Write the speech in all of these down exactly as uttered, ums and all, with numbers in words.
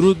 درود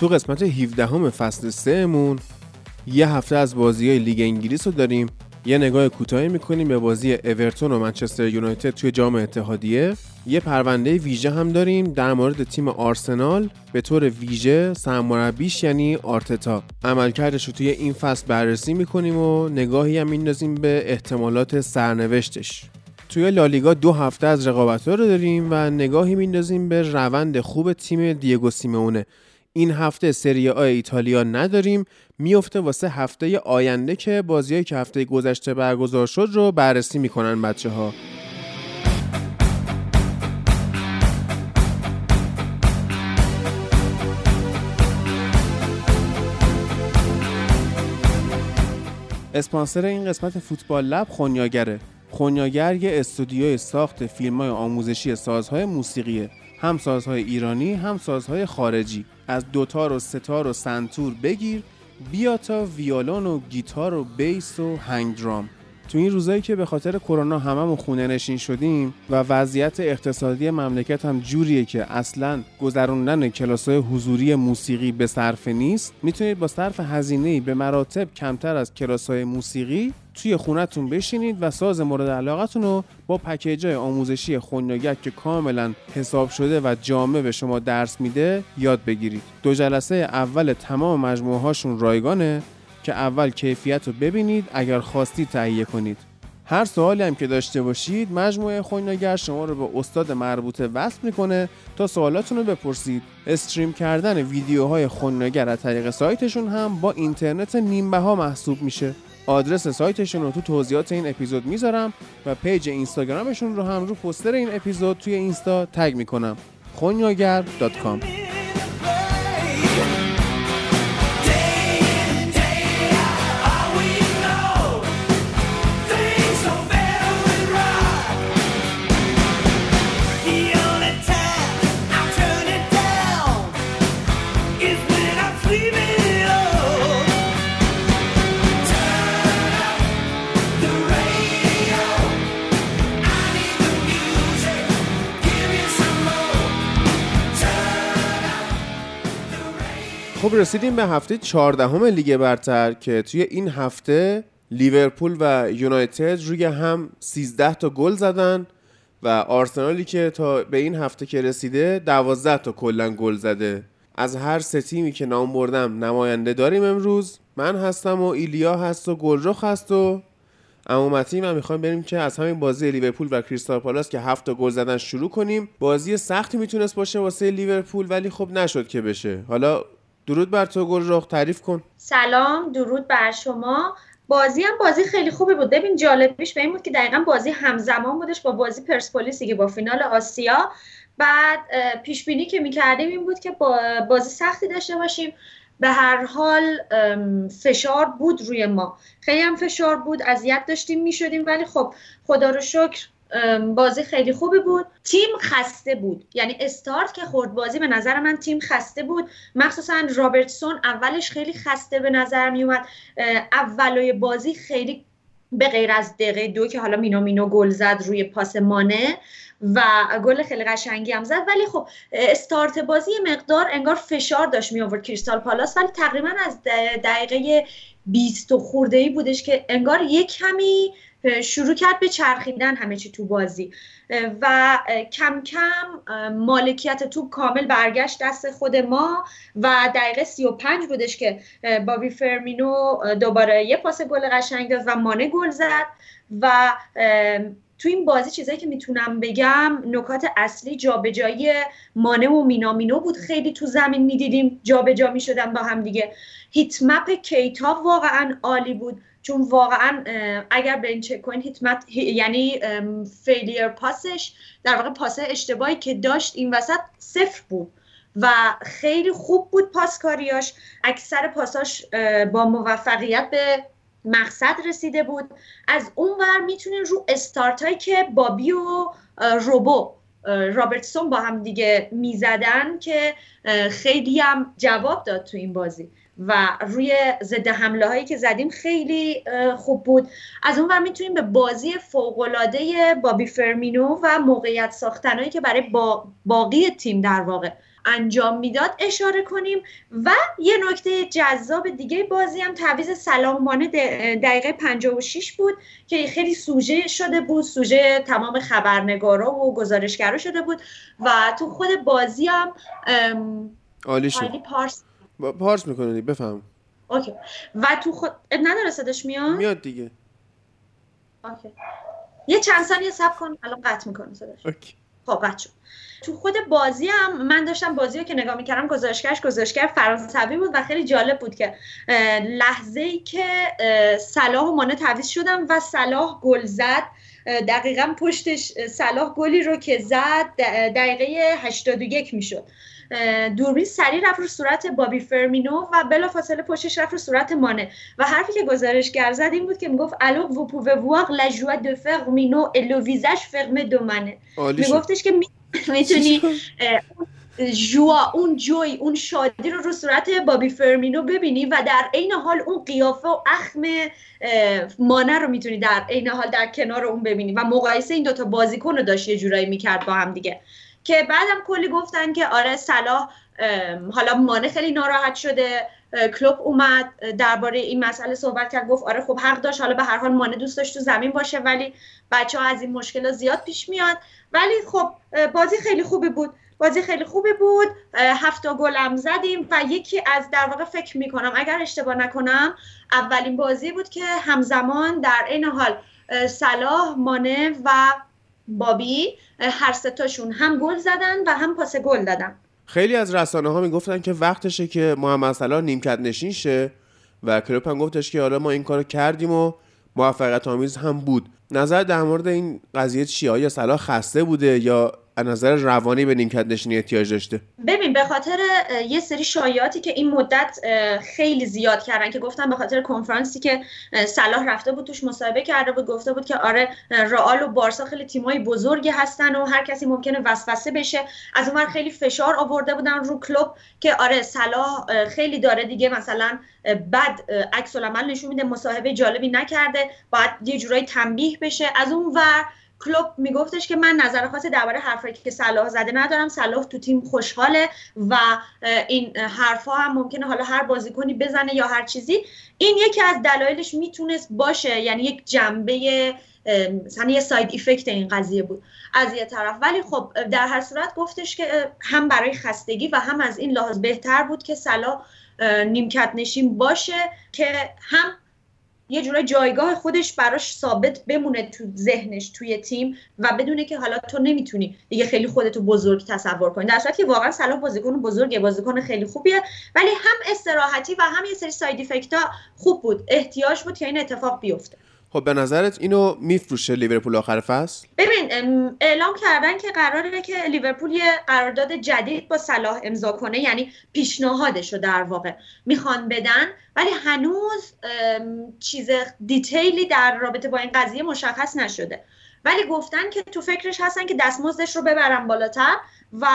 تو قسمت هفدهم فصل سه مون یه هفته از بازی‌های لیگ انگلیس رو داریم. یه نگاه کوتاهی می‌کنیم به بازی اورتون و منچستر یونایتد توی جام اتحادیه. یه پرونده ویژه هم داریم در مورد تیم آرسنال، به طور ویژه سرمربیش یعنی آرتتا. عملکردش رو توی این فصل بررسی می‌کنیم و نگاهی هم می‌ندازیم به احتمالات سرنوشتش. توی لالیگا دو هفته از رقابت‌ها رو داریم و نگاهی می‌ندازیم به روند خوب تیم دیگو سیمئونه. این هفته سری آ ایتالیا نداریم، میفته واسه هفته آینده که بازیایی که هفته گذشته برگزار شد رو بررسی میکنن بچه ها. اسپانسر این قسمت فوتبال لب خونیاگره. خونیاگر یه استودیوی ساخت فیلم‌های آموزشی سازهای موسیقیه، هم سازهای ایرانی هم سازهای خارجی، از دوتار و ستار و سنتور بگیر بیا تا ویولون و گیتار و بیس و هنگ درام. تو این روزایی که به خاطر کرونا هممون خونه نشین شدیم و وضعیت اقتصادی مملکت هم جوریه که اصلاً گذروندن کلاس‌های حضوری موسیقی به صرفه نیست، میتونید با صرف هزینه‌ای به مراتب کمتر از کلاس‌های موسیقی توی خونتون بشینید و ساز مورد علاقتون رو با پکیج‌های آموزشی خونیاگک که کاملاً حساب شده و جامع به شما درس میده یاد بگیرید. دو جلسه اول تمام مجموعه‌هاشون رایگانه که اول کیفیت رو ببینید، اگر خواستید تهیه کنید. هر سوالی هم که داشته باشید مجموعه خونیاگر شما رو به استاد مربوطه وصل میکنه تا سوالاتون رو بپرسید. استریم کردن ویدیوهای خونیاگر از طریق سایتشون هم با اینترنت نیمبها محسوب میشه. آدرس سایتشون رو تو توضیحات این اپیزود میذارم و پیج اینستاگرامشون رو هم رو پوستر این اپیزود توی اینستا تگ میکنم. خونیاگر دات کام. خب رسیدیم به هفته چهاردهم لیگ برتر که توی این هفته لیورپول و یونایتد روی هم سیزده تا گل زدن و آرسنالی که تا به این هفته که رسیده دوازده تا کلا گل زده. از هر سه تیمی که نام بردم نماینده داریم. امروز من هستم و ایلیا هست و گلرخ هست و اما متیم هم میخوایم بریم که از همین بازی لیورپول و کریستال پالاس که هفت تا گل زدن شروع کنیم. بازی سختی میتونست باشه واسه لیورپول ولی خب نشد که بشه. حالا درود بر تو گلرخ، تعریف کن. سلام، درود بر شما. بازی هم بازی خیلی خوبی بود. ببین جالبیش به این بود که دقیقاً بازی همزمان بودش با بازی پرسپولیس دیگه، با فینال آسیا. بعد پیش بینی که می‌کردیم این بود که با بازی سختی داشته باشیم. به هر حال فشار بود روی ما، خیلی هم فشار بود، اذیت داشتیم می‌شدیم ولی خب خدا رو شکر بازی خیلی خوبی بود. تیم خسته بود، یعنی استارت که خورد بازی به نظر من تیم خسته بود، مخصوصا رابرتسون اولش خیلی خسته به نظر می اومد. اولای بازی خیلی به غیر از دقیقه دو که حالا مینو مینو گل زد روی پاس مانه و گل خیلی قشنگی هم زد، ولی خب استارت بازی مقدار انگار فشار داشت می آورد کریستال پالاس، ولی تقریبا از دقیقه بیست خورده‌ای بودش که انگار یک کمی شروع کرد به چرخیدن همه چی تو بازی و کم کم مالکیت توپ کامل برگشت دست خود ما و دقیقه سی و پنج بودش که بابی فرمینو دوباره یه پاس گل قشنگ داد و مانه گل زد. و تو این بازی چیزایی که میتونم بگم نکات اصلی جابجایی مانه و مینامینو بود. خیلی تو زمین میدیدیم جابجا میشدن با هم دیگه. هیت مپ کیتا واقعا عالی بود، چون واقعا اگر برین چک کنین هیتمت یعنی فیلیر پاسش در واقع پاس اشتباهی که داشت این وسط صفر بود و خیلی خوب بود پاسکاریاش، اکثر پاساش با موفقیت به مقصد رسیده بود. از اونور میتونین رو استارت هایی که بابی و روبو رابرتسون با هم دیگه میزدن که خیلی هم جواب داد تو این بازی و روی ضد حمله هایی که زدیم خیلی خوب بود. از اونور میتونیم به بازی فوق العاده بابی فرمینو و موقعیت ساختنهایی که برای با باقی تیم در واقع انجام میداد اشاره کنیم. و یه نکته جذاب دیگه بازی هم تعویض سلامانه دقیقه پنجاه و شش بود که خیلی سوژه شده بود، سوژه تمام خبرنگارا و گزارشگرا شده بود و تو خود بازی هم عالی شد. پارس پارس میکنه بفهم اوکی. و تو خود نداره صداش میاد میاد دیگه اوکی. یه چند ثانیه صبر کن الان قطع میکنه صداش اوکی. خب بچه تو خود بازی هم من داشتم بازی رو که نگاه میکردم، گزارشگرش گزارشگر فرانسوی بود و خیلی جالب بود که لحظه‌ای که صلاح و مانه تعویض شدن و صلاح گل زد، دقیقاً پشتش صلاح گلی رو که زد دقیقه هشتاد و یک میشد، دوربین سریع رفت رو صورت بابی فرمینو و بلافاصله پشتش رفت رو صورت مانه و حرفی که گزارشگر زد این بود که میگفت الو وو پووه ووار لا ژوا دو فرمینو ال لو ویزاژ فرمه دو مانه. میگفتش که میتونی جوا اون جوی اون شادی رو رو صورت بابی فرمینو ببینی و در عین حال اون قیافه و اخم مانه رو میتونی در عین حال در کنار اون ببینی و مقایسه این دوتا بازیکن رو داشت یه جورایی میکرد با هم دیگه. که بعدم کلی گفتن که آره صلاح حالا مانه خیلی ناراحت شده، کلوب اومد درباره این مسئله صحبت کرد، گفت آره خب حق داشت، حالا به هر حال مانه دوست داشت تو زمین باشه ولی بچه‌ها از این مشکلات زیاد پیش میاد. ولی خب بازی خیلی خوبی بود، بازی خیلی خوبی بود، هفت گل هم زدیم و یکی از در واقع فکر میکنم اگر اشتباه نکنم اولین بازی بود که همزمان در این حال صلاح، مانه و بابی هر سه تاشون هم گل زدن و هم پاس گل دادن. خیلی از رسانه‌ها میگفتن که وقتشه که محمد صلاح نیمکت نشین شه و کلوپ هم گفتش که حالا ما این کارو کردیم و موفقیت آمیز هم بود. نظر در مورد این قضیه چیه؟ آیا صلاح خسته بوده یا از نظر روانی به نیمکت نشینی احتیاج داشته؟ ببین به خاطر یه سری شایعاتی که این مدت خیلی زیاد کردن که گفتن به خاطر کنفرانسی که صلاح رفته بود توش مصاحبه کرده بود گفته بود که آره رئال و بارسا خیلی تیمای بزرگی هستن و هر کسی ممکنه وسوسه بشه. از اونور خیلی فشار آورده بودن رو کلوب که آره صلاح خیلی داره دیگه مثلا بد عکس العمل نشون میده، مصاحبه جالبی نکرده، باید یه جورایی تنبیه بشه. از اونور کلوب میگفتش که من نظر خاصی درباره حرفایی که صلاح زده ندارم، صلاح تو تیم خوشحاله و این حرفا هم ممکنه حالا هر بازیکنی بزنه یا هر چیزی. این یکی از دلایلش میتونست باشه، یعنی یک جنبه مثلا یه ساید ایفکت این قضیه بود از یه طرف. ولی خب در هر صورت گفتش که هم برای خستگی و هم از این لحاظ بهتر بود که صلاح نیمکت نشین باشه که هم یه جورای جایگاه خودش براش ثابت بمونه تو ذهنش توی تیم و بدونه که حالا تو نمیتونی دیگه خیلی خودتو بزرگ تصور کنی، در صورتی که واقعا صلاح بازیکن بزرگه، بازیکن خیلی خوبیه، ولی هم استراحتی و هم یه سری ساید افکت ها خوب بود، احتیاج بود که این اتفاق بیفته. خب به نظرت اینو میفروشه لیورپول آخر فصل؟ ببین اعلام کردن که قراره که لیورپول یه قرارداد جدید با صلاح امضا کنه، یعنی پیشنهادشو در واقع میخوان بدن، ولی هنوز چیز دیتیلی در رابطه با این قضیه مشخص نشده. ولی گفتن که تو فکرش هستن که دستمزدش رو ببرن بالاتر و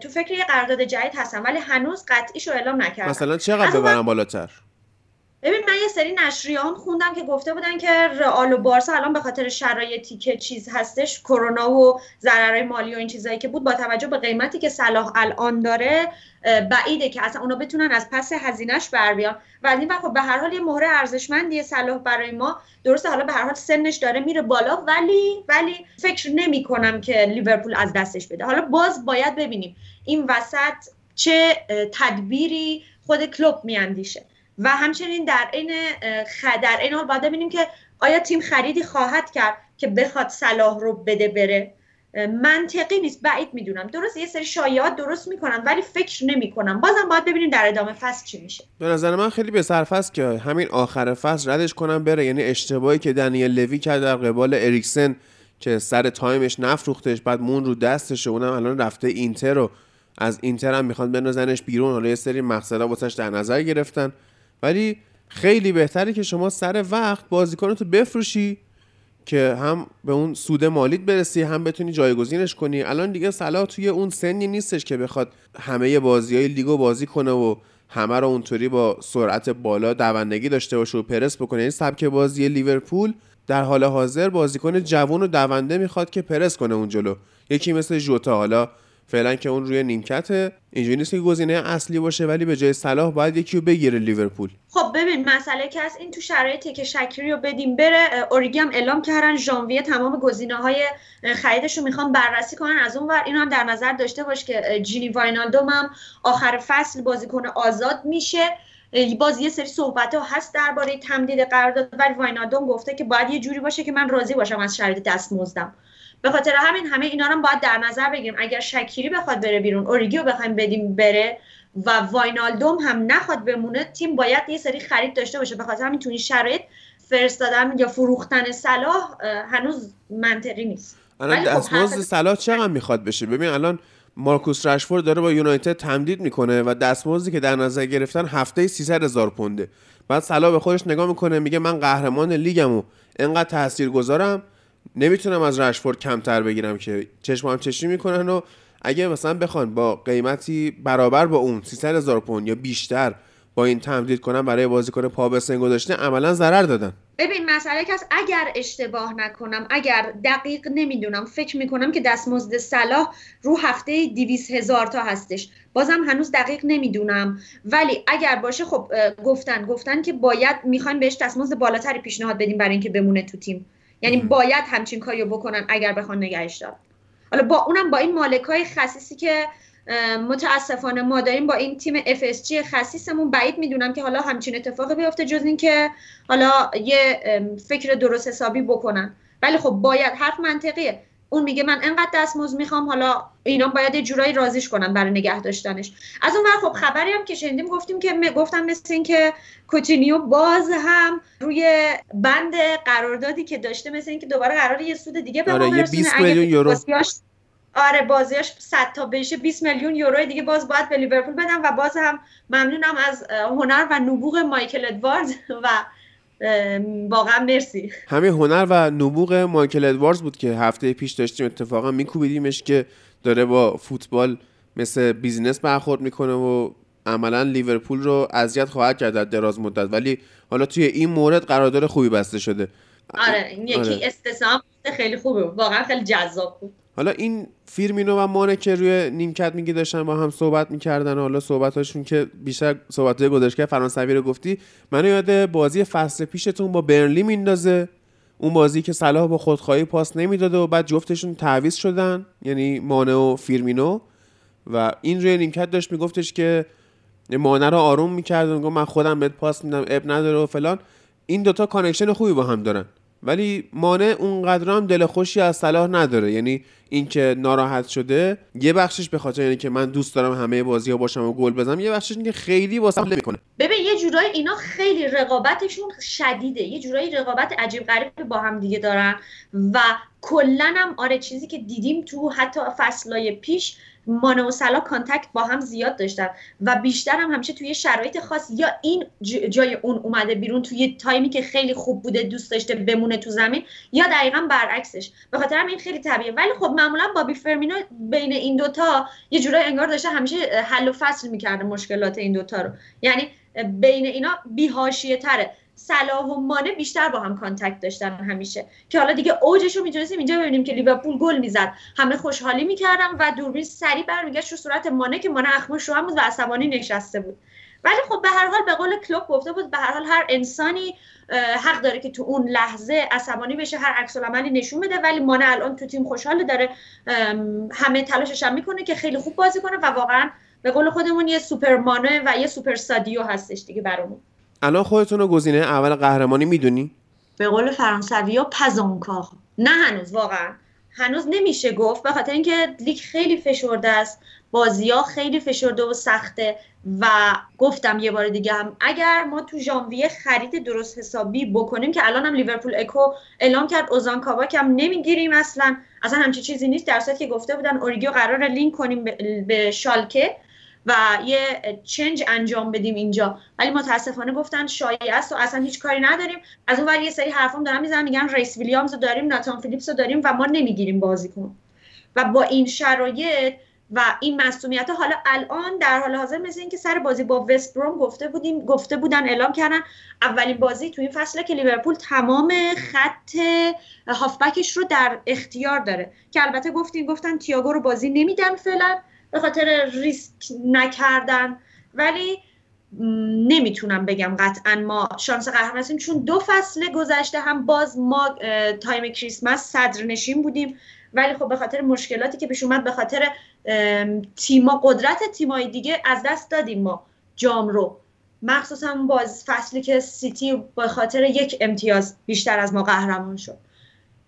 تو فکر یه قرارداد جدید هستن، ولی هنوز قطعیشو اعلام نکردن. مثلا چقدر ببرن بالاتر؟ ببین من یه سری نشریه‌ام خوندم که گفته بودن که رئال و بارسا الان به خاطر شرایطی که چیز هستش کرونا و ضررهای مالی و این چیزایی که بود با توجه به قیمتی که صلاح الان داره بعیده که اصلا اونا بتونن از پس هزینه‌اش بر بیان. ولی خب به هر حال یه مهره ارزشمندیه صلاح برای ما، درسته حالا به هر حال سنش داره میره بالا ولی ولی فکر نمی‌کنم که لیورپول از دستش بده. حالا باز باید ببینیم این وسط چه تدبیری خود کلوب میاندیشه و همچنین در این در این حال باید ببینیم که آیا تیم خریدی خواهد کرد که بخواد صلاح رو بده بره منطقی نیست، بعید میدونم. درست یه سری شایعات درست میکنن ولی فکر نمیکنم. بازم باید ببینیم در ادامه فصل چی میشه. به نظر من خیلی به صرفه است که همین آخر فصل ردش کنم بره. یعنی اشتباهی که دنیل لوی کرد در قبال اریکسن که سر تایمش نفروختش، بعد مون رو دستش، اونم الان رفته اینتر، رو از اینتر هم میخوان بندازنش بیرون. حالا یه سری مقصدا واسش در نظر گرفتن، ولی خیلی بهتره که شما سر وقت بازیکنتو بفروشی که هم به اون سود مالیت برسی، هم بتونی جایگزینش کنی. الان دیگه صلاح توی اون سنی نیستش که بخواد همه بازیای لیگو بازی کنه و همه رو اونطوری با سرعت بالا دوندگی داشته باشه و پرس بکنه. این سبک بازی لیورپول در حال حاضر بازیکن جوان و دونده میخواد که پرس کنه اون جلو. یکی مثل ژوتا، حالا فعلا که اون روی نیمکته، اینجوری نیست که گزینه اصلی باشه، ولی به جای صلاح باید یکیو بگیره لیورپول. خب ببین مسئله که از این تو شرایطی که شکری رو بدیم بره. اوریگی هم اعلام کردن ژانویه تمام گزینه‌های خریدش رو میخوان بررسی کنن. از اون ور اینو هم در نظر داشته باش که جینی واینالدوم هم آخر فصل بازیکن آزاد میشه. باز یه سری صحبت‌ها هست درباره تمدید قرارداد، ولی واینالدوم گفته که باید یه جوری باشه که من راضی باشم از شرایط دستمزدم. به خاطر همین همه اینا رو هم باید در نظر بگیریم. اگر شکیری بخواد بره بیرون، اوریگیو بخوایم بدیم بره و واینالدوم هم نخواد بمونه، تیم باید یه سری خرید داشته باشه. به خاطر همین تو این شرایط فرستادن یا فروختن صلاح هنوز منطقی نیست. الان دستمزد صلاح چقدر میخواد بشه؟ ببین الان مارکوس رشفورد داره با یونایتد تمدید میکنه و دستمزدی که در نظر گرفتن هفته سیصد هزار پونده. بعد صلاح به خودش نگاه میکنه میگه من قهرمان لیگم و اینقدر تاثیرگذارم، نمیتونم از رشفورد کمتر بگیرم که چشمم چشمی میکنن. و اگه مثلا بخوان با قیمتی برابر با اون سیصد هزار پوند یا بیشتر با این تمدید کنن برای بازیکن پا به سن گذاشته، عملا ضرر دادن. ببین مسئله که اگر اشتباه نکنم، اگر دقیق نمیدونم، فکر میکنم که دستمزد صلاح رو هفته دویست هزار تا هستش. بازم هنوز دقیق نمیدونم، ولی اگر باشه خب گفتن گفتن که باید میخوایم بهش دستمزد بالاتری پیشنهاد بدیم برای اینکه بمونه تو تیم. یعنی باید همچین کاریو بکنن اگر بخوان نگهش دارن. حالا با اونم با این مالکای خسیسی که متاسفانه ما داریم با این تیم اف اس جی خسیسمون، بعید میدونم که حالا همچین اتفاقی بیفته، جز این که حالا یه فکر درست حسابی بکنن. ولی خب باید، حرف منطقیه. اون میگه من انقدر دستمزد میخوام، حالا اینا باید یه جورایی راضیش کنن برای نگه داشتنش. از اون ور خب خبری هم که شنیدیم، گفتیم که گفتم مثل این که کوتینیو باز هم روی بند قراردادی که داشته، مثل این که دوباره قراره یه سود دیگه به ما برسونه. بیست میلیون یورو آره بازیاش صد تا بشه، بیست میلیون یورو دیگه باز باید به لیورپول بدم. و باز هم ممنونم از هنر و نبوغ مایکل ادوارد و واقعا مرسی. همین هنر و نبوغ مایکل ادواردز بود که هفته پیش داشتیم اتفاقا میکوبیدیمش که داره با فوتبال مثل بیزینس برخورد میکنه و عملا لیورپول رو اذیت خواهد کرد در دراز مدت، ولی حالا توی این مورد قرارداد خوبی بسته شده. آره یکی آره. استثنا خیلی خوبه، واقعا خیلی جذاب بود. حالا این فیرمینو و مانه که روی نیمکت میگی داشتن با هم صحبت میکردن، حالا صحبتاشون که بیشتر صحبت‌های گزارشگر فرانسوی رو گفتی، من یاد بازی فصل پیشتون با برنلی میندازه، اون بازی که صلاح با خودخواهی پاس نمیداده و بعد جفتشون تعویض شدن، یعنی مانه و فیرمینو. و این روی نیمکت داشت میگفتش که مانه رو آروم میکرد و میگفت من خودم بهت پاس میدم، اب نداره و فلان. این دوتا کانکشن خوبی با هم دارن، ولی مانه اونقدر هم دل خوشی از صلاح نداره. یعنی اینکه ناراحت شده یه بخشش به خاطر اینه که من دوست دارم همه بازی‌ها باشم و گل بزنم، یه بخشش اینه که خیلی واسه حمله میکنه. ببین یه جورایی اینا خیلی رقابتشون شدیده، یه جورایی رقابت عجیب غریب با هم دیگه دارن. و کلاً هم آره چیزی که دیدیم تو حتی فصلای پیش مانه و صلاح کانتکت با هم زیاد داشتن و بیشتر هم همیشه توی شرایط خاص، یا این جای اون اومده بیرون توی تایمی که خیلی خوب بوده، دوست داشته بمونه تو زمین، یا دقیقاً برعکسش. به خاطر همین خیلی طبیعیه. ولی خب معمولاً بابی فرمینو بین این دوتا یه جورایی انگار داشته همیشه حل و فصل می‌کرده مشکلات این دوتا رو، یعنی بین اینا بی‌حاشیه‌تره. صلاح و مانه بیشتر با هم کانتکت داشتن همیشه، که حالا دیگه اوجش رو می‌تونستیم اینجا ببینیم که لیورپول گل میزد، همه خوشحالی میکردن و دوربین سریع برمیگشت رو صورت مانه که مانه اخموش رو هم بود و عصبانی نشسته بود. ولی خب به هر حال به قول کلوب گفته بود، به هر حال هر انسانی حق داره که تو اون لحظه عصبانی بشه، هر عکس العملی نشون بده. ولی مانه الان تو تیم خوشحال داره، همه تلاشش هم میکنه که خیلی خوب بازی کنه و واقعا به قول خودمون یه سوپر مانه و یه سوپر سادیو هستش دیگه برامون. الان خودتون رو گزینه اول قهرمانی میدونی؟ به قول فرانسوی ها پزانکا. نه هنوز واقعا، هنوز نمیشه گفت، به خاطر اینکه لیگ خیلی فشرده است، بازی‌ها خیلی فشرده و سخته و گفتم یه بار دیگه هم اگر ما تو ژانویه خرید درست حسابی بکنیم که الان هم لیورپول اکو اعلام کرد اوزان کاواک هم نمیگیریم، اصلا اصلا همچین چیزی نیست، در صورتی که گفته بودن اوریگیو قراره لینک کنیم به شالکه و یه چنج انجام بدیم اینجا، ولی متاسفانه گفتن شایعه است و اصلا هیچ کاری نداریم. از اون ور یه سری حرفام دارن میزنن میگن ریس ویلیامز رو داریم، ناتان فیلیپس رو داریم و ما نمیگیریم بازیکن. و با این شرایط و این مسئولیت، حالا الان در حال حاضر مثل اینکه سر بازی با وست بروم گفته بودیم گفته بودن اعلام کردن اولین بازی تو این فصله که لیورپول تمام خط هافبکش رو در اختیار داره که البته گفتیم گفتن تییاگو رو بازی نمیدن فعلا به خاطر ریسک نکردن، ولی نمیتونم بگم قطعا ما شانس قهرمان هستیم چون دو فصل گذشته هم باز ما تایم کریسمس صدرنشین بودیم، ولی خب به خاطر مشکلاتی که پیش اومد به خاطر تیما قدرت تیمای دیگه از دست دادیم ما جام رو، مخصوصا باز فصلی که سیتی به خاطر یک امتیاز بیشتر از ما قهرمان شد.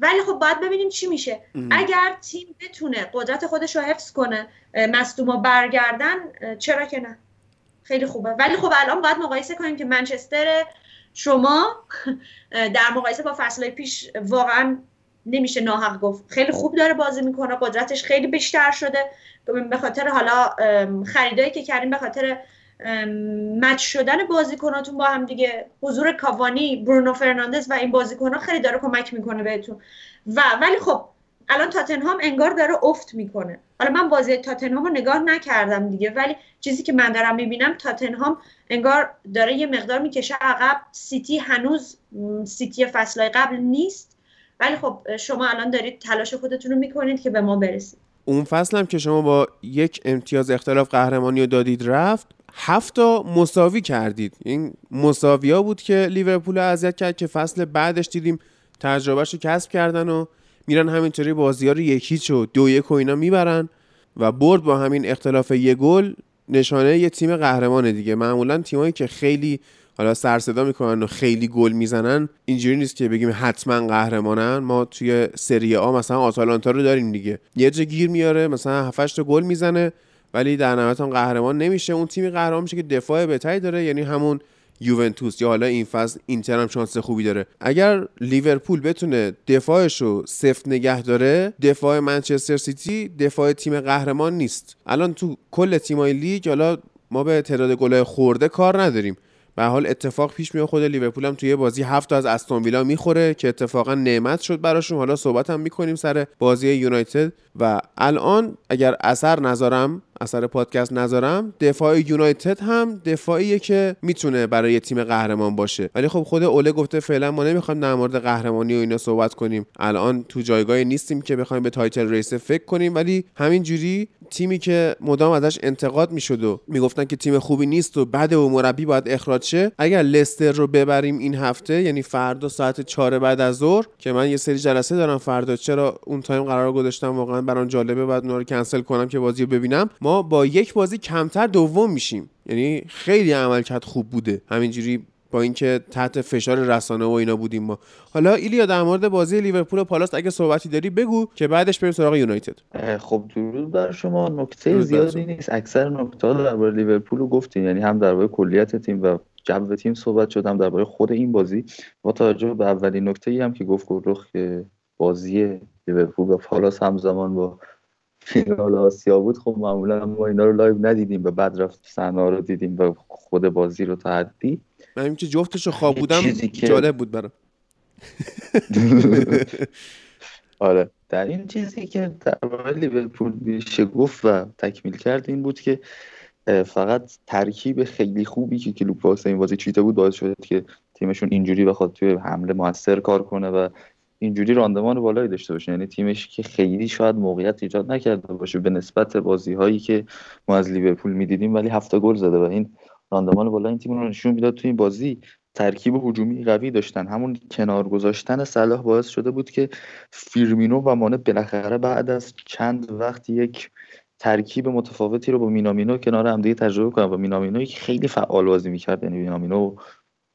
ولی خب باید ببینیم چی میشه. اگر تیم بتونه قدرت خودش رو حفظ کنه، مصدوما برگردن، چرا که نه، خیلی خوبه. ولی خب الان باید مقایسه کنیم که منچستر شما در مقایسه با فصلهای پیش واقعا نمیشه ناحق گفت، خیلی خوب داره بازی میکنه، قدرتش خیلی بیشتر شده به خاطر حالا خریدایی که کردیم، به خاطر مچ شدن بازیکناتون با هم دیگه، حضور کاوانی، برونو فرناندز و این بازیکن‌ها خیلی داره کمک میکنه بهتون. و ولی خب الان تاتنهام انگار داره افت میکنه. حالا من بازی تاتنهام رو نگاه نکردم دیگه، ولی چیزی که من دارم میبینم تاتنهام انگار داره یه مقدار میکشه عقب. سیتی هنوز سیتی فصلای قبل نیست، ولی خب شما الان دارید تلاش خودتون رو میکنید که به ما برسید. اون فصل هم که شما با یک امتیاز اختلاف قهرمانی رو دادید رفت، هفت تا مساوی کردید. این مساوی‌ها بود که لیورپول اذیت کرد که فصل بعدش دیدیم تجربهشو کسب کردن و میرن همینطوری بازی‌ها رو یکیچ و دو یک و اینا میبرن و برد با همین اختلاف یک گل نشانه یه تیم قهرمانه دیگه. معمولا تیمایی که خیلی حالا سر صدا میکنن و خیلی گل میزنن اینجوری نیست که بگیم حتما قهرمانن. ما توی سری آ مثلا آتالانتا رو داریم دیگه، یه جا گیر میاره مثلا هفت هشت تا گل میزنه ولی در نهایت هم قهرمان نمیشه. اون تیمی قهرمان میشه که دفاع بهتری داره، یعنی همون یوونتوس یا حالا این فصل اینتر هم شانس خوبی داره. اگر لیورپول بتونه دفاعشو سفت نگه داره، دفاع منچستر سیتی دفاع تیم قهرمان نیست. الان تو کل تیمای لیگ حالا ما به تعداد گلای خورده کار نداریم، به حال اتفاق پیش میاد. خود لیورپول هم توی بازی هفت تا از استون ویلا میخوره که اتفاقا نعمت شد براشون. حالا صحبت هم میکنیم سر بازی یونایتد. و الان اگر اثر نذارم، اثر پادکست نذارم، دفاع یونایتد هم دفاعیه که میتونه برای تیم قهرمان باشه. ولی خب خود اوله گفته فعلا ما نمیخوایم در مورد قهرمانی و اینا صحبت کنیم، الان تو جایگاهی نیستیم که بخوایم به تایتل ریس فکر کنیم. ولی همینجوری تیمی که مدام ازش انتقاد میشد و میگفتن که تیم خوبی نیست و بده و مربی باید اخراج شه، اگر لستر رو ببریم این هفته، یعنی فردا ساعت چهار بعد از ظهر که من یه سری جلسه دارم فردا، چرا اون تایم قرار گذاشتم واقعا برام جالبه، بعد اونا رو کنسل کنم که بازیو ببینم، ما با یک بازی کمتر دوم میشیم. یعنی خیلی عملکرد خوب بوده همینجوری، با اینکه تحت فشار رسانه و اینا بودیم ما. حالا ایلیا در مورد بازی لیورپول و پالاس اگه صحبتی داری بگو که بعدش بریم سراغ یونایتد. خب درود بر شما. نکته زیادی نیست، اکثر نکته‌ها درباره لیورپول رو گفتین، یعنی هم درباره کلیت تیم و جو تیم صحبت شد، هم درباره خود این بازی. با توجه به اولین نکته‌ای هم که گفت گفتم که بازی لیورپول و پالاس همزمان با فینال آسیا بود، خب معمولا ما اینا رو لایو ندیدیم و بعد رفت صحنه رو دیدیم و خود بازی رو تا حدی. من اینکه جفتش رو خواب بودم جالب بود برام. آره، در این چیزی که در واقع لیورپول میشه گفت و تکمیل کرد این بود که فقط ترکیب خیلی خوبی که کلوب واسه این بازی چیده بود باعث شد که تیمشون اینجوری بخواد توی حمله موثر کار کنه و اینجوری راندمان بالایی داشته باشه. یعنی تیمش که خیلی شاید موقعیت ایجاد نکرده باشه به نسبت بازی‌هایی که ما از لیورپول می‌دیدیم، ولی هفت تا گل زده و این راندمان بالا این تیم رو نشون میداد. تو این بازی ترکیب هجومی قوی داشتن، همون کنار گذاشتن صلاح باعث شده بود که فیرمینو و مانه بالاخره بعد از چند وقت یک ترکیب متفاوتی رو با مینامینو کنار هم دیگه تجربه کنن و مینامینو خیلی فعال بازی می‌کرد. یعنی مینامینو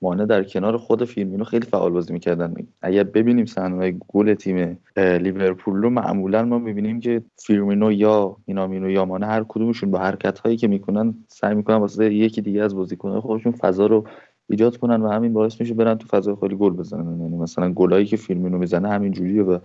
مانه در کنار خود فیرمینو خیلی فعال بازی میکردن. اگر ببینیم صحنه‌های گل تیم لیورپول رو معمولا ما میبینیم که فیرمینو یا مینامینو یا مانه هر کدومشون با حرکت‌هایی که میکنن سعی میکنن واسه یکی دیگه از بازیکن‌های خودشون فضا رو ایجاد کنن و همین باعث میشه برن تو فضای خالی گل بزنن. یعنی مثلا گلایی که فیرمینو میزنه همین جوریه و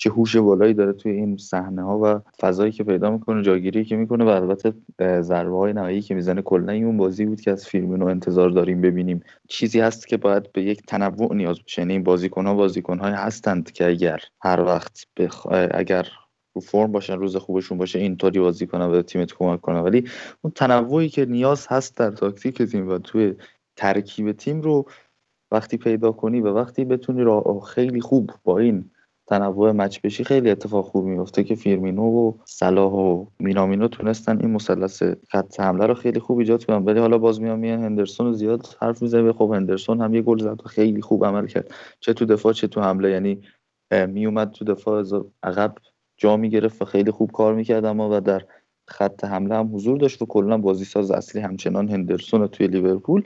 چه هوش بالایی داره توی این صحنه‌ها و فضایی که پیدا می‌کنه، جاگیری که می‌کنه و البته ضربه‌های نهایی که میزنه. کلاً اون بازی بود که از فیرمینو انتظار داریم ببینیم. چیزی هست که باید به یک تنوع نیاز باشه. یعنی این بازیکن‌ها بازیکن‌هایی هستند که اگر هر وقت بخ... اگر رو فرم باشن، روز خوبشون باشه، اینطوری بازی کنن و تیمت کمک کنن، ولی اون تنوعی که نیاز هست در تاکتیک تیم و توی ترکیب تیم رو وقتی پیدا کنی و وقتی بتونی راه خیلی خوب با این تنوع مچ بشی، خیلی اتفاق خوب میفته که فیرمینو و صلاح و مینامینو تونستن این مثلث خط حمله رو خیلی خوب ایجاد کنن. ولی حالا باز میام میان هندرسون رو زیاد حرف میزنه. خب هندرسون هم یه گل زد و خیلی خوب عمل کرد، چه تو دفاع چه تو حمله. یعنی میومد تو دفاع از عقب جا میگرفت و خیلی خوب کار میکرد، اما و در خط حمله هم حضور داشت و کلا بازیساز اصلی همچنان هندرسون توی لیورپول.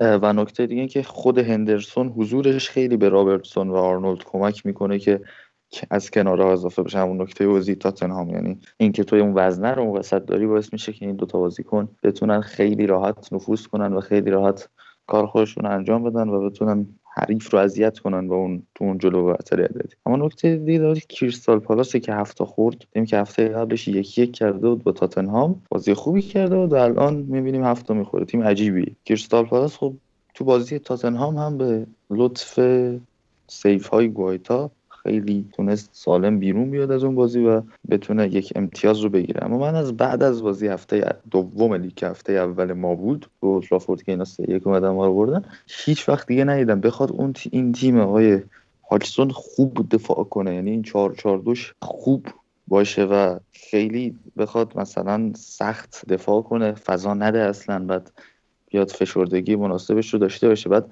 و نکته دیگه این که خود هندرسون حضورش خیلی به رابرتسون و آرنولد کمک میکنه که از کنارها اضافه بشن. اون نکته اوزی تاتنهام، یعنی اینکه توی اون وزنه رو وسط داری باعث میشه که این دوتا بازیکن بتونن خیلی راحت نفوذ کنن و خیلی راحت کار خودشون انجام بدن و بتونن حریف رو اذیت کنن و اون تو اون جلو برتری دادی. اما نکته دیگه داره کریستال پالاس که هفته خورد، دیدیم که هفته قبلش یک یک کرده بود با تاتنهام، بازی خوبی کرده بود و الان می‌بینیم هفته می‌خوره. تیم عجیبی کریستال پالاس. خب تو بازی تاتنهام هم به لطف سیف‌های گوایتا خیلی تونست سالم بیرون بیاد از اون بازی و بتونه یک امتیاز رو بگیره. اما من از بعد از بازی هفته دوم لیگ، هفته اول ما بود و ترافورد که اینا سه یک اومدن ما رو بردن، هیچ وقت دیگه ندیدم بخواد اون تی این تیم آقای هاجسون خوب دفاع کنه. یعنی این چهار چهار دوش خوب باشه و خیلی بخواد مثلا سخت دفاع کنه، فضا نده اصلا، بعد بیاد فشردگی مناسبش رو داشته باشه. بعد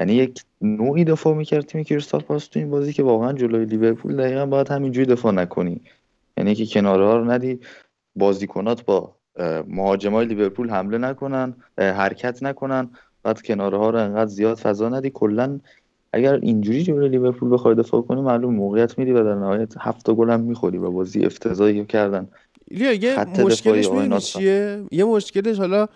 یعنی یک نوعی دفاع میکرد تیم کریستال پالاس تو این بازی که واقعا جلوی لیورپول دقیقاً باید همینجوری دفاع نکنی. یعنی که کناره‌ها رو ندی، بازیکنات با مهاجمای لیورپول حمله نکنن، حرکت نکنن، بعد کناره‌ها رو انقدر زیاد فضا ندی. کلاً اگر اینجوری جلوی لیورپول بخوای دفاع کنی، معلوم موقعیت میدی و در نهایت هفت گل هم می‌خوری. و بازی افتضاحی کردن. یه مشکلش می‌بینی چیه؟ یه مشکلش حالا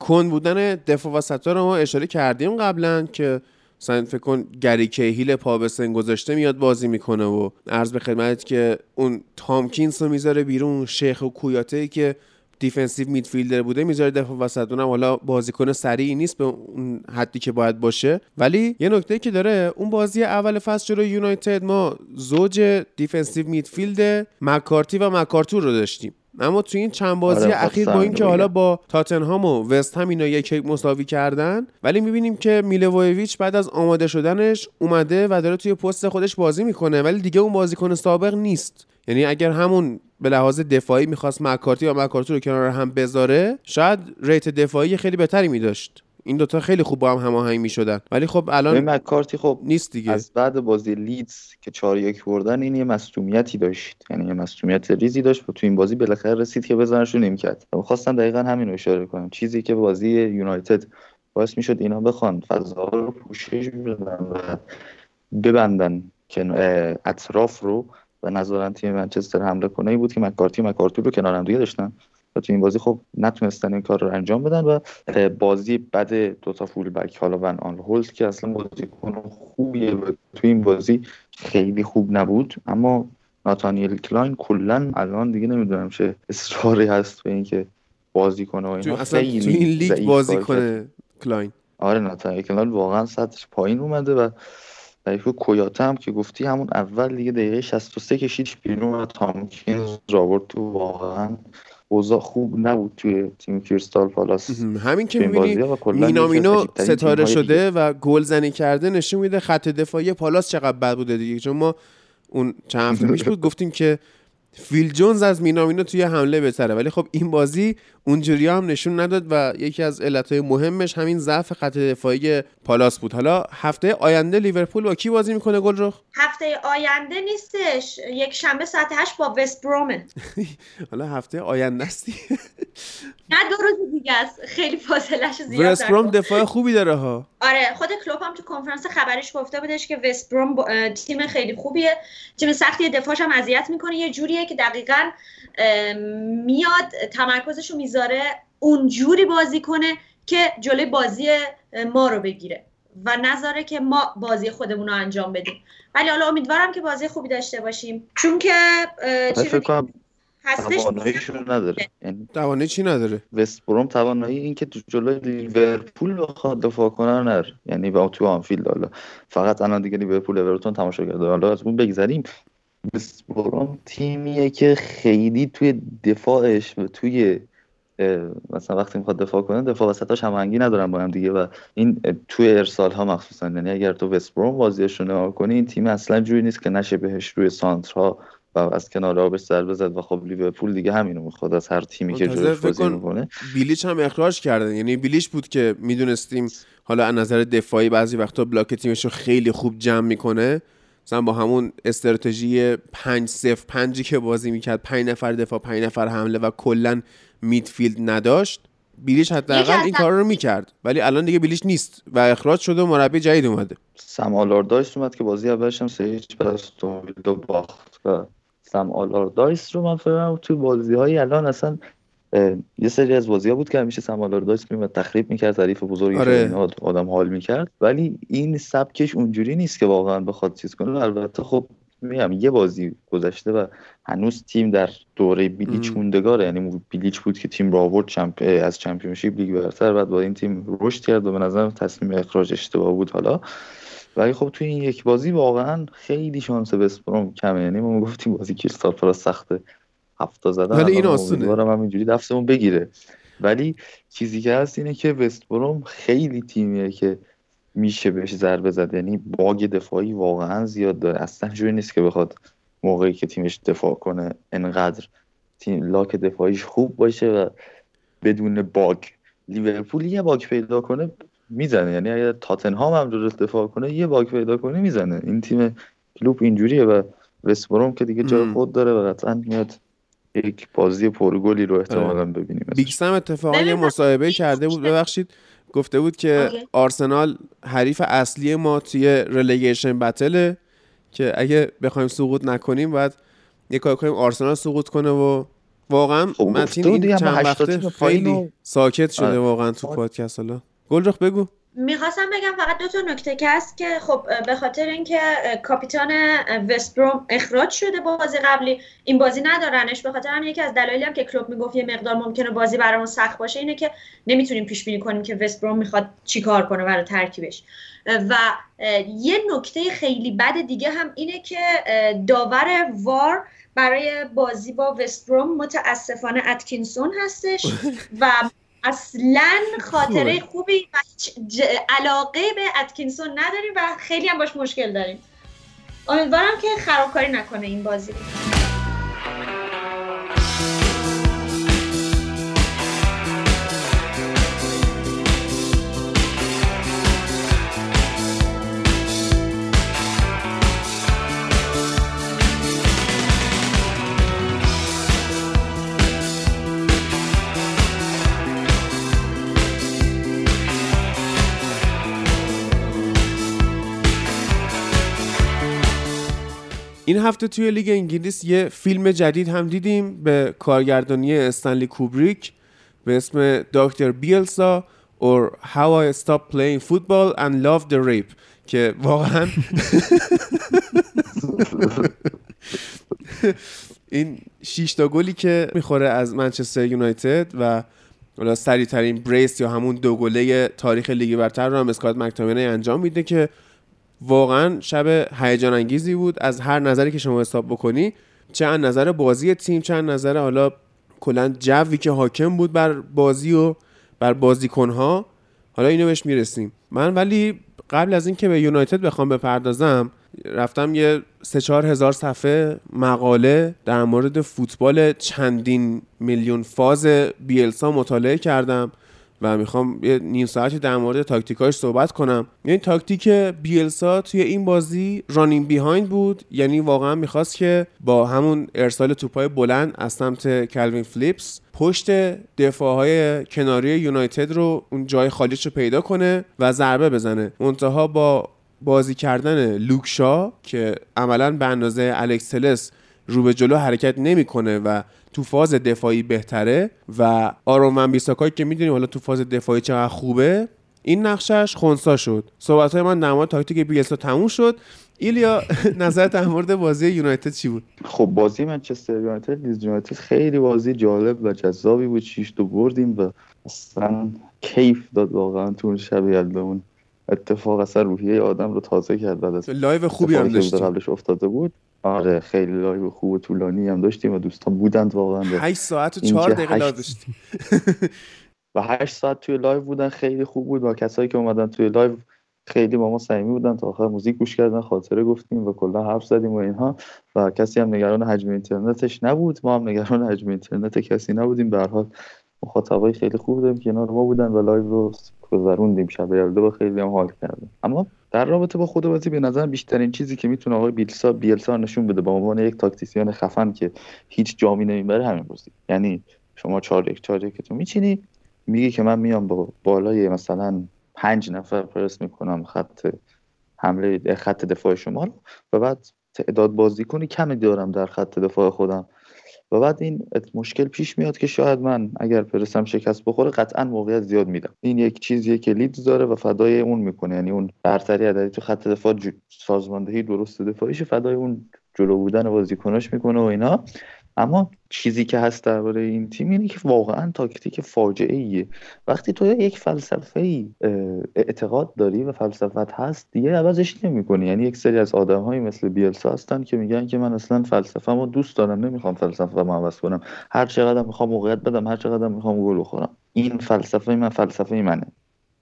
کن بودن دفاع وسطا رو ما اشاره کردیم قبلا که مثلا فکر کن گری کیهیل پا به سن گذاشته میاد بازی میکنه و عرض به خدمت که اون تامکینز رو میذاره بیرون، شیخ و کویاته که دیفنسیو میدفیلدر بوده میذاره دفاع وسط، اونم حالا بازیکن سریعی نیست به اون حدی که باید باشه. ولی یه نکته که داره، اون بازی اول فصل جلوی یونایتد ما زوج دیفنسیو میدفیلد مکارتی و مکارتور رو داشتیم، اما تو این چند بازی آره اخیر با این که حالا با تاتنهام و وست هم اینا یک یک مساوی کردن، ولی میبینیم که میلوویچ بعد از آماده شدنش اومده و داره توی پست خودش بازی میکنه، ولی دیگه اون بازیکن سابق نیست. یعنی اگر همون به لحاظ دفاعی میخواست مکارتی و مکارتی رو کنار هم بذاره، شاید ریت دفاعی خیلی بهتری میداشت. این دوتا خیلی خوب با هم هماهنگ میشدن، ولی خب الان مکارتی خب نیست دیگه. از بعد بازی لیدز که چهار یک بردن، این یه مصدومیتی داشت، یعنی یه مصدومیت ریزی داشت و تو این بازی بالاخره رسید که بزنش رو نمیکرد. خواستم دقیقاً همین رو اشاره کنم، چیزی که بازی یونایتد باعث میشد اینا بخوان فضا رو پوشش بدن و ببندن که اطراف رو و نذارن تیم منچستر حمله کنه، بود که مکارتی مکارتی رو کنار هم دیگه داشتن. تو این بازی خب نتونستن این کار رو انجام بدن و بازی بعد دو تا فول بک حالا ون آن هولد که اصلا بازیکن خوبیه و تو این بازی خیلی خوب نبود. اما ناتانیل کلاین کلا الان دیگه نمیدونم چه اصراری هست به اینکه بازیکن و اینا خیلی تو این لیگ بازی کنه کلاین. آره ناتانیل کلاین واقعا سطحش پایین اومده و دقیقه کویاته هم که گفتی همون اول دیگه دقیقه شصت و سه کشید بیرون و تامکینز راورد تو واقعا اوضاع خوب نبود توی تیم کریستال پالاس. همین که می‌بینی مینامینو ستاره شده و گلزنی کرده نشون میده خط دفاعی پالاس چقدر بد بوده دیگه. چون ما اون چند هفته پیش بود گفتیم که فیل جونز از مینامینو توی حمله بهتره، ولی خب این بازی اونجوری هم نشون نداد و یکی از علتهای مهمش همین ضعف خط دفاعی پالاس بود. حالا هفته آینده لیورپول با کی بازی میکنه گلرخ؟ هفته آینده نیستش، یک شنبه ساعت هشت با وست برومن. حالا هفته آینده هستی؟ نه دو روز دیگه است، خیلی فاصله‌اش زیاد داره. وست بروم دفاع خوبی داره ها. آره خود کلوپ هم تو کنفرانس خبرش گفته بودش که وست بروم با... تیم خیلی خوبیه، تیم سختیه، دفاعش هم اذیت میکنه، یه جوریه که دقیقاً میاد تمرکزشو میذاره اونجوری بازی کنه که جلوی بازی ما رو بگیره و نذاره که ما بازی خودمون رو انجام بدیم. ولی حالا امیدوارم که بازی خوبی داشته باشیم، چون که چیزی تواناییشون نداره. توانایی چی نداره؟ وست بروم توانایی این که تو جلوی لیورپول بخواد دفاع کنه نداره، یعنی با تو آنفیلد. حالا فقط الان دیگه لیورپول اورتون تماشاگرده، حالا از اون بگذریم. وست بروم تیمیه که خیلی توی دفاعش و توی مثلا وقتی میخواد دفاع کنه دفاع وسطاش هماهنگی ندارن با هم دیگه، و این توی ارسال ها مخصوصا، یعنی اگر تو وست بروم بازیش رو نگاه کنی این تیم اصلا جوری نیست که نشه بهش روی سانترها و از کنارها بهش ضربه زد. و خب لیورپول دیگه همینو میخواد از هر تیمی که جلوش بازی میکنه. بیلیچ هم اخراج کردن، یعنی بیلیچ بود که میدونستیم حالا از نظر دفاعی بعضی وقتا بلاک تیمش رو خیلی خوب جمع میکنه، مثلا با همون استراتژی پنج صفر پنج که بازی میکرد، پنج نفر دفاع پنج نفر حمله و کلا میدفیلد نداشت. بیلیچ حداقل این کار رو میکرد، ولی الان دیگه بیلیچ نیست و اخراج شده و مربی جدید اومده، سم آلاردایس اومد که بازی اولش هم سه هیچ به استون ویلا باخت. و سم آلاردایس رو من فهمیدم تو بازی‌های الان اصلا یه سری از بازی‌ها بود که همیشه سم آلاردایس میومد تخریب میکرد، تعریف بزرگی آره. اینا آدم حال میکرد، ولی این سبکش اونجوری نیست که واقعا بخواد چیز کنه. البته خب میگم یه بازی گذشته و هنوز تیم در دوره بیلیچ موندگاره، یعنی بیلیچ بود که تیم را آورد چمپ... از چمپیونشیپ لیگ برتر، بعد با این تیم رشد کرد و به نظرم تصمیم اخراج اشتباه بود حالا. ولی خب توی این یک بازی واقعا خیلی شانس وست بروم کمه، یعنی ما گفتیم بازی کریستال پالاس سخته هفت تا زدن، ولی این آسونه، امیدوارم همینجوری دفتمون بگیره. ولی چیزی که هست اینه که وست بروم خیلی تیمیه که میشه بهش ضربه زد، یعنی باگ دفاعی واقعا زیاد داره، اصلا جوری نیست که بخواد موقعی که تیمش دفاع کنه انقدر تیم لاک دفاعیش خوب باشه و بدون باگ. لیورپول یه باگ پیدا کنه میزنه، یعنی اگر تاتنهام هم درست دفاع کنه یه باگ پیدا کنه میزنه. این تیم کلوپ اینجوریه و وست بروم که دیگه جای خود داره و قطعا میاد یک بازی پرگلی رو احتمالاً ببینیم. بیگ سم اتفاقا یه مصاحبه کرده بود، ببخشید، گفته بود که okay. آرسنال حریف اصلی ما توی رلیگیشن بتله که اگه بخوایم سقوط نکنیم باید یک کاری کنیم آرسنال سقوط کنه. و واقعا متین این چند وقته خیلی ساکت شده آه. واقعا تو پادکست. حالا گلرخ بگو. میخواستم بگم فقط دو تا نکته که هست که خب به خاطر اینکه کاپیتان وست بروم اخراج شده بازی قبلی این بازی ندارنش، به خاطر همین یکی از دلایلی هم که کلوپ میگفت یه مقدار ممکنه بازی برامون سخت باشه اینه که نمیتونیم پیش بینی کنیم که وست بروم میخواد چیکار کنه برای ترکیبش. و یه نکته خیلی بد دیگه هم اینه که داور وار برای بازی با وست بروم متاسفانه اتکینسون هستش و اصلا خاطره خوبی و ج... علاقه به اتکینسون نداریم و خیلی هم باش مشکل داریم. امیدوارم که خرابکاری نکنه این بازی. این هفته توی لیگ انگلیس یه فیلم جدید هم دیدیم به کارگردانی استنلی کوبریک به اسم دکتر بیلسا or How I Stopped Playing Football and Loved the Rape که واقعا این شش تا گلی که میخوره از منچستر یونایتد و حالا سریع ترین بریس یا همون دو گله تاریخ لیگ برتر رو هم اسکات مک‌تومینی انجام میده که واقعا شب هیجان انگیزی بود از هر نظری که شما حساب بکنی، چه از نظر بازی تیم، چه از نظر حالا کلا جوی که حاکم بود بر بازی و بر بازیکن‌ها. حالا اینو بهش میرسیم. من ولی قبل از این که به یونایتد بخوام بپردازم رفتم یه سه چهار هزار صفحه مقاله در مورد فوتبال چندین میلیون فاز بیلسا مطالعه کردم و میخوام یه نیم ساعتی در مورد تاکتیکاش صحبت کنم. یعنی تاکتیک بیلسا توی این بازی رانینگ بیهایند بود، یعنی واقعا میخواست که با همون ارسال توپای بلند از سمت کلوین فلیپس پشت دفاعهای کناری یونایتد رو اون جای خالیش رو پیدا کنه و ضربه بزنه. منتها با بازی کردن لوکشا که عملاً به اندازه الکس تلس رو به جلو حرکت نمیکنه و تو فاز دفاعی بهتره و آرون ون بیساکا که میدونیم حالا تو فاز دفاعی چقدر خوبه، این نقشش خونسا شد. صحبت‌های من در مورد تاکتیک بیلسا تموم شد. ایلیا نظرت در مورد بازی یونایتد چی بود؟ خب بازی منچستر یونایتد لیز یونایتد خیلی بازی جالب و جذابی بود. شش تا بردیم و اصلا کیف داد واقعا تو شب یلدمون. اتفاق اصلا روحیه آدم رو تازه کرد. بعد لایو خوبی هم داشتیم قبلش افتاده بود. آره خیلی لایو خوب و طولانی هم داشتیم و دوستان بودند واقعا. هشت ساعت و چهار دقیقه هشت... داشتیم و هشت ساعت توی لایو بودن. خیلی خوب بود و کسایی که اومدن توی لایو خیلی با ما صمیمی بودن، تا آخر موزیک گوش کردن، خاطره گفتیم و کلا حرف زدیم و اینها و کسی هم نگران حجم اینترنتش نبود، ما هم نگران حجم اینترنت کسی نبودیم. به هر حال مخاطبای خیلی خوب داریم که کنار ما بودن و لایو رو گذروندیم شب یلدا و خیلی هم حال کردیم. اما در رابطه با خود بازی به نظر بیشترین چیزی که میتونه آقای بیلسا بیلسا نشون بده به عنوان یک تاکتیسیان خفن که هیچ جامی نمیبره همین بازی. یعنی شما چهار یک چهار یک که تو میچینی میگی که من میام با بالای مثلا پنج نفر پرس میکنم خط حمله خط دفاع شما رو و بعد تعداد بازیکنی کمی دارم در خط دفاع خودم و بعد این مشکل پیش میاد که شاید من اگر پرسم شکست بخوره قطعا موقعیت زیاد میدم. این یک چیزیه که لیدز داره و فدای اون میکنه، یعنی اون برتری عددی تو خط دفاع جو... سازماندهی درست دفاعیش فدای اون جلو بودن بازیکناش میکنه و اینا. اما چیزی که هست درباره این تیم اینه که واقعا تاکتیک فاجعه‌ایه. وقتی تو یک فلسفه‌ای اعتقاد داری و فلسفت هست دیگه عوضش نمی‌کنی. یعنی یک سری از آدم‌های مثل بیلسا هستن که میگن که من اصلا فلسفه‌مو دوست دارم، نمی‌خوام فلسفه‌مو عوض کنم، هر چقدر می‌خوام موقعیت بدم، هر چقدر می‌خوام گل بخورم. این فلسفه من فلسفه منه.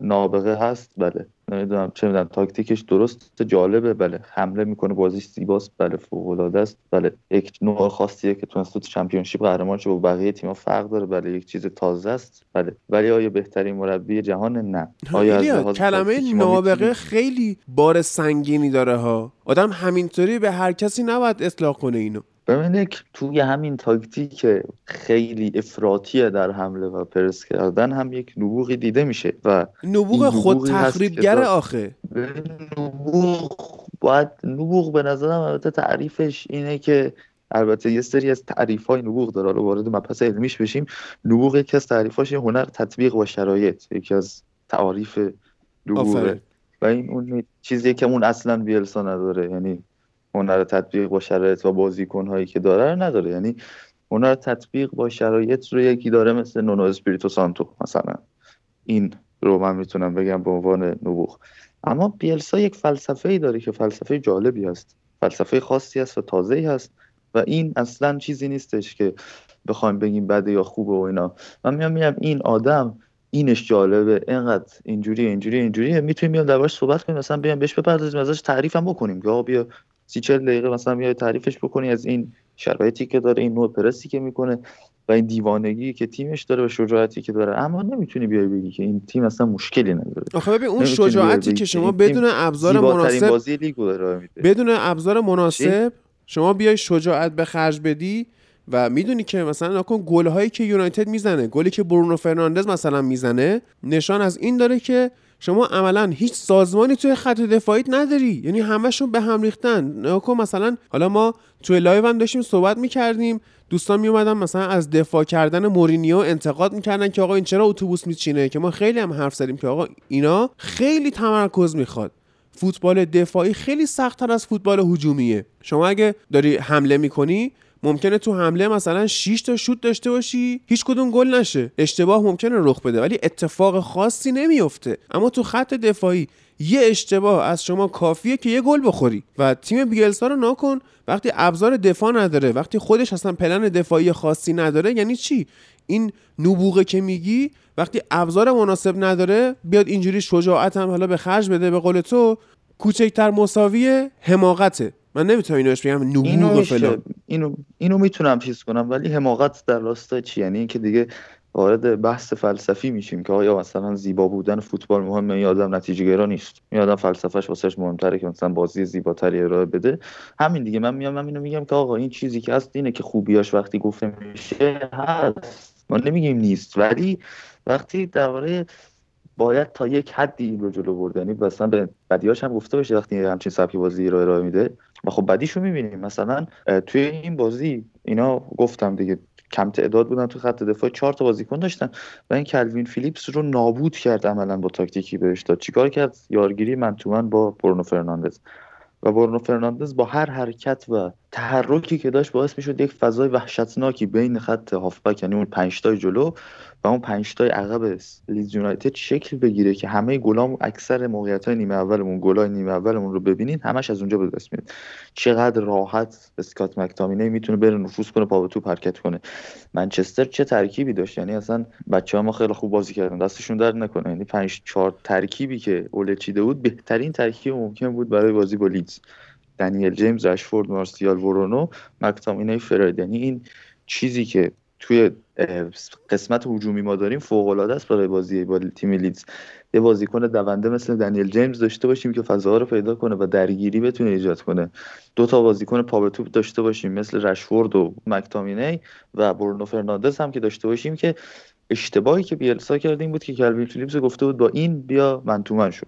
نابغه هست بله، نمیدونم چه میدونم تاکتیکش درست جالبه بله، حمله میکنه بازیش زیباست بله، فوق‌العاده است بله، یک نوع خاصیه که تونست تو چمپیونشیپ قهرمان شه، با بقیه تیم‌ها فرق داره بله، یک چیز تازه است بله، ولی آیا بهترین مربی جهان؟ نه. آیا از کلمه نابغه خیلی بار سنگینی داره ها، آدم همینطوری به هر کسی نباید اطلاق کنه اینو. ببینید که توی همین تاکتیک خیلی افراطی در حمله و پرس کردن هم یک نبوغی دیده میشه و نبوغ خود تخریبگر آخه. نبوغ باید نبوغ به نظرم البته تعریفش اینه که البته یه سری از تعریف‌های نبوغ داره، حالا وارد مبحث علمیش بشیم. نبوغ یکی از تعریفاش هنر تطبیق با شرایط، یکی از تعاریف نبوغه و این اون چیزیه که اون اصلا بیلسا نداره، یعنی هنر تطبیق با شرایط و بازیکن‌هایی که داره رو نداره. یعنی هنر تطبیق با شرایط رو یکی داره مثل نونو اسپریتو سانتو مثلا، این رو من میتونم بگم به عنوان نبوغ. اما بیلسا یک فلسفه‌ای داره که فلسفه جالبی است، فلسفه خاصی است و تازه‌ای است و این اصلا چیزی نیستش که بخوایم بگیم بده یا خوبه و اینا. من میام میگم این آدم اینش جالبه، اینقدر اینجوری اینجوری اینجوری میتونیم بیام دربارش صحبت کنیم، مثلا بیام بهش بپردازیم، ازش تعریف هم بکنیم یا بیا سی چهل دقیقه مثلا میای تعریفش بکنی از این شرایطی که داره، این نوع پرسی که میکنه و این دیوانگی که تیمش داره و شجاعتی که داره. اما نمیتونی بیای بگی که این تیم اصلا مشکلی نداره. آخه ببین اون شجاعتی که شما بدون ابزار مناسب بازی لیگو داره میده، بدون ابزار مناسب شما بیای شجاعت به خرج بدی و میدونی که مثلا ناکن گل‌هایی که یونایتد میزنه، گلی که برونو فرناندز مثلا میزنه، نشان از این داره که شما عملاً هیچ سازمانی توی خط دفاعیت نداری، یعنی همه‌شون به هم ریختن. ناکن مثلا حالا ما توی لایو هم داشتیم صحبت می‌کردیم، دوستان میومدن مثلا از دفاع کردن مورینیو انتقاد می‌کردن که آقا این چرا اتوبوس میچینه، که ما خیلی هم حرف زدیم که آقا اینا خیلی تمرکز می‌خواد، فوتبال دفاعی خیلی سخت‌تر از فوتبال هجومیه. شما اگه داری حمله می‌کنی ممکنه تو حمله مثلا شش تا شوت داشته باشی هیچ کدوم گل نشه، اشتباه ممکنه رخ بده ولی اتفاق خاصی نمیفته. اما تو خط دفاعی یه اشتباه از شما کافیه که یه گل بخوری و تیم بیلسا رو ناکن وقتی ابزار دفاع نداره، وقتی خودش اصلا پلن دفاعی خاصی نداره یعنی چی؟ این نبوغه که میگی وقتی ابزار مناسب نداره بیاد اینجوری شجاعت هم حالا به خرج بده، به قول تو کوچکتر مساویه حماقته. من نمیتونم اینو اش بگم نبوغ و فلان، اینو اینو میتونم چیز کنم، ولی حماقت در راستای چی؟ یعنی اینکه دیگه وارد بحث فلسفی میشیم که آیا مثلا زیبا بودن فوتبال مهمه یا آدم نتیجه گرا نیست، یا آدم فلسفه‌اش واسش مهمتره که مثلا بازی زیباتری ارائه بده. همین دیگه من میام من اینو میگم که آقا این چیزی که هست اینه که خوبیاش وقتی گفته میشه هست، ما نمیگیم نیست، ولی وقتی درباره باید تا یک حدی این رو جلو برد. یعنی مثلا به بدیاش هم گفته بشه وقتی همچین سبکی بازی رو ارائه میده. و خب بدیشو میبینیم، مثلا توی این بازی اینا گفتم دیگه کم تعداد بودن تو خط دفاع، چهار تا بازیکن داشتن و این کلوین فیلیپس رو نابود کرد عملا با تاکتیکی بهش داد. چیکار کرد؟ یارگیری من تو من با برونو فرناندز، و برونو فرناندز با هر حرکت و تحرکی که داشت باعث میشد یک فضای وحشتناکی بین خط هافبک، یعنی اون پنج تای جلو و اون پنج تای عقب لیدز یونایتد شکل بگیره که همه گلام، اکثر موقعیت‌های نیمه اولمون، گلای نیمه اولمون رو ببینین، همش از اونجا به دست میاد. چقدر راحت اسکات مک‌تامینی میتونه بره نفوذ کنه، پا به توپ حرکت کنه. منچستر چه ترکیبی داشت، یعنی اصلا بچه‌ها ما خیلی خوب بازی کردن، دستشون درد نکنه. یعنی پنج چهار ترکیبی که اوله چیده بود بهترین ترکیب ممکن بود برای بازی با لیدز. دنیل جیمز، رشفورد، مارسیال، ورونو، مک‌تامینی، فراید. یعنی این چیزی که توی قسمت هجومی ما داریم فوق‌العاده است برای بازی با تیم لیدز. یه بازیکن دونده مثل دنیل جیمز داشته باشیم که فضاها رو پیدا کنه و درگیری بتونه ایجاد کنه. دو تا بازیکن پا به توپ داشته باشیم مثل رشفورد و مک‌تامینی و برونو فرناندز هم که داشته باشیم، که اشتباهی که بیلسا کرد این بود که کلوین فیلیپس گفته بود با این بیا من تو من شو.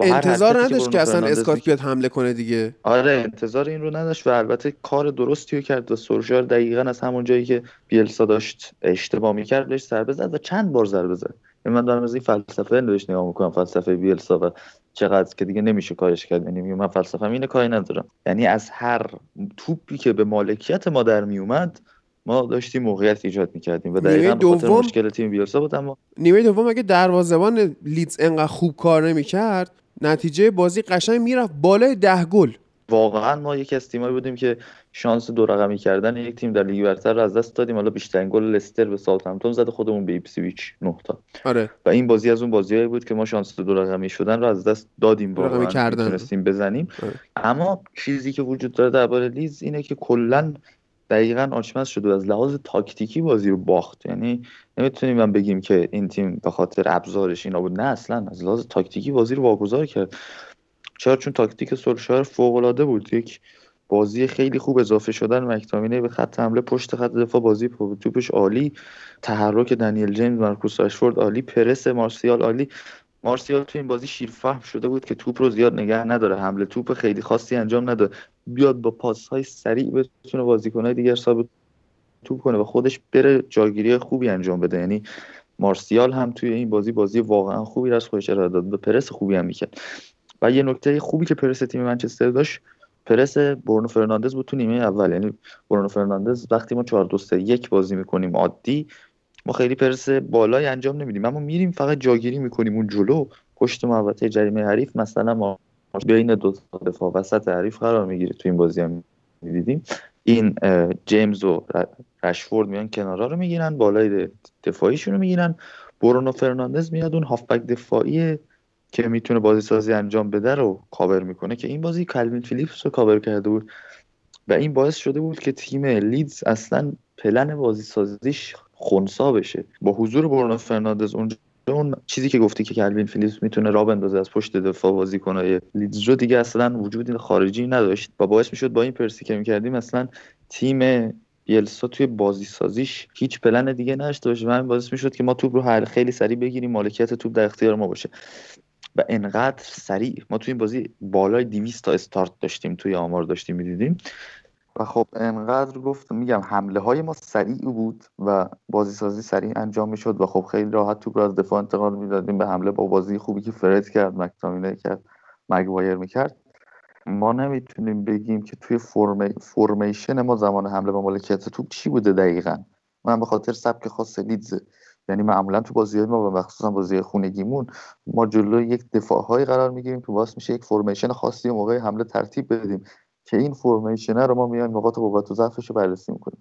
انتظار نداشت که اصلا اسکات بیاد حمله کنه دیگه. آره انتظار این رو نداشت و البته کار درستی رو کرد و سورشار دقیقاً از همون جایی که بیلسا داشت اشتباه می‌کرد بهش ضربه زد و چند بار ضربه زد. من دارم از این فلسفه بهش نگاه می‌کنم، فلسفه بیلسا، و چقدر که دیگه نمیشه کارش کرد. یعنی من فلسفه‌م اینه کاری ندارم، یعنی از هر توپی که به مالکیت ما در میومد ما داشتیم موقعیت ایجاد می‌کردیم و دقیقاً بخاطر مشکل تیم بیلسا بود. اما نیمه دوم اگه دروازه‌بان لیدز انقدر خوب کار نمی‌کرد نتیجه بازی قشنگ میرفت بالای ده گل. واقعاً ما یکی از تیمایی بودیم که شانس دو رقمی کردن یک تیم در لیگ برتر رو از دست دادیم. حالا بیشترین گل لستر به ساوثهمپتون زده، خودمون به ایپسویچ نه تا. آره. و این بازی از اون بازیایی بود که ما شانس دو رقمی شدن رو از دست دادیم، واقعاً تونستیم بزنیم. آره. اما چیزی که وجود داره درباره لیدز اینه که کلاً دقیقاً آشمز شده از لحاظ تاکتیکی بازی رو باخت. یعنی نمیتونیم من بگیم که این تیم به خاطر ابزارش اینا بود، نه اصلاً از لحاظ تاکتیکی بازی رو واگذار کرد. چرا؟ چون تاکتیک سولشایر فوق‌العاده بود. یک بازی خیلی خوب، اضافه شدن مک‌تامینی به خط حمله، پشت خط دفاع بازی توپش عالی، تحرک دنیل جیمز، مارکوس رشفورد عالی، پرس مارسیال عالی. مارسیال تو این بازی شیرفهم شده بود که توپ رو زیاد نگه نداره، حمله توپ خیلی خاصی انجام نده، بیاد با پاس‌های سریع بتونه بازیکن‌های دیگر ثابت توپ کنه و خودش بره جاگیری خوبی انجام بده. یعنی مارسیال هم توی این بازی بازی واقعا خوبی راست خودش ارائه داد، به پرس خوبی هم می‌کرد. و یه نکته خوبی که پرس تیم منچستر داشت، پرس برونو فرناندز بود تو نیمه اول. یعنی برونو فرناندز وقتی ما چهار دو سه یک بازی می‌کنیم عادی، ما خیلی پرس بالای انجام نمیدیم، اما میریم فقط جاگیری میکنیم اون جلو پشت محوطه جریمه حریف. مثلا ما بین دو تا دفاع وسط حریف قرار میگیره، تو این بازی هم میدیدیم این جیمز و رشفورد میان کنارا رو میگیرن، بالای دفاعیشون رو میگیرن، برونو فرناندز میاد اون هافبک دفاعی که میتونه بازی سازی انجام بده رو کاور میکنه، که این بازی کلوین فیلیپس رو کاور کرده بود و این باعث شده بود که تیم لیدز اصلا پلن بازی سازیش خونسا بشه. با حضور برونو فرناندز اونجا، اون چیزی که گفتی که کلوین فیلیپس میتونه راه بندازه از پشت دفاع بازیکن‌های لیدز رو دیگه اصلا وجود خارجی نداشت و باعث میشد با این پرسی که می‌کردیم اصلا تیم بیلسا توی بازی سازیش هیچ پلن دیگه نداشت و همین باعث میشد که ما توپ رو هر خیلی سریع بگیریم، مالکیت توپ در اختیار ما باشه. و انقدر سریع ما توی این بازی بالای دویست تا استارت داشتیم، توی آمار داشتیم می‌دیدیم و خب انقدر گفتم میگم حمله های ما سریع بود و بازی سازی سریع انجام میشد و خب خیلی راحت توپ رو از دفاع انتقال میدادیم به حمله با بازی خوبی که فرید کرد، مک‌تامینی کرد، مگوایر میکرد. ما نمیتونیم بگیم که توی فرم فرمیشن ما زمان حمله با مالکیت توپ چی بوده دقیقاً. من به خاطر سبک خاص لیدز، یعنی معمولا تو بازی‌های ما و مخصوصا بازی خونگیمون ما جلوی یک دفاع‌های قرار میگیریم که واسه میشه یک فرمیشن خاصی موقع حمله ترتیب بدیم که این فرمیشنه رو ما میایم نقاط قوت و ضعفش رو بررسی میکنیم.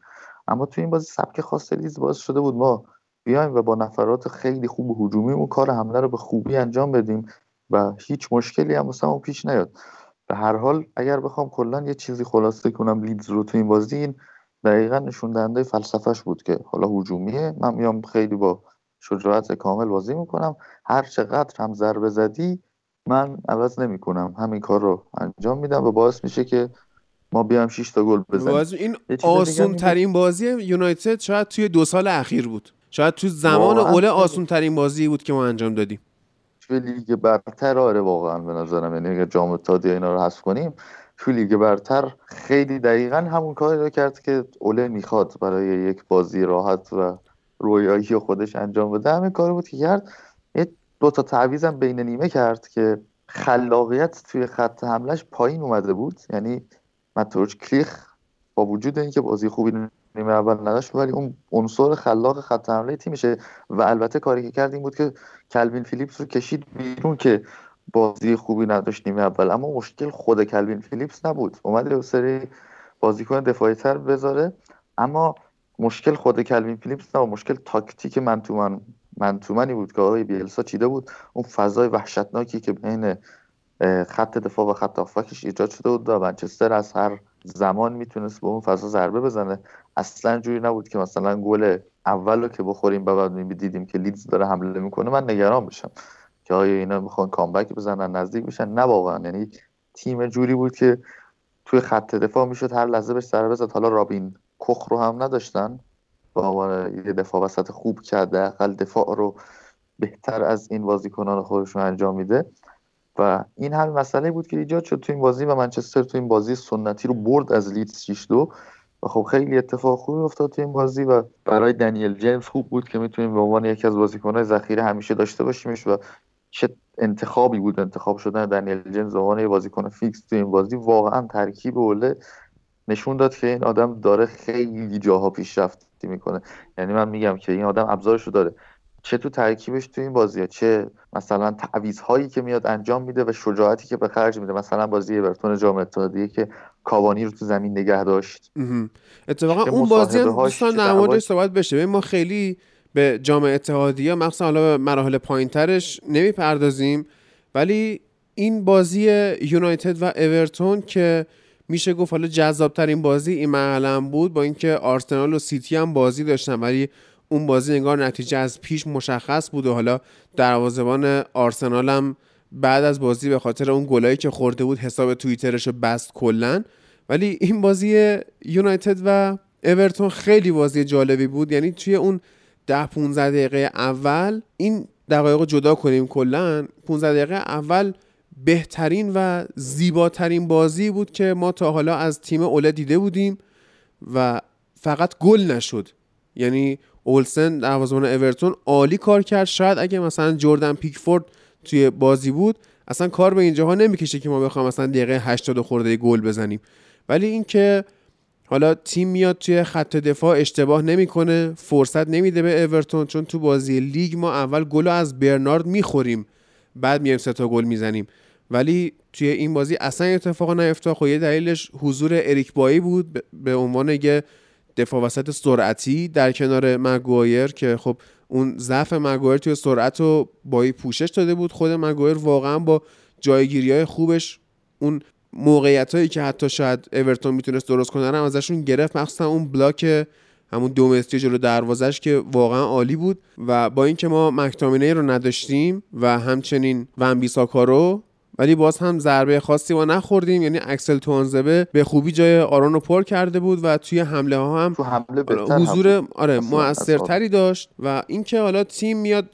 اما تو این بازی سبک خاص لیدز باعث شده بود ما بیایم و با نفرات خیلی خوب هجومی اون کار حمله رو به خوبی انجام بدیم و و هیچ مشکلی هم واسه اون پیش نیاد. به هر حال اگر بخوام کلا یه چیزی خلاصه کنم لیدز رو تو این بازی، این دقیقاً نشون دهنده فلسفه‌اش بود که حالا هجومیه، من میام خیلی با شجاعت کامل بازی میکنم، هر چقدر هم ضربه زدی من عوض نمیکنم، همین کار رو انجام میدم و باعث میشه که ما بیام شش تا گل بزنیم. این آسون ترین بازی یونایتد شاید توی دو سال اخیر بود، شاید تو زمان اوله آسون ترین بازی بود که ما انجام دادیم توی لیگ برتر. آره واقعا به نظرم، یعنی اگه جام اتحادیه اینا رو حذف کنیم، توی لیگ برتر خیلی دقیقاً همون کاری رو کرد که اوله میخواد برای یک بازی راحت و رویایی خودش انجام بده. همین کاری بود که کرد. یه دو تا تعویض هم بین نیمه کرد که خلاقیت توی خط حملهش پایین اومده بود، یعنی ماتوچ کلیخ با وجود اینکه بازی خوبی نیمه اول نداشت ولی اون عنصر خلاق خط حمله تیمشه. و البته کاری که کرد این بود که کلوین فیلیپس رو کشید بیرون که بازی خوبی نداشت نیمه اول، اما مشکل خود کلوین فیلیپس نبود، اومد یه سری بازیکن دفاعی تر بذاره، اما مشکل خود کلوین فیلیپس نبود، مشکل تاکتیک من تو من من تو منی بود که آقای بیلسا چیده بود، اون فضای وحشتناکی که بین خط دفاع و خط هافبکش ایجاد شده بود و منچستر از هر زمان میتونست به اون فضا ضربه بزنه. اصلا جوری نبود که مثلا گل اولو که بخوریم بعد می‌دیدیم که لیدز داره حمله میکنه من نگران بشم که آیا اینا میخوان کامبک بزنن نزدیک بشن. نه واقعا، یعنی تیم جوری بود که توی خط دفاع میشد هر لحظه بهش ضربه زد. حالا رابین کوخ رو هم نداشتن با یه دفاع وسط خوب کرده، حداقل دفاع رو بهتر از این بازیکنان خودشون انجام میده و این همین مسئله بود که ایجاد شد تو این بازی و منچستر تو این بازی سنتی رو برد از لیدز شش دو و خب خیلی اتفاق خوبی افتاد تو این بازی و برای دنیل جیمز خوب بود که میتونیم به عنوان یکی از بازیکن‌های ذخیره همیشه داشته باشیمش و چه انتخابی بود انتخاب شدن دنیل جیمز به عنوان یه بازیکن فیکس تو این بازی. واقعا ترکیب اوله نشون داد که این آدم داره خیلی جاها پیشرفت میکنه، یعنی من میگم که این آدم ابزارشو داره، چه تو ترکیبش تو این بازی‌ها، چه مثلا تعویض‌هایی که میاد انجام میده و شجاعتی که به خرج میده. مثلا بازی اورتون جام اتحادیه که کاوانی رو تو زمین نگه داشت، اتفاقا اون بازی هم دوستان نمادش صحبت بشه. ببین ما خیلی به جام اتحادیه مثلا حالا به مراحل پایین‌ترش نمیپردازیم، ولی این بازی یونایتد و اورتون که میشه گفت حالا جذاب‌ترین بازی این مرحله بود، با اینکه آرسنال و سیتی هم بازی داشتن ولی اون بازی انگار نتیجه از پیش مشخص بود و حالا دروازه‌بان آرسنال هم بعد از بازی به خاطر اون گلایی که خورده بود حساب توییترش رو بست کلاً. ولی این بازی یونایتد و اورتون خیلی بازی جالبی بود، یعنی توی اون ده پانزده دقیقه اول، این دقایق جدا کنیم کلاً، پانزده دقیقه اول بهترین و زیباترین بازی بود که ما تا حالا از تیم اوله دیده بودیم و فقط گل نشد. یعنی اولسن دروازه‌بان اورتون عالی کار کرد، شاید اگه مثلا جردن پیکفورد توی بازی بود اصلا کار به اینجاها نمیکشه که ما بخوایم مثلا دقیقه هشتاد خورده گل بزنیم، ولی اینکه حالا تیم میاد توی خط دفاع اشتباه نمیکنه، فرصت نمیده به اورتون، چون تو بازی لیگ ما اول گل از برنارد میخوریم بعد میایم سه تا گل میزنیم، ولی توی این بازی اصلا اتفاقی نیفتاد. خب یه دلیلش حضور اریک بایی بود به عنوان یه دفاع وسط سرعتی در کنار مگوایر که خب اون ضعف مگوایر توی سرعت رو بایی پوشش داده بود. خود مگوایر واقعا با جایگیری‌های خوبش اون موقعیتایی که حتی شاید اورتون میتونست درست کنه هم ازشون گرفت، مخصوصا اون بلاک همون دو متری جلو دروازه‌اش که واقعا عالی بود. و با اینکه ما مک‌تامینی رو نداشتیم و همچنین ون بیساکا رو، ولی باز هم ضربه خاصی ما نخوردیم، یعنی اکسل توانزبه به خوبی جای آرون رو پر کرده بود و توی حمله ها هم حمله حضور آره مؤثرتری داشت. و اینکه حالا تیم میاد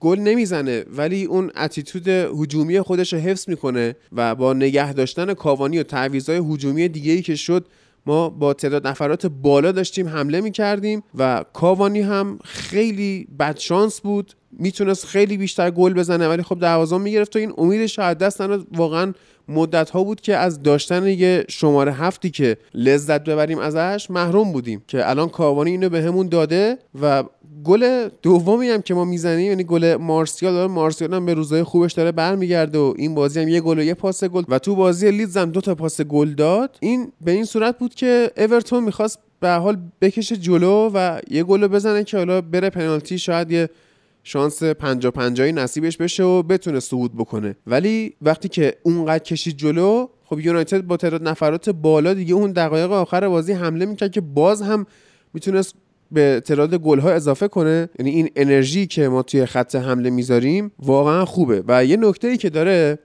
گل نمیزنه ولی اون اتیتود هجومی خودش رو حفظ میکنه و با نگه داشتن کاوانی و تعویضای هجومی دیگه‌ای که شد ما با تعداد نفرات بالا داشتیم حمله میکردیم و کاوانی هم خیلی بدشانس بود، میتونست خیلی بیشتر گل بزنه ولی خب دروازه‌بان میگرفت و این امیدش از دست نرفت. واقعا مدت ها بود که از داشتن یه شماره هفتی که لذت ببریم ازش محروم بودیم که الان کاوانی اینو بهمون داده. و گل دومی هم که ما میزنیم، یعنی گل مارسیال، داره مارسیال هم به روزهای خوبش داره برمیگرده و این بازی هم یه گل و یه پاس گل و تو بازی لیدز هم دو تا پاس گل داد. این به این صورت بود که اورتون میخواست به حال بکشه جلو و یه گل بزنه که حالا بره پنالتی، شاید یه شانس پنجا پنجایی نصیبش بشه و بتونه صعود بکنه. ولی وقتی که اونقدر کشید جلو، خب یونایتد با تعداد نفرات بالا دیگه اون دقایق آخر بازی حمله میکرد که باز هم میتونست به تعداد گل‌ها اضافه کنه. یعنی این انرژی که ما توی خط حمله میذاریم واقعا خوبه. و یه نکته‌ای که داره،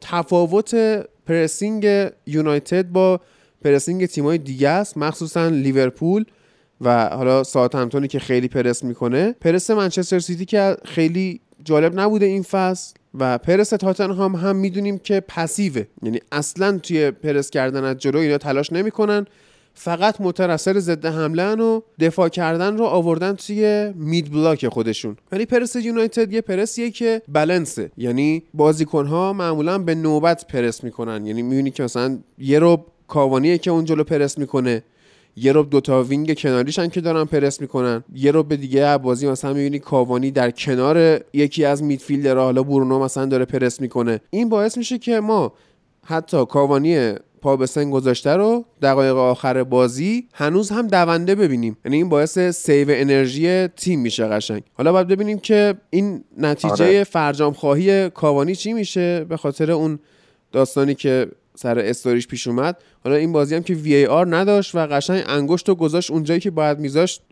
تفاوت پرسینگ یونایتد با پرسینگ تیم‌های دیگه است، مخصوصا لیورپول و حالا ساوثهمپتونی که خیلی پرس میکنه. پرس منچستر سیتی که خیلی جالب نبوده این فصل، و پرس تاتنهام هم میدونیم که پسیوه، یعنی اصلا توی پرس کردن از جلو اینا تلاش نمیکنن، فقط متأثر ضد حملهن و دفاع کردن رو آوردن توی مید بلاک خودشون. ولی پرس یونایتد یه پرسیه که بالانسه، یعنی بازیکن‌ها معمولا به نوبت پرس میکنن. یعنی میبینی که مثلا یه رب کاوانیه که اون جلو پرس میکنه، یه رب دوتا وینگ کناریشن که دارن پرس میکنن، یه رب دیگه بازی مثلا میبینی کاوانی در کنار یکی از میدفیلدرها، حالا برونو مثلا داره پرس میکنه. این باعث میشه که ما حتی کاوانی پا به سن گذاشته رو دقایق آخر بازی هنوز هم دونده ببینیم. یعنی این باعث سیو انرژی تیم میشه قشنگ. حالا باید ببینیم که این نتیجه آره. فرجام‌خواهی کاوانی چی میشه به خاطر اون داستانی که سر استوریش پیش اومد. حالا این بازی هم که وی ای آر نداشت و قشنگ انگشتو گذاشت اونجایی که باید میذاشت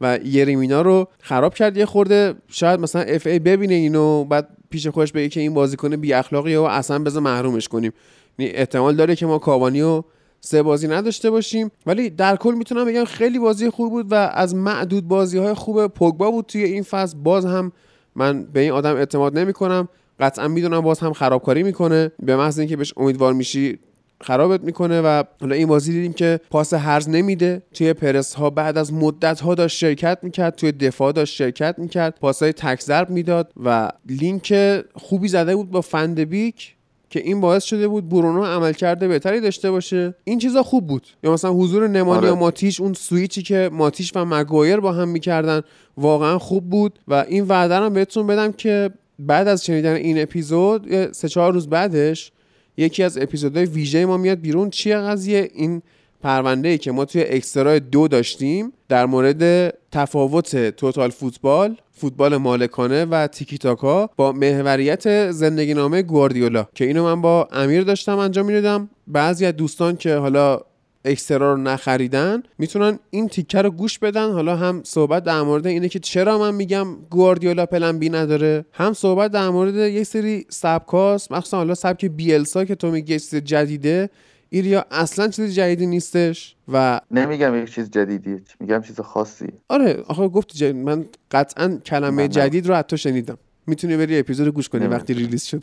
و یریمینا رو خراب کرد یه خورده. شاید مثلا اف ای ببینه اینو، بعد پیش خودش بگه که این بازیکن بی اخلاقیه و اصلا بذار محرومش کنیم. احتمال داره که ما کاوانیو سه بازی نداشته باشیم. ولی در کل میتونم بگم خیلی بازی خوب بود و از معدود بازی‌های خوب پوگبا بود توی این فصل. باز هم من به این آدم اعتماد نمی‌کنم، قطعا میدونم باز هم خرابکاری میکنه، به محض اینکه بهش امیدوار میشی خرابت میکنه. و حالا این بازی دیدیم که پاس هرز نمیده، توی پرس ها بعد از مدت ها داشت شرکت میکرد، توی دفاع داشت شرکت میکرد، پاسای تک ضرب میداد و لینک خوبی زده بود با فندبیک که این باعث شده بود برونو عملکرد بهتری داشته باشه. این چیزا خوب بود. یا مثلا حضور نمانی و ماتیش، اون سویچی که ماتیش و مگایر با هم میکردن واقعا خوب بود. و این وعده رو بهتون بدم که بعد از شنیدن این اپیزود سه چهار روز بعدش یکی از اپیزودهای ویژه ما میاد بیرون. چیه قضیه؟ این پرونده‌ای که ما توی اکسترا دو داشتیم در مورد تفاوت توتال فوتبال، فوتبال مالکانه و تیکی تاکا با محوریت زندگی نامه گواردیولا، که اینو من با امیر داشتم انجام میدادم. بعضی از دوستان که حالا اکسترا رو نخریدن میتونن این تیکه رو گوش بدن. حالا هم صحبت در مورد اینه که چرا من میگم گواردیولا پلن بی نداره، هم صحبت در مورد یک سری سبکاست، مخصوصا حالا سبک بیلسا که تو میگی چیز جدیده، ایلیا اصلا چیز جدیدی نیستش. و نمیگم یک چیز جدیدیه، میگم چیز خاصی. آره آخه گفت جدید. من قطعا کلمه من جدید رو حتی شنیدم. میتونی بری اپیزود گوش کنی نمید. وقتی ریلیز شد.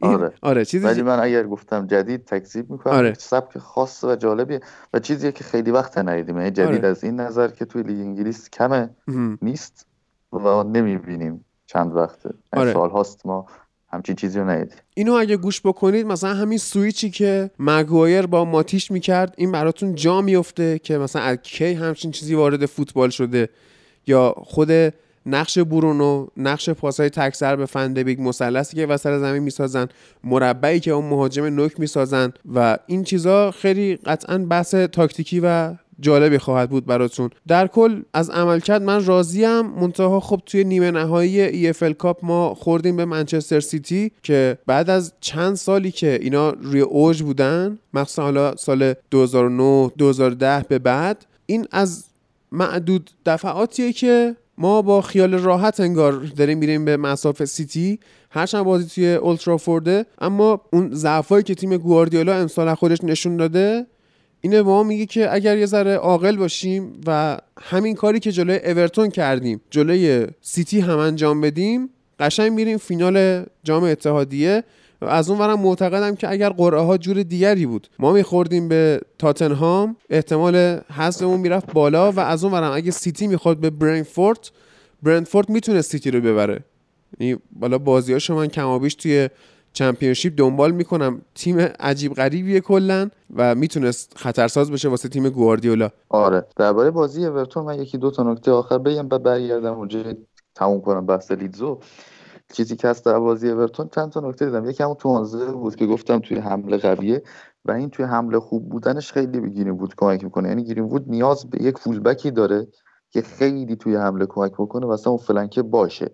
آره آره چیزی، ولی من اگر گفتم جدید تکذیب میکنم. آره. سبک خاص و جالبیه و چیزیه که خیلی وقت ندیدیم. یعنی جدید آره. از این نظر که توی لیگ انگلیس کمه هم. نیست و نمیبینیم چند وقته. آره. سال هاست ما همچین چیزی رو ندیدیم. اینو اگه گوش بکنید، مثلا همین سویچی که مگوایر با ماتیش میکرد این براتون جا میفته که مثلا از کی همچین چیزی وارد فوتبال شده. یا خود نقش برونو، نقش پاسای تک ضرب فندبیک، مثلثی که وسط زمین میسازن، مربعی که اون مهاجم نوک میسازن و این چیزا خیلی قطعاً بحث تاکتیکی و جالبی خواهد بود براتون. در کل از عملکرد من راضیم. منتها خب توی نیمه نهایی ای اف ال کاپ ما خوردیم به منچستر سیتی که بعد از چند سالی که اینا روی اوج بودن، مخصوصا حالا سال دو هزار و نه دو هزار و ده به بعد، این از معدود دفعاتیه که ما با خیال راحت انگار داریم میریم به مسافت سیتی. هرچند بازی توی اولترافورده، اما اون ضعفایی که تیم گواردیولا امسال خودش نشون داده اینه ما میگه که اگر یه ذره عاقل باشیم و همین کاری که جلوی اورتون کردیم جلوی سیتی هم انجام بدیم، قشنگ میریم فینال جام اتحادیه. و از اون ورم معتقدم که اگر قرعه ها جور دیگری بود، ما میخوردیم به تاتنهام، احتمال حذفمون میرفت بالا. و از اون ورم اگه سیتی میخورد به برنتفورد، برنتفورد میتونه سیتی رو ببره. یعنی بالا بازیاشو من کمابیش توی چمپیونشیپ دنبال میکنم، تیم عجیب غریبیه کلا و میتونست خطرساز بشه واسه تیم گواردیولا. آره درباره بازی اورتون من یکی دو تا نکته آخر بگم بعد برگردم اونجا تموم کنم بحث لیدزو. چیزی که از بازی اورتون چند تا نکته دیدم. یکی همون توانزه بود که گفتم توی حمله قویه و این توی حمله خوب بودنش خیلی به گیرین وود کمک میکنه. یعنی گیرین وود نیاز به یک فولبکی داره که خیلی توی حمله کمک بکنه، واسه اون فلنکه باشه.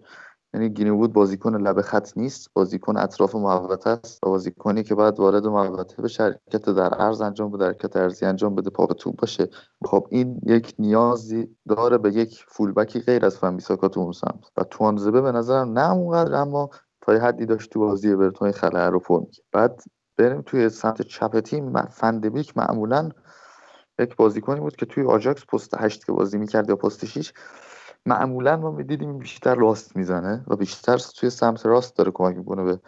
یعنی گرین‌وود بازیکن لب خط نیست، بازیکن اطراف محوطه است، بازیکنی که بعد وارد محوطه بشه، حرکت در عرض انجام بده، حرکت عرضی انجام بده، پا به توپ باشه. خب این یک نیازی داره به یک فولبکی غیر از فامبیساکا تو اون سمت، و توانزبه به نظرم نه اونقدر، اما تا حدی داشت تو بازی برتون خلأ رو پر می‌کرد. بعد بریم توی سمت چپ تیم، فندبیک معمولاً یک بازیکنی بود که توی آژاکس پست هشت که بازی می‌کرد یا پست شش معمولا ما می‌دیدیم بیشتر راست میزنه و بیشتر توی سمت راست داره کمک میکنه به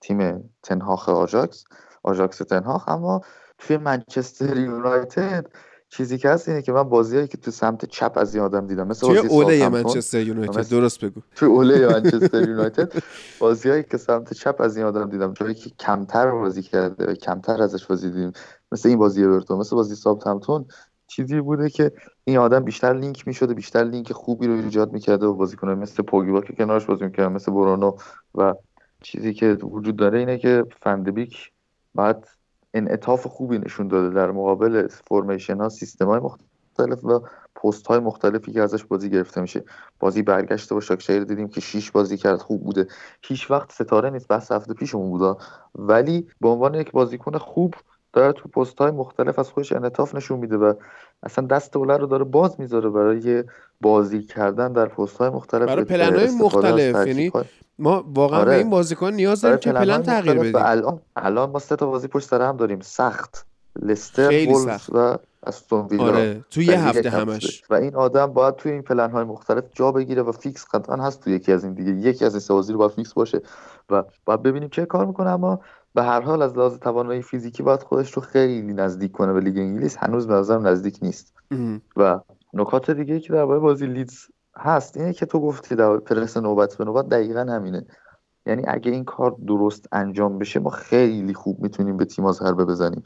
تیم تنهاخ آژاکس آژاکس تنهاخ. اما توی منچستر یونایتد چیزی که هست اینه که من بازیایی که تو سمت چپ از این آدم دیدم، مثلا بازی اوله منچستر یونایتد، درست بگو، توی اوله منچستر یونایتد بازیایی که سمت چپ از این آدم دیدم، جایی که کمتر بازی کرده و کمتر ازش بازی دیدیم، مثلا این بازی اورتون، مثلا بازی ساوثهامپتون، چیزی بوده که این آدم بیشتر لینک میشده، بیشتر لینک خوبی رو ایجاد میکرده و بازیکن‌ها مثل پوگبا که کنارش بازی میکردن، مثل برونو. و چیزی که وجود داره اینه که فندبیک بعد انعطاف خوبی نشون داده در مقابل فرمیشن ها، سیستم های مختلف و پست های مختلفی که ازش بازی گرفته میشه. بازی برگشته با شاکشایر دیدیم که شش بازی کرد، خوب بوده. هیچ وقت ستاره نیست، بس هفته پیشمون بودا، ولی به عنوان یک بازیکن خوب داره تو پست‌های مختلف از خودش انعطاف نشون میده و اصلا دست اوله رو داره باز میذاره برای بازی کردن در پست‌های مختلف، برای پلن‌های مختلف. یعنی ما واقعا آره. به این بازیکن نیاز داریم که پلن تغییر بدیم. الان الان ما سه تا بازی پشت سر هم داریم، سخت، لستر، وولز و استون ویلا. آره. تو یه هفته همش، و این آدم باید توی این پلن‌های مختلف جا بگیره و فیکس قطعا هست تو یکی از این دیگه، یکی از این سه بازی رو باید فیکس باشه و باید ببینیم چه کار می‌کنه. اما به هر حال از لحاظ توانایی فیزیکی باید خودش رو خیلی نزدیک کنه به لیگ انگلیس، هنوز به نظرم نزدیک نیست. ام. و نکات دیگه که درباره بازی لیدز هست اینه که تو گفتی در پرس نوبت به نوبت دقیقاً همینه. یعنی اگه این کار درست انجام بشه ما خیلی خوب میتونیم به تیم ضربه بزنیم.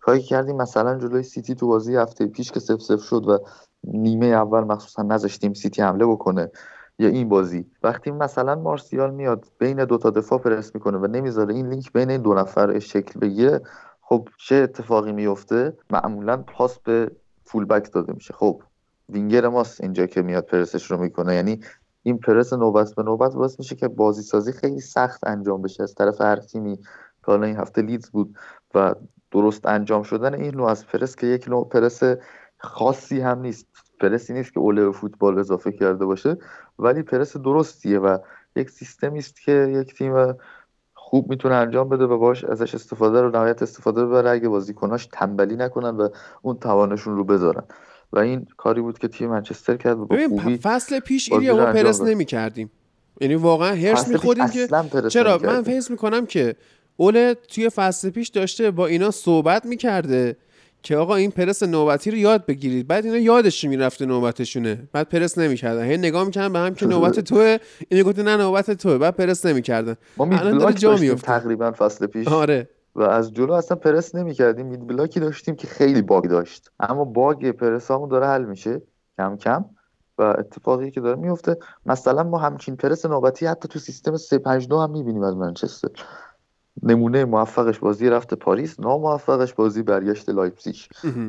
کاری کردیم مثلا جلوی سیتی تو بازی هفته پیش که صفر صفر شد و نیمه اول مخصوصا نذاشتیم سیتی حمله بکنه، یا این بازی وقتی مثلا مارسیال میاد بین دو تا دفاع پرس میکنه و نمیذاره این لینک بین این دو نفر شکل بگیره، خب چه اتفاقی میفته؟ معمولا پاس به فول بک داده میشه. خب وینگر ماست اینجا که میاد پرسش رو میکنه. یعنی این پرس نوبت به نوبت باعث میشه که بازی سازی خیلی سخت انجام بشه از طرف هر تیمی که حالا این هفته لیدز بود. و درست انجام شدن این نوع از پرس که یک نوع پرس خاصی هم نیست، پرسی نیست که اوله فوتبال اضافه کرده باشه، ولی پرس درستیه و یک سیستمی است که یک تیم خوب میتونه انجام بده و باش ازش استفاده رو نهایت استفاده ببره اگه بازیکناش تنبلی نکنن و اون توانشون رو بذارن. و این کاری بود که تیم منچستر کرد با خوبی. فصل پیش ایریا ما پرس نمی‌کردیم، یعنی واقعا هرس می‌خوردیم که چرا. من فکر می‌کنم که اوله توی فصل پیش داشته با اینا صحبت می‌کرده که آقا این پرس نوبتی رو یاد بگیرید، بعد اینا یادش میرفته نوبتشونه، بعد پرس نمی‌کردن، هی نگاه می‌کردن به هم که نوبت توئه، این گفت نه نوبت توئه، بعد پرس نمی‌کردن. ما الان داره جا میفته تقریبا فصل پیش. آره. و از جلو اصلا پرس نمی‌کردیم، مید بلاکی داشتیم که خیلی باگ داشت، اما باگ پرسامون داره حل میشه کم کم و اتفاقی که داره میفته. مثلا ما همچین پرس نوبتی حتی تو سیستم سه پنج دو هم می‌بینیم از منچستر. نمونه موفقش بازی رفت پاریس، ناموفقش بازی برگشت لایپزیگ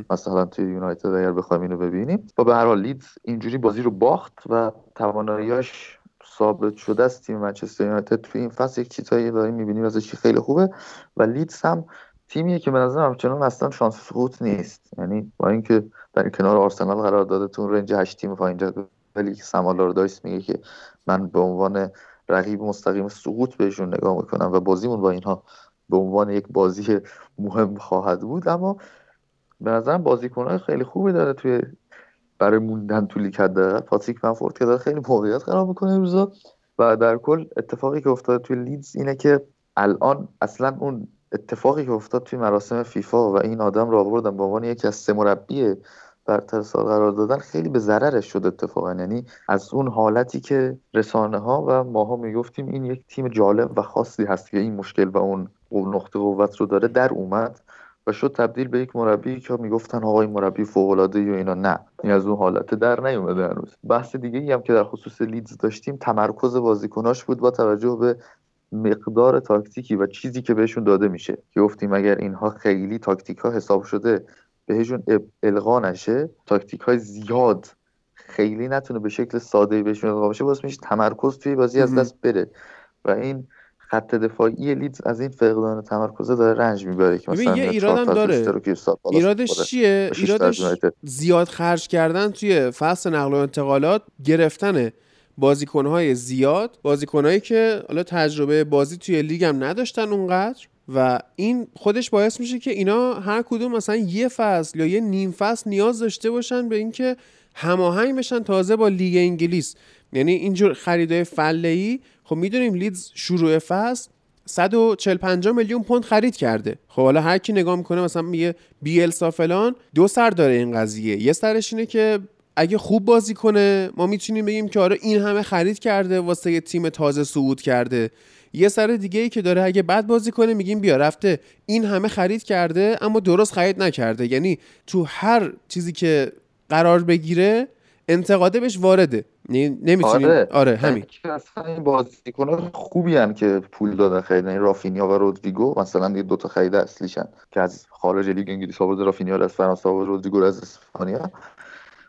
مثلا توی یونایتد اگر بخوایم اینو ببینیم. و به هر حال لیدز اینجوری بازی رو باخت و توانایی‌اش ثابت شده است. تیم منچستر یونایتد توی این فصل یک چیزایی داریم می‌بینیم ازش خیلی خوبه و لیدز هم تیمیه که به نظرم همچنان اصلا شانس سقوط نیست. یعنی با اینکه در کنار آرسنال قرار داده تو رنج هشت تیم پایین جدول، ولی سامالاردایس میگه که من به عنوان رقیب مستقیم سقوط بهشون نگاه میکنم و بازیمون با اینها به عنوان یک بازی مهم خواهد بود. اما به نظرم بازیکن‌های خیلی خوبی داره توی برای موندن تو لیگ. حداقل پاتریک منفورد که داره خیلی موقعیت خراب میکنه امروزا. و در کل اتفاقی که افتاده توی لیدز اینه که الان اصلا اون اتفاقی که افتاد توی مراسم فیفا و این آدم رو آوردن به عنوان یکی از سه مربی برتر سال قرار دادن خیلی به ضررش شد اتفاقا. یعنی از اون حالتی که رسانه ها و ماها میگفتیم این یک تیم جالب و خاصی هست که این مشکل و اون نقطه قوت رو داره، در اومد و شد تبدیل به یک مربی که میگفتن آقای مربی فوق العاده یا اینا. نه، این از اون حالت در نیومده هنوز. بحث دیگه ای هم که در خصوص لیدز داشتیم تمرکز بازیکناش بود با توجه به مقدار تاکتیکی و چیزی که بهشون داده میشه. گفتیم اگر اینها خیلی تاکتیک‌ها حساب شده بهشون القا نشه، تاکتیک های زیاد خیلی نتونه به شکل ساده‌ای بهش ملقا بشه، واسه میشه تمرکز توی بازی از دست بره و این خط دفاعی لیدز از این فقدان تمرکز داره رنج میبره که مثلا یه ایرادم داره. ایرادش چیه؟ ایرادش زیاد خرج کردن توی فصل نقل و انتقالات، گرفتن بازیکن‌های زیاد، بازیکنایی که حالا تجربه بازی توی لیگ هم نداشتن اونقدر و این خودش باعث میشه که اینا هر کدوم مثلا یه فصل یا یه نیم فصل نیاز داشته باشن به اینکه هماهنگ بشن تازه با لیگ انگلیس. یعنی اینجور خریدای فله‌ای، خب میدونیم لیدز شروع فصل صد و چهل و پنج میلیون پوند خرید کرده. خب حالا هر کی نگاه میکنه مثلا میگه بیلسا فلان، دو سر داره این قضیه. یه سرش اینه که اگه خوب بازی کنه ما میتونیم بگیم که آره این همه خرید کرده واسه یه تیم تازه صعود کرده. یه سر دیگه ای که داره اگه بد بازی کنه میگیم بیا رفته این همه خرید کرده اما درست خرید نکرده. یعنی تو هر چیزی که قرار بگیره انتقاده بهش وارده. نمیتونیم آره, آره همین اصلا این بازیکن‌ها خوبی ان که پول دادن خریدن، این رافینیا و رودریگو مثلا دیگه دو تا خرید اصلیشن که از خارج لیگ انگلیس آورد، رافینیا از فرانسه و رودریگو از اسپانیا.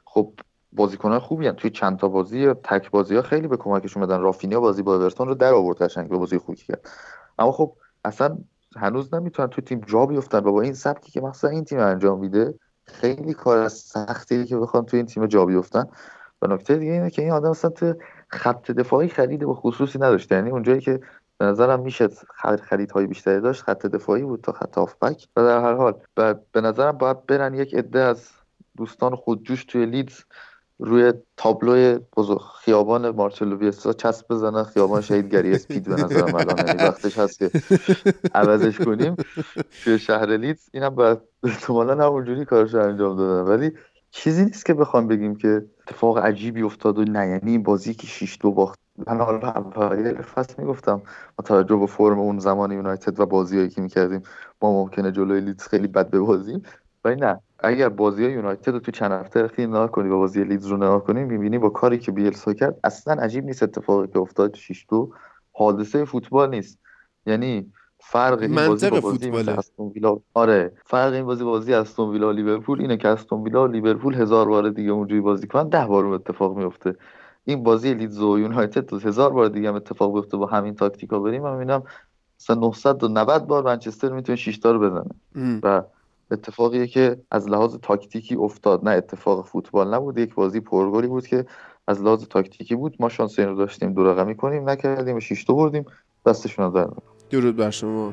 خب بازیکن‌ها خوبی ان، توی چند تا بازی تک بازی‌ها خیلی به کمکشون اومدن. رافینیا بازی با اورتون رو در آورد، قشنگ بازی خوبی کرد، اما خب اصلا هنوز نمیتونن توی تیم جا بیافتن و با این سبکی که مثلا این تیم انجام میده خیلی کار سختیه که بخوام توی این تیم جا بیافتن. و نکته دیگه اینه که این آدم اصلا تو خط دفاعی خرید به خصوصی نداشت، یعنی اونجایی که به نظرم میشه خریدهای بیشتری داشت خط دفاعی بود تا خط هافبک. و در هر حال و به نظرم باید برن یک عده از دوستان خودجوش توی لیدز روی تابلوی بزرگ خیابان مارچلو ویستا چسب بزنن، خیابان شهیدگری اسپید به نظرم الان یعنی وقتش هست که عوضش کنیم توی شهر لیدز. اینم بعد احتمالاً همونجوری کارش انجام دادن، ولی چیزی نیست که بخوام بگیم که اتفاق عجیبی افتاد و نه. یعنی این بازی که شش دو باخت، من حالا اول فصل میگفتم با توجه به فرم اون زمان یونایتد و بازیایی که میکردیم ما ممکنه جلوی لیدز خیلی بد ببازیم، ولی نه، اگر بازیای یونایتد رو تو چند هفته اخیر نگاه کنی و بازی لیدز رو نگاه کنی می‌بینی با کاری که بیلسا کرد اصلا عجیب نیست اتفاقی که افتاد. شش دو حادثه فوتبال نیست، یعنی فرق این بازی با بازی استون ویلا آره فرق این بازی با بازی استون ویلا لیورپول اینه که استون ویلا و لیورپول هزار بار دیگه اونجوری بازی کنن ده بار اتفاق میفته. این بازی لیدز و یونایتد هزار بار دیگه هم اتفاق بیفته با همین تاکتیکا بریم من میبینم مثلا نهصد و نود بار منچستر میتونه شش تا رو بزنه ام. و اتفاقیه که از لحاظ تاکتیکی افتاد، نه اتفاق فوتبال نبود. یک بازی پرگلی بود که از لحاظ تاکتیکی بود، ما شانس اینو داشتیم دو رقمی کنیم نکردیم، شش تا بردیم، دستشون در نمیاد. درود بر شما.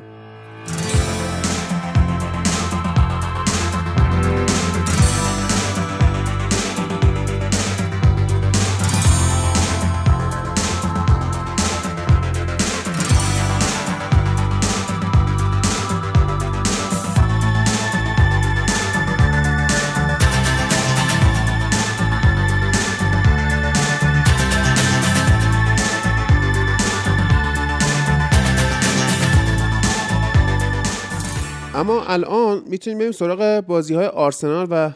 اما الان میتونیم بریم سراغ بازی‌های آرسنال و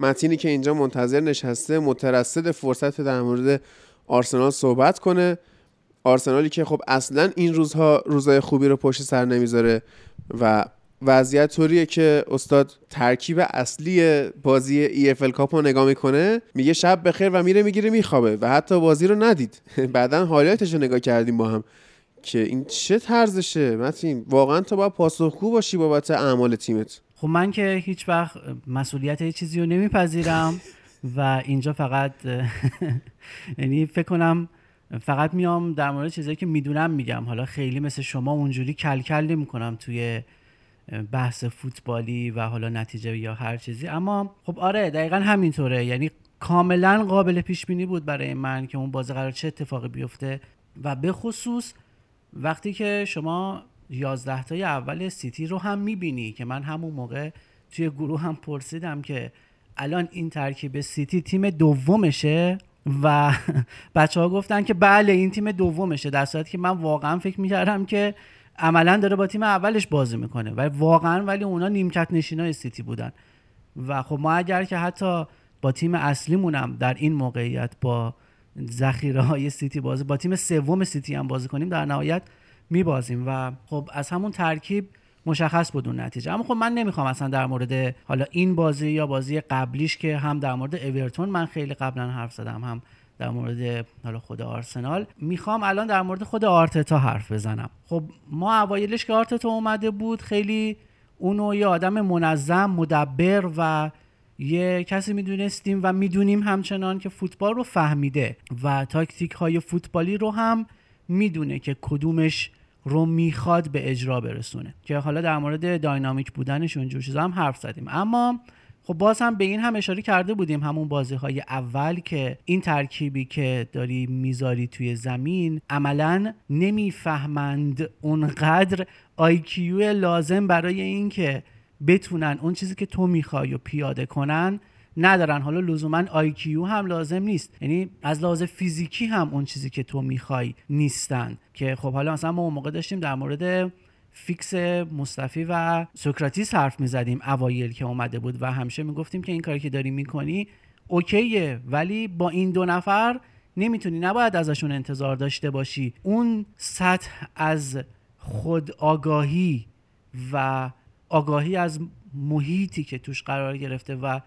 متینی که اینجا منتظر نشسته مترصد فرصت در مورد آرسنال صحبت کنه. آرسنالی که خب اصلاً این روزها روزای خوبی رو پشت سر نمیذاره و وضعیت طوریه که استاد ترکیب اصلی بازی ای اف ال کاپ رو نگاه میکنه، میگه شب بخیر و میره میگیره میخوابه و حتی بازی رو ندید. بعداً هایلایتش رو نگاه کردیم با هم که این چه طرزشه متین، واقعا تو باید پاسخگو باشی بابت اعمال تیمت. خب من که هیچ وقت مسئولیت یه چیزی رو نمیپذیرم و اینجا فقط یعنی فکر کنم فقط میام در مورد چیزایی که میدونم میگم، حالا خیلی مثل شما اونجوری کلکل نمیکنم توی بحث فوتبالی و حالا نتیجه یا هر چیزی. اما خب آره دقیقاً همینطوره، یعنی کاملا قابل پیش بینی بود برای من که اون بازی قرار چه اتفاقی بیفته و به خصوص وقتی که شما یازده تای اول سیتی رو هم میبینی که من همون موقع توی گروه هم پرسیدم که الان این ترکیب سیتی تیم دومشه و بچه ها گفتن که بله این تیم دومشه، در صورتی که من واقعا فکر میکردم که عملا داره با تیم اولش بازی میکنه و واقعا ولی اونا نیمکت نشینای سیتی بودن. و خب ما اگر که حتی با تیم اصلیمونم در این موقعیت با ذخیره های سیتی بازی با تیم سوم سیتی هم بازی کنیم در نهایت میبازیم. و خب از همون ترکیب مشخص بود اون نتیجه. اما خب من نمیخوام اصلا در مورد حالا این بازی یا بازی قبلیش که هم در مورد اورتون من خیلی قبلا حرف زدم، هم در مورد حالا خود آرسنال، میخوام الان در مورد خود آرتتا حرف بزنم. خب ما اوایلش که آرتتا اومده بود خیلی اونو یه آدم منظم، مدبر و یه کسی میدونستیم و میدونیم همچنان که فوتبال رو فهمیده و تاکتیک های فوتبالی رو هم میدونه که کدومش رو میخواد به اجرا برسونه، که حالا در مورد داینامیک بودنش اونجور چیزا هم حرف زدیم. اما خب باز هم به این هم اشاره کرده بودیم همون بازی‌های اول که این ترکیبی که داری میذاری توی زمین عملاً نمیفهمند اونقدر آی کیو لازم برای این که بتونن اون چیزی که تو میخوای و پیاده کنن ندارن. حالا لزوماً آی کیو هم لازم نیست، یعنی از لحاظ فیزیکی هم اون چیزی که تو میخوای نیستن. که خب حالا مثلا ما اون موقع داشتیم در مورد فیکس مصطفی و سوکراتیس حرف میزدیم اوایل که اومده بود و همیشه میگفتیم که این کاری که داری میکنی اوکیه، ولی با این دو نفر نمیتونی، نباید ازشون انتظار داشته باشی اون سطح از خود آگاهی و آگاهی از محیطی که توش قرار گرفته و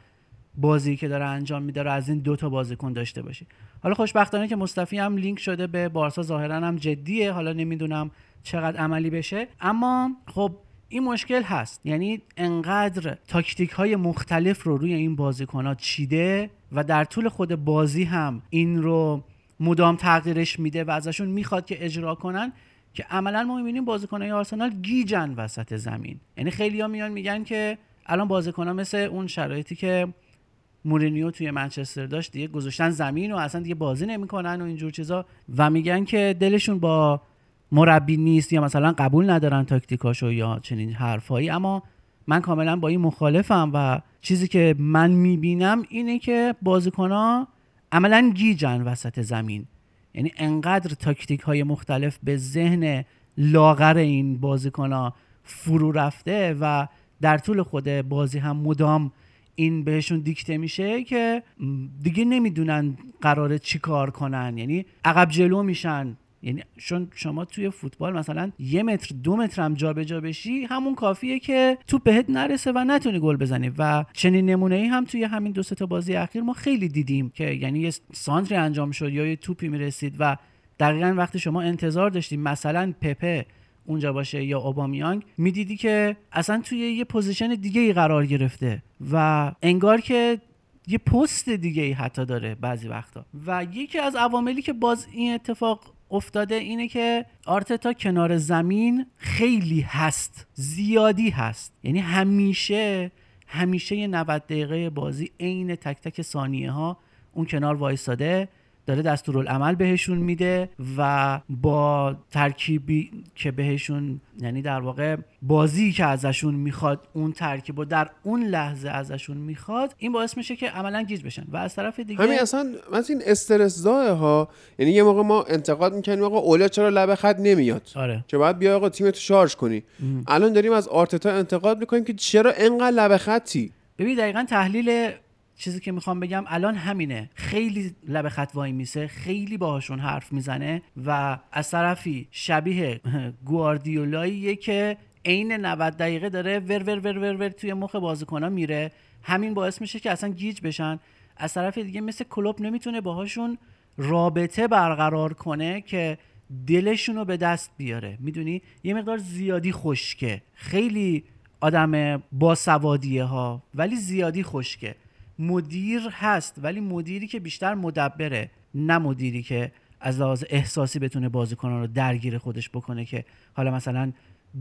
بازی که داره انجام میده رو از این دوتا بازیکن داشته باشی. حالا خوشبختانه که مصطفی هم لینک شده به بارسا، ظاهرا هم جدیه، حالا نمیدونم چقدر عملی بشه، اما خب این مشکل هست. یعنی انقدر تاکتیک های مختلف رو روی این بازیکنات چیده و در طول خود بازی هم این رو مدام تغییرش میده و ازشون میخواد که اجرا کنن که عملا ما میبینیم بازیکنای آرسنال گیجن وسط زمین. یعنی خیلی‌ها میان میگن که الان بازیکن‌ها مثل اون شرایطی که مورینیو توی منچستر داشت دیگه گذاشتن زمین و اصلا دیگه بازی نمی‌کنن و اینجور چیزا، و میگن که دلشون با مربی نیست یا مثلا قبول ندارن تاکتیکاشو یا چنین حرفایی. اما من کاملا با این مخالفم و چیزی که من میبینم اینه که بازیکن‌ها عملا گیجن وسط زمین. یعنی انقدر تاکتیک‌های مختلف به ذهن لاغر این بازیکن‌ها فرو رفته و در طول خود بازی هم مدام این بهشون دیکته میشه که دیگه نمیدونن قراره چی کار کنن. یعنی عقب جلو میشن. یعنی شما توی فوتبال مثلا یه متر دو متر هم جا به جا بشی همون کافیه که توپ بهت نرسه و نتونی گل بزنی، و چنین نمونه‌ای هم توی همین دو سه تا بازی اخیر ما خیلی دیدیم که یعنی یه سانتری انجام شد یا یه توپی میرسید و دقیقاً وقتی شما انتظار داشتیم مثلا پپه اونجا باشه یا اوبامیانگ، میدیدی که اصلا توی یه پوزیشن دیگه‌ای قرار گرفته و انگار که یه پست دیگه‌ای حتی داره بعضی وقتا. و یکی از عواملی که باز این اتفاق افتاده اینه که آرتتا کنار زمین خیلی هست، زیادی هست. یعنی همیشه همیشه یه نود دقیقه بازی عین تک تک ثانیه ها اون کنار وایساده داره دستورالعمل بهشون میده و با ترکیبی که بهشون، یعنی در واقع بازی که ازشون میخواد اون ترکیب و در اون لحظه ازشون میخواد، این باعث میشه که عملا گیج بشن. و از طرف دیگه همین اصلا مثلا این استرس زا ها، یعنی یه موقع ما انتقاد میکنیم آقا اولیا چرا لبه خط نمیاد، آره چه باید بیا آقا تیمتو شارژ کنی. ام. الان داریم از آرتتا انتقاد میکنیم که چرا انقدر لبه خطی. ببین دقیقاً تحلیل چیزی که میخوام بگم الان همینه. خیلی لب خط وای میسه، خیلی باهاشون حرف میزنه و از طرفی شبیه گواردیولاییه که عین نود دقیقه داره ور ور ور ور ور توی مخ بازیکن‌ها میره. همین باعث میشه که اصلا گیج بشن. از طرف دیگه مثل کلوب نمیتونه باهاشون رابطه برقرار کنه که دلشونو به دست بیاره. میدونی یه مقدار زیادی خشکه، خیلی آدم باسوادیه ها ولی زیادی خشکه. مدیر هست ولی مدیری که بیشتر مدبره، نه مدیری که از لحاظ احساسی بتونه بازیکنان رو درگیر خودش بکنه که حالا مثلا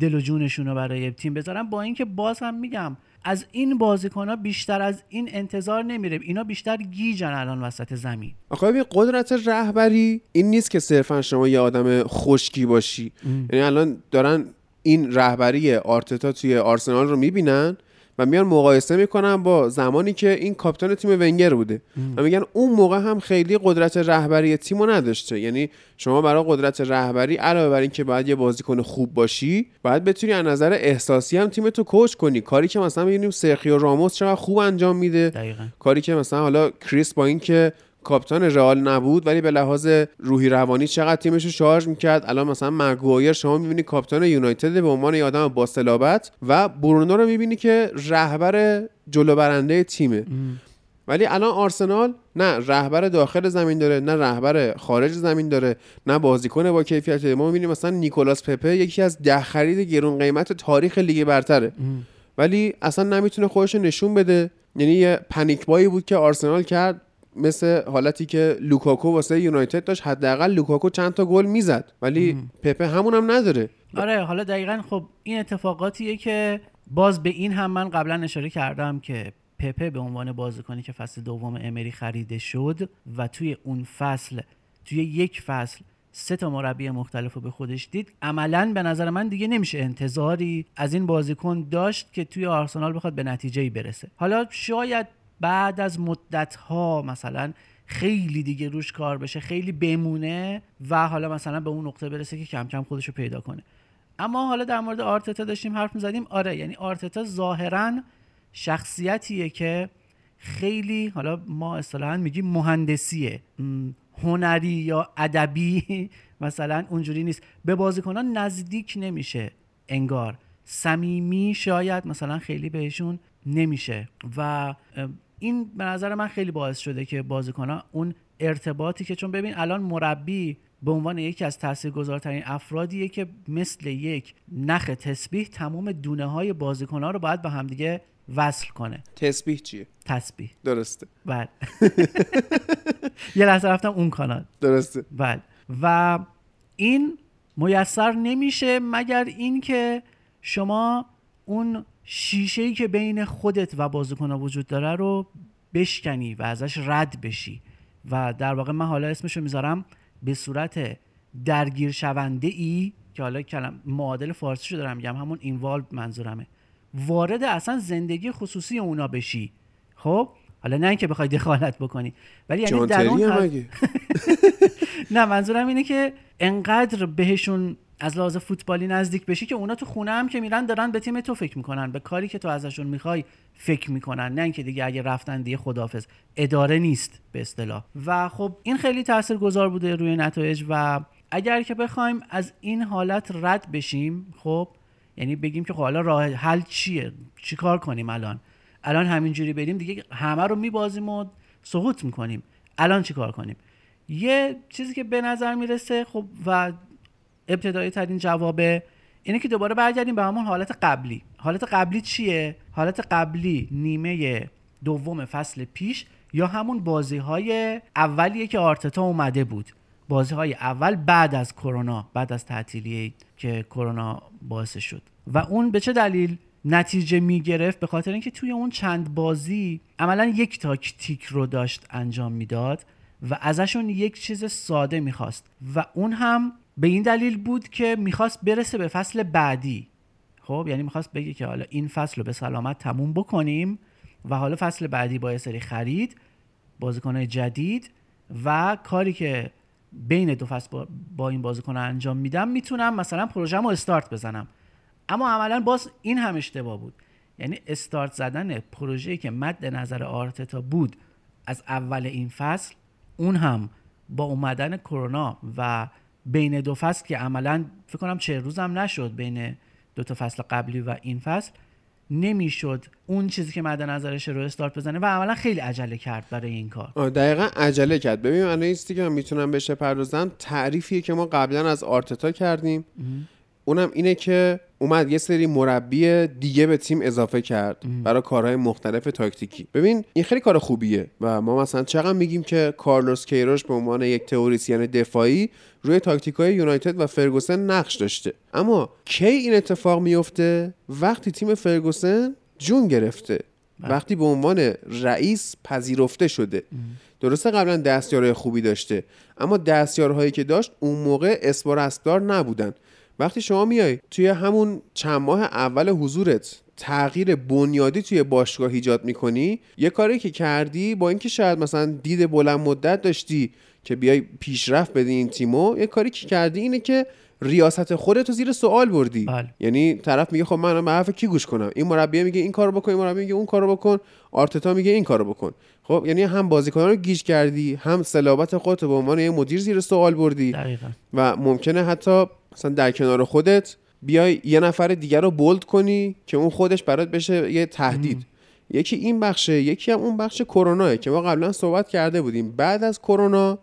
دل و جونشون رو برای تیم بذارن. با اینکه باز هم میگم از این بازیکن‌ها بیشتر از این انتظار نمیره، اینا بیشتر گیجن الان وسط زمین. آخه ببین قدرت رهبری این نیست که صرفا شما یه آدم خشکی باشی. یعنی الان دارن این رهبری آرتتا توی آرسنال رو میبینن و میان مقایسه میکنن با زمانی که این کاپیتان تیم ونگر بوده و میگن اون موقع هم خیلی قدرت رهبری تیمو نداشته. یعنی شما برای قدرت رهبری علاوه بر این که باید یه بازیکن خوب باشی، باید بتونی از نظر احساسی هم تیمتو کوچ کنی. کاری که مثلا میبینیم سرخیو راموس چقدر خوب انجام میده، دقیقا. کاری که مثلا حالا کریس با این که کاپیتان رئال نبود ولی به لحاظ روحی روانی چقدر تیمش رو شارژ میکرد. الان مثلا مگوایر شما میبینی کاپیتان یونایتد به عنوان یه آدم با صلابت و برونو رو میبینی که رهبر جلو برنده تیمه. ام. ولی الان آرسنال نه رهبر داخل زمین داره نه رهبر خارج زمین داره نه بازیکن با کیفیت. ما میبینیم مثلا نیکولاس پپه یکی از ده خرید گرون قیمت تاریخ لیگ برتره. ام. ولی اصلا نمیتونه خودش نشون بده. یعنی یه پنیک بایی بود که آرسنال کرد، مثل حالتی که لوکاکو واسه یونایتد داشت. حداقل لوکاکو چند تا گل میزد ولی ام. پپه همونم نداره. آره حالا دقیقاً خب این اتفاقاتیه که باز به این هم من قبلا اشاره کردم که پپه به عنوان بازیکنی که فصل دوم امری خریده شد و توی اون فصل توی یک فصل سه تا مربی مختلفو به خودش دید، عملاً به نظر من دیگه نمیشه انتظاری از این بازیکن داشت که توی آرسنال بخواد به نتیجه‌ای برسه. حالا شاید بعد از مدت‌ها مثلا خیلی دیگه روش کار بشه، خیلی بمونه و حالا مثلا به اون نقطه برسه که کم کم خودشو پیدا کنه. اما حالا در مورد آرتتا داشتیم حرف می‌زدیم. آره یعنی آرتتا ظاهراً شخصیتیه که خیلی حالا ما اصطلاحاً میگیم مهندسیه، هنری یا ادبی مثلا اونجوری نیست، به بازیکنان نزدیک نمیشه، انگار صمیمی شاید مثلا خیلی بهشون نمیشه و این به نظر من خیلی باعث شده که بازیکنان اون ارتباطی که چون ببین الان مربی به عنوان یکی از تاثیرگذارترین افرادیه که مثل یک نخ تسبیح تمام دونه های بازیکنان رو باید به هم دیگه وصل کنه. تسبیح چیه؟ تسبیح درسته. بله یه لحظه رفتم اون کانال. درسته. بله و این میسر نمیشه مگر این که شما اون شیشه‌ای که بین خودت و بازیکن‌ها وجود داره رو بشکنی و ازش رد بشی و در واقع من حالا اسمشو میذارم به صورت درگیر شونده ای که حالا کلم معادل فارسیشو دارم میگم، همون اینوالو منظورمه، وارد اصلا زندگی خصوصی اونا بشی. خب حالا نه اینکه بخوای دخالت بکنی ولی یعنی در اون نه منظورم اینه که انقدر بهشون از لحاظ فوتبالی نزدیک بشی که اونا تو خونه هم که میرن دارن به تیم تو فکر میکنن، به کاری که تو ازشون میخوای فکر میکنن، نه اینکه دیگه اگه رفتن دیگه خداحافظ، اداره نیست به اصطلاح. و خب این خیلی تاثیرگذار بوده روی نتایج و اگر که بخوایم از این حالت رد بشیم، خب یعنی بگیم که خب حالا راه حل چیه، چیکار کنیم، الان الان همینجوری بریم دیگه همه رو میبازیم و سقوط میکنیم، الان چیکار کنیم؟ یه چیزی که به نظر میرسه خب و ابتدایی ترین جوابه اینه که دوباره برگردیم به همون حالت قبلی. حالت قبلی چیه؟ حالت قبلی نیمه دوم فصل پیش یا همون بازی‌های اولیه که آرتتا اومده بود، بازی‌های اول بعد از کرونا، بعد از تعطیلی که کرونا باعث شد. و اون به چه دلیل نتیجه میگرفت؟ به خاطر اینکه توی اون چند بازی عملاً یک تاکتیک رو داشت انجام میداد و ازشون یک چیز ساده میخواست و اون هم به این دلیل بود که میخواست برسه به فصل بعدی. خب یعنی میخواست بگه که حالا این فصل رو به سلامت تموم بکنیم و حالا فصل بعدی با یه سری خرید بازیکن‌های جدید و کاری که بین دو فصل با, با این بازیکن‌ها انجام میدم میتونم مثلا پروژه‌مو استارت بزنم. اما عملاً باز این هم اشتباه بود. یعنی استارت زدن پروژه‌ای که مد نظر آرتتا بود از اول این فصل، اون هم با اومدن کرونا و بین دو فصل که عملاً فکر کنم چه روزم نشد بین دو تا فصل قبلی و این فصل، نمیشد اون چیزی که مد نظرش رو استارت بزنه و عملاً خیلی عجله کرد برای این کار. دقیقاً عجله کرد. ببین من اینستی که من میتونم بهش پردازم تعریفیه که ما قبلاً از آرتتا کردیم. ام. اونم اینه که اومد یه سری مربی دیگه به تیم اضافه کرد ام. برای کارهای مختلف تاکتیکی. ببین این خیلی کار خوبیه و ما مثلا چقدر میگیم که کارلوس کیروش به عنوان یک تئوریسین دفاعی روی تاکتیک‌های یونایتد و فرگوسن نقش داشته، اما کی این اتفاق میفته؟ وقتی تیم فرگوسن جون گرفته، وقتی به عنوان رئیس پذیرفته شده. درسته قبلا دستیارهای خوبی داشته اما دستیارهایی که داشت اون موقع اسپارستار نبودن. وقتی شما میای توی همون چند ماه اول حضورت تغییر بنیادی توی باشگاه ایجاد میکنی، یه کاری که کردی با اینکه شاید مثلا دید بلند مدت داشتی که بیای پیشرفت بدی این تیمو، یه کاری که کردی اینه که ریاست خودت رو زیر سوال بردی. بله. یعنی طرف میگه خب من به حرف کی گوش کنم؟ این مربی میگه این کارو بکن، این مربی میگه اون کارو بکن، آرتتا میگه این کارو بکن. خب یعنی هم بازیکنان رو گیج کردی، هم صلابت خودت به عنوان یه مدیر زیر سوال بردی. دقیقاً. و ممکنه حتی مثلا در کنار خودت بیای یه نفر دیگر رو بولد کنی که اون خودش برات بشه یه تهدید. ام. یکی این بخشه، یکی هم اون بخش کروناه که ما قبلا صحبت کرده بودیم. بعد از کرونا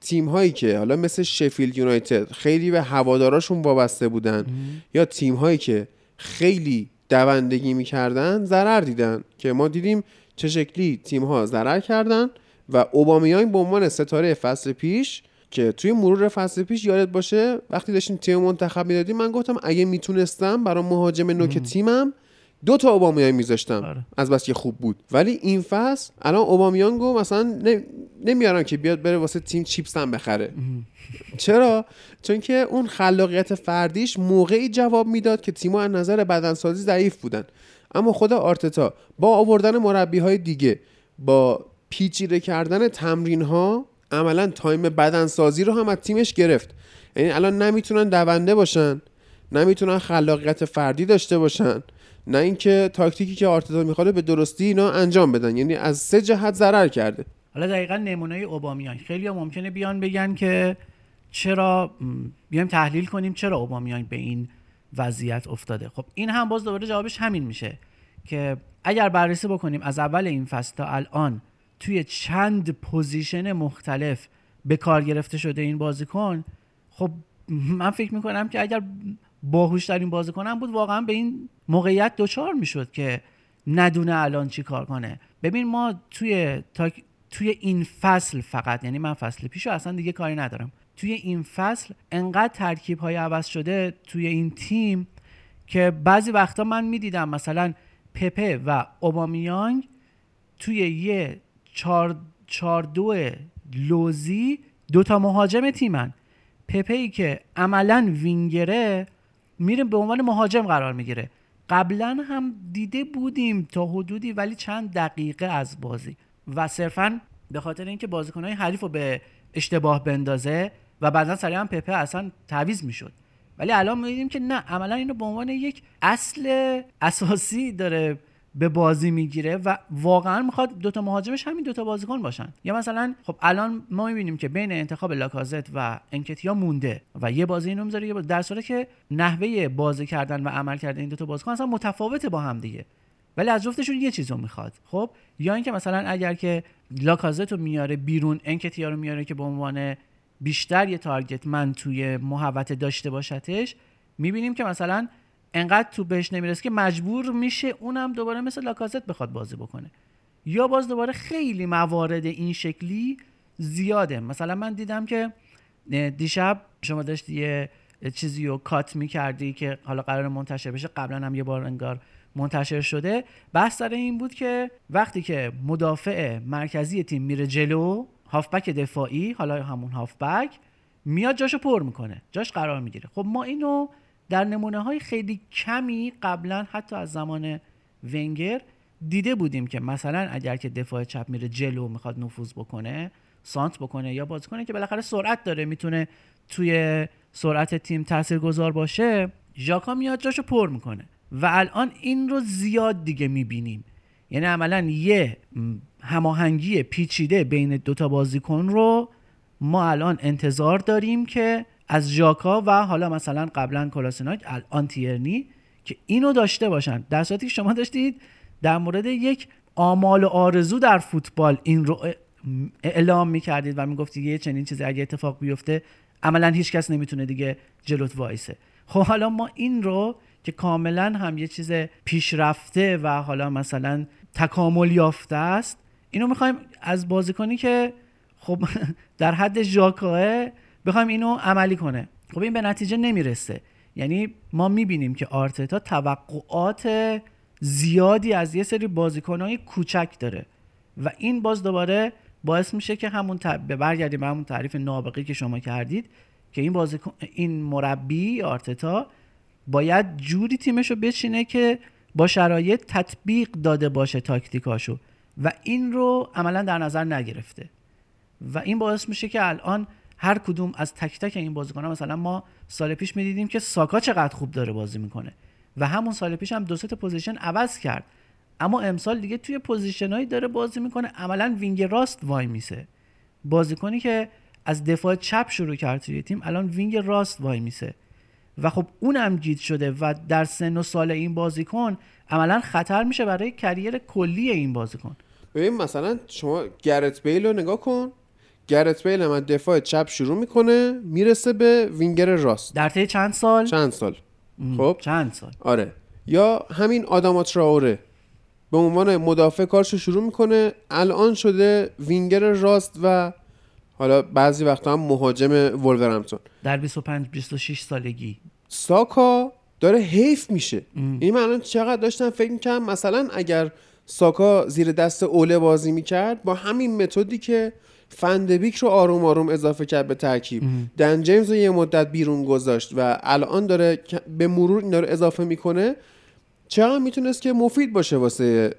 تیم هایی که حالا مثل شفیلد یونایتد خیلی به هواداراشون وابسته بودن ام. یا تیم هایی که خیلی دوندگی میکردن ضرر دیدن، که ما دیدیم چه شکلی تیم ها ضرر کردن. و اوبامیان به عنوان ستاره فصل پیش که توی مرور فصل پیش یادت باشه وقتی داشتیم تیم منتخب می‌دادیم من گفتم اگه میتونستم برای مهاجم نوک تیمم دو تا اوبامیان میذاشتم. آره. از بس که خوب بود. ولی این فصل الان اوبامیان گفت مثلا نمیارم که بیاد بره واسه تیم چیپس هم بخره. چرا؟ چون که اون خلاقیت فردیش موقعی جواب میداد که تیم‌ها از نظر بدنسازی ضعیف بودن. اما خود آرتتا با آوردن مربی‌های دیگه، با پیچیده کردن تمرین‌ها، عملا تایم بدنسازی رو هم از تیمش گرفت. یعنی الان نمیتونن دونده باشن، نمیتونن خلاقیت فردی داشته باشن، نه اینکه تاکتیکی که آرتتا میخواد به درستی اینا انجام بدن. یعنی از سه جهت ضرر کرده. حالا دقیقاً نمونه‌ی اوبامیان، خیلی ممکنه بیان بگن که چرا بیایم تحلیل کنیم چرا اوبامیان به این وضعیت افتاده. خب این هم باز دوباره جوابش همین میشه که اگر بررسی بکنیم از اول این فصل تا الان توی چند پوزیشن مختلف به کار گرفته شده این بازیکن، خب من فکر میکنم که اگر باهوشترین بازیکنم بود واقعا به این موقعیت دوچار میشد که ندونه الان چی کار کنه. ببین ما توی تا... توی این فصل فقط، یعنی من فصل پیشو اصلا دیگه کاری ندارم، توی این فصل انقدر ترکیب‌های عوض شده توی این تیم که بعضی وقتا من میدیدم مثلا پپه و اوبامیانگ توی یه چار چار دو لوزی دوتا مهاجم تیمن. پپهی که عملاً وینگره میره به عنوان مهاجم قرار میگیره. قبلا هم دیده بودیم تا حدودی، ولی چند دقیقه از بازی و صرفاً به خاطر اینکه بازیکنهای حریف رو به اشتباه بندازه و بعداً سریعاً پپه اصلا تعویض میشد. ولی الان میدیم که نه، عملاً اینو به عنوان یک اصل اساسی داره به بازی میگیره و واقعا میخواد دوتا مهاجمش همین دوتا بازیکن باشن. یا مثلا خب الان ما میبینیم که بین انتخاب لاکازت و انکتیا مونده و یه بازی اینو میذاره یه بازی، در صورتی که نحوه بازی کردن و عمل کردن این دوتا بازیکن اصلا متفاوته با هم دیگه، ولی از جفتشون یه چیزو میخواد. خب یا اینکه مثلا اگر که لاکازت رو میاره بیرون، انکتیا رو میاره که به عنوان بیشتر یه تارگت من توی محوطه داشته باشتش، میبینیم که مثلا انقدر تو بهش نمیرسه که مجبور میشه اونم دوباره مثل لاکازت بخواد بازی بکنه. یا باز دوباره خیلی موارد این شکلی زیاده. مثلا من دیدم که دیشب شما داشتی یه چیزی رو کات میکردی که حالا قرار منتشر بشه، قبلا هم یه بار انگار منتشر شده. بحث سر این بود که وقتی که مدافع مرکزی تیم میره جلو، هافبک دفاعی، حالا همون هافبک میاد جاشو پر میکنه، جاش قرار میگیره. خب ما اینو در نمونه‌های خیلی کمی قبلا حتی از زمان ونگر دیده بودیم که مثلا اگر که دفاع چپ میره جلو میخواد نفوذ بکنه، سانت بکنه یا باز کنه که بالاخره سرعت داره، میتونه توی سرعت تیم تاثیرگذار باشه، ژاکا میاد جاشو پر میکنه. و الان این رو زیاد دیگه میبینیم. یعنی عملا یه هماهنگی پیچیده بین دوتا بازیکن رو ما الان انتظار داریم که از ژاکا و حالا مثلا قبلا کلاسیناک، الان تیرنی، که اینو داشته باشن. در صورتی که شما داشتید در مورد یک آمال و آرزو در فوتبال این رو اعلام میکردید و میگفتید یه چنین چیزی اگه اتفاق بیفته عملا هیچ کس نمیتونه دیگه جلوت وایسه. خب حالا ما این رو که کاملا هم یه چیز پیشرفته و حالا مثلا تکامل یافته است، اینو میخوایم از بازیکنی که خب در حد ژاکا بخوایم اینو عملی کنه. خب این به نتیجه نمیرسه. یعنی ما میبینیم که آرتتا توقعات زیادی از یه سری بازیکنهای کوچک داره و این باز دوباره باعث میشه که همون ت... برگردیم به همون تعریف نابغه‌ای که شما کردید که این بازیکن، این مربی آرتتا باید جوری تیمشو بچینه که با شرایط تطبیق داده باشه تاکتیکاشو و این رو عملا در نظر نگرفته و این باعث میشه که الان هر کدوم از تک تک این بازیکن‌ها، مثلا ما سال پیش می‌دیدیم که ساکا چقدر خوب داره بازی میکنه و همون سال پیش هم دو سه تا پوزیشن عوض کرد، اما امسال دیگه توی پوزیشنایی داره بازی میکنه عملاً وینگ راست وای میسه. بازیکنی که از دفاع چپ شروع کرد توی تیم الان وینگ راست وای میسه و خب اونم گیج شده و در سن و سال این بازیکن عملاً خطر میشه برای کریر کلی این بازیکن. ببین مثلا شما گرت بیل رو نگاه کن، گرت بیل هم دفاع چپ شروع میکنه میرسه به وینگر راست در طی چند سال چند سال خب چند سال آره. یا همین آداما تراوره به عنوان مدافع کارشو شروع میکنه الان شده وینگر راست و حالا بعضی وقتا هم مهاجم وولورهمپتون در بیست و پنج بیست و شش سالگی. ساکا داره حیف میشه. این من الان چقدر داشتم فکر میکنم مثلا اگر ساکا زیر دست اوله بازی میکرد با همین متدی که فندبیک رو آروم آروم اضافه کرد به ترکیب، دن جیمز رو یه مدت بیرون گذاشت و الان داره به مرور اینا رو اضافه میکنه، چقدر میتونست که مفید باشه واسه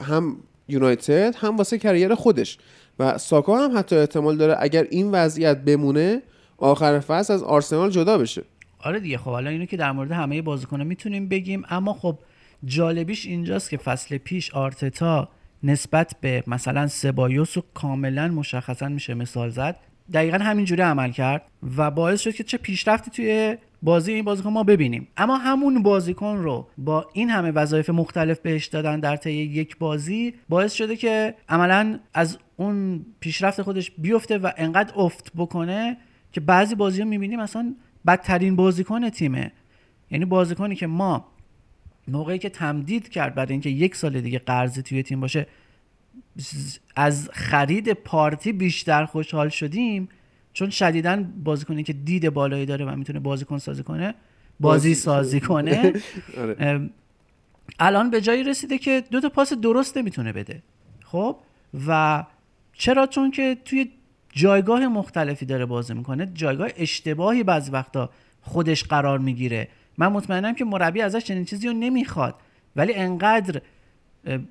هم یونایتد هم واسه کریر خودش. و ساکا هم حتی احتمال داره اگر این وضعیت بمونه آخر فصل از آرسنال جدا بشه. آره دیگه. خب الان اینو که در مورد همه بازیکن‌ها میتونیم بگیم، اما خب جالبیش اینجاست که فصل پیش آرتتا نسبت به مثلا سبایوس رو کاملا مشخصا میشه مثال زد دقیقا همینجوری عمل کرد و باعث شد که چه پیشرفتی توی بازی این بازیکن ما ببینیم، اما همون بازیکن رو با این همه وظایف مختلف بهش دادن در طی یک بازی باعث شده که عملا از اون پیشرفت خودش بیفته و انقدر افت بکنه که بعضی بازی‌ها می‌بینیم مثلا بدترین بازیکن تیمه، یعنی بازیکنی که ما موقعی که تمدید کرد برای اینکه یک سال دیگه قرضی توی تیم باشه از خرید پارتی بیشتر خوشحال شدیم چون شدیداً بازیکنی که دید بالایی داره و میتونه بازیکن سازی کنه بازی سازی کنه الان به جایی رسیده که دو تا پاس درست نمیتونه بده. خب و چرا؟ چون که توی جایگاه مختلفی داره بازی میکنه، جایگاه اشتباهی بعضی وقتا خودش قرار میگیره. من مطمئنم که مربی ازش چنین چیزی رو نمیخواد ولی انقدر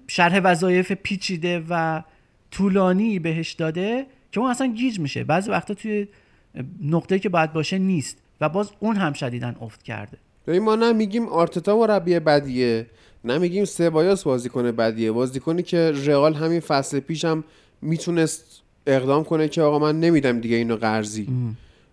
شرح وظایف پیچیده و طولانی بهش داده که اون اصلا گیج میشه، بعضی وقتا توی نقطه‌ای که باید باشه نیست و باز اون هم شدیداً افت کرده. ما نه میگیم آرتتا مربی بدیه، نه میگیم سبایوس بازیکن بدیه، بازیکنی که رئال همین فصل پیش هم میتونست اقدام کنه که آقا من نمیدم دیگه اینو قرضی.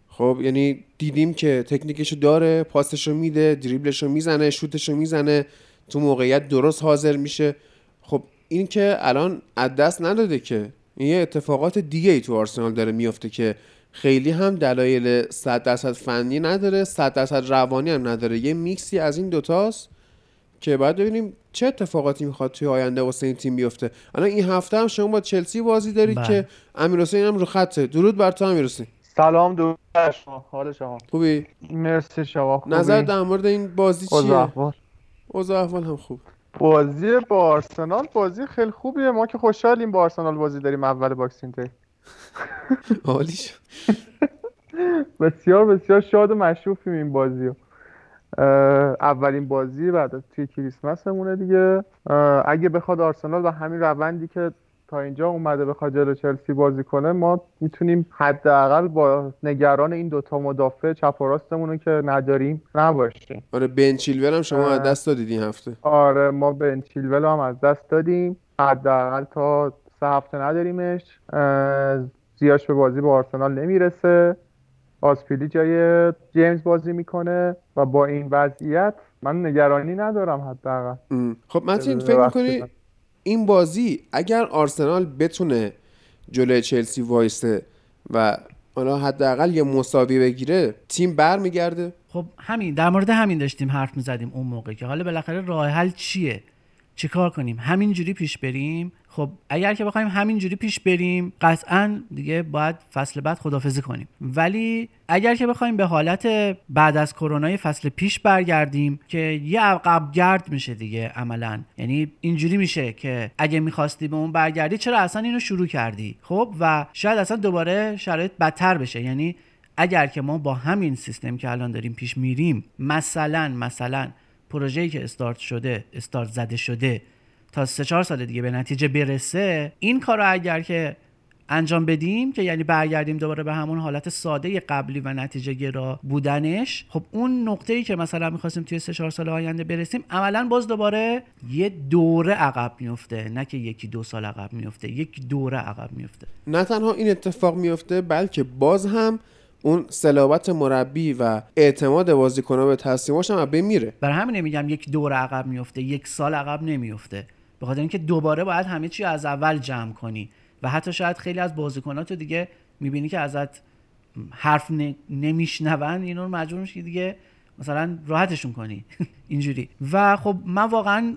خب یعنی دیدیم که تکنیکشو داره، پاسشو میده، دریبلشو میزنه، شوتشو میزنه، تو موقعیت درست حاضر میشه. خب این که الان از دست نداده که، این یه اتفاقات دیگه ای تو آرسنال داره میفته که خیلی هم دلایل صد درصد فنی نداره، صد درصد روانی هم نداره، یه میکسی از این دوتاست که بعد ببینیم چه اتفاقاتی میخواد توی آینده واسه این تیم بیفته. الان این هفته هم شما با چلسی بازی دارید با. که امیرحسین هم رو خطه. درود بر تو امیرحسین. سلام، درود بر شما. حال شما خوبی؟ مرسی. شما خوبی؟ نظر در مورد این بازی چیه؟ اوضاع احوال. اوضاع احوال هم خوب. بازی با آرسنال بازی خیلی خوبیه، ما که خوشحالیم با آرسنال بازی داریم اول باکسینگ دی. عالی شد. بسیار بسیار شاد و مشروفیم این بازیو. اولین بازی بعد از توی کریسمسمونه دیگه. اگه بخواد آرسنال با همین روندی که تا اینجا اومده بخواد جلو چلسی بازی کنه، ما میتونیم حداقل با نگران این دوتا مدافع چپ و راستمون رو که نداریم نباشیم. آره بن چیلول هم شما از دست دادید این هفته. آره ما بن چیلول هم از دست دادیم، حداقل تا سه هفته نداریمش. زیاش به بازی با آرسنال نمیرسه، آسپیلی جای جیمز بازی میکنه و با این وضعیت من نگرانی ندارم حداقل. خب متین فکر میکنی این بازی اگر آرسنال بتونه جلوی چلسی وایسه و حالا حداقل یه مساوی بگیره تیم برمیگرده؟ خب همین در مورد همین داشتیم حرف میزدیم اون موقع که حالا بالاخره راه حل چیه، چیکار کنیم، همینجوری پیش بریم؟ خب اگر که بخوایم همینجوری پیش بریم قطعاً دیگه باید فصل بعد خداحافظی کنیم، ولی اگر که بخوایم به حالت بعد از کرونا فصل پیش برگردیم که یه عقب گرد میشه دیگه عملاً، یعنی اینجوری میشه که اگه می‌خواستی به اون برگردی چرا اصلاً اینو شروع کردی؟ خب و شاید اصلاً دوباره شرایط بدتر بشه. یعنی اگر که ما با همین سیستم که الان داریم پیش میریم، مثلاً مثلاً پروژه‌ای که استارت شده، استارت زده شده تا سه چهار سال دیگه به نتیجه برسه، این کارو اگر که انجام بدیم، که یعنی برگردیم دوباره به همون حالت ساده قبلی و نتیجه گرا بودنش، خب اون نقطه‌ای که مثلا می‌خواستیم توی سه چهار سال آینده برسیم عملاً باز دوباره یه دوره عقب میفته، نه که یکی دو سال عقب میفته، یک دوره عقب میفته. نه تنها این اتفاق میفته، بلکه باز هم اون صلابت مربی و اعتماد بازیکن‌ها به تصمیماش هم به میره. برای همین میگم یک دوره عقب میفته، یک سال عقب نمیفته، به خاطر اینکه دوباره باید همه چی از اول جمع کنی و حتی شاید خیلی از بازیکناتو دیگه میبینی که ازت حرف نمیشنون، اینا رو مجبور میشی دیگه مثلا راحتشون کنی اینجوری. و خب من واقعا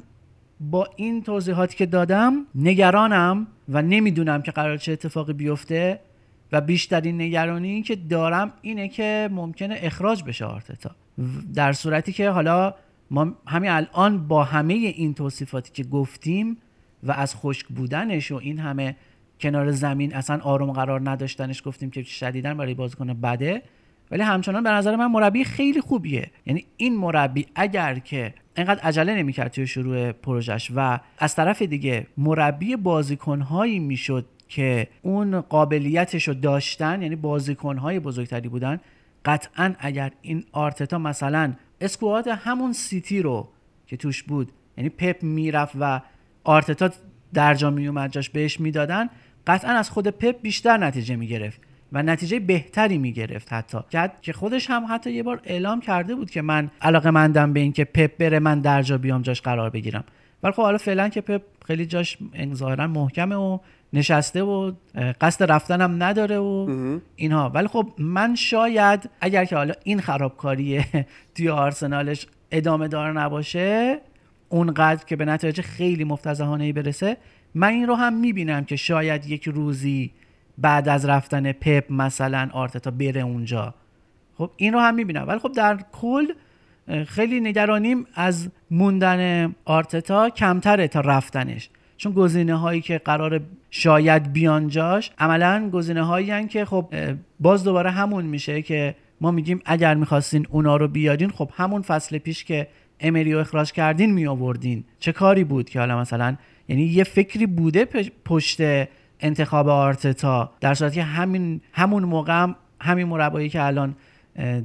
با این توضیحاتی که دادم نگرانم و نمیدونم که قرار چه اتفاقی بیفته، و بیشترین نگرانی که دارم اینه که ممکنه اخراج بشه آرتتا، در صورتی که حالا ما همین الان با همه این توصیفاتی که گفتیم و از خشک بودنش و این همه کنار زمین اصلا آروم قرار نداشتنش گفتیم که شدیداً برای بازیکن بده، ولی همچنان به نظر من مربی خیلی خوبیه. یعنی این مربی اگر که اینقدر عجله نمی‌کرد توی شروع پروژش و از طرف دیگه مربی بازیکن‌هایی میشد که اون قابلیتشو داشتن، یعنی بازیکن‌های بزرگتری بودن، قطعاً اگر این آرتتا مثلا اسکواد همون سیتی رو که توش بود، یعنی پپ میرفت و آرتتا درجا میومد جاش بهش میدادن، قطعاً از خود پپ بیشتر نتیجه میگرفت و نتیجه بهتری میگرفت. حتی که خودش هم حتی یه بار اعلام کرده بود که من علاقه‌مندم به این که پپ بره، من درجا بیام جاش قرار بگیرم. ولی خب حالا فعلا که پپ خیلی جاش ظاهرا محکمه و نشسته و قصد رفتن هم نداره و اینها، ولی خب من شاید اگر که حالا این خرابکاری توی آرسنالش ادامه دار نباشه اونقدر که به نتایج خیلی مفتضحانه‌ای برسه، من این رو هم میبینم که شاید یک روزی بعد از رفتن پپ مثلا آرتتا بره اونجا، خب این رو هم میبینم. ولی خب در کل خیلی نگرانیم از موندن آرتتا کمتره تا رفتنش، چون گزینه هایی که قرار شاید بیان جاش عملا گزینه هایی هن که خب باز دوباره همون میشه که ما میگیم اگر میخواستین اونا رو بیارین خب همون فصل پیش که امریو اخراج کردین می آوردین، چه کاری بود که حالا مثلا، یعنی یه فکری بوده پشت انتخاب آرتتا، در صورتی که همین همون موقع هم همین مربایی که الان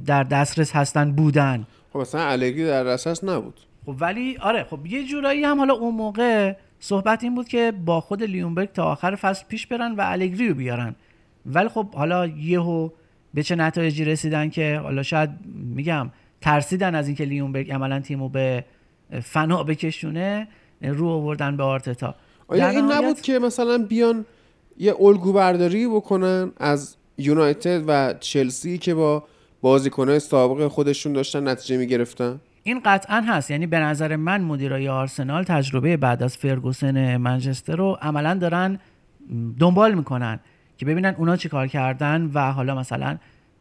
در دسترس هستن بودن. خب مثلا الگری در دسترس نبود. خب ولی آره، خب یه جورایی هم حالا اون موقع صحبت این بود که با خود لیونبرگ تا آخر فصل پیش برن و الگری رو بیارن، ولی خب حالا یهو به چه نتایجی رسیدن که حالا شاید میگم ترسیدن از اینکه لیونبرگ عملا تیمو به فنا بکشونه، رو آوردن به آرتتا. آیا این نبود حالت... که مثلا بیان یه الگو برداری بکنن از یونایتد و چلسی که با بازیکن‌های سابق خودشون داشتن نتیجه می‌گرفتن؟ این قطعاً هست. یعنی به نظر من مدیرای آرسنال تجربه بعد از فرگوسن منچستر رو عملاً دارن دنبال میکنن که ببینن اونا چی کار کردن و حالا مثلا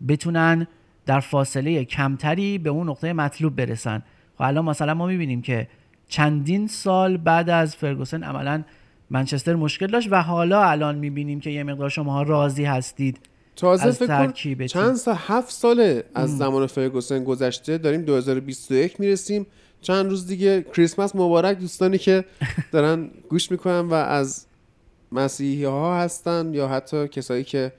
بتونن در فاصله کمتری به اون نقطه مطلوب برسن. خب الان مثلا ما میبینیم که چندین سال بعد از فرگوسن عملاً منچستر مشکل داشت و حالا الان میبینیم که یه مقدار شماها راضی هستید. تازه فکر کن چند سال، هفت ساله از ام. زمان فرگوسن گذشته، داریم دو هزار و بیست و یک میرسیم، چند روز دیگه کریسمس مبارک دوستانی که دارن گوش میکنن و از مسیحی ها هستن یا حتی کسایی که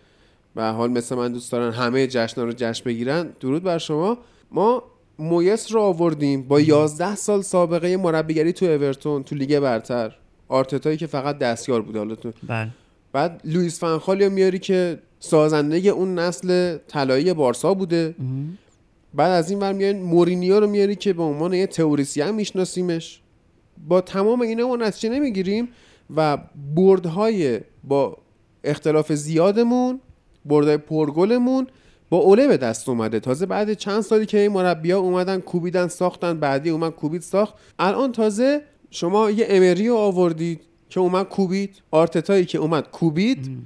به حال مثل من دوست دارن همه جشن‌ها رو جشن بگیرن، درود بر شما. ما مویس رو آوردیم با یازده سال سابقه مربیگری تو اورتون تو لیگ برتر، آرتتایی که فقط دستیار بوده حالا تو. بله. بعد لوئیس فان خالیو میاری که سازنده اون نسل طلایی بارسا بوده. مم. بعد از این ور میارین مورینیو رو میاری که به عنوان یه تئوریسین میشناسیمش. با تمام اینا ما نتیجه نمیگیریم و بردهای با اختلاف زیادمون، بردهای پرگلمون با اوله به دست اومده. تازه بعد چند سالی که این مربی‌ها اومدن کوبیدن ساختن، بعدی اومد کوبید ساخت. الان تازه شما یه امریو آوردید که اومد کوبید، آرتتایی که اومد کوبید. مم.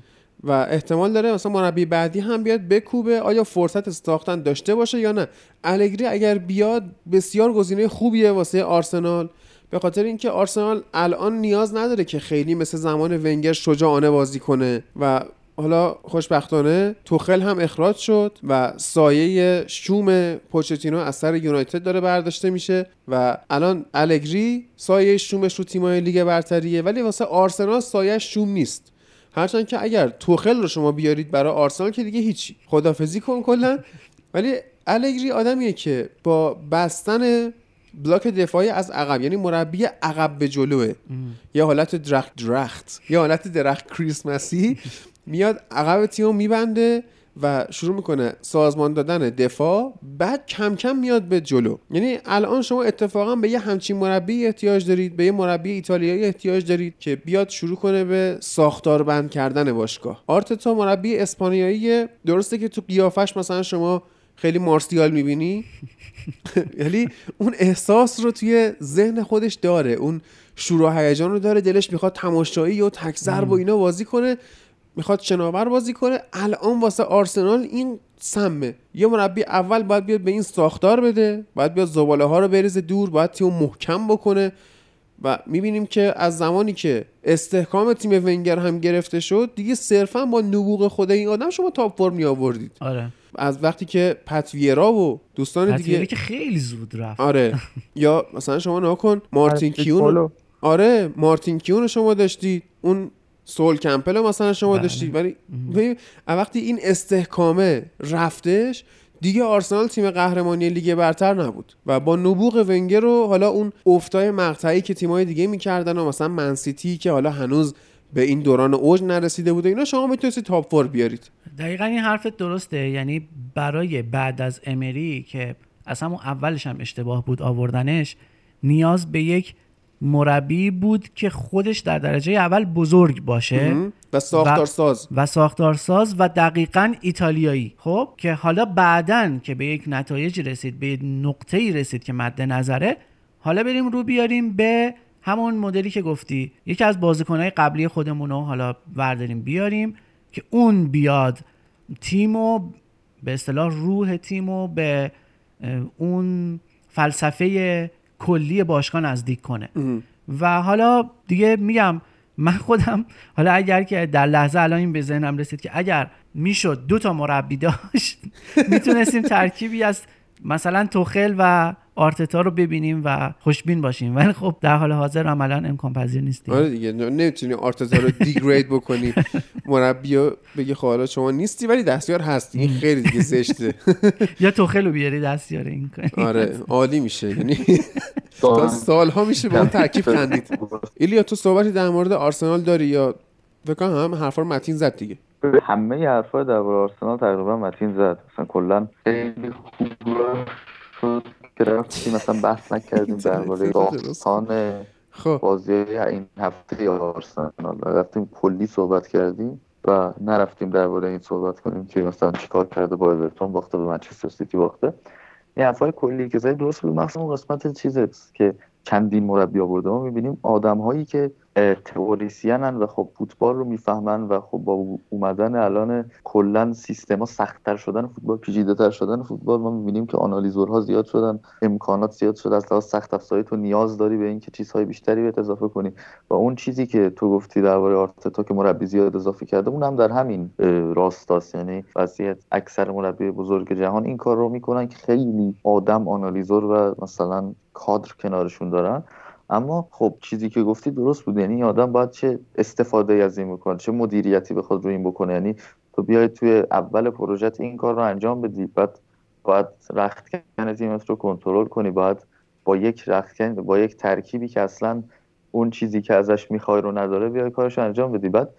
و احتمال داره مثلا مربی بعدی هم بیاد بکوبه. آیا فرصت ساختن داشته باشه یا نه؟ الگری اگر بیاد بسیار گزینه خوبیه واسه آرسنال، به خاطر اینکه آرسنال الان نیاز نداره که خیلی مثل زمان ونگر شجاعانه بازی کنه و حالا خوشبختانه توخل هم اخراج شد و سایه شوم پوچتینو از سر یونایتد داره برداشته میشه و الان الگری سایه شومش رو تیم‌های لیگ برتریه، ولی واسه آرسنال سایه شوم نیست هرچند که اگر توخل رو شما بیارید برای آرسنال که دیگه هیچی، خدافظی کن کلا. ولی الگری آدمیه که با بستن بلاک دفاعی از عقب، یعنی مربی عقب به جلوه، یه حالت درخت درخت یه حالت درخت کریسمسی میاد عقب تیمو میبنده و شروع میکنه سازمان دادن دفاع، بعد کم کم میاد به جلو. یعنی الان شما اتفاقا به یه همچین مربی احتیاج دارید، به یه مربی ایتالیایی احتیاج دارید که بیاد شروع کنه به ساختار بند کردن باشگاه. آرتتا مربی اسپانیاییه، درسته که تو قیافش مثلا شما خیلی مارسیال میبینی، یعنی اون احساس رو توی ذهن خودش داره، اون شور و هیجان رو داره، دلش میخواد تماشایی و تک ضرب و اینا بازی کنه، میخواد شناور بازی کنه. الان واسه آرسنال این سمه. یه مربی اول باید بیاد به این ساختار بده، باید بیاد زباله ها رو بریزه دور، باید تیم محکم بکنه و میبینیم که از زمانی که استحکام تیم ونگر هم گرفته شد دیگه صرفا با نبوغ خود این آدم شما تاپ فور می آوردید. آره. از وقتی که پتویرا و دوستان دیگه که خیلی زود رفت. آره. یا مثلا شما ناکن مارتین کیون. آره مارتین کیون شما داشتید، اون سول کمپل مثلا شما داشتید. ولی وقتی این استحکامه رفتش دیگه آرسنال تیم قهرمانی لیگ برتر نبود و با نبوغ ونگر رو حالا اون افتای مقطعی که تیمای دیگه میکردن و مثلا منسیتی که حالا هنوز به این دوران اوج نرسیده بود اینا، شما میتونید تاپ فور بیارید. دقیقاً این حرفت درسته. یعنی برای بعد از امری که اصلا اون اولش هم اشتباه بود آوردنش، نیاز به یک مربی بود که خودش در درجه اول بزرگ باشه و ساختارساز و ساختارساز و دقیقاً ایتالیایی. خب که حالا بعداً که به یک نتایجی رسید، به نقطه‌ای رسید که مد نظره، حالا بریم رو بیاریم به همون مدلی که گفتی، یکی از بازیکن‌های قبلی خودمونو حالا ورداریم بیاریم که اون بیاد تیمو به اصطلاح روح تیمو به اون فلسفه کلی باشگاه نزدیک کنه. ام. و حالا دیگه میگم من خودم حالا اگر که در لحظه الان این به ذهنم رسید که اگر میشد دو تا مربی داشت میتونستیم ترکیبی از مثلا توخل و آرتتا رو ببینیم و خوشبین باشیم، ولی خب در حال حاضر عملا امکان پذیر نیست. آره دیگه نمیتونی آرتتا رو دیگرید بکنی، مربی رو بگی خب شما نیستی ولی دستیار هستی، این خیلی دیگه زشته. یا توخل رو بیاری دستیار این کنی. آره عالی میشه. یعنی تا سالها میشه با اون ترکیب خندید. ایلیا تو صحبتی در مورد آرسنال داری؟ یا فکر کنم هم حرفا رو متین زد دیگه. همه حرفا در مورد آرسنال تقریبا متین زد. مثلا کلا خیلی خوب رفتیم، مثلا بحث نکردیم درباره داستان بازی این هفته آرسنال، رفتیم کلی صحبت کردیم و نرفتیم درباره این صحبت کنیم که مثلا چیکار کرده با اورتون باخته، به منچستر سیتی باخته. این حرفای کلی که زدی درست بود، مثلا اون قسمت چیزه که چندین مربی آورده ما می‌بینیم آدم‌هایی که تئوریسینن و خب فوتبال رو میفهمن و خب با اومدن الان کلا سیستما سخت‌تر شدن فوتبال، پیچیده‌تر شدن فوتبال، ما می‌بینیم که آنالیزورها زیاد شدن، امکانات زیاد شده، از لحاظ سخت افزاری تو نیاز داری به اینکه چیزهای بیشتری بهت اضافه کنی و اون چیزی که تو گفتی درباره آرتتا که مربی زیاد اضافه کرده اون هم در همین راستاست. یعنی وضعیت اکثر مربی بزرگ جهان این کار رو می‌کنن که خیلی آدم آنالیزور و مثلا کادر کنارشون دارن. اما خب چیزی که گفتی درست بود، یعنی آدم باید چه استفاده از این بکنه، چه مدیریتی بخواد روی این بکنه. یعنی تو بیای توی اول پروژه این کار رو انجام بدی، بعد باید رختکن تیمت رو کنترل کنی، باید با یک رختکن با یک ترکیبی که اصلا اون چیزی که ازش میخوای رو نداره بیای کارش رو انجام بدی. بعد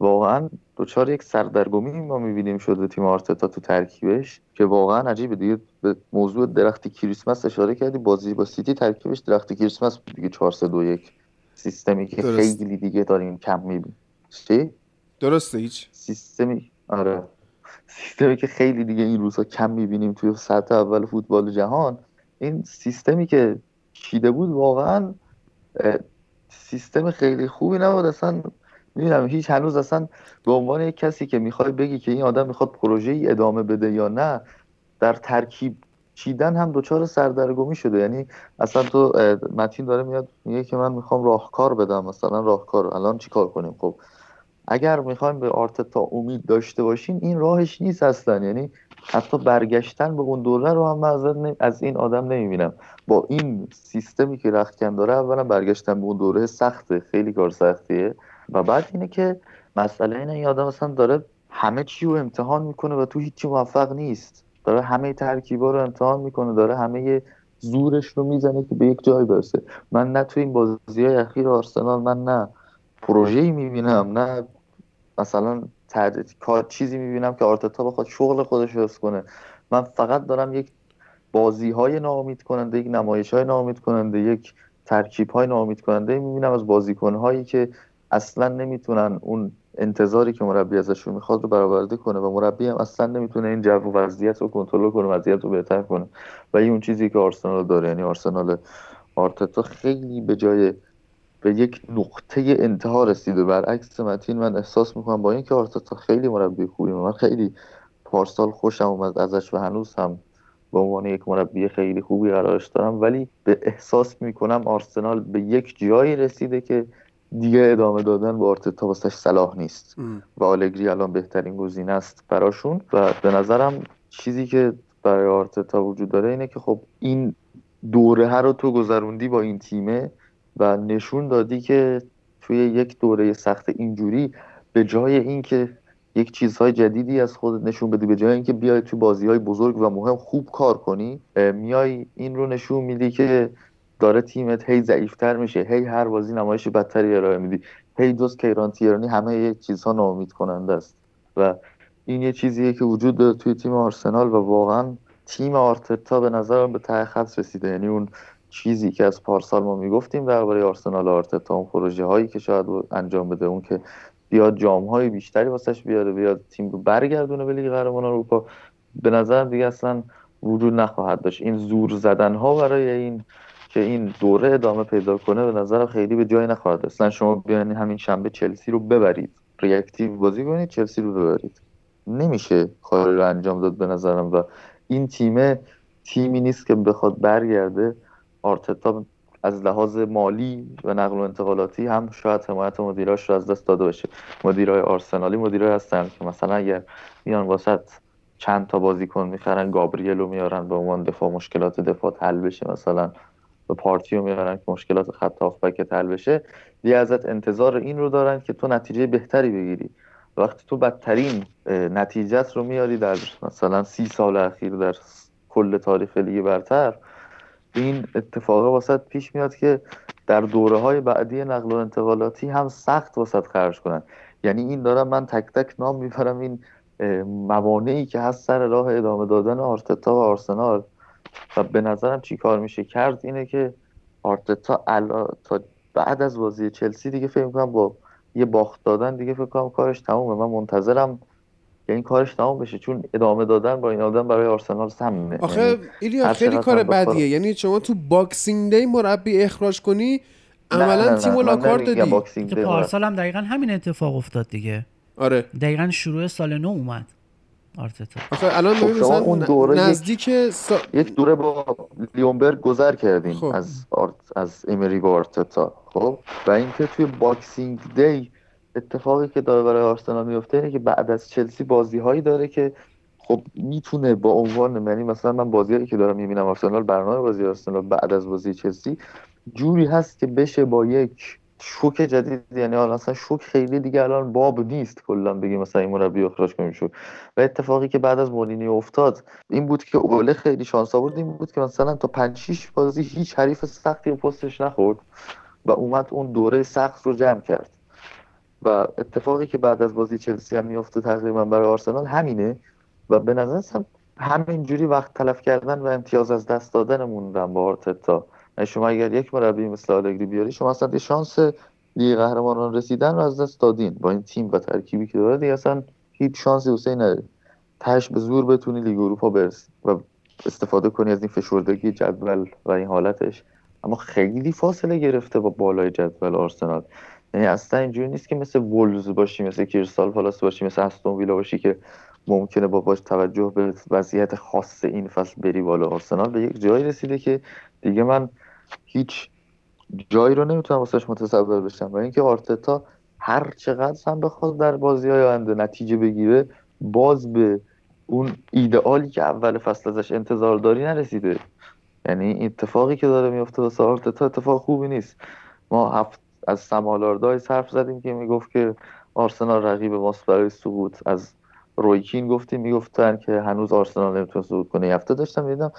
واقعا دوچار یک سردرگمی ما میبینیم شده تیم آرتتا تو ترکیبش که واقعا عجیبه دیگه. به موضوع درخت کریسمس اشاره کردی، بازی با سیتی ترکیبش درخت کریسمس بود دیگه، چهار سه دو یک سیستمی که درست. خیلی دیگه داریم کم میبینیم. چی؟ درسته هیچ سیستمی. آره سیستمی که خیلی دیگه این روزها کم میبینیم توی سطح اول فوتبال جهان. این سیستمی که چیده بود واقعا سیستم خیلی خوبی نبود اصلا. می‌بینم هیچ هنوز اصلا به عنوان یک کسی که می‌خواد بگی که این آدم می‌خواد پروژه‌ای ادامه بده یا نه، در ترکیب چیدن هم دوچار سردرگمی شده. یعنی اصلا تو متین داره میاد میگه که من می‌خوام راهکار بدم، مثلا راهکار الان چیکار کنیم؟ خب اگر می‌خوایم به آرتتا امید داشته باشین این راهش نیست اصلا. یعنی حتی برگشتن به اون دوره رو هم من از این آدم نمی‌بینم. با این سیستمی که رختکن داره اولا برگشتن به اون دوره سخته، خیلی کار سختیه، و بعد اینه که مسئله اینه یه آدم مثلا داره همه چی رو امتحان میکنه و تو هیچی موفق نیست، داره همه ترکیبا رو امتحان میکنه، داره همه زورش رو میزنه که به یک جایی برسه. من نه تو این بازی‌های اخیر آرسنال من نه پروژه‌ای میبینم، نه مثلا تر... کار چیزی میبینم که آرتتا بخواد شغل خودش رو حفظ کنه. من فقط دارم یک بازی‌های ناامید کننده، یک نمایش‌های ناامید کننده، یک ترکیب‌های ناامید کننده میبینم از بازیکن‌هایی که اصلا نمیتونن اون انتظاری که مربی ازشون میخواد رو برآورده کنه و مربی هم اصلا نمیتونه این جو و وضعیت رو کنترل کنه، وضعیت رو بهتر کنه. و این اون چیزی که آرسنال داره، یعنی آرسنال آرتتا خیلی به جای به یک نقطه انتها رسیده. برعکس متین من احساس میکنم با اینکه آرتتا خیلی مربی خوبی، من خیلی پارسال خوشم اومد ازش و هنوز هم به عنوان یک مربی خیلی خوبی قرارش دارم، ولی به احساس میکنم آرسنال به یک جایی رسیده که دیگه ادامه دادن با آرتتا واسش صلاح نیست ام. و آلگری الان بهترین گزینه است براشون. و به نظرم چیزی که برای آرتتا وجود داره اینه که خب این دوره هر رو تو گذروندی با این تیمه و نشون دادی که توی یک دوره سخت اینجوری به جای اینکه یک چیزهای جدیدی از خودت نشون بدی، به جای اینکه بیای تو بازی‌های بزرگ و مهم خوب کار کنی، میای این رو نشون میدی که داره تیمت هی ضعیف‌تر میشه، هی هر بازی نمایش بدتری ارائه میدی، هی دوز کیران تیرانی، همه یه چیزها ناامید کننده است. و این یه چیزیه که وجود داره توی تیم آرسنال و واقعا تیم آرتتا به نظرم به ته خط رسیده. یعنی اون چیزی که از پارسال ما میگفتیم درباره آرسنال آرتتا، اون پروژه هایی که شاید انجام بده، اون که بیاد جام‌های بیشتری واسش بیاره، بیاد تیم رو برگردونه به لیگ قهرمانان اروپا، به نظر دیگه اصلا وجود نخواهد داشت. این زور زدن‌ها برای این که این دوره ادامه پیدا کنه به نظرم خیلی به جایی نخواهد رسید. اصلا شما بیاین همین شنبه چلسی رو ببرید، ریاکتیو بازی کنید، چلسی رو ببرید، نمیشه کار رو انجام داد به نظرم. و این تیمه تیمی نیست که بخواد برگرده. آرتتا از لحاظ مالی و نقل و انتقالاتی هم شاید حمایت مدیراش رو از دست داده باشه. مدیرای آرسنالی مدیرای هستن که مثلا اگر میان واسط چند تا بازیکن میخرن، گابریل رو میارن به عنوان دفاع، مشکلات دفاع حل بشه، مثلا به پارتیو میارن که مشکلات خط هافبک حل بشه، دیگه ازت انتظار این رو دارن که تو نتیجه بهتری بگیری. وقتی تو بدترین نتیجت رو میاری در مثلا سی سال اخیر در کل تاریخ لیگ برتر، این اتفاق واسط پیش میاد که در دوره‌های بعدی نقل و انتقالاتی هم سخت واسط خرج کنن. یعنی این دارم من تک تک نام میبرم این موانعی که هست سر راه ادامه دادن آرتتا و آرسنال. و به نظرم چی کار میشه کرد اینه که آرتتا الان تا بعد از بازی چلسی دیگه فکر میکنم با یه باخت دادن دیگه فکر کنم کارش تمومه. من منتظرم یعنی کارش تمام بشه، چون ادامه دادن با این آدم برای آرسنال سمه. آخه ایلیا خیلی کار بدیه. یعنی شما تو باکسینگ دی مربی اخراج کنی، عملا تیمو لاکار دادی. که پارسال هم دقیقاً همین اتفاق افتاد دیگه. آره. دقیقاً شروع سال نو اومد آرتتا. آخه الان ببین مثلا اون دوره نزدیک یک... سا... یک دوره با لیونبرگ گذر کردیم خوب. از آرت... از امری با آرتتا. خب و اینکه توی باکسینگ دی اتفاقی که داره برای آرسنال میفته اینه که بعد از چلسی بازی‌هایی داره که خب میتونه با عنوان یعنی مثلا من بازی‌هایی که دارم میبینم آرسنال، برنامه بازی آرسنال بعد از بازی چلسی جوری هست که بشه با یک شوک جدید، یعنی حالا اصلا شوک خیلی دیگه الان باب نیست کلا بگیم مثلا این مربی اخراج کنیم شو. و اتفاقی که بعد از مورینیو افتاد این بود که اوله خیلی شانس آورد، این بود که مثلا تا پنج شش بازی هیچ حریف سختی پستش نخورد و اومد اون دوره سخت رو جمع کرد. و اتفاقی که بعد از بازی چلسی هم میفته تقریبا برای آرسنال همینه. و به نظر من همینجوری وقت تلف کردن و امتیاز از دست دادن موندن با آرتتا. شما اگر یک مربی مثل آلگری بیاری، شما اصلا شانس لیگ قهرمانان رسیدن رو از دست دادین. با این تیم و ترکیبی که داره دیگه اصلا هیچ شانسی حسین نداره تاش به زور بتونی لیگ اروپا برسی و استفاده کنی از این فشردگی جدول و این حالتش. اما خیلی فاصله گرفته با بالای جدول آرسنال. یعنی اصلا اینجوری نیست که مثل وولز باشی، مثل کریستال پالاس باشی، مثل استون ویلا باشی که ممکنه با باش توجه به وضعیت خاص این فصل بری بالا. آرسنال به یک جایی رسیده که دیگه من هیچ جایی رو نمیتونم واسش متصور بشم. و اینکه آرتتا هر چقدر هم بخواد در بازی‌های آینده نتیجه بگیره، باز به اون ایدئالی که اول فصل ازش انتظار داری نرسیده. یعنی اتفاقی که داره میفته واسه آرتتا اتفاق خوبی نیست. ما هفت از سمالاردا حرف زدیم که میگفت که آرسنال رقیب ماست برای سقوط. از روی کین گفتیم، میگفتن که هنوز آرسنال نمیتونه سقوط کنه. هفته داشتم می‌دیدم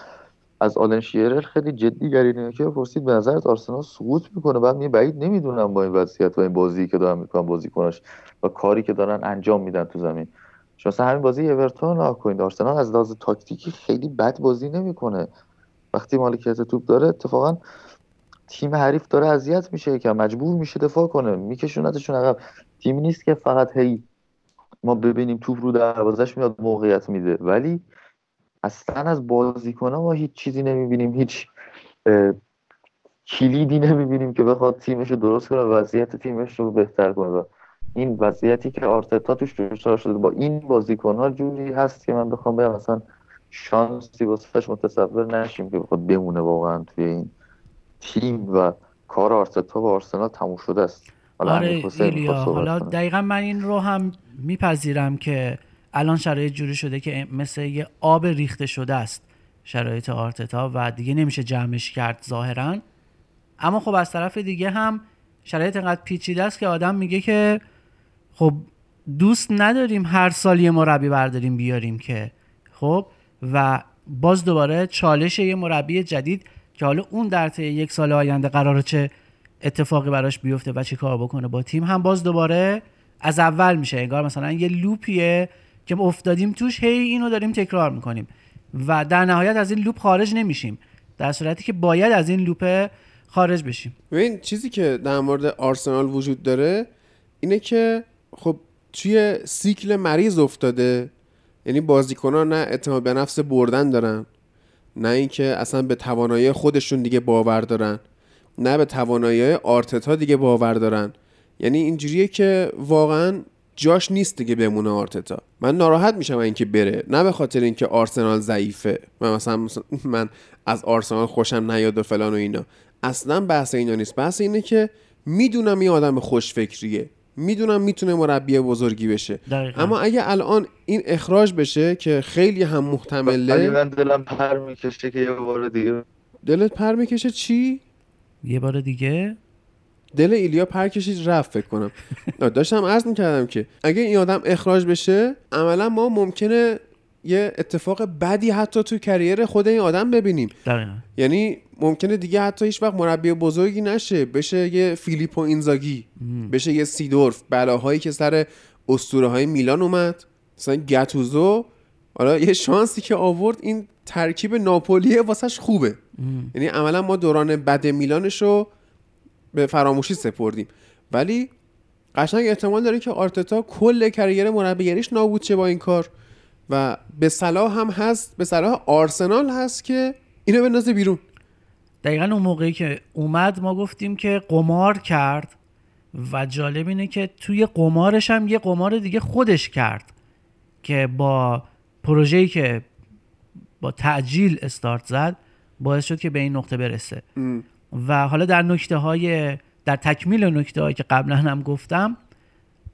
از آلن شیرر خیلی جدی گرینه که پرسید به نظرت آرسنال سقوط میکنه؟ بعد میگه بعید نمیدونم با این وضعیت و این بازی که دارن میکنن بازیکناش و کاری که دارن انجام میدن تو زمین. مثلا همین بازی اورتون ها کوین، آرسنال از لحاظ تاکتیکی خیلی بد بازی نمیکنه. وقتی مالکیت توپ داره اتفاقا تیم حریف داره اذیت میشه، یکم مجبور میشه دفاع کنه، میکشونتشون عقب. تیمی نیست که فقط هی ما ببینیم توپ رو دروازه‌اش میاد موقعیت میده، ولی اصلا از بازیکن‌ها ما هیچ چیزی نمیبینیم، هیچ کلیدی نمیبینیم که بخواد تیمش رو درست کنه، وضعیت تیمش رو بهتر کنه. این وضعیتی که آرتتا توش دچار شده با این بازیکن‌ها جوری هست که من بخوام بگم مثلا شانسی واسش متصور نشیم که بخواد بمونه واقعا توی این تیم. و کار آرتتا با آرسنال تموم شده است. حالا آره ایلیا، حالا دقیقا من این رو هم میپذیرم که الان شرایط جوری شده که مثل یه آب ریخته شده است شرایط آرتتا و دیگه نمیشه جمعش کرد ظاهرا. اما خب از طرف دیگه هم شرایط انقدر پیچیده است که آدم میگه که خب دوست نداریم هر سال یه مربی برداریم بیاریم که خب، و باز دوباره چالش یه مربی جدید که حالا اون در طی یک سال آینده قراره چه اتفاقی براش بیفته و چی کار بکنه با تیم، هم باز دوباره از اول میشه. انگار مثلا یه لوپیه که افتادیم توش، هی اینو داریم تکرار میکنیم و در نهایت از این لوپ خارج نمیشیم، در صورتی که باید از این لوپ خارج بشیم. ببین چیزی که در مورد آرسنال وجود داره اینه که خب توی سیکل مریض افتاده، یعنی بازیکنان نه اعتماد به نفس بردن دارن، نه اینکه اصلا به توانایی خودشون دیگه باور دارن، نه به توانایی آرتتا دیگه باور دارن. یعنی اینجوریه که واقعا جاش نیست دیگه بمونه آرتتا. من ناراحت میشم اینکه بره، نه به خاطر اینکه آرسنال ضعیفه، من مثلا من از آرسنال خوشم نیاد و فلان و اینا، اصلا بحث اینا نیست. بحث اینه که میدونم این آدم خوش فکریه، میدونم میتونه مربی بزرگی بشه دقیقا. اما اگه الان این اخراج بشه که خیلی هم محتمله، ولی من دلم پر میکشه که یه بار دیگه. دلت پر میکشه چی؟ یه بار دیگه دل ایلیا پر کشید رفت فکر کنم. داشتم عرض میکردم که اگه این آدم اخراج بشه عملا ما ممکنه یه اتفاق بدی حتی تو کریر خود این آدم ببینیم دقیقا. یعنی ممکنه دیگه حتی هیچ وقت مربی بزرگی نشه، بشه یه فیلیپو اینزاگی، بشه یه سیدورف، بلاهایی که سر اسطوره های میلان اومد، مثلا گاتوزو. حالا یه شانسی که آورد این ترکیب ناپولیه واسش خوبه، یعنی عملا ما دوران بد میلانشو به فراموشی سپردیم، ولی قشنگ احتمال داره که آرتتا کل کریر مربیگریش نابود شه با این کار و به صلاح هم هست، به صلاح آرسنال هست که اینو بندازه بیرون. دقیقاً اون موقعی که اومد ما گفتیم که قمار کرد و جالب اینه که توی قمارش هم یه قمار دیگه خودش کرد که با پروژه‌ای که با تعجیل استارت زد باعث شد که به این نقطه برسه. ام. و حالا در نکته‌های در تکمیل نکته‌هایی که قبلا هم گفتم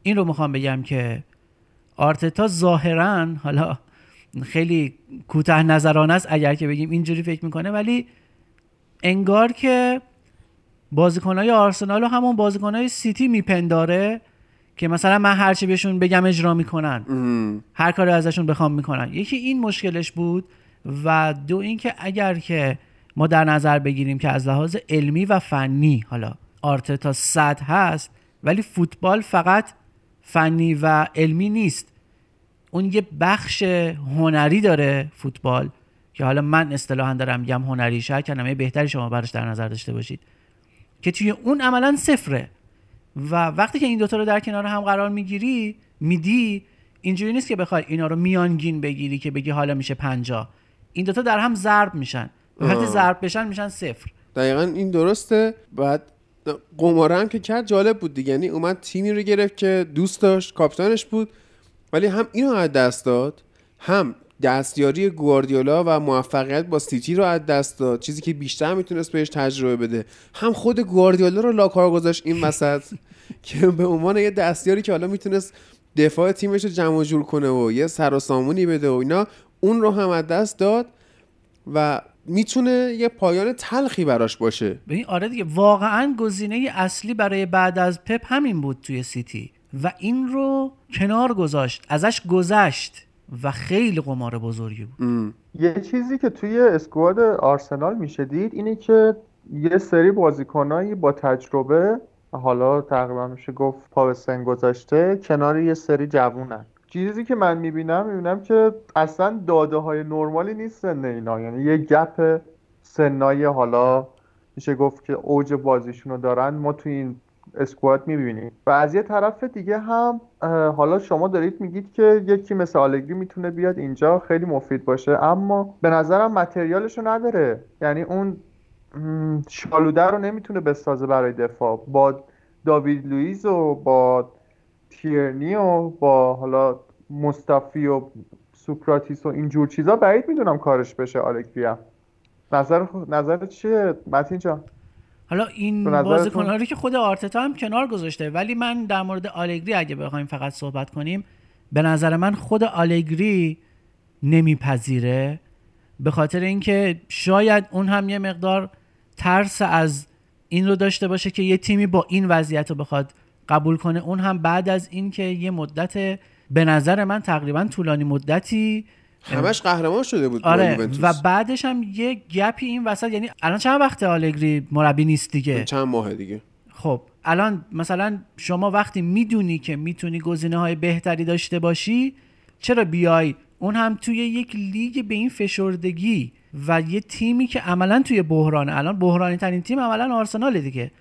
این رو میخوام بگم که آرتتا ظاهراً، حالا خیلی کوتاه نظرانه است اگر که بگیم اینجوری فکر میکنه، ولی انگار که بازیکنهای آرسنال و همون بازیکنهای سیتی میپنداره که مثلا من هرچی بهشون بگم اجرا میکنن، ام. هر کاری ازشون بخوام میکنن. یکی این مشکلش بود و دو اینکه اگر که ما در نظر بگیریم که از لحاظ علمی و فنی حالا آرتتا صد هست، ولی فوتبال فقط فنی و علمی نیست، اون یه بخش هنری داره فوتبال که حالا من اصطلاحاً دارم میگم هنری، شاید کلمه بهتری شما براش در نظر داشته باشید، که توی اون عملاً صفره. و وقتی که این دوتا رو در کنار هم قرار میگیری میدی، اینجوری نیست که بخوای اینا رو میانگین بگیری که بگی حالا میشه پنجاه، این دوتا در هم ضرب میشن، وقتی ضرب بشن میشن صفر. دقیقاً این درسته. بعد قماره هم که کرد جالب بود دیگه، یعنی اومد تیمی رو گرفت که دوست داشت، کاپیتانش بود، ولی هم اینو از دست داد، هم دستیاری گواردیولا و موفقیت با سیتی رو از دست داد، چیزی که بیشتر میتونست بهش تجربه بده، هم خود گواردیولا رو لاکار گذاشت این وسط که به عنوان یه دستیاری که حالا میتونست دفاع تیمش رو جمع و جور کنه و یه سر و سامونی بده و اینا، اون رو هم از دست داد و میتونه یه پایان تلخی براش باشه. ببین آره دیگه، واقعا گزینه اصلی برای بعد از پپ همین بود توی سیتی و این رو کنار گذاشت، ازش گذشت و خیلی قمار بزرگی بود. ام. یه چیزی که توی اسکواد آرسنال میشه دید اینه که یه سری بازیکنایی با تجربه، حالا تقریبا میشه گفت پا به سن گذاشته، کنار یه سری جوونن. چیزی که من میبینم میبینم که اصلا داده های نرمالی نیست سن اینا، یعنی یه گپ سنایی، حالا میشه گفت که اوج بازیشونو دارن ما توی این اسکواد میبینیم. و از یه طرف دیگه هم حالا شما دارید میگید که یکی مثل آلگری میتونه بیاد اینجا خیلی مفید باشه، اما به نظرم متریالشو نداره، یعنی اون شالوده رو نمیتونه بسازه برای دفاع. با داوید لوئیز و با تیرنی و با حالا مصطفی و سوکراتیس و اینجور چیزا بعید میدونم کارش بشه آلگری. نظر نظر چیه متین جان؟ حالا این بازیکن‌ها رو که خود آرتتا هم کنار گذاشته، ولی من در مورد آلگری اگه بخوایم فقط صحبت کنیم، به نظر من خود آلگری نمیپذیره، به خاطر اینکه شاید اون هم یه مقدار ترس از این رو داشته باشه که یه تیمی با این وضعیت رو بخواد قبول کنه. اون هم بعد از این که یه مدت به نظر من تقریباً طولانی مدتی همش قهرمان شده بود. آره، و بعدش هم یه گپی این وسط، یعنی الان چند وقته آلگری مربی نیست دیگه؟ چند ماه دیگه. خب الان مثلا شما وقتی میدونی که میتونی گزینه‌های بهتری داشته باشی، چرا بیای اون هم توی یک لیگ به این فشردگی و یه تیمی که عملاً توی بحرانه، الان بحرانی ترین تیم عملاً آرسناله دیگه،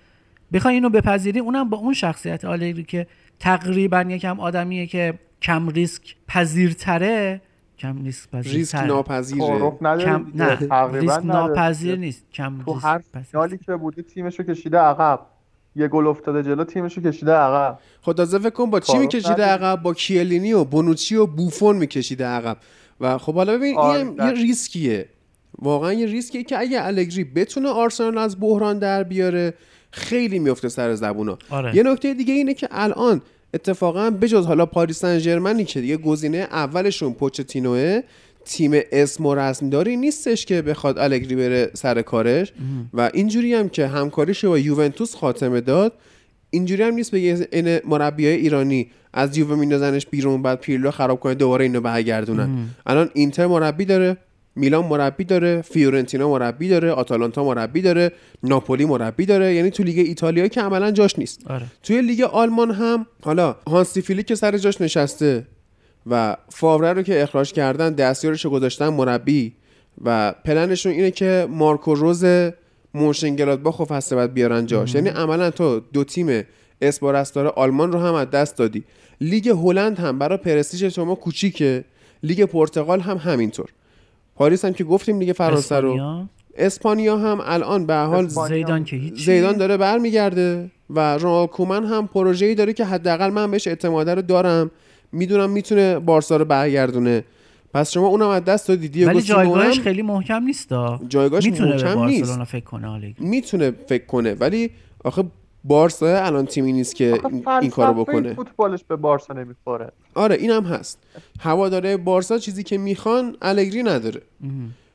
بخوای اینو بپذیری، اونم با اون شخصیت آلگری که تقریباً یکم آدمیه که کم ریسک پذیرتره، کم ریسک پذیر، ریسک ناپذیره، کم نه تقریبا ناپذیر نیست، کم تو هر حالی که بوده تیمشو کشیده عقب، یه گل افتاده جلو تیمشو کشیده عقب. خدا زفه کن با چی میکشیده عقب؟ با کیلینی و بونوچی و بوفون میکشیده عقب. و خب حالا ببین این یه ریسکیه، واقعا یه ریسکیه که اگه آلگری بتونه آرسنال از بحران در بیاره خیلی میفته سر زبونا. آره. یه نکته دیگه اینه که الان اتفاقا بجز حالا پاریس سن ژرمنی که دیگه گزینه اولشون پوچتینوه، تیم اسم و رسم داری نیستش که بخواد آلگری بره سر کارش مم. و اینجوری هم که همکاریش با یوونتوس خاتمه داد، اینجوری هم نیست بگه این مربیای ایرانی از یووه میندازنش بیرون بعد پیرلو خراب کنه دوباره اینو برگردونن. الان اینتر مربی داره، میلان مربی داره، فیورنتینا مربی داره، آتالانتا مربی داره، ناپولی مربی داره، یعنی تو لیگ ایتالیا که عملاً جاش نیست. آره. توی لیگ آلمان هم حالا هانسی فلیک که سر جاش نشسته و فاوره رو که اخراج کردن دستیارش رو گذاشتن مربی و پلنشون اینه که مارکو روز مونشنگلادباخ رو فصل بعد بیارن جاش. یعنی عملاً تو دو تیم اسپارستار آلمان رو هم از دست دادی. لیگ هلند هم برای پرستیژ شما کوچیکه، لیگ پرتغال هم همینطور، پاریس هم که گفتیم دیگه، فرانسه رو، اسپانیا هم الان به حال زیدان که هیچ زیدان داره برمیگرده و رونالد کومن هم پروژه‌ای داره که حداقل من بهش اعتماد رو دارم، میدونم میتونه بارسا رو برگردونه. پس شما اونم از دست دادی. ولی جایگاهش خیلی محکم نیست. جایگاهش محکم نیست. بارسلونا فکر کنه آلگری. میتونه فکر کنه، ولی آخه بارسا الان تیمی نیست که این کارو بکنه. فوتبالش به بارسا نمیخوره. آره اینم هست. هواداره بارسا چیزی که میخوان آلگری نداره.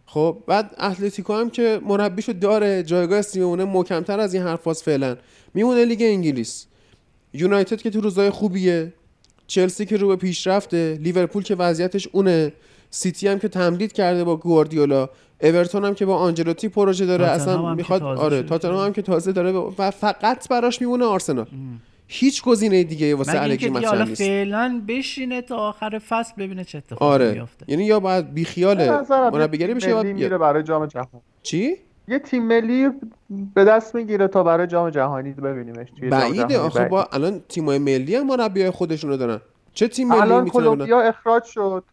خب بعد اتلتیکو هم که مربیشو داره، جایگاه سیمونه محکم‌تر از این حرفاست فعلا. میمونه لیگ انگلیس. یونایتد که تو روزای خوبیه، چلسی که رو به پیشرفته، لیورپول که وضعیتش اونه، سیتی هم که تمدید کرده با گواردیولا، اورتون هم که با آنجلوتی پروژه داره، اصلا میخواد. آره تاتنهام هم که تازه داره و فقط براش میمونه آرسنال. ام. هیچ گزینه دیگه واسه آلگری مثلا نیست. فعلا بشینه تا آخر فصل ببینه چه اتفاقی آره. میفته. یعنی یا باید بی خیال مربیگری بشه یا میره برای جام جهانی. چی؟ یه تیم ملی به دست میگیره تا برای جام جهانی ببینیمش توی جام جهانی. بعیده آخه، با الان تیمای ملی هم مربیای خودشونو دارن. چه تیم ملی میتونه؟ الان کلمبیا اخراج شد.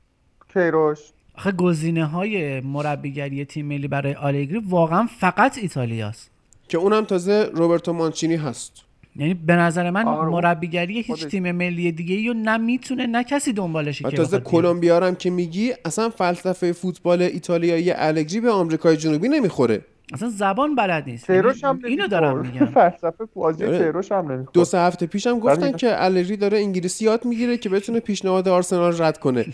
کیروش. آخه گزینه‌های مربیگری تیم ملی برای آلگری واقعا فقط ایتالیاست که اونم تازه روبرتو مانچینی هست. یعنی به نظر من آره. مربیگری هیچ خودش. تیم ملی دیگه‌ای رو نمیتونه، نه کسی دنبالشه که تازه کلمبیا هم که میگی اصلا فلسفه فوتبال ایتالیایی آلگری به آمریکای جنوبی نمیخوره، اصلا زبان بلد نیست. اینو دارم میگم، فلسفه بازی تروش هم نمیخوره. دو سه هفته پیشم گفتن که آلگری داره انگلیسی یاد میگیره که بتونه پیشنهاد آرسنال رد کنه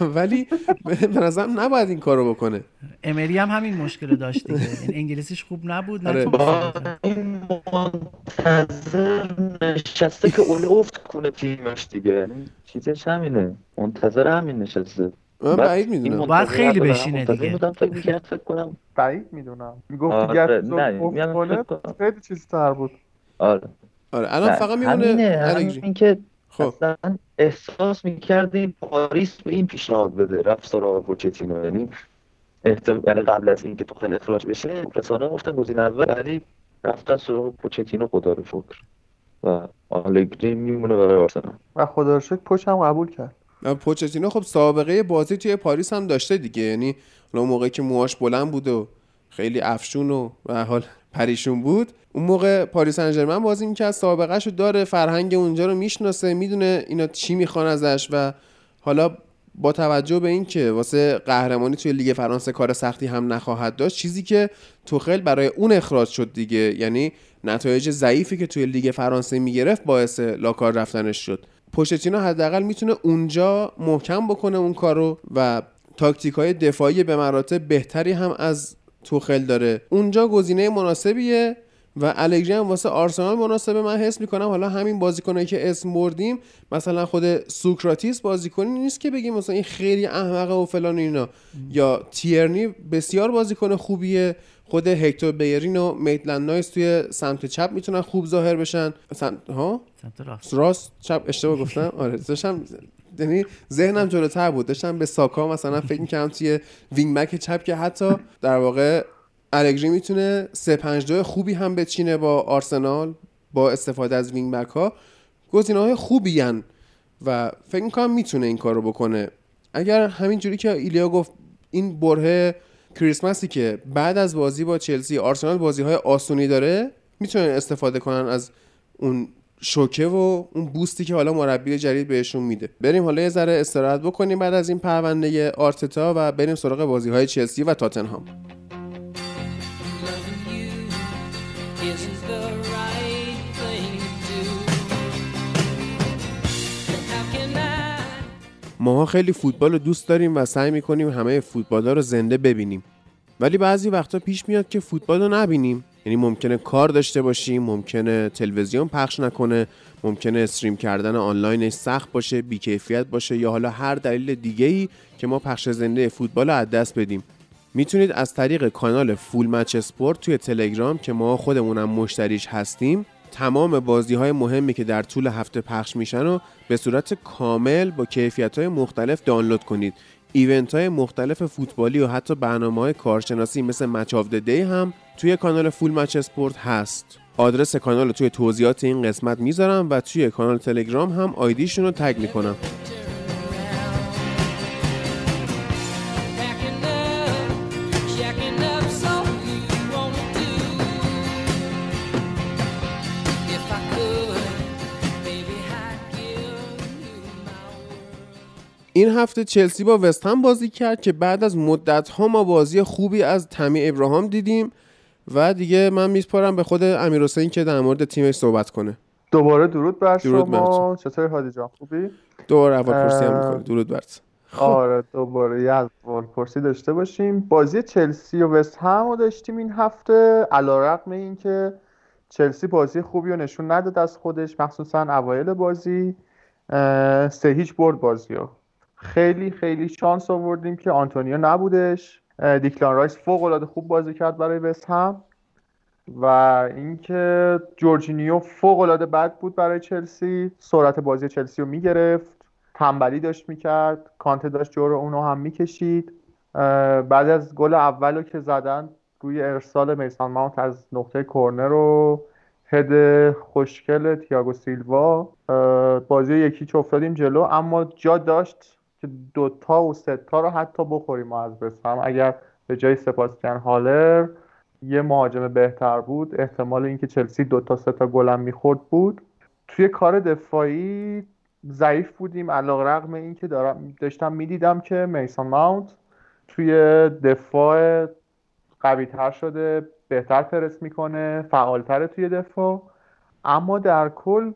ولی به نظرم نباید این کارو بکنه. امری هم همین مشکل رو داشت دیگه، انگلیسیش خوب نبود. نه تو منتظر نشسته که اون افت کنه تیمش دیگه، چیزش همینه، منتظر همین نشسته. من بعید میدونم باید خیلی بشینه دیگه، بودم فکر میکرد فکر کنم بعید میدونم میگفت دیگه افت خیلی چیز تر بود. آره آره الان فقط میمونه همینه، همین که اصلا احساس میکردی پاریس به این پیشنهاد بده رفت سراغ پوچتینو، یعنی احتمال قبل از این که توخل اخراج بشه رسانه گفتن گزینه اول، ولی رفتن سراغ پوچتینو خدا رو شکر و آلگری میمونه برای آرسنال و خدا رو شکر پوچ هم قبول کرد. پوچتینو خب سابقه بازی توی پاریس هم داشته دیگه، یعنی اون موقعی که موهاش بلند بود و خیلی افشون و به حال پریشون بود اون موقع پاریس سن ژرمن بازی می‌کرد، سابقه‌شو داره، فرهنگ اونجا رو میشناسه، میدونه اینا چی میخوان ازش و حالا با توجه به این که واسه قهرمانی توی لیگ فرانسه کار سختی هم نخواهد داشت، چیزی که توخل برای اون اخراج شد دیگه، یعنی نتایج ضعیفی که توی لیگ فرانسه میگرفت باعث لاکار رفتنش شد. پوچتینو حداقل میتونه اونجا محکم بکنه اون کارو و تاکتیک‌های دفاعی به مراتب بهتری هم از توخل داره، اونجا گزینه مناسبیه و الگری هم واسه آرسنال مناسبه. من حس میکنم حالا همین بازیکنایی که اسم بردیم مثلا خود سوکراتیس بازیکنی نیست که بگیم مثلا این خیلی احمقه و فلان اینا م. یا تیرنی بسیار بازیکن خوبیه، خود هکتور بیرین و میتلند نایس توی سمت چپ میتونن خوب ظاهر بشن، سمت ها سمت راست راست چپ اشتباه گفتم آره داشتم، یعنی ذهنم جلوتر بود داشتم به ساکا مثلا فکر می‌کردم توی وینگ بک چپ، که حتی در واقع الگری میتونه سه پنج دو خوبی هم بچینه با آرسنال با استفاده از وینگ بک ها، گزینه‌های خوبی ان و فکر می‌کنم میتونه این کارو بکنه. اگر همینجوری که ایلیا گفت این برهه کریسمسی که بعد از بازی با چلسی آرسنال بازی‌های آسونی داره، میتونن استفاده کنن از اون شوکه و اون بوستی که حالا مربی جدید بهشون میده. بریم حالا یه ذره استراحت بکنیم بعد از این پرونده آرتتا و بریم سراغ بازی‌های چلسی و تاتنهام. ماها خیلی فوتبال رو دوست داریم و سعی میکنیم همه فوتبال‌ها رو زنده ببینیم، ولی بعضی وقتا پیش میاد که فوتبال رو نبینیم، یعنی ممکنه کار داشته باشیم، ممکنه تلویزیون پخش نکنه، ممکنه استریم کردن آنلاینش سخت باشه، بیکیفیت باشه یا حالا هر دلیل دیگه‌ای که ما پخش زنده فوتبال رو از دست بدیم. میتونید از طریق کانال فول مچ اسپورت توی تلگرام که ما خودمونم مشتریش هستیم تمام بازی‌های مهمی که در طول هفته پخش میشن رو به صورت کامل با کیفیت‌های مختلف دانلود کنید. ایونت‌های مختلف فوتبالی و حتی برنامه‌های کارشناسی مثل مچ آف د دی هم توی کانال فول مچ اسپورت هست. آدرس کانال رو توی توضیحات این قسمت میذارم و توی کانال تلگرام هم آیدیشون رو تگ میکنم. این هفته چلسی با وست هم بازی کرد که بعد از مدت ها ما بازی خوبی از تامی ابراهام دیدیم و دیگه من میسپارم به خود امیرحسین که در مورد تیمش صحبت کنه. دوباره درود بر شما، چطوری هادی جان، خوبی؟ دوباره احوالپرسی هم میکنه. درود برت. آره دوباره یه احوالپرسی داشته باشیم. بازی چلسی و وست هم رو داشتیم این هفته، علیرغم این که چلسی بازی خوبی رو نشون نداد از خودش، مخصوصا اوایل بازی سه هیچ برد بازیو. خیلی خیلی شانس آوردیم که آنتونیو نبودش، دیکلان رایس فوق‌العاده خوب بازی کرد برای وست هم و اینکه جورجینیو فوق‌العاده بد بود برای چلسی، سرعت بازی چلسی رو میگرفت، تنبلی داشت میکرد، کانته داشت جور اونو هم میکشید. بعد از گل اولو که زدن روی ارسال میسان ماونت از نقطه کرنر رو هد خوشگل تییاگو سیلوا بازی یکی چه افتادیم جلو، اما جا داشت که دوتا و سه تا رو حتی بخوریم ما از وست هم. اگر به جای سباستین هالر یه مهاجم بهتر بود احتمال اینکه چلسی دوتا سه تا گل هم میخورد بود. توی کار دفاعی ضعیف بودیم، علیرغم اینکه داشتم میدیدم که میسون ماونت توی دفاع قوی تر شده، بهتر پرس میکنه، فعالتره توی دفاع، اما در کل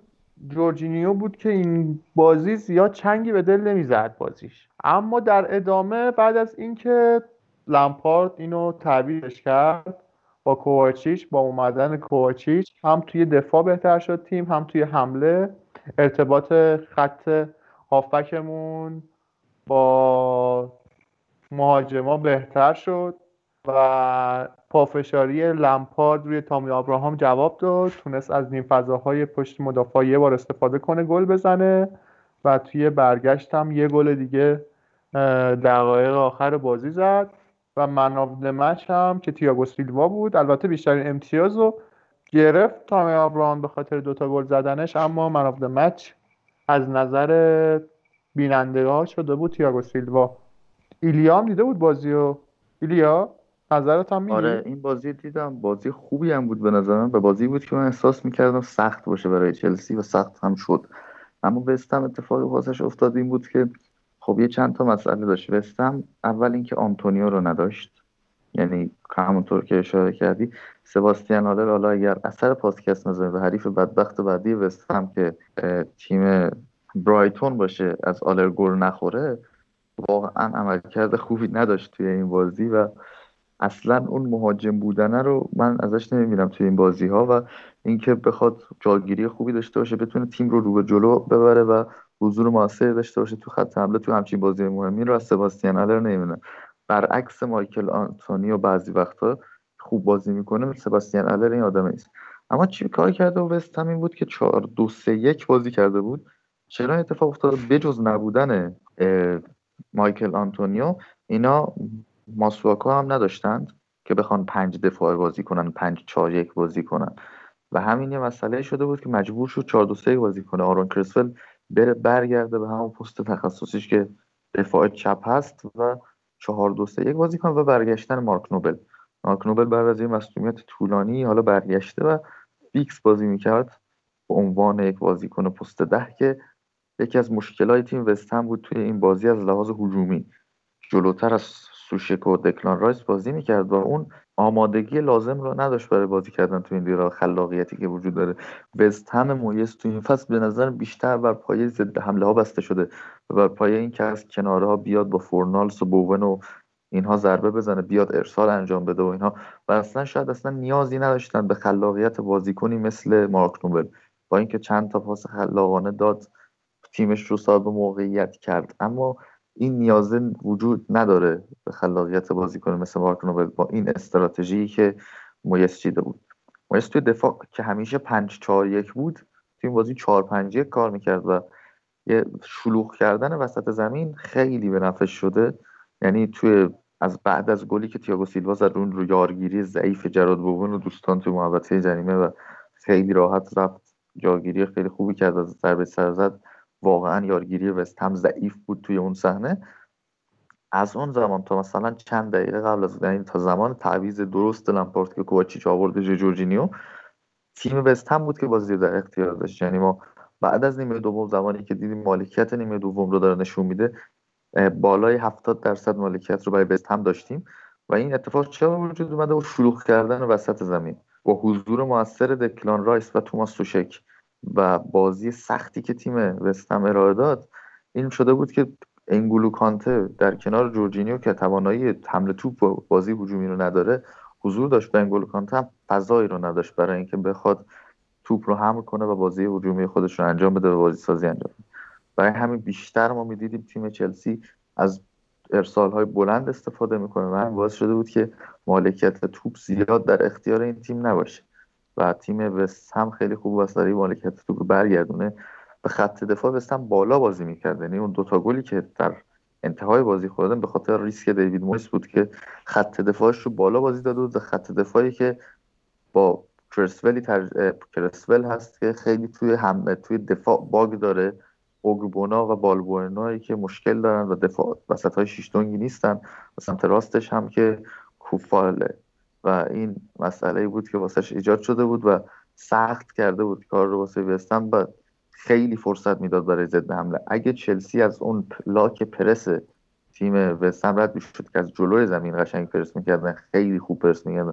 جورجینیو بود که این بازی زیاد چنگی به دل نمیزد بازیش. اما در ادامه بعد از اینکه لمپارد اینو تعویضش کرد با کوواچیچ، با اومدن کوواچیچ هم توی دفاع بهتر شد تیم، هم توی حمله. ارتباط خط هافبکمون با مهاجما بهتر شد و پافشاری لمپارد روی تامی آبراهام جواب داد، تونست از نیم فضاهای پشت مدافع یه بار استفاده کنه گل بزنه و توی برگشت هم یه گل دیگه دقایق آخر بازی زد. و من آف دمش هم که تییاگو سیلوا بود، البته بیشترین امتیاز رو گرفت تامی آبراهام به خاطر دوتا گل زدنش، اما من آف دمش از نظر بینندگان شده بود تییاگو سیلوا. ایلیا هم دیده بود بازیو. ایلیا نظرت هم میدید؟ آره این بازی دیدم، بازی خوبی هم بود به نظرم، به بازی بود که من احساس میکردم سخت باشه برای چلسی و سخت هم شد. اما وستهم اتفاقی واسش افتاد این بود که خب یه چند تا مسئله داشت وستهم. اول اینکه آنتونیو رو نداشت، یعنی همونطور که اشاره کردی سباستیان هالر حالا اگر اثر پادکست نذاره به حریف بدبخت بعدی وستهم که تیم برایتون باشه از هالر گل نخوره، واقعا عملکرد خوبی نداشت توی این بازی و اصلا اون مهاجم بودنه رو من ازش نمیبینم توی این بازی ها. و اینکه بخواد جاگیری خوبی داشته باشه، بتونه تیم رو رو به جلو ببره و حضور موثر داشته باشه تو خط حمله، تو همچین بازی مهمی رو از سباستیان هالر نمیبینم. برعکس مایکل آنتونیو بعضی وقتا خوب بازی میکنه، سباستیان هالر این آدمه نیست. اما چی کار کرده وستهم این بود که چهار دو سه یک بازی کرده بود. چرا اتفاق افتاد؟ بجز نبودن مایکل آنتونیو اینا ماسواکا هم نداشتند که بخوان پنج دفاع بازی کنن، پنج چهار یک بازی کنن و همین یه مسئله شده بود که مجبور شد چهار دو سه بازی کنه. آرون کرسفل بره برگرده به همون پست تخصصیش که دفاع چپ هست و چهار دو سه یک بازی کنه و برگشتن مارک نوبل. مارک نوبل بعد از این مسئولیت طولانی حالا برگشته و فیکس بازی میکرد به عنوان یک بازیکن پست ده که یکی از مشکلای تیم وستهم بود توی این بازی از لحاظ هجومی. جلوتر از سوشک و دکلان رایس بازی میکرد و اون آمادگی لازم رو نداشت برای بازی کردن تو این لیرا، خلاقیتی که وجود داره. وستهم مویز تو این فصل به نظر بیشتر بر پایه ضد حمله ها بسته شده و بر پایه این که از کناره ها بیاد با فورنالس و بوون و اینها ضربه بزنه، بیاد ارسال انجام بده و اینها، و اصلا شاید اصلا نیازی نداشتن به خلاقیت بازیکنی مثل مارک نوبل. با اینکه چند تا پاس خلاقانه داد، تیمش رو صاحب موقعیت کرد، اما این نیازه وجود نداره به خلاقیت بازیکن مثل مارک نوبل با این استراتژی که مویس چیده بود. مویس توی دفاع که همیشه پنج چهار یک بود، توی این بازی چهار پنج یک کار میکرد و یه شلوغ کردن وسط زمین خیلی به نفعش شده. یعنی توی از بعد از گلی که تییاگو سیلوا زد، اون رو یارگیری ضعیف جراد بوون و دوستان توی محوطه جریمه و خیلی راحت رفت جاگیری خیلی خوبی کرد از ضربه سر زد. واقعا یارگیری وستهم ضعیف بود توی اون صحنه. از اون زمان تا مثلا چند دقیقه قبل از این، تا زمان تعویض درست لمپارد که کوواچیچ آورد جای جورجینیو، تیم وستهم بود که بازی در اختیار داشت. یعنی ما بعد از نیمه دوم زمانی که دیدیم مالکیت نیمه دوم رو داره نشون میده، بالای هفتاد درصد مالکیت رو برای وستهم داشتیم و این اتفاق چرا وجود اومده؟ و شلوغ کردن وسط زمین با حضور موثر دکلان رایس و توماس سوشک و بازی سختی که تیم وستهم ارائه داد، این شده بود که انگولو کانته در کنار جورجینیو که توانایی حمله توپ و بازی هجومی رو نداره حضور داشت و انگولو کانته هم فضایی رو نداشت برای اینکه بخواد توپ رو حمل کنه و بازی هجومی خودش رو انجام بده و بازی سازی انجام بده. برای همین بیشتر ما می‌دیدیم تیم چلسی از ارسال‌های بلند استفاده می‌کنه و همین باعث شده بود که مالکیت توپ زیاد در اختیار این تیم نباشه و تیم وستهم خیلی خوب واسطاری مالکیت توپ رو برگردونه. به خط دفاع وستهم بالا بازی می‌کرد، یعنی اون دوتا گلی که در انتهای بازی خوردن به خاطر ریسک دیوید مویس بود که خط دفاعش رو بالا بازی داده بود. خط دفاعی که با کرسولی تر... کرسول هست که خیلی توی حمله توی دفاع باگ داره، اوگبونا و بالبوئنایی که مشکل دارن و دفاع وسط‌های شیشتونگی نیستن، سمت راستش هم که کوفاله و این مسئله بود که واسش ایجاد شده بود و سخت کرده بود کار رو واسه وستهم و خیلی فرصت میداد برای ضد حمله. اگه چلسی از اون لاک پرس تیم وستهم رد میشد که از جلوی زمین قشنگ پرس میکردن، خیلی خوب پرس میکردن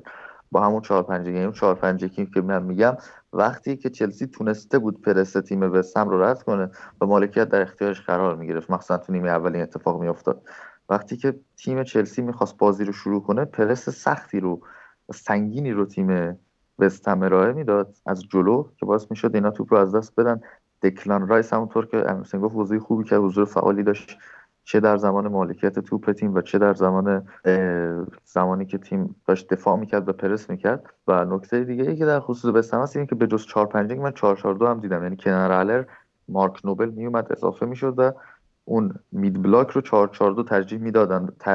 با همون چهار پنج یک، یعنی چهار پنج یک که من میگم وقتی که چلسی تونسته بود پرس تیم وستهم رو رد کنه و مالکیت در اختیارش قرار میگرفت، مثلا تو نیمه اول این اتفاق میافتاد. وقتی که تیم چلسی میخواست بازی رو شروع کنه، پرس سختی رو سنگینی رو تیم وستهم ارائه میداد از جلو که باعث میشد اینا توپ رو از دست بدن. دکلان رایس همونطور که امروزین گفت حضور خوبی که حضور فعالی داشت، چه در زمان مالکیت توپ تیم و چه در زمان زمانی که تیم داشت دفاع میکرد و پرس میکرد. و نکته دیگه ای که در خصوص وستهم هست اینه که به جز چهار پنج من چهار چهار دو هم دیدم، یعنی کنار الر مارک نوبل میومد اضافه میشد و اون مید بلاک رو چهار چهار دو ترجیح میدادن، ت...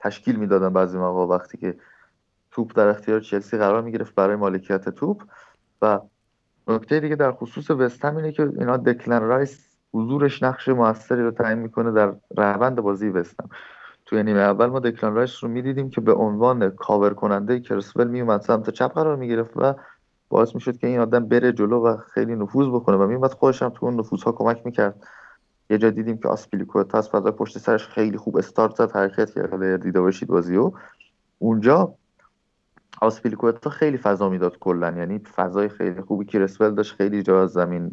تشکیل میدادن بعضی مواقع وقتی که توپ در اختیار چلسی قرار میگرفت برای مالکیت توپ. و نکته دیگه در خصوص وستهم اینه که اینا دکلان رایس حضورش نقش موثری رو تعیین میکنه در روند بازی وستهم. توی نیمه اول ما دکلان رایس رو میدیدیم که به عنوان کاور کننده کرسول میومد سمت چپ قرار میگرفت و باعث میشد که این آدم بره جلو و خیلی نفوذ بکنه و میومد خودش هم تو اون نفوذها کمک میکرد. یه جا دیدیم که آسپیلیکوئتا از فضا پشت سرش خیلی خوب استارت زد، حرکت کرد، دیده باشید بازیو اونجا آسپیلیکوئتا خیلی فضا میداد کلا، یعنی فضای خیلی خوبی که کرسول داشت، خیلی جا از زمین،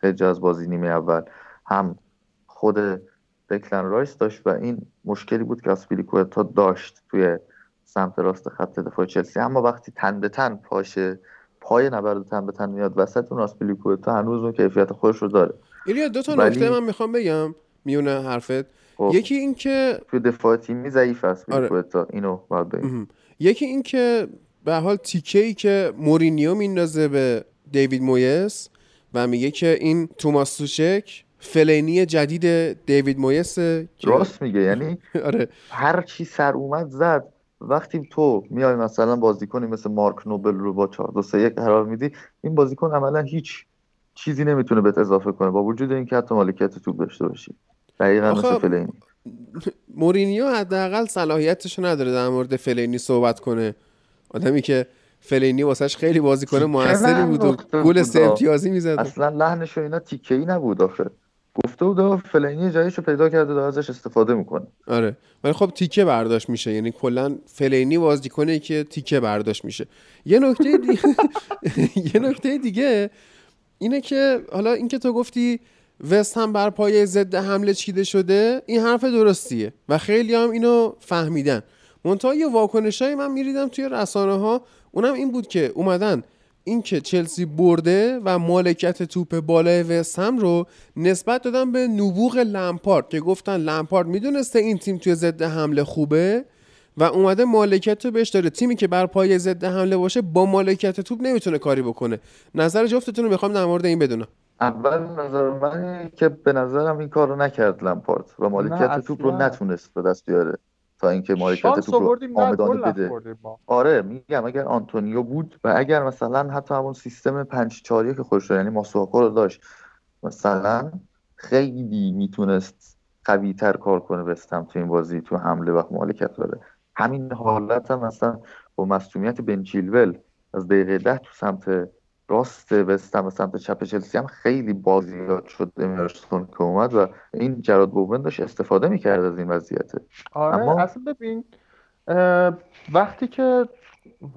خیلی جا از بازی نیمه اول هم خود دکلان رایس داشت و این مشکلی بود که آسپیلیکوئتا داشت توی سمت راست خط دفاع چلسی. اما وقتی تن به تن پاشه پای نبرد تن به تن میاد وسط، اون آسپیلیکوئتا هنوز اون کیفیت خودش رو داره. ایلیا دو تا ولی... نکته من میخوام بگم میونه حرفت اوه. یکی این که تو دفاع تیمی ضعیف است آسپیلیکوئتا، اینو باید بگیم. یکی این که به حال تیکه‌ای که مورینیو میندازه به دیوید مویس و میگه که این توماس توشک فلینی جدید دیوید مویسه، راست میگه، یعنی آره هر چی سر اومد زد. وقتی تو میای مثلا بازیکنی مثل مارک نوبل رو با چهار دو سه یک قرار میدی، این بازیکن عملا هیچ چیزی نمیتونه بهت اضافه کنه با وجود اینکه حتی مالکیت توپ داشته باشی. دقیقاً مثل فلینی. مورینیو حداقل صلاحیتشو نداره در مورد فلینی صحبت کنه، آدمی که فلینی واسش خیلی بازیکن موثری بود و گل سه امتیازی میزد. اصلا لحنش اینا تیکه‌ای نبود آخه، گفته بود فلینی جایشو پیدا کرده داره ازش استفاده میکنه. آره ولی خب تیکه برداشت میشه، یعنی کلا فلینی بازیکنه که تیکه برداشت میشه. یه نکته دیگه یه نکته دیگه اینه که حالا اینکه تو گفتی وست هم بر پایه ضد حمله چیده شده، این حرف درستیه و خیلی هم اینو فهمیدن. منتها یه واکنشایی من می‌ریدم توی رسانه‌ها، اونم این بود که اومدن اینکه چلسی برده و مالکیت توپ بالای وست هم رو نسبت دادن به نبوغ لمپارد که گفتن لمپارد میدونسته این تیم توی ضد حمله خوبه و اومده مالکیت رو بهش داره، تیمی که بر پایه ضد حمله باشه با مالکیت توپ نمیتونه کاری بکنه. نظر جفتتون رو می‌خوام در مورد این بدونم. اول نظر من که به نظرم این کارو نکرد لمپارد و مالکیت توپ رو نتونست به دست بیاره تا اینکه مالکیت توپ رو آمدانه بده. آره میگم اگر آنتونیو بود و اگر مثلا حتی همون سیستم پنج چهار یک که خودش یعنی ماسوکو رو داشت مثلا، خیلی میتونست قوی تر کار کنه وستهم تو این بازی، تو حمله و مالکیت داره. همین حالت هم مثلا با مصونیت بن چیلول از دقیقه ده تو سمت راست وستهم و سمت چپ چلسی هم خیلی بازیات شد امرسون که اومد و این جراد بوون داشت استفاده میکرد از این وضعیت. آره اما... اصلا ببین وقتی که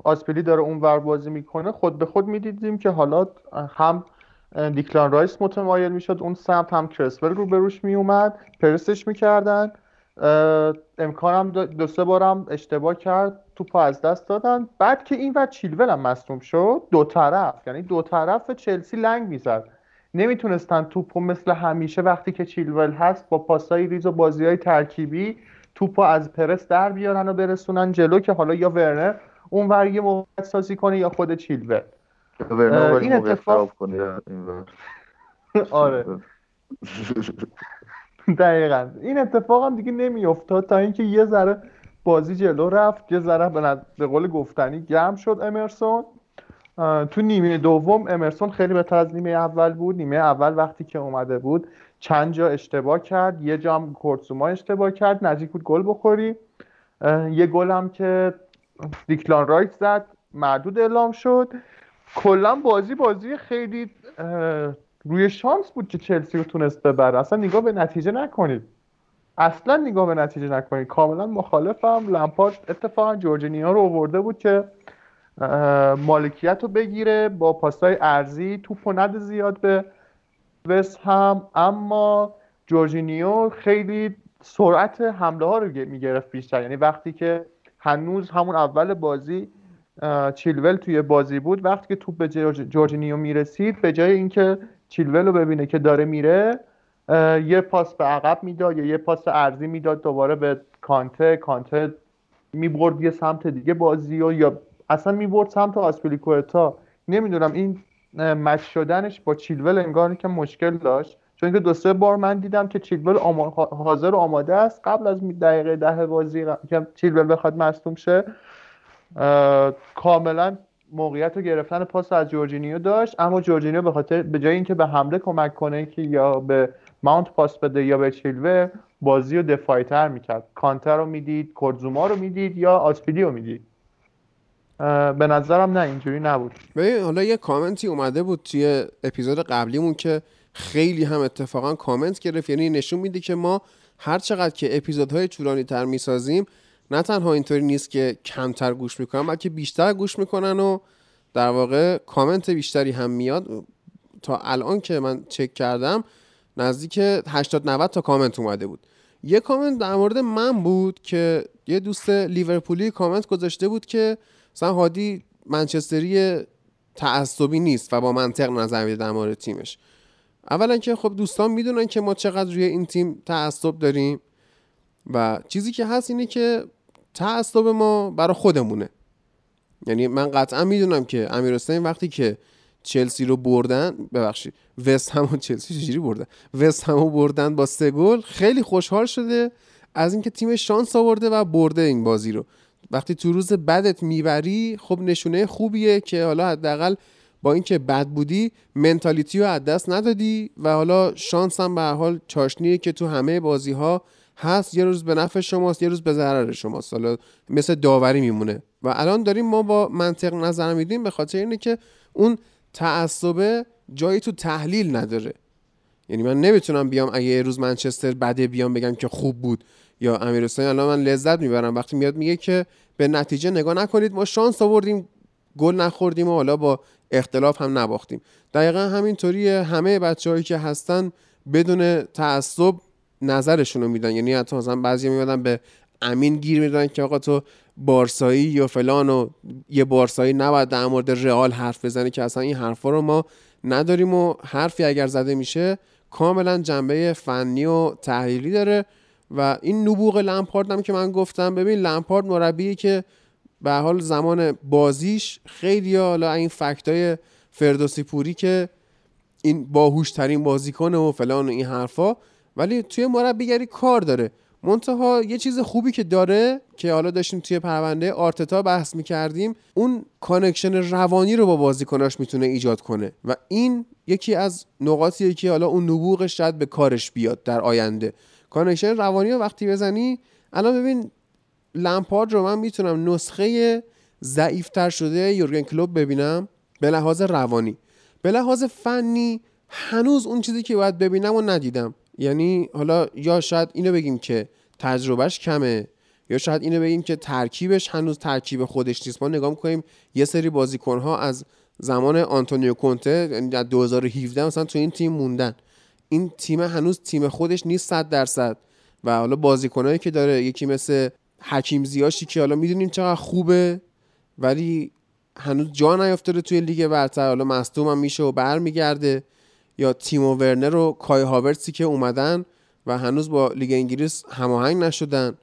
آسپیلی داره اون ور بازی میکنه خود به خود میدیدیم که حالا هم دیکلان رایس متمایل میشد اون سمت، هم کرسول رو به روش میومد پرسش میکردن، امکانم دو سه بارم اشتباه کرد توپو از دست دادن. بعد که این و چیلول هم مصدوم شد، دو طرف یعنی دو طرف چلسی لنگ میزد، نمیتونستن توپو مثل همیشه وقتی که چیلول هست با پاسای ریز و بازیای ترکیبی توپو از پرس در بیارن و برسونن جلو که حالا یا ورنر اون ور یه موقعیت سازی کنه یا خود چیلول ورنر این اتفاق کنه. آره دقیقاً این اتفاق هم دیگه نمیافتاد تا اینکه یه ذره بازی جلو رفت، یه ذره به قول گفتنی گرم شد امرسون. تو نیمه دوم امرسون خیلی بهتر از نیمه اول بود. نیمه اول وقتی که اومده بود چند جا اشتباه کرد، یه جا هم کورتزوما اشتباه کرد، نزدیک بود گل بخوری. یه گل هم که دیکلان رایت زد معدود اعلام شد. کلا بازی بازی خیلی روی شانس بود که چلسی رو تونست ببره. اصلا نگاه به نتیجه نکنید، اصلا نگاه به نتیجه نکنید، کاملا مخالفم. لمپارد اتفاقا جورجینیو رو آورده بود که مالکیت رو بگیره با پاسای عرضی، توپو نده زیاد به وستهم، اما جورجینیو خیلی سرعت حمله ها رو میگرفت بیشتر، یعنی وقتی که هنوز همون اول بازی چیلول توی بازی بود، وقتی که توپ به جورجینیو میرسید، به جای اینکه چیلول رو ببینه که داره میره، یه پاس به عقب میداد یا یه پاس عرضی میداد دوباره به کانته، کانته میبرد یه سمت دیگه بازی و یا اصلا میبرد سمت آسپلیکوئتا. نمیدونم این مچ شدنش با چیلول انگار که مشکل داشت، چون که دو سه بار من دیدم که چیلول حاضر و آماده است، قبل از دقیقه ده بازی که چیلول بخواد مصدوم شه کاملا موقعیت رو گرفتن پاس از جورجینیو داشت، اما جورجینیو به خاطر به جای اینکه به حمله کمک کنه که یا به ماونت پاس بده یا به چیلول، بازی رو دفاعی تر میکرد. کانتر رو میدید، کورزوما رو میدید یا آسپیلی رو میدید. به نظرم نه اینجوری نبود. ببین حالا یه کامنتی اومده بود توی اپیزود قبلیمون که خیلی هم اتفاقا کامنت گرفت، یعنی نشون میده که ما هر چقدر که اپیزودهای طولانی‌تر میسازیم نه تنها اینطوری نیست که کمتر گوش میکنن، بلکه بیشتر گوش میکنن و در واقع کامنت بیشتری هم میاد. تا الان که من چک کردم نزدیک هشتاد نود تا کامنت اومده بود. یه کامنت در مورد من بود که یه دوست لیورپولی کامنت گذاشته بود که مثلا هادی منچستری تعصبی نیست و با منطق نظر میده در مورد تیمش. اولا که خب دوستان میدونن که ما چقدر روی این تیم تعصب داریم و چیزی که هست اینه که تعصب ما برای خودمونه. یعنی من قطعا میدونم که امیرحسین وقتی که چلسی رو بردن، ببخشید وست هم و چلسی چجوری بردن، وست هم رو بردن با سه گل، خیلی خوشحال شده از اینکه تیم شانس آورده و برده این بازی رو. وقتی تو روز بدت میبری خب نشونه خوبیه که حالا حداقل با اینکه بد بودی منتالیتی رو از دست ندادی و حالا شانس هم به هر حال چاشنیه که تو همه بازی‌ها هست، یه روز به نفع شماست یه روز به ضرر شماست، حالا مثل داوری میمونه. و الان داریم ما با منطق نظر میدیم به خاطر اینه که اون تعصب جایی تو تحلیل نداره. یعنی من نمیتونم بیام اگه یه روز منچستر بده بیام بگم که خوب بود، یا امیرحسین الان من لذت میبرم وقتی میاد میگه که به نتیجه نگاه نکنید، ما شانس آوردیم گل نخوردیم و حالا با اختلاف هم نباختیم. دقیقا همینطوریه، همه بچه‌هایی که هستن بدون تعصب نظرشون رو میدن. یعنی حتی مثلا بعضیا میادن به امین گیر میدن که آقا تو بارسایی یا فلان، و یه بارسایی نباید در مورد رئال حرف بزنه، که اصلا این حرفا رو ما نداریم و حرفی اگر زده میشه کاملا جنبه فنی و تحلیلی داره. و این نبوغ لمپارد هم که من گفتم، ببین لمپارد مربیه که به حال زمان بازیش خیلی، حالا این فکتای فردوسی پوری که این باهوش ترین بازیکنه و فلان و این حرفا، ولی توی مربیگری کار داره. منتها یه چیز خوبی که داره که حالا داشتیم توی پرونده آرتتا بحث می‌کردیم، اون کانکشن روانی رو با بازیکناش میتونه ایجاد کنه و این یکی از نقاطیه که حالا اون نبوغش شاید به کارش بیاد در آینده. کانکشن روانی رو وقتی بزنی، الان ببین لمپارد رو من میتونم نسخه ضعیف‌تر شده یورگن کلوپ ببینم به لحاظ روانی، به لحاظ فنی هنوز اون چیزی که باید ببینم و ندیدم. یعنی حالا یا شاید اینو بگیم که تجربهش کمه، یا شاید اینو بگیم که ترکیبش هنوز ترکیب خودش نیست. ما نگاه می‌کنیم یه سری بازیکن‌ها از زمان آنتونیو کونته، یعنی در دو هزار و هفده مثلا تو این تیم موندن، این تیم هنوز تیم خودش نیست صد درصد. و حالا بازیکنایی که داره، یکی مثل حکیم زیاشی که حالا میدونیم چقدر خوبه ولی هنوز جا نیافتاده توی لیگ برتر، حالا مصدوم هم میشه و برمیگرده، یا تیمو ورنر و کای هاورتسی که اومدن و هنوز با لیگ انگلیس هماهنگ نشدن.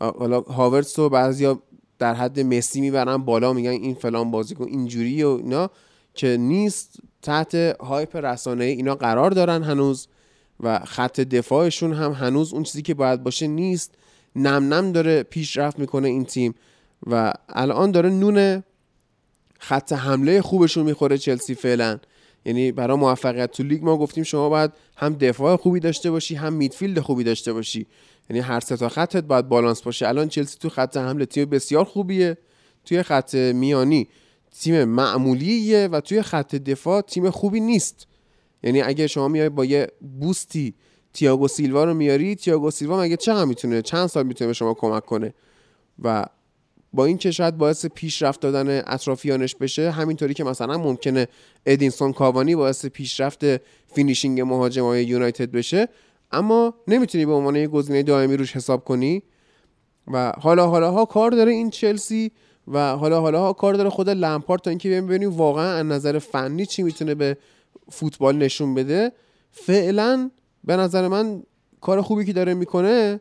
حالا هاورتس رو بعضیا در حد مسی میبرن بالا، میگن این فلان بازیکن اینجوری و اینا، که نیست، تحت هایپ رسانه‌ای اینا قرار دارن هنوز و خط دفاعشون هم هنوز اون چیزی که باید باشه نیست. نم نم داره پیشرفت میکنه این تیم و الان داره نون خط حمله خوبشون میخوره چلسی فعلا. یعنی برای موفقیت تو لیگ ما گفتیم شما باید هم دفاع خوبی داشته باشی هم میدفیلد خوبی داشته باشی، یعنی هر سه تا خطت باید بالانس باشه. الان چلسی تو خط حمله تیم بسیار خوبیه، توی خط میانی تیم معمولیه و توی خط دفاع تیم خوبی نیست. یعنی اگه شما میای با یه بوستی تییاگو سیلوا رو میاری، تییاگو سیلوا مگه چقدر میتونه، چند سال میتونه به شما کمک کنه؟ و با این که شاید باعث پیشرفت دادن اطرافیانش بشه، همینطوری که مثلا ممکنه ادینسون کاوانی باعث پیشرفت فینیشینگ مهاجمای یونایتد بشه، اما نمیتونی به عنوان یه گزینه دائمی روش حساب کنی. و حالا حالاها کار داره این چلسی و حالا حالا کار داره خود لمپارد تا اینکه بیایم ببینیم واقعا از نظر فنی چی میتونه به فوتبال نشون بده. فعلا به نظر من کار خوبی که داره میکنه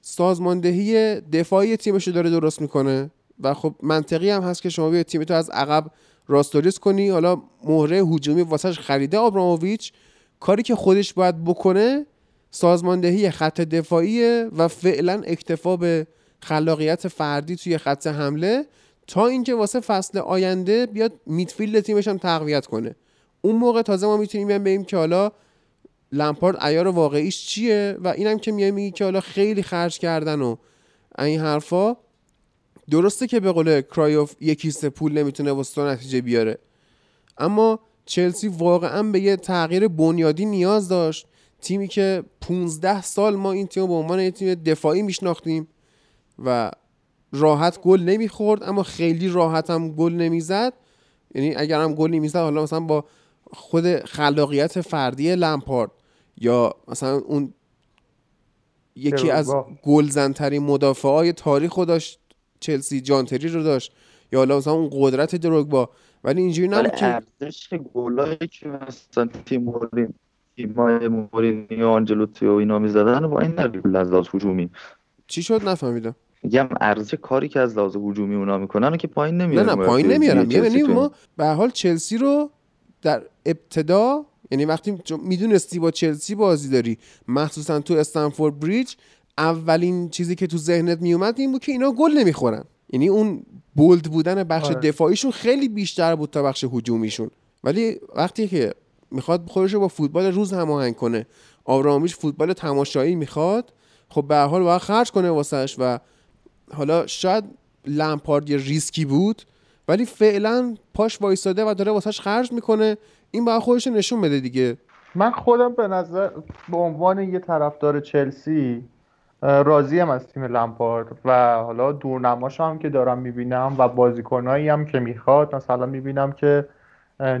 سازماندهی دفاعی تیمش رو داره درست میکنه و خب منطقی هم هست که شما بیاید تیمتو از عقب راستوریس کنی. حالا مهره هجومی واسش خریده آبراموویچ، کاری که خودش باید بکنه سازماندهی خط دفاعیه و فعلا اکتفا به خلاقیت فردی توی خط حمله تا اینکه واسه فصل آینده بیاد میدفیلد تیمش هم تقویت کنه. اون موقع تازه ما میتونیم ببینیم که حالا لمپارد عیار واقعیش چیه و اینم که میای میگی که حالا خیلی خرج کردن و این حرفا. درسته که به قول کرایوف یکیست پول نمیتونه واسه نتیجه بیاره، اما چلسی واقعا به یه تغییر بنیادی نیاز داشت. تیمی که پونزده سال ما این تیم رو به عنوان یه تیم دفاعی میشناختیم و راحت گل نمیخورد، اما خیلی راحت هم گل نمیزد. یعنی اگر هم گل نمیزد حالا مثلا با خود خلاقیت فردی لمپارد یا مثلا اون یکی از گلزن‌ترین مدافعای تاریخ رو داشت چلسی، جانتری رو داشت، یا حالا مثلا اون قدرت دروگبا. ولی اینجوری نه که ارزش گلایی که مثلا تیمورین تیمای مورینیو و آنجلوتی و اینا می‌زدن با این نبیل از لحاظ هجومی چی شد نفهمیدم. میگم ارزش کاری که از لحاظ هجومی اونا میکنن رو که پایین نمیارم. نه نه پایین نمیارم. یعنی ما به هر حال چلسی رو در ابتدا، یعنی وقتی میدونستی با چلسی بازی داری مخصوصا تو استنفورد بریج، اولین چیزی که تو ذهنت میومد این بود که اینا گل نمیخورن. یعنی اون بولد بودن بخش دفاعیشون خیلی بیشتر بود تا بخش هجومیشون. ولی وقتی که میخواد خودش رو با فوتبال روز هماهنگ کنه، آبراهامویچ فوتبال تماشایی میخواد، خب به هر حال باید خرج کنه واسش و حالا شاید لمپارد یه ریسکی بود ولی فعلا پاش وایساده و داره واسش خرج میکنه. این باید خودش رو نشون بده دیگه. من خودم به نظر به عنوان یه طرفدار چلسی راضیم از تیم لمپارد و حالا دورنماش هم که دارم میبینم و بازیکنایی هم که میخواد. مثلا میبینم که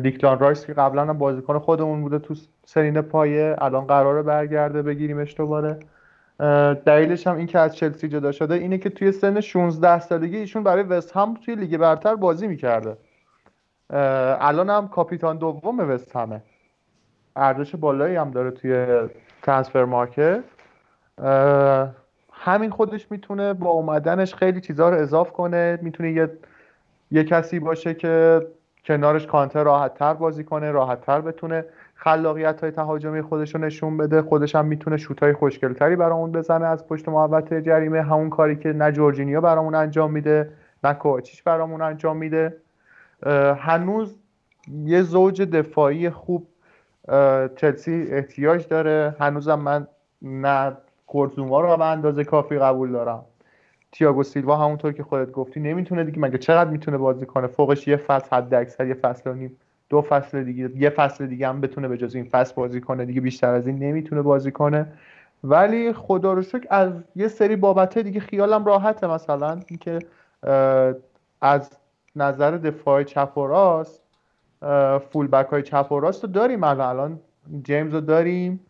دیکلان رایس که قبلا هم بازیکن خودمون بوده تو سرین پایه، الان قراره برگرده بگیریمش دوباره. دلیلش هم این که از چلسی جدا شده اینه که توی سن شانزده سالگی ایشون برای وست هم توی لیگ برتر بازی میکرده، الان هم کاپیتان دوم وست همه، ارزش بالایی هم داره توی ترانسفر مارکت. همین خودش میتونه با اومدنش خیلی چیزها رو اضاف کنه، میتونه یه یه کسی باشه که کنارش کانتر راحت‌تر بازی کنه، راحت‌تر بتونه خلاقیت‌های تهاجمی خودش رو نشون بده. خودش هم میتونه شوت‌های خوشگل‌تری برامون بزنه از پشت محوطه جریمه، همون کاری که نه جورجینیو برامون انجام میده نه کوچیش برامون انجام میده. هنوز یه زوج دفاعی خوب چلسی احتیاج داره. هنوزم من نه کورتزوما رو به اندازه کافی قبول دارم، تییاگو سیلوا همونطور که خودت گفتی نمیتونه دیگه، مگه چقدر میتونه بازی کنه فوقش یه فصل، حد اکثر یه فصل و نیم، دو فصل دیگه، یه فصل دیگه هم بتونه به جز این فصل بازی کنه دیگه، بیشتر از این نمیتونه بازی کنه. ولی خدا رو شکر از یه سری بابته دیگه خیالم راحته، مثلا اینکه از نظر دفاع چپ و راست فول بک های چپ و راست رو داریم، الان جیمز رو داریم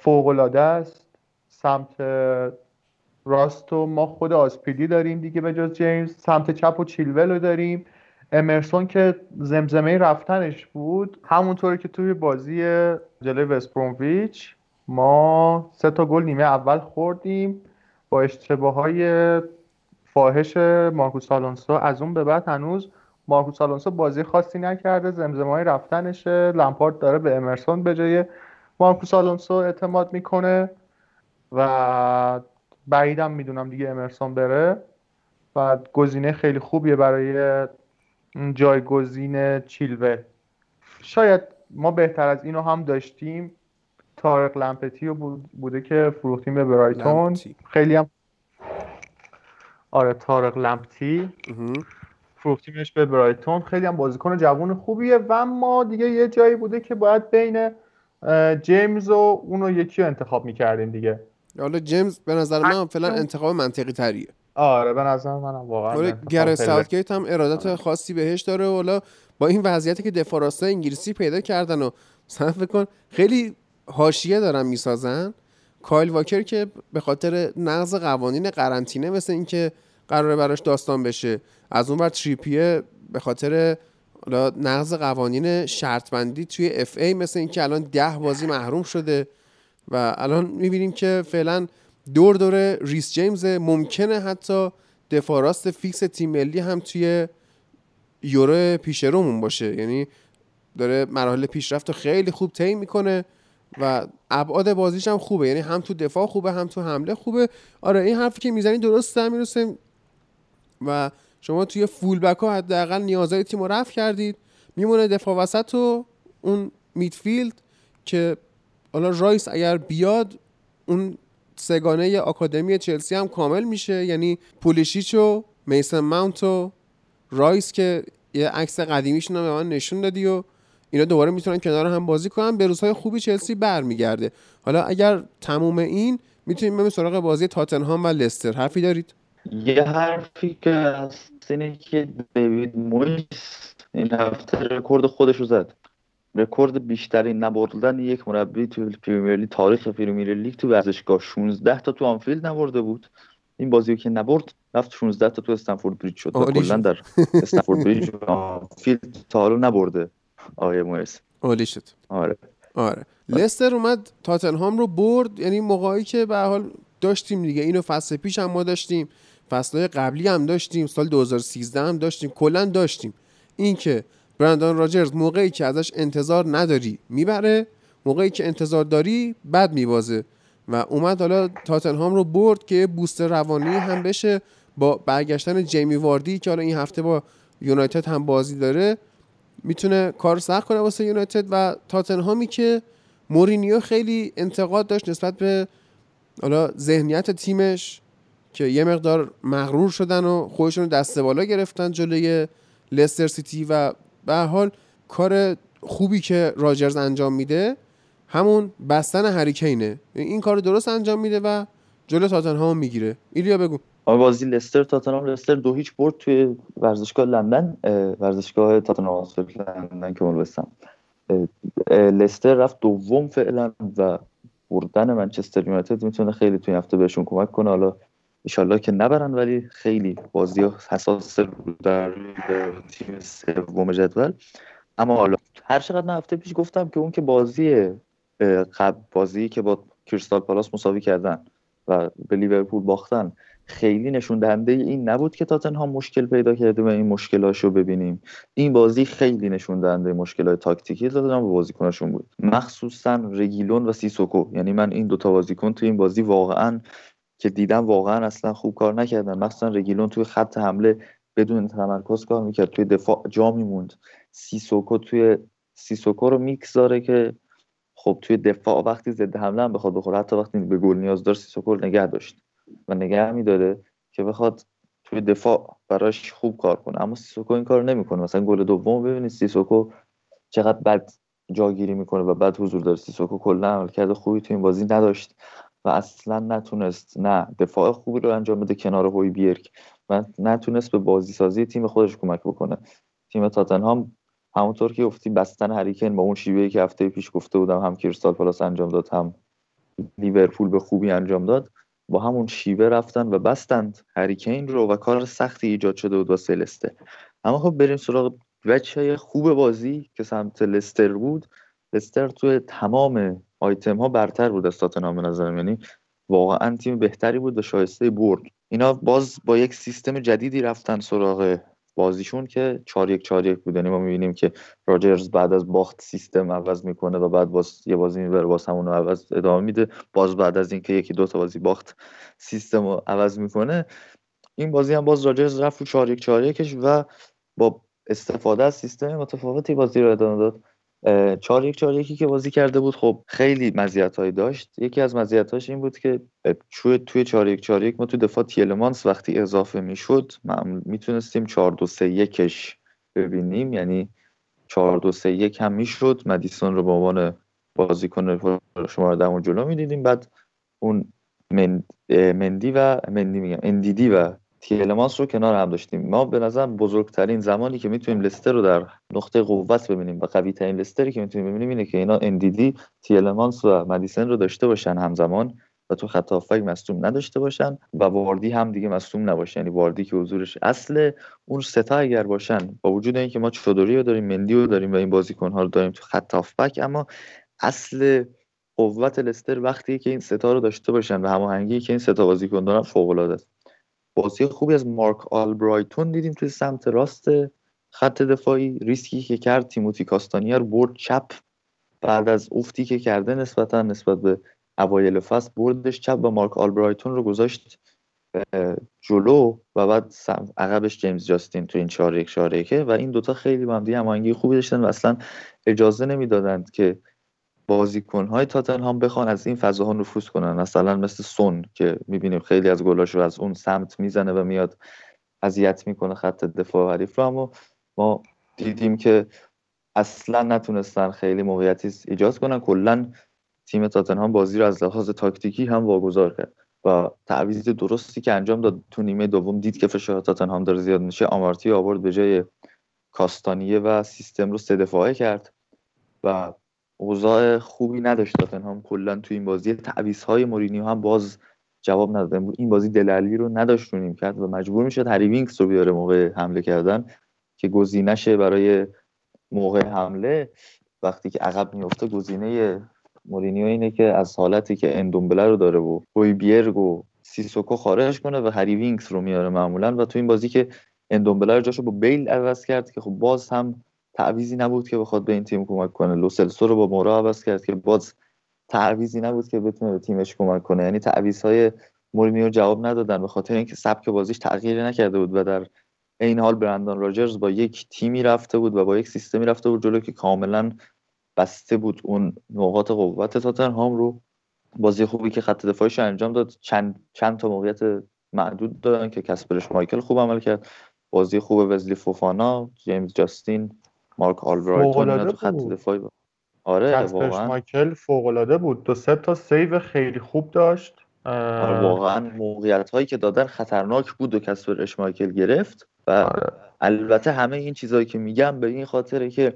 فوق العاده است، سمت راستو ما خود آسپیدی داریم دیگه به جز جیمز، سمت چپ و چیلولو داریم، امرسون که زمزمه رفتنش بود. همونطوری که توی بازی جلوی وست برونویچ ما سه تا گل نیمه اول خوردیم با اشتباه‌های فاحش مارکوس آلونسو، از اون به بعد هنوز مارکوس آلونسو بازی خاصی نکرده، زمزمه رفتنش، لمپارد داره به امرسون به جای مارکوس آلونسو اعتماد میکنه و بعیدم میدونم دیگه امرسون بره و گزینه خیلی خوبیه برای جایگزین چیلوه. شاید ما بهتر از اینو هم داشتیم. طارق لمپتی بوده که فروختیم به برایتون لمپتی. خیلی هم آره طارق لمپتی فروختیمش به برایتون، خیلی هم بازیکن جوان خوبیه و ما دیگه یه جایی بوده که باید بین جیمز و اونو یکی رو انتخاب میکردیم دیگه. حالا جیمز به نظر من فعلا انتخاب منطقی تریه. آره به نظر من واقعا گرت ساوتگیت هم ارادت خاصی بهش داره. حالا با این وضعیتی که دفاع راست انگلیسی پیدا کردن و مثلا فکر کن خیلی حاشیه دارن میسازن. کایل واکر که به خاطر نقض قوانین قرنطینه مثل اینکه قراره براش داستان بشه. از اون ور تریپیه به خاطر حالا نقض قوانین شرط بندی توی اف ای مثل اینکه الان ده بازی محروم شده و الان می‌بینیم که فعلا دور دور ریس جیمز، ممکنه حتی دفاع راست فیکس تیم ملی هم توی یورو پیش رومون باشه. یعنی داره مراحل پیشرفت رو خیلی خوب طی میکنه و ابعاد بازیش هم خوبه، یعنی هم تو دفاع خوبه هم تو حمله خوبه. آره این حرفی که میزنی درسته امیر حسین، و شما توی فول بک ها حداقل نیازهای تیم رو رفع کردید. میمونه دفاع وسط و اون میدفیلد که حالا رایس اگر بیاد اون سگانه آکادمی چلسی هم کامل میشه، یعنی پولیشیچ و میسن ماونت و رایس که یه عکس قدیمیشون رو به من نشون دادی و اینا دوباره میتونن کنار هم بازی کنن. به روزهای خوبی چلسی برمیگرده. حالا اگر تموم این میتونیم بریم سراغ بازی تاتنهام و لستر. حرفی دارید؟ یه حرفی که هست اینه که دیوید مویس این هفته رکورد خودش رو زد، رکورد بیشترین نبردن یک مربی تو پریمیر لیگ، تاریخ پریمیر لیگ تو ورزشگاه. شانزده تا تو آنفیلد نبرده بود، این بازیو که نبرد رفت شانزده تا تو استنفورد بریج شد. کلا در استنفورد بریج آنفیلد تا حالا نبرده آقای مویس. عالی شد. آره آره. لستر اومد تاتنهام رو برد، یعنی موقعی که به حال داشتیم دیگه، اینو فصل پیش هم ما داشتیم، فصل‌های قبلی هم داشتیم، سال دو هزار و سیزده هم داشتیم، کلا داشتیم. این که برندان راجرز موقعی که ازش انتظار نداری میبره، موقعی که انتظار داری بد میبازه و اومد حالا تاتنهام رو برد که بوست روانی هم بشه با برگشتن جیمی واردی که حالا این هفته با یونایتد هم بازی داره، میتونه کار سخت کنه واسه یونایتد. و تاتنهامی که مورینیو خیلی انتقاد داشت نسبت به حالا ذهنیت تیمش که یه مقدار مغرور شدن و خودشون رو دست بالا گرفتن جلوی لستر سیتی، و به هر حال کار خوبی که راجرز انجام میده همون بستن هری کینه، این کارو درست انجام میده و جلوی تاتنهام میگیره. ایلیا بگو. آره بازی لستر تاتنهام، لستر دو هیچ برد توی ورزشگاه لندن، ورزشگاه تاتنهام لندن که ولوستم. لستر رفت دوم فعلا و بردن منچستر یونایتد میتونه خیلی توی هفته بهشون کمک کنه. حالا انشالله که نبرن، ولی خیلی بازی حساس در تیم سوم جدول. اما حالا هر چقدر من هفته پیش گفتم که اون که بازی قبل، بازی که با کریستال پالاس مساوی کردن و به لیورپول باختن، خیلی نشون دهنده این نبود که تاتنهام مشکل پیدا کرده و این مشکلاشو ببینیم. این بازی خیلی نشون دهنده مشکلای تاکتیکی تاتنهام با بازیکناشون بود، مخصوصا رگیلون و سیسوکو. یعنی من این دو تا بازیکن تو این بازی واقعا که دیدم واقعا اصلا خوب کار نکردن. مثلا رگیلون توی خط حمله بدون تمرکز کار میکرد، توی دفاع جا میموند. سیسوکو توی سیسوکو رو میگذاره که خب توی دفاع وقتی ضد حمله هم بخواد بخوره، حتی وقتی به گل نیاز داشت سیسوکو نگه داشت و نگه میداره که بخواد توی دفاع براش خوب کار کنه، اما سیسوکو این کارو نمیکنه. مثلا گل دوم ببینید سیسوکو چقدر بد جاگیری میکنه و بد حضور داره. سیسوکو کلا عملکرد خوبی توی این بازی نداشت و اصلا نتونست نه دفاع خوبی رو انجام بده کنار هویبیرگ و نتونست به بازی سازی تیم خودش کمک بکنه. تیم تاتنهام همونطور که گفتیم بستن هری کین با اون شیوهی که هفته پیش گفته بودم هم کریستال پالاس انجام داد هم لیورپول به خوبی انجام داد، با همون شیوه رفتن و بستند هری کین رو و کار سختی ایجاد شده بود واسه لستر. اما خب بریم سراغ بچه‌های خوب بازی که سمت لستر بود. لستر توی تمام آیتم ها برتر بود از تاتنهام به نظرم، یعنی واقعا تیم بهتری بود و شایسته برد. اینا باز با یک سیستم جدیدی رفتن سراغ بازیشون که چهار یک چهار یک بود. یعنی ما می‌بینیم که راجرز بعد از باخت سیستم عوض میکنه و بعد باز یه بازی میبره باز همون رو عوض ادامه میده، باز بعد از اینکه یکی دو تا بازی باخت سیستم رو عوض میکنه. این بازی هم باز راجرز رفت رو چهار یک چهار یکش و با استفاده از سیستم متفاوتی بازی رو ادامه داد. چهار یک چهار یکی که بازی کرده بود خب خیلی مزیت‌هایی داشت. یکی از مزیت‌هاش این بود که چوه توی چهار یک چهار یک ما تو دفاع تیلمانس وقتی اضافه میشد میتونستیم چهار دو سه یکش ببینیم، یعنی چهار دو سه یک هم میشد، مدیسون رو به عنوان بازیکن شماره ده اون جلو میدیدیم، بعد اون مند... مندی و مندی میگم اندیدی و تیلمانس رو کنار هم داشتیم. ما به نظرم بزرگترین زمانی که میتونیم لستر رو در نقطه قوت ببینیم و قوی ترین لستری که میتونیم ببینیم اینه که اینا اندیدی، تیلمانس و مدیسن رو داشته باشن همزمان و تو خط هافک مصدوم نداشته باشن و واردی هم دیگه مصدوم نباشه، یعنی واردی که حضورش اصل اون سه تا اگر باشن، با وجود اینکه ما چودوری رو داریم، مندی رو داریم و این بازیکن‌ها رو داریم تو خط هافک، اما اصل قوت لستر وقتی که این سه تا رو داشته باشن و هماهنگی که این سه تا بازیکن دارن فوق‌العاده است. بازی خوبی از مارک آلبرایتون دیدیم توی سمت راست خط دفاعی، ریسکی که کرد تیموتی کاستانیا رو برد چپ بعد از افتی که کرده نسبتا نسبت به اوایل فصل، بردش چپ و مارک آلبرایتون رو گذاشت جلو و بعد عقبش جیمز جاستین تو این چهار یک چهار یک و این دوتا خیلی با هم دیگه هماهنگی خوبی داشتن و اصلا اجازه نمیدادند که بازیکن‌های تاتنهام بخوان از این فضاها نفوذ کنن، مثلا مثل سون که می‌بینیم خیلی از گلاشو از اون سمت میزنه و میاد اذیت میکنه خط دفاع حریف رو، اما ما دیدیم که اصلا نتونستن خیلی موقعیتی ایجاد کنن. کلا تیم تاتنهام بازی رو از لحاظ تاکتیکی هم واگذار کرد و تعویض درستی که انجام داد تو نیمه دوم، دید که فشار تاتنهام داره زیاد میشه، آمارتی آورد به جای کاستانیه و سیستم رو سه دفاعه کرد و اوضاع خوبی نداشت تاتنهام کلا تو این بازی. تعویض‌های مورینیو هم باز جواب نداد، این بازی دلعلی رو نداشت نیم کرد و مجبور میشد هری وینکس رو بیاره موقع حمله کردن که گزینه‌شه برای موقع حمله، وقتی که عقب میفته گزینه مورینیو اینه که از حالتی که اندومبله رو داره و هویبرگ و سیسوکو خارج کنه و هری وینکس رو میاره معمولا، و تو این بازی که اندومبله رو جاشو با بیل عوض کرد که خب باز هم تعویضی نبود که بخواد به این تیم کمک کنه، لوسلسو رو با مورا عوض کرد که باز تعویضی نبود که بتونه به تیمش کمک کنه، یعنی تعویض‌های مورینیو جواب ندادن به خاطر اینکه سبک بازیش تغییر نکرده بود و در این حال برندان راجرز با یک تیمی رفته بود و با یک سیستمی رفته بود جلو که کاملا بسته بود اون نقاط قوت تاتنهام رو. بازی خوبی که خط دفاعش انجام داد، چند چند تا موقعیت محدود دادن که کسپرش مایکل خوب عمل کرد، بازی خوب وزلی فوفانا، جیمز جاستین، مارک آلبرایتون تو خط دفاعی بود. آره واقعا مایکل فوق‌العاده بود، دو سه تا سیو خیلی خوب داشت. آره واقعا موقعیت‌هایی که دادن خطرناک بود و کسر اشمایکل گرفت و آره. البته همه این چیزایی که میگم به این خاطره که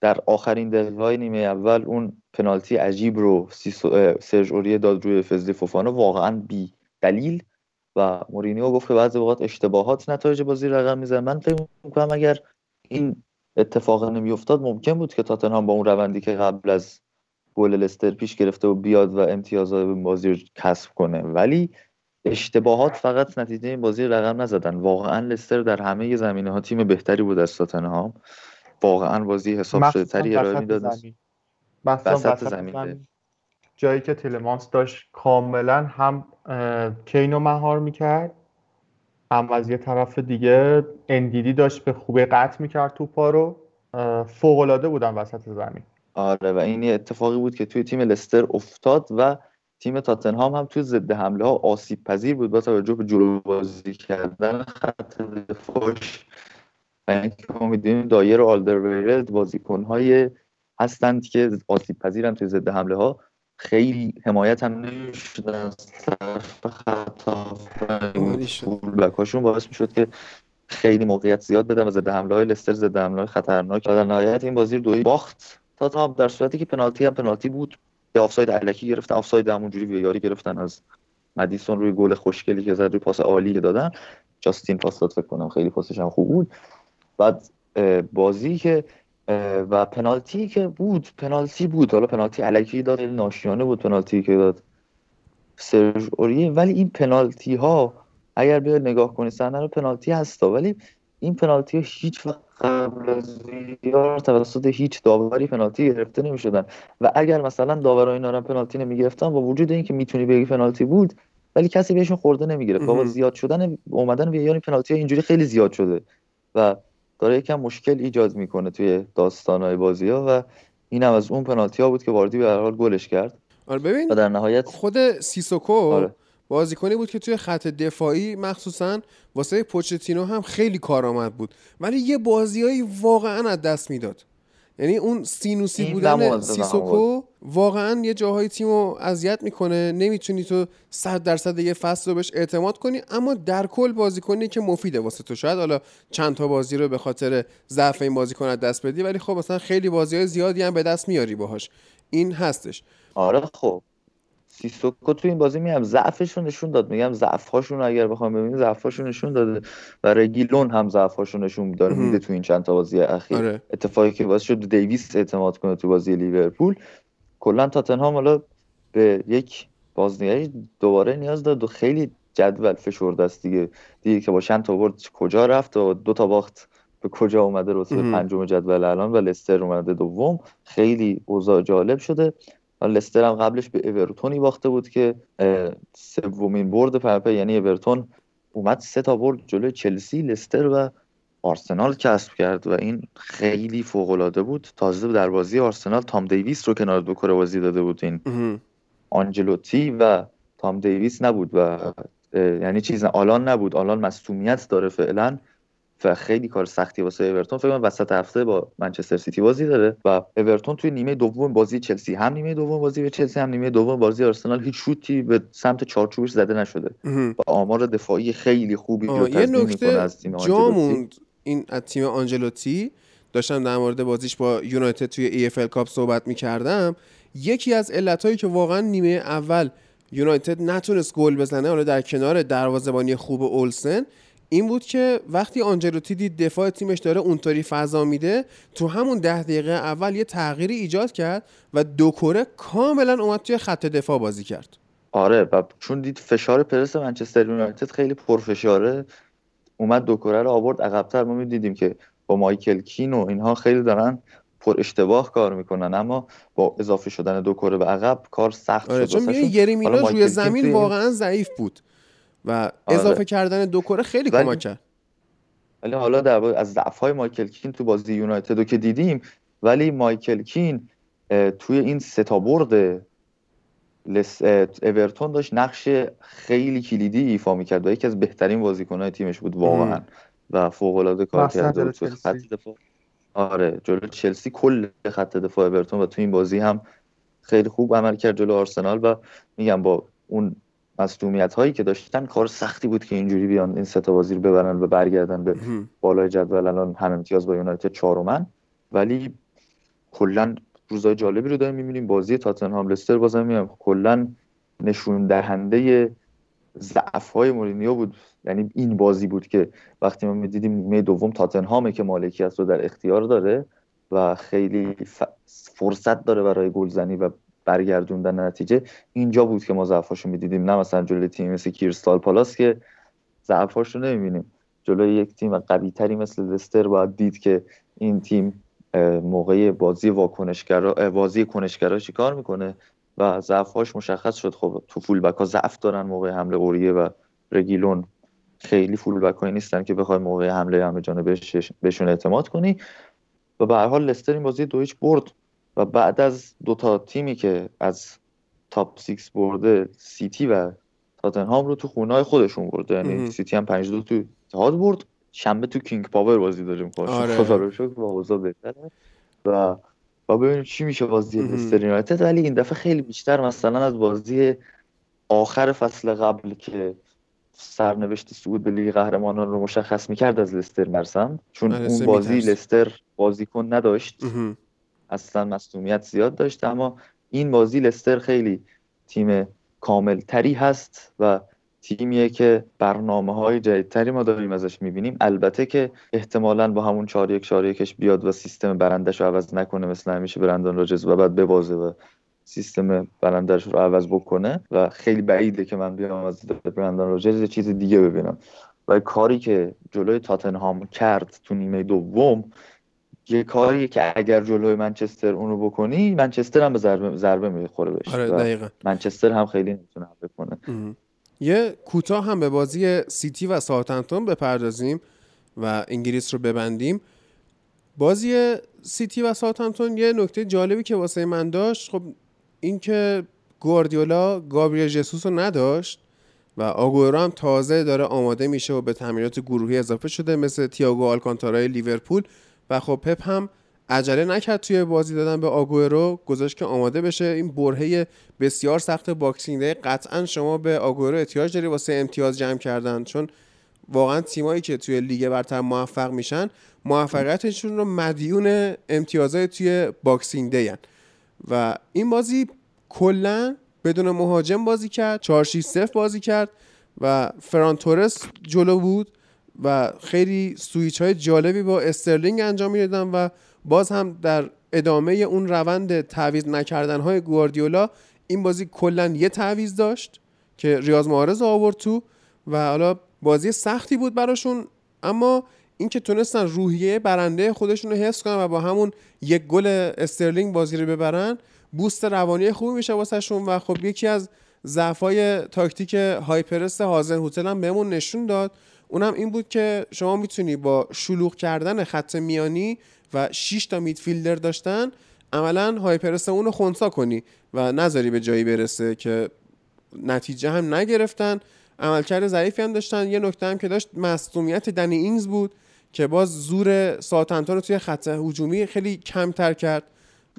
در آخرین دقیقه‌های نیمه اول اون پنالتی عجیب رو سرژ اوریه داد روی فزلی فوفانا واقعا بی دلیل و مورینیو گفت که بعضی وقت اشتباهات نتایج بازی رقم میزنه. من فکر می‌کنم اگر این اتفاقا نمیافتاد ممکن بود که تاتنهام با اون روندی که قبل از گل لستر پیش گرفته و بیاد و امتیازهای بازی رو کسب کنه، ولی اشتباهات فقط نتیجه این بازی رقم نزدن. واقعا لستر در همه زمینه‌ها تیم بهتری بود از تاتنهام، واقعا بازی حساب شده تری ارائه میداد. وسط زمین جایی که تیلمانس داشت کاملا هم کینو مهار میکرد، هم از یه طرف دیگه اندیدی داشت به خوبی قطع میکرد توپا رو، فوق‌العاده بودن وسط زمین. آره و این اتفاقی بود که توی تیم لستر افتاد و تیم تاتنهام هم توی ضد حمله ها آسیب پذیر بود با توجه به جلو بازی کردن خط دفاعش و اینکه ما میدونیم دایر و آلدرویرلد بازیکن‌های هستند که آسیب پذیرن توی ضد حمله ها، خیلی حمایت هم نمیشدن از طرف خط هافبک‌هاشون، باعث میشد که خیلی موقعیت زیاد بدن و ضد حمله‌های لستر ضد حمله‌های خطرناک. در نهایت این بازی رو دویی باخت تاتنهام، در صورتی که پنالتی هم پنالتی بود، یه آفساید الکی گرفتن، آفساید همونجوری ویاری گرفتن از مدیسون روی گل خوشگلی که زد، روی پاس عالی که دادن، جاستین پاس داد فکر کنم، خیلی پاسش هم خوب بود. بعد بازی که و پنالتی که بود، پنالتی بود حالا پنالتی الکی داد، ناشیانه بود پنالتی که داد سرژ اوریه، ولی این پنالتی ها اگر بیا نگاه کنید صحنه رو پنالتی هستا، ولی این پنالتی ها هیچ وقت قبل از ویار توسط هیچ داوری پنالتی گرفته نمی شدن و اگر مثلا داورای اینا هم پنالتی نمی گرفتن با وجود این که میتونی بگی پنالتی بود ولی کسی بهشون خورده نمی گرفت. بابا زیاد شدن اومدن ویار پنالتی اینجوری خیلی زیاد شده و داره یکم مشکل ایجاد میکنه توی داستان‌های بازی‌ها و این هم از اون پنالتی‌ها بود که واردی به هر حال گلش کرد. آره ببین و در نهایت خود سیسوکو آره. بازیکنی بود که توی خط دفاعی مخصوصاً واسه پوچتینو هم خیلی کارآمد بود، ولی یه بازیایی واقعاً از دست میداد، یعنی اون سینوسی بودن سیسوکو واقعاً یه جاهای تیمو اذیت میکنه، نمیتونی تو صد درصد یه فصل رو بهش اعتماد کنی، اما در کل بازیکنی که مفیده واسه تو. شاید حالا چند تا بازی رو به خاطر ضعف این بازیکن از دست بدی، ولی خب مثلا خیلی بازیای زیادی هم به دست میاری باهاش، این هستش. آره خب سیسوکو تو این بازی میگم ضعفش رو نشون داد، میگم ضعف‌هاشون اگر بخوام ببینیم ضعف‌هاشون نشون داده و رگیلون هم ضعف‌هاشون نشون داره میده تو این چند تا بازی اخیر. آره. اتفاقی که باعث شد دیویس اعتماد کنه تو بازی لیورپول. کلا تاتنهام حالا به یک بازنگری دوباره نیاز داد و خیلی جدول فشرده است دیگه. دیگه که با چند تا برد کجا رفت و دو تا باخت به کجا اومده، رتبه پنجم جدول الان و لستر اومده دوم. خیلی اوضاع جالب شده. لستر هم قبلش به اورتونی باخته بود که سومین برد پرپر، یعنی اورتون اومد سه تا برد جلوی چلسی، لستر و آرسنال کسب کرد و این خیلی فوق‌العاده بود. تازه در بازی آرسنال تام دیویس رو کنار دو کره بازی داده بود، این آنجلوتی و تام دیویس نبود و یعنی چیز آلان نبود، آلان مصدومیت داره فعلا و خیلی کار سختی واسه اورتون. فکر کنم وسط هفته با منچستر سیتی بازی داره و اورتون توی نیمه دوم بازی چلسی هم نیمه دوم بازی به چلسی هم نیمه دوم بازی آرسنال هیچ شوتی به سمت چارچوبش زده نشده و آمار دفاعی خیلی خوبی رو تضمین می‌کنه از تیم آنجلوتی. این از تیم آنجلوتی داشتم در مورد بازیش با یونایتد توی ای اف ال کاپ صحبت می‌کردم. یکی از علتایی که واقعا نیمه اول یونایتد نتونست گل بزنه، حالا در کنار دروازه‌بانی خوب اولسن، این بود که وقتی آنجلوتی دید دفاع تیمش داره اونطوری فضا میده، تو همون ده دقیقه اول یه تغییری ایجاد کرد و دو کره کاملا اومد توی خط دفاع بازی کرد. آره، و چون دید فشار پرس منچستر یونایتد خیلی پرفشاره، اومد دو کره رو آورد عقب‌تر. ما میدیدیم که با مایکل کین و اینها خیلی دارن پر اشتباه کار میکنن، اما با اضافه شدن دو کره به عقب کار سخت آره، شد. چون یریمینا روی زمین واقعا ضعیف بود و اضافه آره. کردن دو کره خیلی ولی... کمک کرد. ولی حالا در از ضعف‌های مایکل کین تو بازی یونایتد رو که دیدیم، ولی مایکل کین توی این سه تا برد لس اورتون داشت نقش خیلی کلیدی ایفا می‌کرد و یکی از بهترین بازیکن‌های تیمش بود واقعاً ام. و فوق‌العاده کار کرد تو خط دفاع. آره، جلو چلسی کل خط دفاع اورتون و تو این بازی هم خیلی خوب عمل کرد جلو آرسنال و میگم با اون مصدومیت هایی که داشتن کار سختی بود که اینجوری بیان این سه تا بازی رو ببرن و برگردن به بالای جدول. الان هم امتیاز با یونایتد چهارمن، ولی کلا روزای جالبی رو داریم می‌بینیم. بازی تاتنهام لستر بازم میگم کلا نشون دهنده ضعف‌های مورینیو بود، یعنی این بازی بود که وقتی ما می‌دیدیم نیمه دوم تاتنهامه که مالکیت رو در اختیار داره و خیلی فرصت داره برای گلزنی و برگردوندن نتیجه، اینجا بود که ما ضعفاشو میدیدیم. نه مثلا جلوی تیم مثل کریستال پالاس که ضعفاشو نمیبینیم، جلوی یک تیم قوی تری مثل لستر باید دید که این تیم موقع بازی واکنشگرا بازی کنشگرا چیکار میکنه و ضعفاش مشخص شد. خب تو فول بک ها ضعف دارن موقع حمله، اوریه و رگیلون خیلی فول بک های نیستن که بخوای موقع حمله همه جانبه بهشون اعتماد کنی و به هر حال لستر این بازی دو هیچ برد و بعد از دو تا تیمی که از تاپ سیکس برده، سیتی و تاتنهام رو تو خونه‌های خودشون برده، یعنی سیتی هم پنج دو تو اتحاد برد. شنبه تو کینگ پاور بازی داریم، خدا رو شکر و اوضاع بهتره و و ببینیم چی میشه بازی لستر یونایتد. ولی این دفعه خیلی بیشتر مثلا از بازی آخر فصل قبل که سرنوشت صعود به لیگ قهرمانان رو مشخص می‌کرد از لستر مرسم، چون اون بازی لستر بازیکن نداشت، امه. اصلا مصدومیت زیاد داشت، اما این بازی لستر خیلی تیم کامل تری هست و تیمیه که برنامه‌های جدیدتری ما داریم ازش می‌بینیم. البته که احتمالاً با همون چهار یک چهار یکش بیاد و سیستم برندش رو عوض نکنه مثل همیشه برندان راجز و بعد ببازه و سیستم برندش رو عوض بکنه و خیلی بعیده که من بیام از برندان راجز یه چیز دیگه ببینم. و کاری که جلوی تاتنهام کرد تو نیمه دوم یه کاریه که اگر جلوی منچستر اونو بکنی، منچستر هم به ضربه ضربه میخوره بهش. آره دقیقاً. منچستر هم خیلی نمیتونه حمله کنه. یه کوتاه هم به بازی سیتی و ساوثهمپتون بپردازیم و انگلیس رو ببندیم. بازی سیتی و ساوثهمپتون یه نکته جالبی که واسه من داشت، خب این که گواردیولا گابریل ژسوس رو نداشت و آگورو هم تازه داره آماده میشه و به تمرینات گروهی اضافه شده مثل تییاگو آلکانتارای لیورپول و خب پپ هم عجله نکرد توی بازی دادن به آگورو، گذاشت که آماده بشه. این برهه بسیار سخت باکسینگ دی قطعا شما به آگورو احتیاج داری واسه امتیاز جمع کردن، چون واقعا تیمایی که توی لیگ برتر موفق میشن موفقیتشون رو مدیون امتیازهای توی باکسینگ دی ان. و این بازی کلا بدون مهاجم بازی کرد، چهار شش صفر بازی کرد و فران تورس جلو بود و خیلی سویچ های جالبی با استرلینگ انجام میدادن و باز هم در ادامه اون روند تعویض نکردن های گواردیولا این بازی کلا یه تعویض داشت که ریاض محرز آورد تو و حالا بازی سختی بود براشون، اما اینکه تونستن روحیه برنده خودشون رو حفظ کنن و با همون یک گل استرلینگ بازی رو ببرن بوست روانی خوبی میشه واسهشون و خب یکی از ضعف‌های تاکتیک هایپرست هازن هتل هم بهمون نشون داد، اونم این بود که شما میتونی با شلوغ کردن خط میانی و شش تا میدفیلدر داشتن عملا هایپرست اون رو خنثی کنی و نذاری به جایی برسه که نتیجه هم نگرفتن. عملکرد ضعیفی هم داشتن. یه نکته هم که داشت مصدومیت دنی اینگز بود که باز زور ساوثهمپتون رو توی خط هجومی خیلی کمتر کرد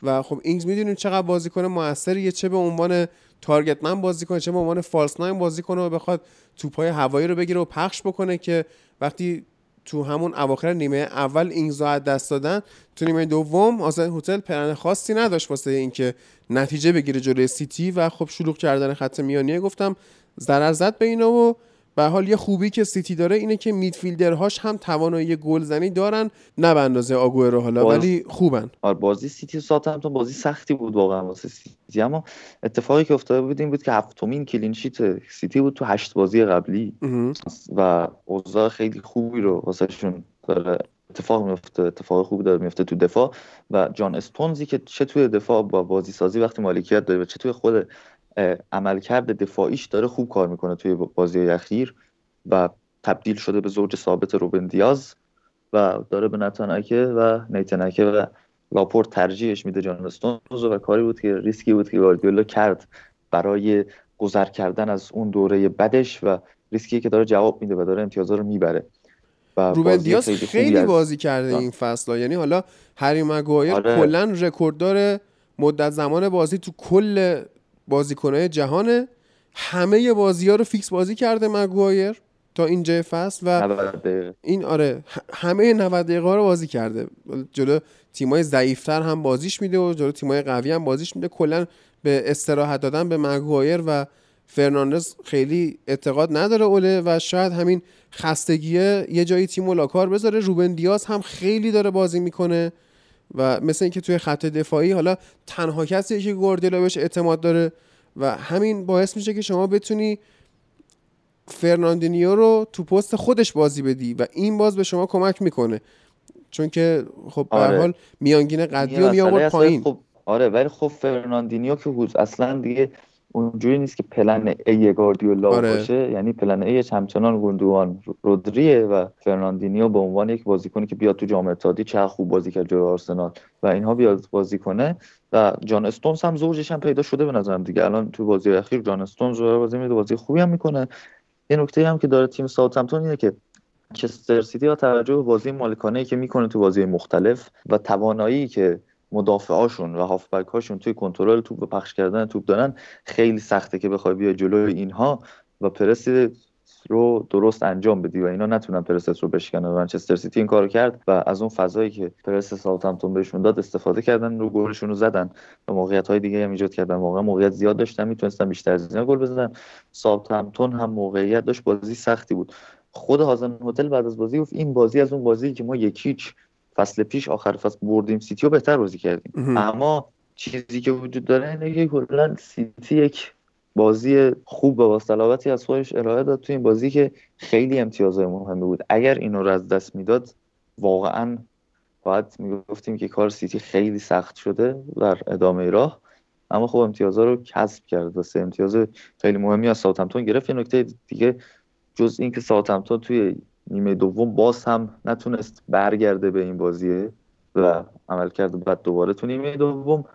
و خب اینگز میدونیم چقدر بازیکن موثریه، چه به عنوان تارگت من بازی کنه چه به عنوان فالس ناین بازی کنه و بخواد توپای هوایی رو بگیره و پخش بکنه که وقتی تو همون اواخر نیمه اول اینگز رو از دست دادن تو نیمه دوم آسان هتل پلن خاصی نداشت واسه اینکه نتیجه بگیره جلوی سیتی و خب شلوغ کردن خط میانیه گفتم ضرر زد به اینا و به حال یه خوبی که سیتی داره اینه که میدفیلدرهاش هم توانایی گلزنی دارن، نه به اندازه آگوئرو حالا ولی خوبن. آره بازی سیتی ساوثهمپتون بازی سختی بود واقعا واسه سیتی، اما اتفاقی که افتاده بود این بود که هفتمین کلین شیت سیتی بود تو هشت بازی قبلی و اوضاع خیلی خوبی رو واسهشون داره اتفاق میفته، اتفاق خوبی داره میفته تو دفاع و جان استونزی که چه توی دفاع با بازی سازی وقتی مالکیت داره و چه توی خود عملکرد دفاعیش داره خوب کار میکنه توی بازی اخیر و تبدیل شده به زوج ثابت روبن دیاز و داره به نتاناکه و نیتاناکه و لاپورت ترجیحش میده جان استونز و کاری بود که ریسکی بود که گواردیولا کرد برای گذر کردن از اون دوره بدش و ریسکی که داره جواب میده و داره امتیازا رو میبره. روبن دیاز خیلی, خیلی بازی کرده دان. این فصل‌ها، یعنی حالا هری مگوایر آره. کلا رکورددار مدت زمان بازی تو کل بازیکن‌های جهانه، همه بازی‌ها رو فیکس بازی کرده مگوایر تا اینجای فصل و این آره همه نود دقیقه رو بازی کرده، جلو تیمای ضعیف‌تر هم بازیش میده و جلو تیمای قوی هم بازیش میده. کلا به استراحت دادن به مگوایر و فرناندز خیلی اعتقاد نداره اوله و شاید همین خستگیه یه جایی تیمو لاکار بذاره. روبن دیاز هم خیلی داره بازی میکنه و مثل اینکه توی خط دفاعی حالا تنها کسیه که گواردیولا بهش اعتماد داره و همین باعث میشه که شما بتونی فرناندینیو رو تو پست خودش بازی بدی و این باز به شما کمک میکنه چون که خب به هر حال میانگین قدی رو میآورد پایین. خب آره ولی خب فرناندینیو که اصلا دیگه اونجوری نیست که پلن ای گواردیولا آره. باشه، یعنی پلن ایش همچنان گوندوان رودریه و فرناندینیو به عنوان یک بازیکنی که بیاد تو جام اتحادیه چه خوب بازی کرد جلوی آرسنال و اینها بیاد بازی کنه و جان استونز هم زوجش هم پیدا شده به نظرم دیگه، الان تو بازی اخیر جان استونز رو بازی میده بازی خوبی هم میکنه. یه نکته هم که داره تیم ساوثهمپتون اینه که چستر سیتی با توجه به بازی مالکانه‌ای که میکنه تو بازی مختلف و توانایی که مدافعاشون و هافبک‌هاشون توی کنترل توپ و پخش کردن توپ دارن خیلی سخته که بخوای بیا جلوی اینها و پرس رو درست انجام بدی و اینا نتونن پرست رو بشکنن. منچستر سیتی این کارو کرد و از اون فضایی که پرس ساوثهمپتون بهشون داد استفاده کردن، رو گلشون رو زدن و موقعیت‌های دیگه هم ایجاد کردن. واقعا موقعیت زیاد داشتن، میتونستن بیشتر از اینا گل بزنن. ساوثهمپتون هم موقعیت داشت، بازی سختی بود. خود هازن هتل بعد از بازی گفت این بازی از اون بازی که ما یکیچ فصل پیش آخر فصل بردیم سیتی رو بهتر بازی کردیم اما چیزی که وجود داره اینه که کلا سیتی یک بازی خوب و با صلابتی از خودش ارائه داد تو این بازی که خیلی امتیازهای مهمی بود. اگر اینو رو از دست میداد واقعا باید میگفتیم که کار سیتی خیلی سخت شده در ادامه راه، اما خب امتیازها رو کسب کرد و سه امتیاز خیلی مهمی از ساوثهمپتون گرفت. یه نکته دیگه جز این که ساوثهمپتون توی نیمه دوم باز هم نتونست برگرده به این بازیه و عمل کرد بعد دوباره تو نیمه دوم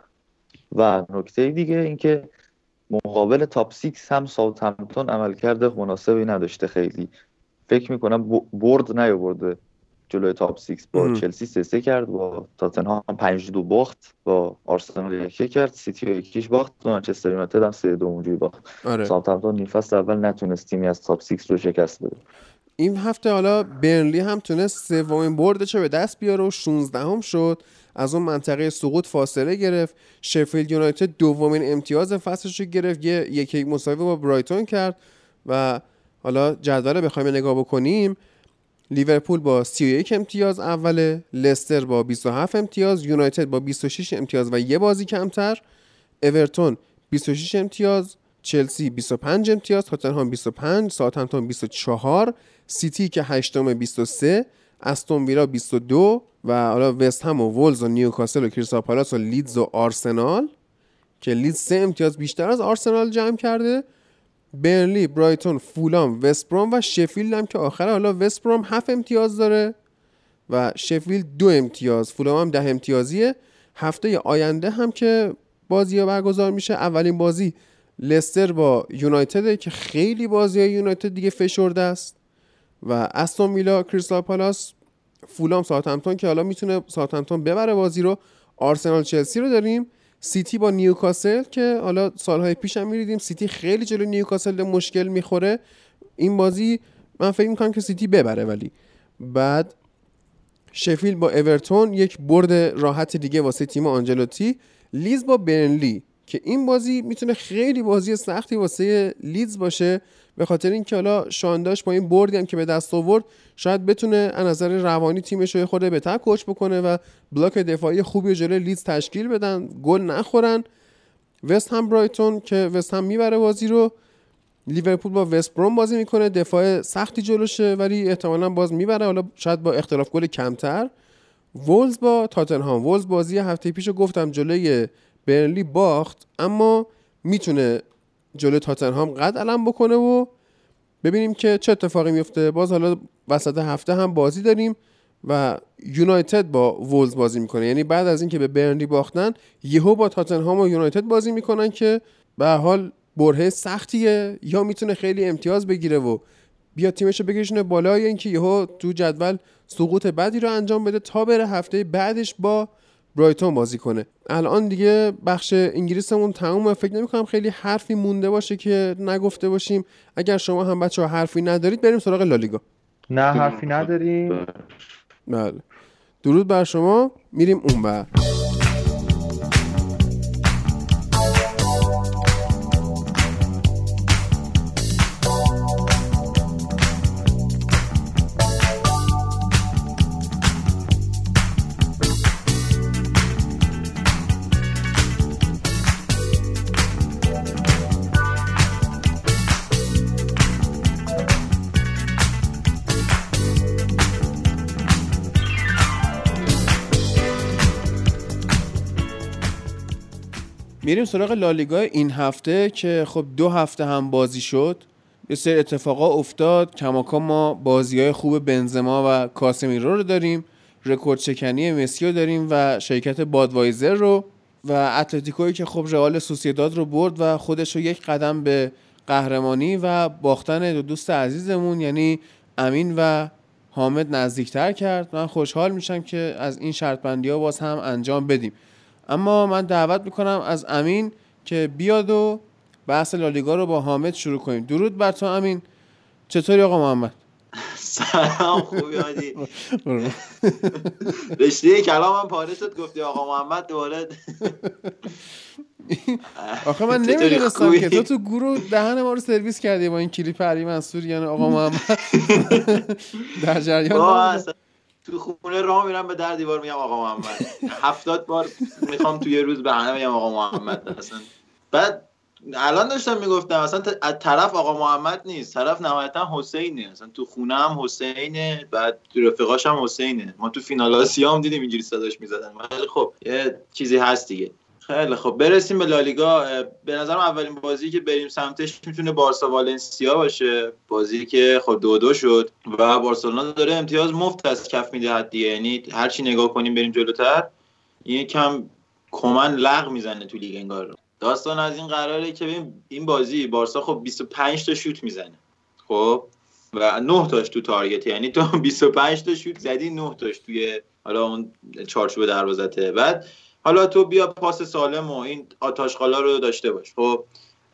و نکته دیگه اینکه مقابل تاپ سیکس هم ساوثهمپتون عمل کرده مناسبی نداشته، خیلی فکر میکنم برد نیاورده جلوی تاپ سیکس. با چلسی سه سه کرد، با تاتنهام پنج دو باخت، با آرسنال یک کرد، سیتی یکیش باخت، منچستر یونایتد هم سه دو اونجوری باخت. آره. ساوثهمپتون نیم فصل اول نتونست تیمی از تاپ سیکس رو شکست بده. این هفته حالا برنلی هم تونست سومین بردش رو به دست بیاره و شانزدهم شد، از اون منطقه سقوط فاصله گرفت. شفیلد یونایتد دومین امتیاز فصلش رو گرفت، یه یکی مساوی با برایتون کرد و حالا جدول رو بخوایم نگاه بکنیم، لیورپول با سی و یک امتیاز اوله، لستر با بیست و هفت امتیاز، یونایتد با بیست و شش امتیاز و یه بازی کمتر، اورتون بیست و شش امتیاز، چلسی بیست و پنج امتیاز، تاتنهام بیست و پنج، ساوثهمپتون بیست و چهار، سیتی که هشتم بیست و سه، استون ویلا بیست و دو و حالا وست هم و وولز و نیوکاسل و کریستال پالاس و لیدز و آرسنال که لیدز سه امتیاز بیشتر از آرسنال جمع کرده، برنلی، برایتون، فولام، وست بروم و شفیلد هم که آخره. حالا وست بروم هفت امتیاز داره و شفیلد دو امتیاز، فولام هم ده امتیازیه. هفته آینده هم که بازی‌ها برگزار میشه، اولین بازی لستر با یونایتد که خیلی بازی‌های یونایتد دیگه فشرده است و استون ویلا، کریستال پالاس، فولام، ساوثهمپتون که حالا میتونه ساوثهمپتون ببره بازی رو، آرسنال چلسی رو داریم، سیتی با نیوکاسل که حالا سالهای پیش هم می‌دیدیم سیتی خیلی جلو نیوکاسل مشکل می‌خوره، این بازی من فکر می‌کنم که سیتی ببره. ولی بعد شفیلد با اورتون یک برد راحت دیگه واسه تیم آنجلوتی، لیدز با برنلی که این بازی میتونه خیلی بازی سختی واسه لیدز باشه به خاطر اینکه حالا شانداش با این بردی هم که به دست آورد شاید بتونه از نظر روانی تیمش رو خورده بهتر کوچ بکنه و بلاک دفاعی خوبی جلوی لیدز تشکیل بدن، گل نخورن. وست هم برایتون که وست هم میبره بازی رو، لیورپول با وست بروم بازی میکنه، دفاع سختی جلوشه ولی احتمالاً باز میبره، حالا شاید با اختلاف گل کمتر. وولز با تاتنهام، وولز بازی هفته پیشو گفتم جلوی برنلی باخت اما میتونه جلوی تاتنهام قد علم بکنه و ببینیم که چه اتفاقی میفته. باز حالا وسط هفته هم بازی داریم و یونایتد با وولز بازی میکنه، یعنی بعد از اینکه به برنلی باختن یهو با تاتنهام و یونایتد بازی میکنن که به هر حال برهه سختیه، یا میتونه خیلی امتیاز بگیره و بیا تیمشو بکشونه بالا یا اینکه یهو تو جدول سقوط بعدی رو انجام بده تا بره هفته بعدش با برایتون بازی کنه. الان دیگه بخش انگلیسمون تمومه، فکر نمی‌کنم خیلی حرفی مونده باشه که نگفته باشیم. اگر شما هم بچه‌ها حرفی ندارید بریم سراغ لالیگا. نه حرفی نداریم. بله. درود بر شما، میریم اونور. میریم سراغ لالیگا این هفته که خب دو هفته هم بازی شد، یه سری اتفاقا افتاد، کماکا ما بازی‌های خوب بنزما و کاسمیرو رو داریم، رکورد شکنی مسی رو داریم و شرکت بادوایزر رو و اتلتیکویی که خب رئال سوسییداد رو برد و خودش رو یک قدم به قهرمانی و باختن دو دوست عزیزمون یعنی امین و حامد نزدیکتر کرد. من خوشحال میشم که از این شرطبندی‌ها باز هم انجام بدیم، اما من دعوت میکنم از امین که بیاد و بحث لالیگا رو با حامد شروع کنیم. درود بر تو امین، چطوری آقا محمد؟ سلام، خوبی هادی؟ رشته کلامم پاره شد گفتی آقا محمد دوباره. آخه من نمیدونستم که تو تو گروه دهن ما رو سرویس کردی با این کلیپ علی منصور یعنی آقا محمد. در جریان تو خونه راه میرم به در دیوار میگم آقا محمد، هفتاد بار میخوام توی یه روز به همه میگم آقا محمد اصلا. بعد الان داشتم میگفتم اصلا طرف آقا محمد نیست، طرف نهایتا حسینه، اصلا تو خونه هم حسینه، بعد تو رفقاش هم حسینه، ما تو فینال آسیا هم دیدیم اینجوری صداش میزدن. ولی خب یه چیزی هست دیگه. خیلی خب برسیم به لالیگا. به نظرم اولین بازی که بریم سمتش میتونه بارسا والنسیا باشه، بازی که خب دو دو شد و بارسلونا داره امتیاز مفت از کف میده دیگه، یعنی هر چی نگاه کنیم بریم جلوتر یکم کمن لغ میزنه تو لیگ انگار. داستان از این قراره که این بازی بارسا خب بیست و پنج تا شوت میزنه خب و نه تاش تو تارگت، یعنی تو بیست و پنج تا شوت زدی نه تاش توی حالا اون چارچوب دروازته. بعد حالا تو بیا پاس سالم و این آتاشخالا رو داشته باش. خب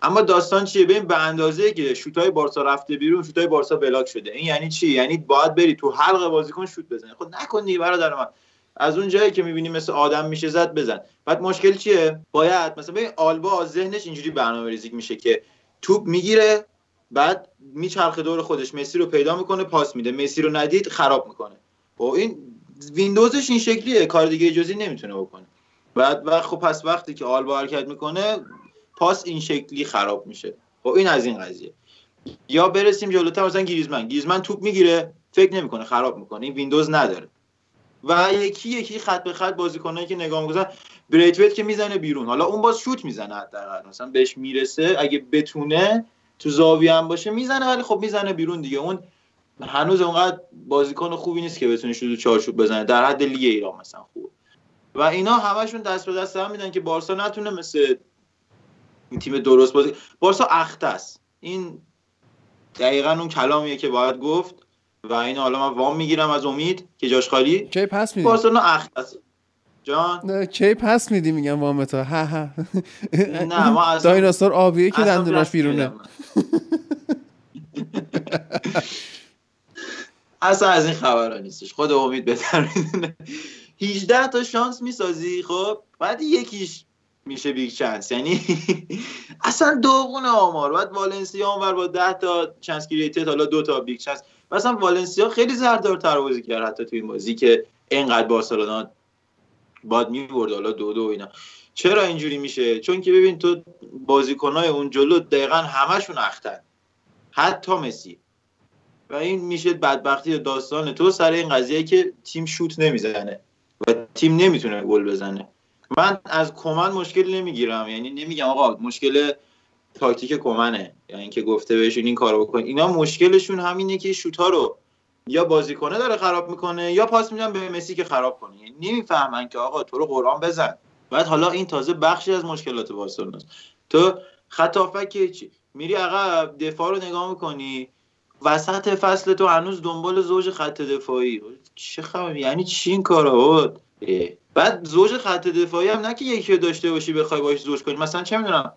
اما داستان چیه؟ ببین به اندازه که شوتای بارسا رفته بیرون، شوتای بارسا بلاک شده. این یعنی چی؟ یعنی باید بری تو حلق بازیکن شوت بزنی. خود نکنی برادر من، از اون جایی که می‌بینی مثل آدم میشه زد بزن. بعد مشکل چیه؟ باید مثلا ببین آلبا ذهنش اینجوری برنامه‌ریزی میشه که توپ میگیره بعد میچرخه دور خودش، مسی رو پیدا میکنه پاس میده، مسی رو ندید خراب میکنه. و این ویندوزش این شکلیه، کار دیگه جزئی نمیتونه بکنه. بعد و خب پس وقتی که آلبا حرکت میکنه پاس این شکلی خراب میشه. خب این از این قضیه. یا برسیم جلوتر مثلا گریزمن، گریزمن توپ میگیره فکر نمیکنه خراب میکنه، این ویندوز نداره. و یکی یکی خط به خط بازیکنایی که نگاه می‌کنن، بریتویت که میزنه بیرون، حالا اون باز شوت میزنه، حداقل مثلا بهش میرسه، اگه بتونه تو زاویه هم باشه میزنه، ولی خب میزنه بیرون دیگه. اون هنوز اونقدر بازیکن خوبی نیست که بتونه شوت چارچوب بزنه در حد لیگ ایران مثلا خوب. و اینا همشون دست به دست هم میدن که بارسا نتونه مثل این تیم درست بازی. بارسا اخته است، این دقیقاً اون کلامیه که باید گفت. و این حالا من وام میگیرم از امید که جاش خالی کی پس میدی بارسلونا اخت جان نه کی پس میدی میگم وام تا ها ها نه ما از دایناسور آبیه که دندوناش بیرونه اصلا از این خبرا نیستش، خود امید بهتر میدونه. هجده تا شانس میسازی خب بعد یکیش میشه بیگ چانس، یعنی اصلا دوغونه آمار. بعد والنسیا اونور با ده تا چانس کرییتد، حالا دو تا بیگ چانس. مثلا والنسیا خیلی زردارتر بازی کرد حتی تو این بازی که اینقدر بارسلونا باد می‌برد، حالا دو دو اینا. چرا اینجوری میشه؟ چون که ببین تو بازیکنای اون جلو دقیقاً همشون اختن، حتی مسی. و این میشه بدبختی داستان تو سر این قضیه که تیم شوت نمیزنه و تیم نمیتونه گل بزنه. من از کومن مشکل نمیگیرم، یعنی نمیگم آقا مشکل تاکتیک کومنه، یعنی اینکه گفته بهشون این کارو بکن. اینا مشکلشون همینه که شوت‌ها رو یا بازیکنه داره خراب میکنه یا پاس میدن به مسی که خراب کنه، یعنی نمیفهمن که آقا تو رو قرآن بزن. بعد حالا این تازه بخشی از مشکلات بارسلونا. تو خط هافک چی میری عقب دفاع رو نگاه میکنی، وسط فصل تو هنوز دنبال زوج خط دفاعی. چه خبر؟ یعنی چی این کارا؟ بعد زوج خط دفاعی هم نه که یکی رو داشته باشی بخوای باش زوج کنی، مثلا چه میدونم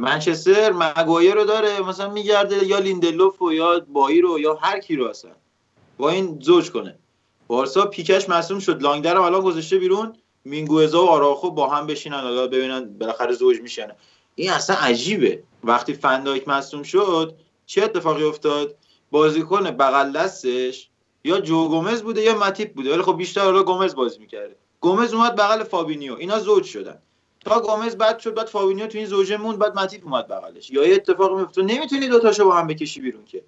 منچستر مگوایر رو داره مثلا میگرده یا لیندلوف و یا بایی رو یا هر کی رو اصلا با این زوج کنه. بارسا پیکش معصوم شد، لانگدر هم الان گذاشته بیرون، مینگوئزا و آراخو با هم بشینن حالا ببینن بالاخره زوج میشن. این اصلا عجیبه. وقتی فندایک معصوم شد چه اتفاقی افتاد؟ بازیکن بغل دستش یا جو گومز بوده یا ماتیپ بوده، ولی خب بیشتر حالا گومز بازی میکرده. گومز اومد بغل فابینیو، اینا زوج شدن. تا گومز بعد شد، بعد فابینیو تو این زوجه موند، بعد ماتیپ اومد بغلش. یا یه اتفاقی میفته نمیتونی دو تاشو با هم بکشی بیرون که.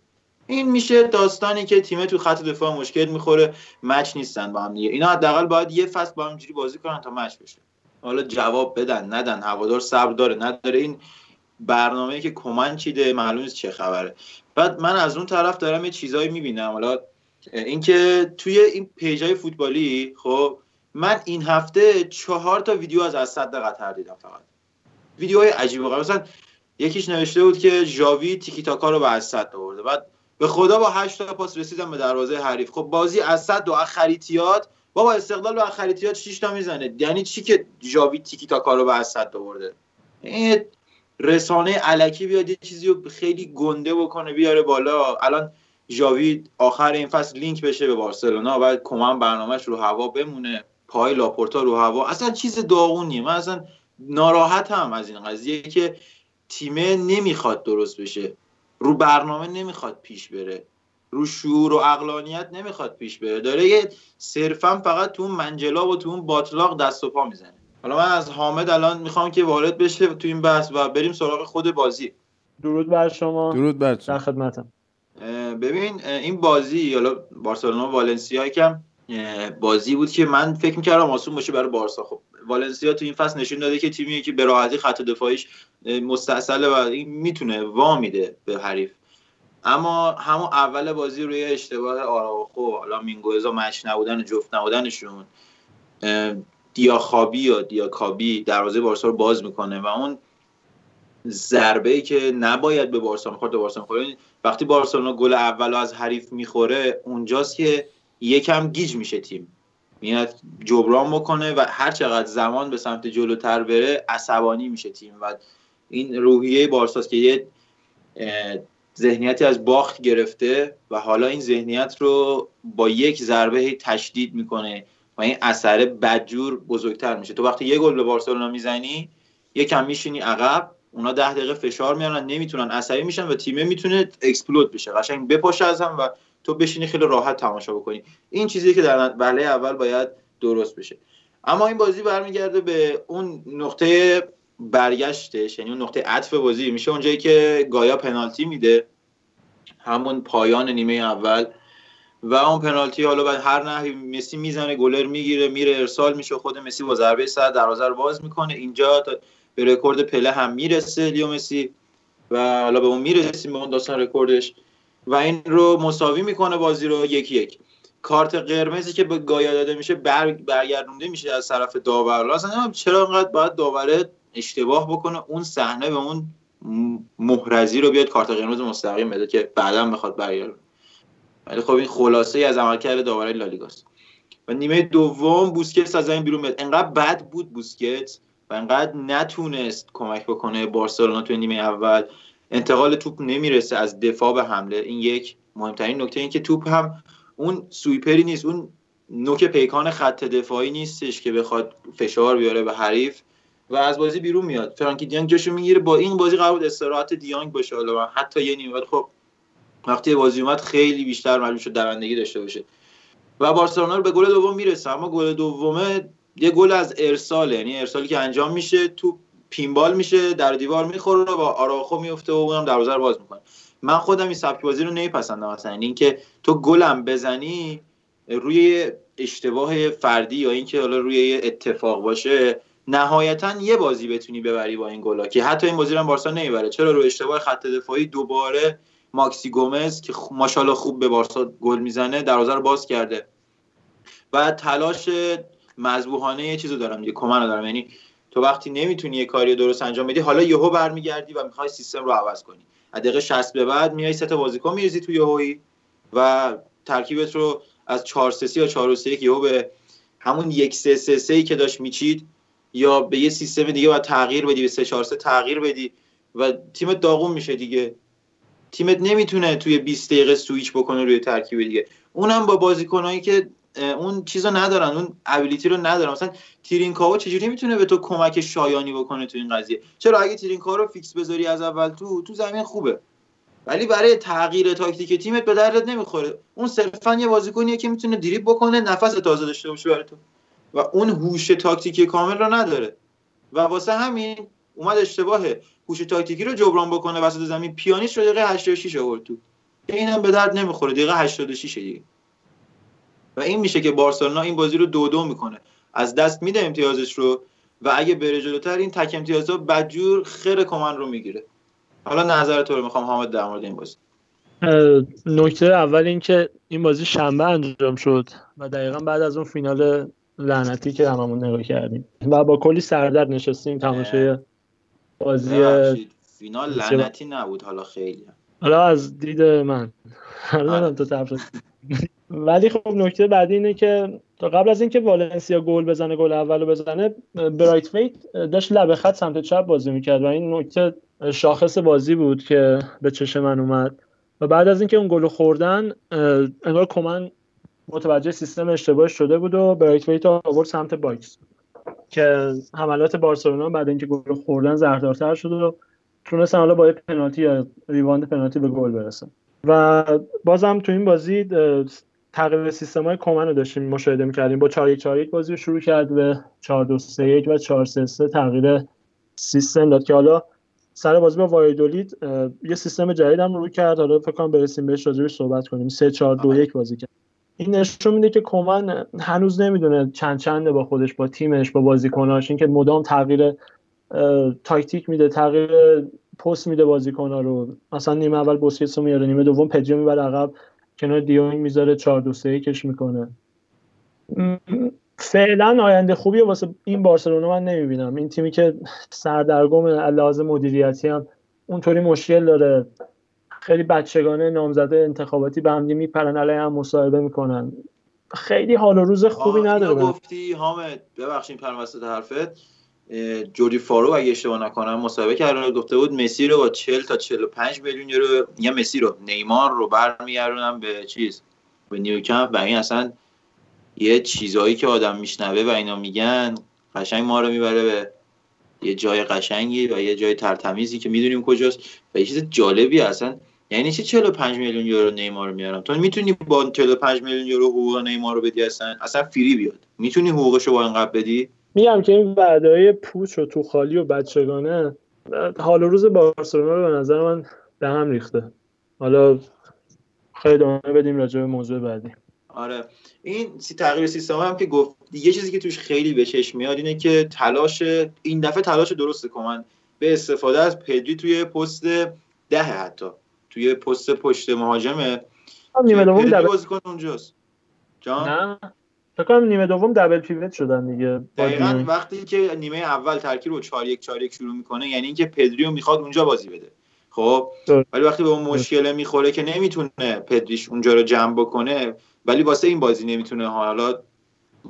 این میشه داستانی که تیم تو خط دفاع مشکل میخوره، مچ نیستن با هم دیگه. اینا حداقل باید یه فصل با هم اینجوری بازی کنن تا مچ بشه. حالا جواب بدن ندن، هوادار صبر داره نداره، این برنامه‌ای که کومن چیده معلوم نیست چه خبره. بعد من از اون طرف دارم یه چیزایی میبینم، حالا اینکه توی این پیجای فوتبالی خب من این هفته چهار تا ویدیو از اسد قطر دیدم، فقط ویدیوهای عجیب و غریب. مثلا یکیش نوشته بود که ژاوی تیکی تاکا رو به اسد آورده، بعد به خدا با هشت تا پاس رسیدم به دروازه حریف. خب بازی اسد و اخریتیات بابا استقلال و اخریتیات شش تا میزنه، یعنی چی که ژاوی تیکی تاکا رو به اسد آورده؟ این رسانه الکی بیاد یه چیزی رو خیلی گنده بکنه بیاره بالا. الان ژاوی آخر این فصل لینک بشه به بارسلونا، بعد کومن برنامه‌اش رو هوا بمونه، پای لاپورتا رو هوا، اصلا چیز داغونیه. من اصلا ناراحتم از این قضیه که تیمه نمیخواد درست بشه، رو برنامه نمیخواد پیش بره، رو شعور و عقلانیت نمیخواد پیش بره، داره یه صرفا فقط تو اون منجلا و تو اون باطلاق دست و پا میزنه. حالا من از حامد الان میخوام که وارد بشه تو این بحث و بریم سراغ خود بازی. درود بر شما. درود بر شما. در خدمتم. ببین این بازی حالا بارسلونا و والنسیا یکم بازی بود که من فکر می‌کردم آسون باشه برای بارسا. خب والنسیا تو این فصل نشون داده که تیمیه که به راحتی خط دفاعیش مستاصله و این میتونه وا میده به حریف، اما همون اول بازی روی اشتباه آراخو، حالا مینگوئزا مچ نبودن، جفت نبودنشون، دیاخابی یا دیاکابی دروازه بارسا رو باز میکنه و اون ضربه‌ای که نباید به بارسا می‌خورد بارسا می‌خوره. وقتی بارسلونا گل اولو از حریف می‌خوره اونجاست که یکم گیج میشه تیم، میاد جبران بکنه و هر چقدر زمان به سمت جلوتر بره عصبانی میشه تیم و این روحیه بارساس که یه ذهنیتی از باخت گرفته و حالا این ذهنیت رو با یک ضربه تشدید میکنه و این اثر بدجور بزرگتر میشه. تو وقتی یه گل به بارسلونا میزنی یکم میشینی عقب، اونا ده دقیقه فشار میارن، نمیتونن، عصبی میشن و تیمه میتونه اکسپلود بشه، قشنگ بپاشه از هم و تو بشینی خیلی راحت تماشا بکنی. این چیزی که در وهله اول باید درست بشه. اما این بازی برمیگرده به اون نقطه برگشتش، یعنی اون نقطه عطف بازی میشه اونجایی که گایا پنالتی میده، همون پایان نیمه اول، و اون پنالتی حالا بعد هر نحوی مسی میزنه، گلر میگیره، میره ارسال میشه، خود مسی با ضربه سر دروازه رو باز میکنه. اینجا به رکورد پله هم میرسه لیو مسی و حالا به اون میرسیم، به اون داستان رکوردش، و این رو مساوی میکنه بازی رو یکی یک. کارت قرمزی که به گایا داده میشه بر برگردونده میشه از طرف داور. اصلا چرا انقدر باید داور اشتباه بکنه اون صحنه به اون محرزی رو بیاد کارت قرمز مستقیم بده که بعدا میخواد برگردونه؟ ولی خب این خلاصه ای از عملکرد داورای لالیگاست. و نیمه دوم بوسکتس از این بیرون میاد. انقدر بد بود بوسکتس و انقدر نتونست کمک بکنه بارسلونا تو نیمه اول. انتقال توپ نمیرسه از دفاع به حمله. این یک مهمترین نکته، این که توپ هم اون سویپری نیست، اون نوک پیکان خط دفاعی نیستش که بخواد فشار بیاره به حریف و از بازی بیرون میاد. فرانکی دیانگ جاشو میگیره. با این بازی قرار بود استراحت دیانگ باشه، حالا حتی یه نیمه. خب وقتی بازی اومد خیلی بیشتر معلوم شد درندگی داشته باشه و بارسلونا رو به گل دوم میرسه. اما گل دومه یه گل از ارسال، یعنی ارسالی که انجام میشه، توپ پینبال میشه، در دیوار میخوره و آراخو میفته و اونم دروازه رو باز میکنه. من خودم این سبک بازی رو نمیپسندم اصلا، اینکه تو گلم بزنی روی اشتباه فردی یا اینکه حالا روی اتفاق باشه نهایتا یه بازی بتونی ببری با این گلا، که حتی این بازی رو بارسا نمیبره. چرا؟ روی اشتباه خط دفاعی دوباره ماکسی گومز که ماشاءالله خوب به بارسا گل میزنه دروازه رو باز کرده و تلاش مذبوحانه یه چیزو دارم دیگه، کمن رو دارم. یعنی تو وقتی نمیتونی یه کاری درست انجام بدی، حالا یهو برمیگردی و میخوای سیستم رو عوض کنی. از دقیقه شصت به بعد میای سه تا بازیکن میریزی تو یهویی و ترکیبت رو از چهار سه سه یا چهار سه یک یهو به همون یک سه سه سه که داشت میچید یا به یه سیستم دیگه باید تغییر بدی، به سه چهار سه تغییر بدی و تیمت داغون میشه دیگه. تیمت نمیتونه توی بیست دقیقه سوئیچ بکنه روی ترکیب دیگه، اونم با بازیکنایی که اون چیزا ندارن، اون ابیلیتی رو ندارن. مثلا تیرینکاو چجوری میتونه به تو کمک شایانی بکنه تو این قضیه؟ چرا اگه تیرینکاو رو فیکس بذاری از اول تو تو زمین خوبه، ولی برای تغییر تاکتیک تیمت به درد نمیخوره. اون صرفا یه بازیکنیه که میتونه دریبل بکنه، نفس تازه داشته باشه برای تو و اون هوش تاکتیکی کامل رو نداره و واسه همین اومد اشتباه هوش تاکتیکی رو جبران بکنه وسط زمین. پیانیش رو دقیقه هشتاد و شش آورد تو، اینم به درد نمیخوره، دقیقه هشتاد و شش دیگه. و این میشه که بارسلونا این بازی رو دو دو میکنه، از دست میده امتیازش رو و اگه بره جلوتر این تک امتیازها بدجور خیر کمان رو میگیره. حالا نظرت رو میخوام حامد در مورد این بازی. نکته اول این که این بازی شنبه انجام شد و دقیقاً بعد از اون فینال لعنتی که هممون نگاه کردیم و با کلی سردرد نشستیم تماشای بازی. فینال لعنتی نبود حالا خیلی، حالا از دید من حالا تو تفرق. ولی خب نکته بعدی اینه که تا قبل از اینکه والنسیا گل بزنه، گل اولو بزنه، برایت فیت داشت لبه خط سمت چپ بازی میکرد و این نکته شاخص بازی بود که به چش من اومد. و بعد از اینکه اون گل خوردن انگار کمان متوجه سیستم اشتباه شده بود و برایت فیت آورد سمت باکس که حملات بارسلونا بعد اینکه گل خوردن زهردارتر شد و تونستن حالا با پنالتی یا ریواند پنالتی به گل برسن. و بازم تو این بازی تقریبا سیستم‌های کمن رو داشتیم مشاهده می‌کردیم. با چهار یک چهار یک بازی رو شروع کرد و چهار دو سه یک و چهار سه سه تغییر سیستم داد که حالا سر بازی با وایدولید یه سیستم جدید هم رو کرد، حالا فکر کنم برسیم بهش راجعش صحبت کنیم. سه چهار دو یک بازی کرد. این نشون میده که کمن هنوز نمیدونه چند چنده با خودش، با تیمش، با بازیکناش، این که مدام تغییر تاکتیک میده، تغییر پست میده بازیکن‌ها رو. مثلا نیمه اول بوسکتسو میاره، نیمه دوم پدری میبره عقب، کنار دیونگ میذاره چهار دو سه کش میکنه. فعلا آینده خوبیه واسه این بارسلونا من نمیبینم. این تیمی که سردرگم لحاظ مدیریتی هم اونطوری مشکل داره، خیلی بچگانه نامزده انتخاباتی به هم میپرن، علیه هم مصاحبه میکنن، خیلی حال و روز خوبی نداره. گفتی حامد ببخشید پرم وسط حرفت، جوردی فارو اگه اشتباه نکنم مسابقه کردن گفته بود مسی رو با چهل تا چهل و پنج میلیون یورو یا مسی رو نیمار رو برمیگردونم به چیز به نیوکمپ. و این اصلا یه چیزایی که آدم میشنوه و اینا میگن قشنگ ما رو میبره به یه جای قشنگی و یه جای ترتمیزی که میدونیم کجاست و یه چیز جالبی اصلا. یعنی چه چهل و پنج میلیون یورو نیمار رو میارم؟ تو میتونی با چهل و پنج میلیون یورو حقوق نیمار رو بدی؟ اصلا اصلا فری بیاد میتونی حقوقشو با اینقدر بدی؟ میگم که این وعده‌های پوچ و تو خالی و بچگانه حال روز بارسلونا رو به نظر من به هم ریخته. حالا خیلی دامنه بدیم راجع به موضوع بعدی. آره این سی تغییر سیستم هم که گفت یه چیزی که توش خیلی به چشم میاد اینه که تلاش این دفعه تلاش درست کنن به استفاده از پدری توی پست ده، حتی توی پست پشت مهاجمه. نیمه دوم دبل بازیکن اونجاست. جان نه فکر کنم نیمه دوم دبل پیوت شدن دیگه. دقیقاً وقتی که نیمه اول ترکیب رو چهار یک چهار یک شروع میکنه یعنی اینکه پدریو میخواد اونجا بازی بده. خب ولی وقتی به اون مشکل میخوره که نمیتونه پدریش اونجا رو جمع بکنه ولی واسه این بازی نمیتونه. حالا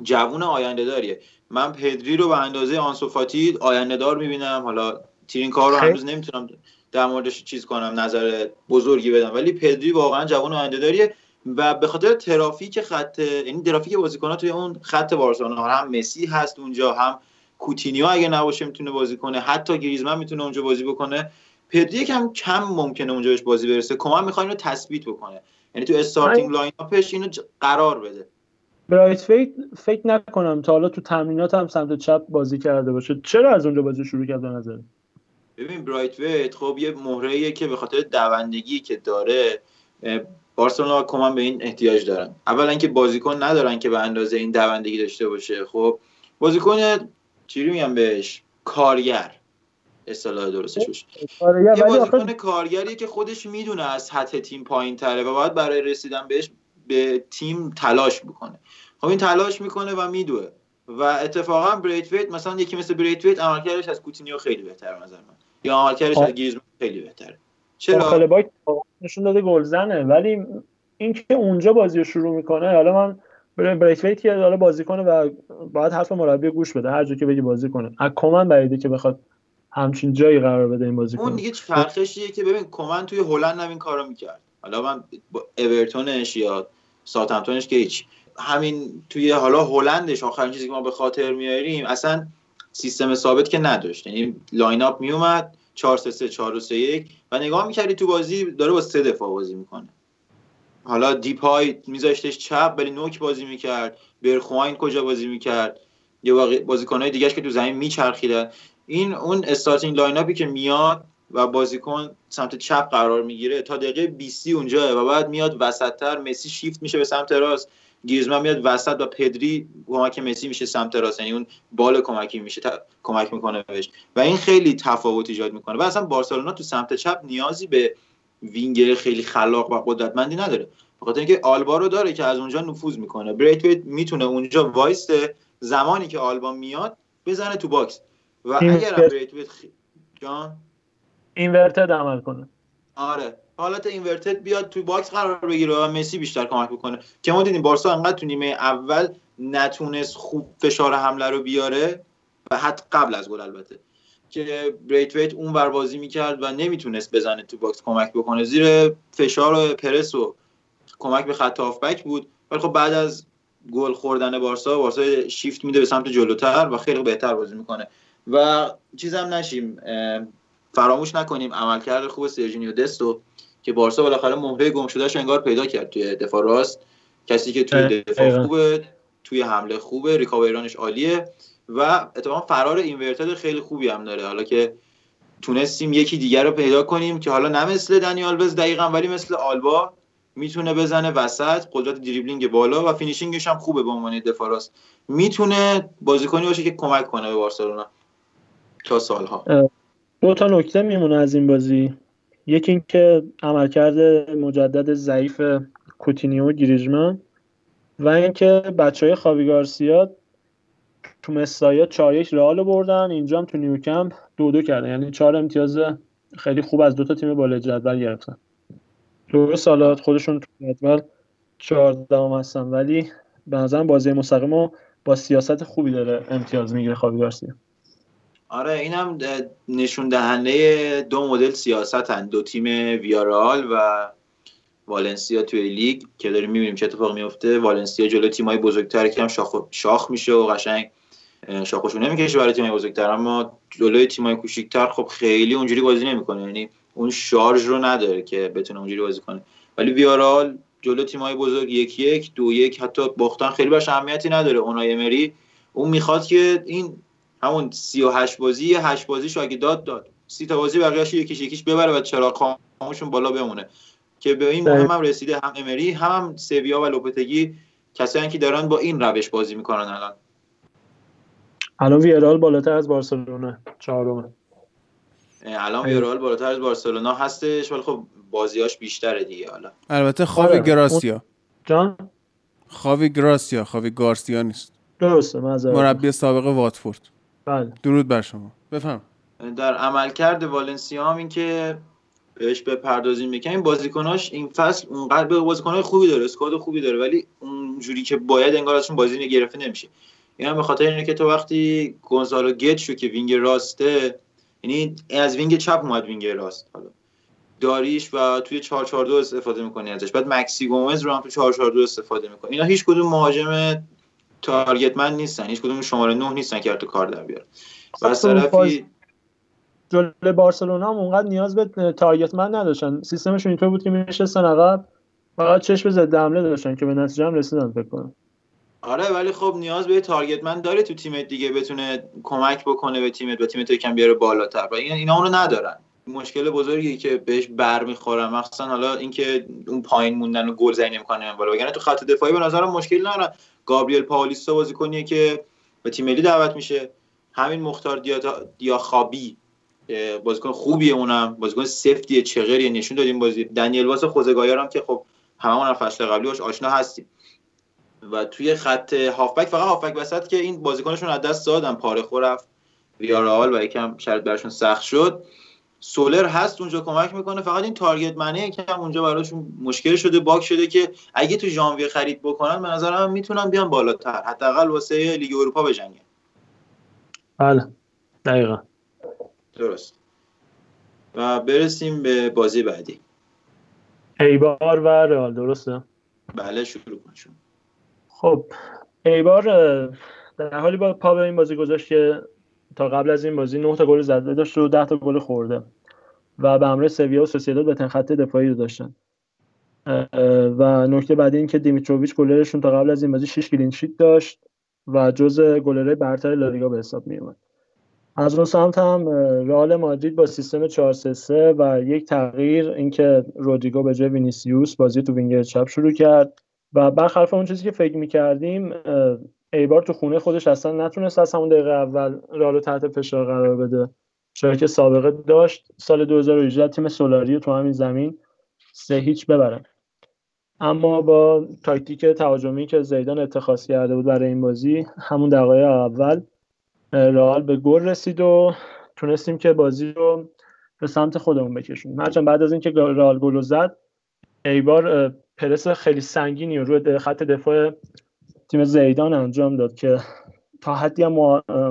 جوون آینده داریه. من پدری رو به اندازه آنسو فاتی آینده دار میبینم. حالا ترینکار رو هنوز نمیتونم در موردش چیز کنم نظر بزرگی بدم ولی پدری واقعا جوان آینده داریه و به خاطر ترافیک خط یعنی ترافیک بازیکن‌ها توی اون خط بارسلونا هم مسی هست اونجا، هم کوتینیو اگه نباشه میتونه بازی کنه، حتی گریزمن میتونه اونجا بازی بکنه. پدری کم کم ممکنه اونجا بهش بازی برسه. کمان می‌خواد اینو تثبیت بکنه یعنی تو استارتینگ لایناپش اینو قرار بده. برایت فیت فکر نکنم تا حالا تو تمرینات هم سمت چپ بازی کرده باشه. چرا از اونجا بازی شروع کرد به نظر؟ ببین برایت ویت خب یه مهره‌ایه که به خاطر دوندگی که داره بارسلونا کمان به این احتیاج دارن. اولا که بازیکن ندارن که به اندازه این دوندگی داشته باشه. خب بازیکن چیری میگم بهش کارگر اصطلاح درستش باشه. یه بازیکن کارگریه که خودش میدونه از سطح تیم پایین‌تره و باید برای رسیدن بهش به تیم تلاش بکنه. خب این تلاش میکنه و میدوه و اتفاقا برایت ویت مثلا یکی مثل برایت ویت عملکردش از کوتینیو خیلی بهتره نظر من. یا عملکردش از گریزمن خیلی بهتره. چرا؟ داخل باکس نشون داده گلزنه ولی اینکه اونجا بازیو شروع میکنه. حالا من برایت ویت که حالا بازی کنه و باید حرف مربی گوش بده هر جا که بگی بازی کنه. از کومن بعیده که بخواد همچین جایی قرار بده این بازیکن. اون دیگه فرقشیه که ببین کومن توی هلند هم این کارو میکرد. حالا من با اورتونش یا ساوثهمپتونش که هیچ همین توی حالا هلندش آخرین چیزی که ما به خاطر میاریم اصلا سیستم ثابت که نداشت. یعنی لاین اپ می اومد چهار سه سه چهار دو سه یک و نگاه می‌کردی تو بازی داره با سه دفاع بازی میکنه. حالا دیپای میذاشتش چپ ولی نوک بازی میکرد، برخواین کجا بازی میکرد یا بازیکن‌های دیگه‌اش که تو زمین میچرخیدن. این اون استارتینگ لاین اپی که میاد و بازیکن سمت چپ قرار میگیره تا دقیقه بیست اونجا و بعد میاد وسط‌تر، مسی شیفت میشه به سمت راست، گریزمن میاد وسط و پدری کمک مسی میشه سمت راست. یعنی اون بال کمکی میشه تا... کمک میکنه بهش و این خیلی تفاوت ایجاد میکنه و اصلا بارسلونا تو سمت چپ نیازی به وینگر خیلی خلاق و قدرتمندی نداره بخاطر اینکه آلبا رو داره که از اونجا نفوذ میکنه. برایتویت میتونه اونجا وایسته زمانی که آلبا میاد بزنه تو باکس و اگر برایتویت خ... جان اینورتد عمل کنه. آره حالت اینورتد بیاد توی باکس قرار بگیره و مسی بیشتر کمک بکنه که ما دیدیم بارسا انقدر تو نیمه اول نتونست خوب فشار حمله رو بیاره و حتی قبل از گل البته که برایتویت اون ور بازی میکرد و نمیتونست بزنه تو باکس کمک بکنه زیر فشار و پرس و کمک به خط هافبک بود. ولی خب بعد از گل خوردن بارسا بارسا شیفت میده به سمت جلوتر و خیلی بهتر بازی میکنه و چیزم نشیم فراموش نکنیم عملکرد خوب سرژینیو دستو که بارسا بالاخره مهره گم شدهش انگار پیدا کرد توی دفاع راست. کسی که توی دفاع خوبه، توی حمله خوبه، ریکاوریانش عالیه و اتفاقا فرار اینورتد خیلی خوبی هم داره. حالا که تونستیم یکی دیگر رو پیدا کنیم که حالا نه مثل دنی آلوز دقیقاً ولی مثل آلبا میتونه بزنه وسط، قدرت دریبلینگ بالا و فینیشینگش هم خوبه. به عنوان دفاع راست میتونه بازیکنی باشه که کمک کنه به بارسلونا تا سالها. دو تا نکته میمونه از این بازی. یکی این که عملکرد مجدد ضعیف کوتینیو و گریزمن و اینکه بچهای خاوی گارسیا تو مسایا چهار یک رئال بردن، اینجا هم تو نیوکمپ دو دو کردن. یعنی چهار امتیاز خیلی خوب از دو تا تیم بالای جدول گرفتن. دو سالات خودشون تو جدول چهاردهم هستن ولی به نظرم بازی مستقیمو با سیاست خوبی داره امتیاز میگیره خاوی گارسیا. آره اینم نشون دهنده دو مدل سیاستن، دو تیم ویارال و والنسیا توی لیگ که داریم میبینیم چه اتفاقی میفته. والنسیا جلوی تیمای بزرگتر که هم شاخ شاخ میشه و قشنگ شاخشو نمیکشه برای تیمای بزرگتر، اما جلوی تیمای کوچیک‌تر خب خیلی اونجوری بازی نمیکنه، یعنی اون شارژ رو نداره که بتونه اونجوری بازی کنه. ولی ویارال جلوی تیمای بزرگ یک یک دو یک حتی باختن خیلی براش اهمیتی نداره. اونای امری اون میخواد که این همون سی و هشت بازی هشت بازیشو اگه داد داد سی تا بازی بقیه‌اشو یکیش یکیش ببره و چراغ خاموشون بالا بمونه که به این مهم هم رسیده. هم امری هم سویا و لوپتگی کسایی که دارن با این روش بازی میکنن. الان الان ویارال بالاتر از بارسلونا چهارمه، الان ویارال بالاتر از بارسلونا هستش ولی خب بازیاش بیشتره دیگه. حالا البته خاوی گراسیا جان خاوی گراسیا خاوی گارسیا نیست، درسته، معذرت، مربی سابق واتفورد. بله درود بر شما. بفهم در عملکرد والنسیا هم این که بهش بپردازیم میکنیم، این بازیکناش این فصل اونقدر به بازیکنای خوبی داره، اسکواد خوبی داره، ولی اونجوری که باید انگار ازشون بازی گرفته نمیشه. اینا به خاطر اینه که تو وقتی گونزالو گتشو که وینگ راسته، یعنی از وینگ چپ اومد وینگ راست، حالا داریش و توی چهار چهار دو استفاده می‌کنی ازش، بعد مکسی گومز رو هم تو چهار چهار دو استفاده می‌کنی. اینا هیچ کدوم مهاجم تارگت من نیستن، هیچ کدوم شماره نه نیستن که تو کار در بیارن. از طرفی جلوی بارسلونا هم اونقدر نیاز به تارگت من نداشتن، سیستمشون اینطور بود که میشستن عقب، فقط چشم ضد حمله داشتن که به نتیجه هم رسیدن فکر کنم. آره ولی خب نیاز به تارگت من داره تو تیمت دیگه، بتونه کمک بکنه به تیمت و تیمت یکم بیاره بالاتر، و این اینا اونو ندارن. مشکل بزرگی که بهش برمیخوره مخصوصا حالا اینکه اون پایین موندن و گل زنی نمیکنه بالا، وگرنه تو خط دفاعی به نظرم مشکل ندارن. گابریل پاولیستا بازیکنیه که به تیم ملی دعوت میشه، همین مختار دیا دیاخابی بازیکن خوبیه، اونم بازیکن سفتیه، چغریه، نشون دادیم بازی. دنیل واس خوزگایارم که خب هممون فصل قبلی باش آشنا هستیم. و توی خط هافبک فقط هافبک وسط که این بازیکنشون از دست دادن، پاره خور رفت ویارال و یکم شرط براشون سخت شد. سولر هست اونجا کمک میکنه، فقط این تارگت منه یکم اونجا براشون مشکل شده، باگ شده که اگه تو ژانویه خرید بکنن به نظرم میتونن بیان بالاتر، حداقل واسه لیگ اروپا بجنگن. بله دقیقاً درست. و برسیم به بازی بعدی، ایبار و رئال، درسته؟ بله شروع کنشون. خب ایبار در حالی با پا به این بازی گذاشت که تا قبل از این بازی نه تا گل زده داشت و ده تا گل خورده و به امر سویا و سوسیداد به تن خط دفاعی رو داشتن. و نکته بعدی این که دیمیتروویچ گلرشون تا قبل از این بازی شش کلین شیت داشت و جزو گلرهای برتر لالیگا به حساب می اومد. از اون سمت هم رئال مادرید با سیستم چهار سه سه و یک تغییر، اینکه رودریگو به جای وینیسیوس بازی تو وینگر چپ شروع کرد و برخلاف اون چیزی که فکر می‌کردیم ایبار تو خونه خودش اصلا نتونست از همون دقیقه اول رئال رو تحت فشار قرار بده، چرا که سابقه داشت سال دو هزار و هجده تیم سولاری تو همین زمین سه هیچ ببره. اما با تاکتیک تهاجمی که زیدان اتخاذ کرده بود برای این بازی، همون دقایق اول رئال به گل رسید و تونستیم که بازی رو به سمت خودمون بکشونیم. هرچند بعد از اینکه رئال گل رو زد، ایبار پرس خیلی سنگینی روی خط دفاع تیم زیدان انجام داد که تا حدی هم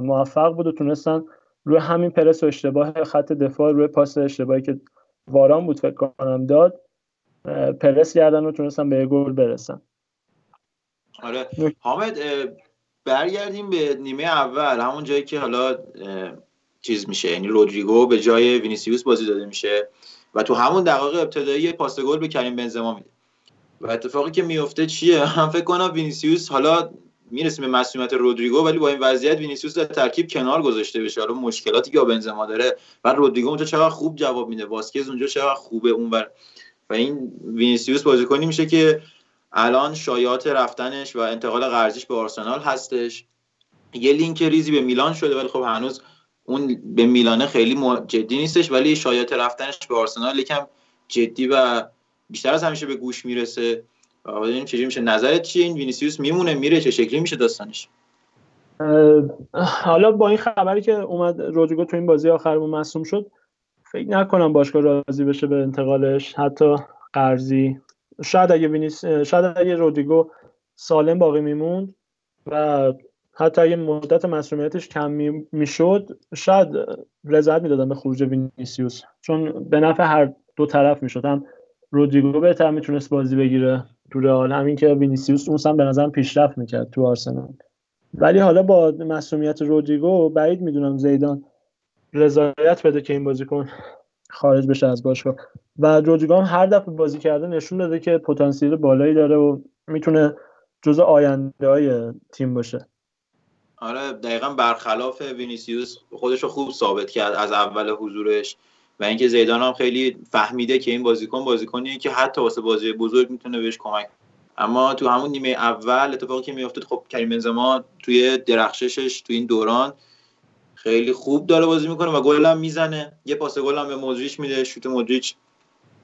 موفق بود و تونستن روی همین پرس و اشتباه خط دفاع، روی پاس اشتباهی که واران بود فکر کنم داد، پرس کردن و تونستن به گل برسن. آره حامد برگردیم به نیمه اول، همون جایی که حالا چیز میشه، یعنی رودریگو به جای وینیسیوس بازی داده میشه و تو همون دقایق ابتدایی پاس گل به کریم بنزما میده و اتفاقی که میفته چیه؟ هم فکر کنم وینیسیوس، حالا میرسیم به مسئولیت رودریگو، ولی با این وضعیت وینیسیوس در ترکیب کنار گذاشته بشه، حالا مشکلاتی که بنزما داره و رودریگو اونجا چقدر خوب جواب میده، واسکز اونجا چقدر خوبه اونور، و این وینیسیوس بازیکنی میشه که الان شایعات رفتنش و انتقال قرضیش به آرسنال هستش. یه لینک ریزی به میلان شده ولی خب هنوز اون به میلانه خیلی جدی نیستش، ولی شایعات رفتنش به آرسنال یکم جدی و بیشتر از همیشه به گوش میرسه. و ببینیم چه جوری میشه. نظرت چیه؟ این وینیسیوس میمونه میره؟ چه شکلی میشه داستانش؟ حالا با این خبری که اومد رودریگو تو این بازی آخرمون مصدوم شد، فکر نکنم باشگاه راضی بشه به انتقالش، حتی قرضی. شاید اگه وینیس شاید اگه رودریگو سالم باقی میموند و حتی اگه مدت مسئولیتش کم میشد شاید رضایت میدادن به خروج وینیسیوس، چون به نفع هر دو طرف میشد، هم رودریگو بهتر میتونست بازی بگیره تو رئال، همین که وینیسیوس اون سم به نظرم پیشرفت میکرد تو آرسنال. ولی حالا با مسئولیت رودریگو بعید میدونم زیدان رضایت بده که این بازیکن خارج بشه از باشگاه، و رودریگو هم هر دفعه بازی کرده نشون داده که پتانسیل بالایی داره و میتونه جزء آینده‌های تیم باشه. آره دقیقاً برخلاف وینیسیوس خودش رو خوب ثابت کرد از اول حضورش، و اینکه زیدان هم خیلی فهمیده که این بازیکن بازیکنیه که حتی واسه بازی بزرگ میتونه بهش کمک. اما تو همون نیمه اول اتفاقی که میافتاد، خب کریم بنزما توی درخششش تو این دوران خیلی خوب داره بازی میکنه و گل هم میزنه، یه پاس گل هم به مودریچ میده، شوت مودریچ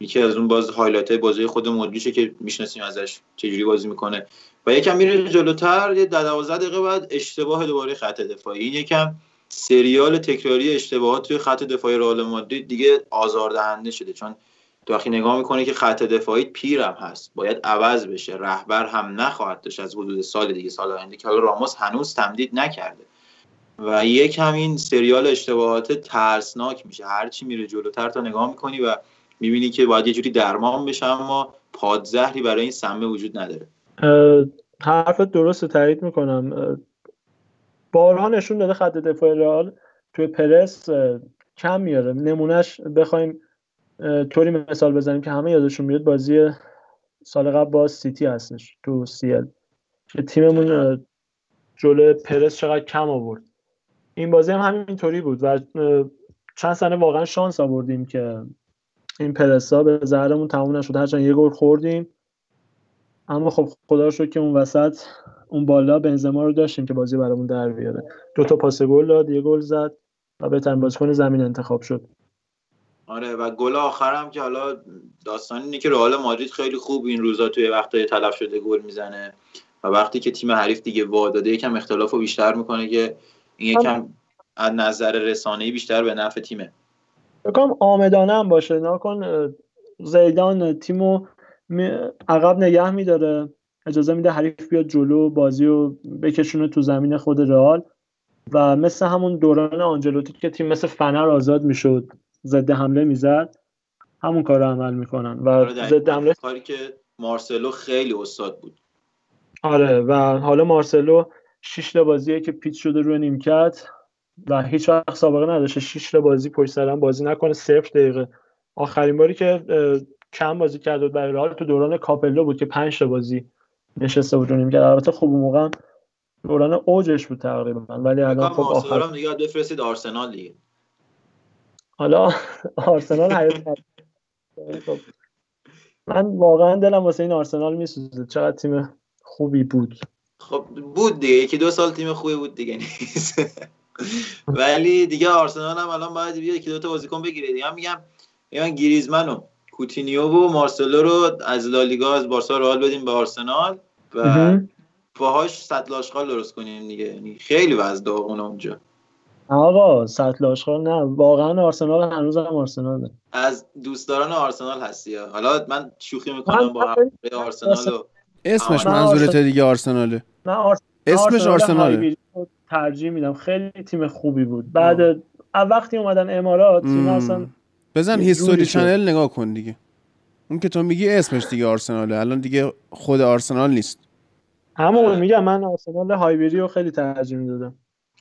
یکی از اون باز هایلایت بازی خود مودریچه که میشناسیم ازش چجوری بازی میکنه. و یکم میره جلوتر، یه دوازده دقیقه بعد اشتباه دوباره خط دفاعی، این یکم سریال تکراری اشتباهات توی خط دفاعی رئال مادرید دیگه آزاردهنده شده، چون تو آخر نگاه میکنه که خط دفاعی پیرم هست، باید عوض بشه، رهبر هم نخواهد داشت از حدود سال دیگه سال آینده که حالا راموس هنوز تمدید نکرده، و یک همین سریال اشتباهات ترسناک میشه، هر چی میره جلوتر تا نگاه میکنی و میبینی که باید یه جوری درمان بشه، اما پادزهری برای این سمه وجود نداره. حرف درست تایید میکنم. بارها نشون داده خط دفاع رئال توی پرس کم میاره، نمونهش بخوایم طوری مثال بزنیم که همه یادشون میاد بازی سال قبل با سیتی هستش تو سیل که تیممون جلو پرس چقدر کم آورد، این بازی هم همینطوری بود و چند سنه واقعا شانس آوردیم که این پرسا به ضررمون تموم نشد، هرچند یه گل خوردیم، اما خب خدا رو شکر که اون وسط اون بالا بنزما رو داشتیم که بازی برامون در بیاره، دو تا پاس گل داد، یه گل زد و بهترین بازیکن زمین انتخاب شد. آره و گل آخرم که حالا داستان اینه که رئال مادرید خیلی خوب این روزا توی وقتای تلف شده گل میزنه و وقتی که تیم حریف دیگه وا داده یکم اختلافو بیشتر میکنه که این یکم از نظر رسانه‌ای بیشتر به نفع تیمه. یکم آمدانه هم باشه، ناکن زیدان تیمو عقب نگه میداره، اجازه میده حریف بیاد جلو بازی و بکشونه تو زمین خود رئال، و مثل همون دوران آنجلوتی که تیم مثل فنر آزاد میشد ضد حمله میزد، همون کار رو عمل میکنن و ضد حمله، کاری که مارسلو خیلی استاد بود. آره و حالا مارسلو شش تا بازیه که پیچ شده روی نیمکت و هیچ وقت سابقه نداشته شش تا بازی پشت سر هم بازی نکنه صفر دقیقه. آخرین باری که کم بازی کرد بود برای رئال تو دوران کاپلو بود که پنج تا بازی نشسته بود نیم کرد، البته خوب اون موقع دوران اوجش بود تقریبا، ولی الان خب آخرام دیگه بفرستید آرسنال دیگه، حالا آرسنال حیات من واقعا دلم واسه این آرسنال میسوزه، چقدر تیم خوبی بود. خب بود دیگه، یکی دو سال تیم خوبی بود دیگه نیست ولی دیگه آرسنال هم الان باید یکی دو تا بازیکن بگیره دیگه. من میگم من گریزمنو کوتینیو و مارسلو رو از لالیگا از بارسا رئال بدیم به آرسنال و باهاش سطل آشغال درست کنیم دیگه، یعنی خیلی وضع داغونه اونجا. آقا سطل آشغال نه، واقعا آرسنال هنوز هم آرسناله، از دوستداران آرسنال هستی ها. حالا من شوخی میکنم با حمله آرسنال، اسمش منظورت دیگه آرسناله، من آرس... اسمش آرسناله، ترجیح میدم، خیلی تیم خوبی بود. بعد آه. از وقتی اومدن امارات تیم اصلا بزن هیستوری چنل نگاه کن دیگه، اون که تو میگی اسمش دیگه آرسناله، الان دیگه خود آرسنال نیست. همون میگم من آرسنال هایبری رو خیلی ترجیح میدادم،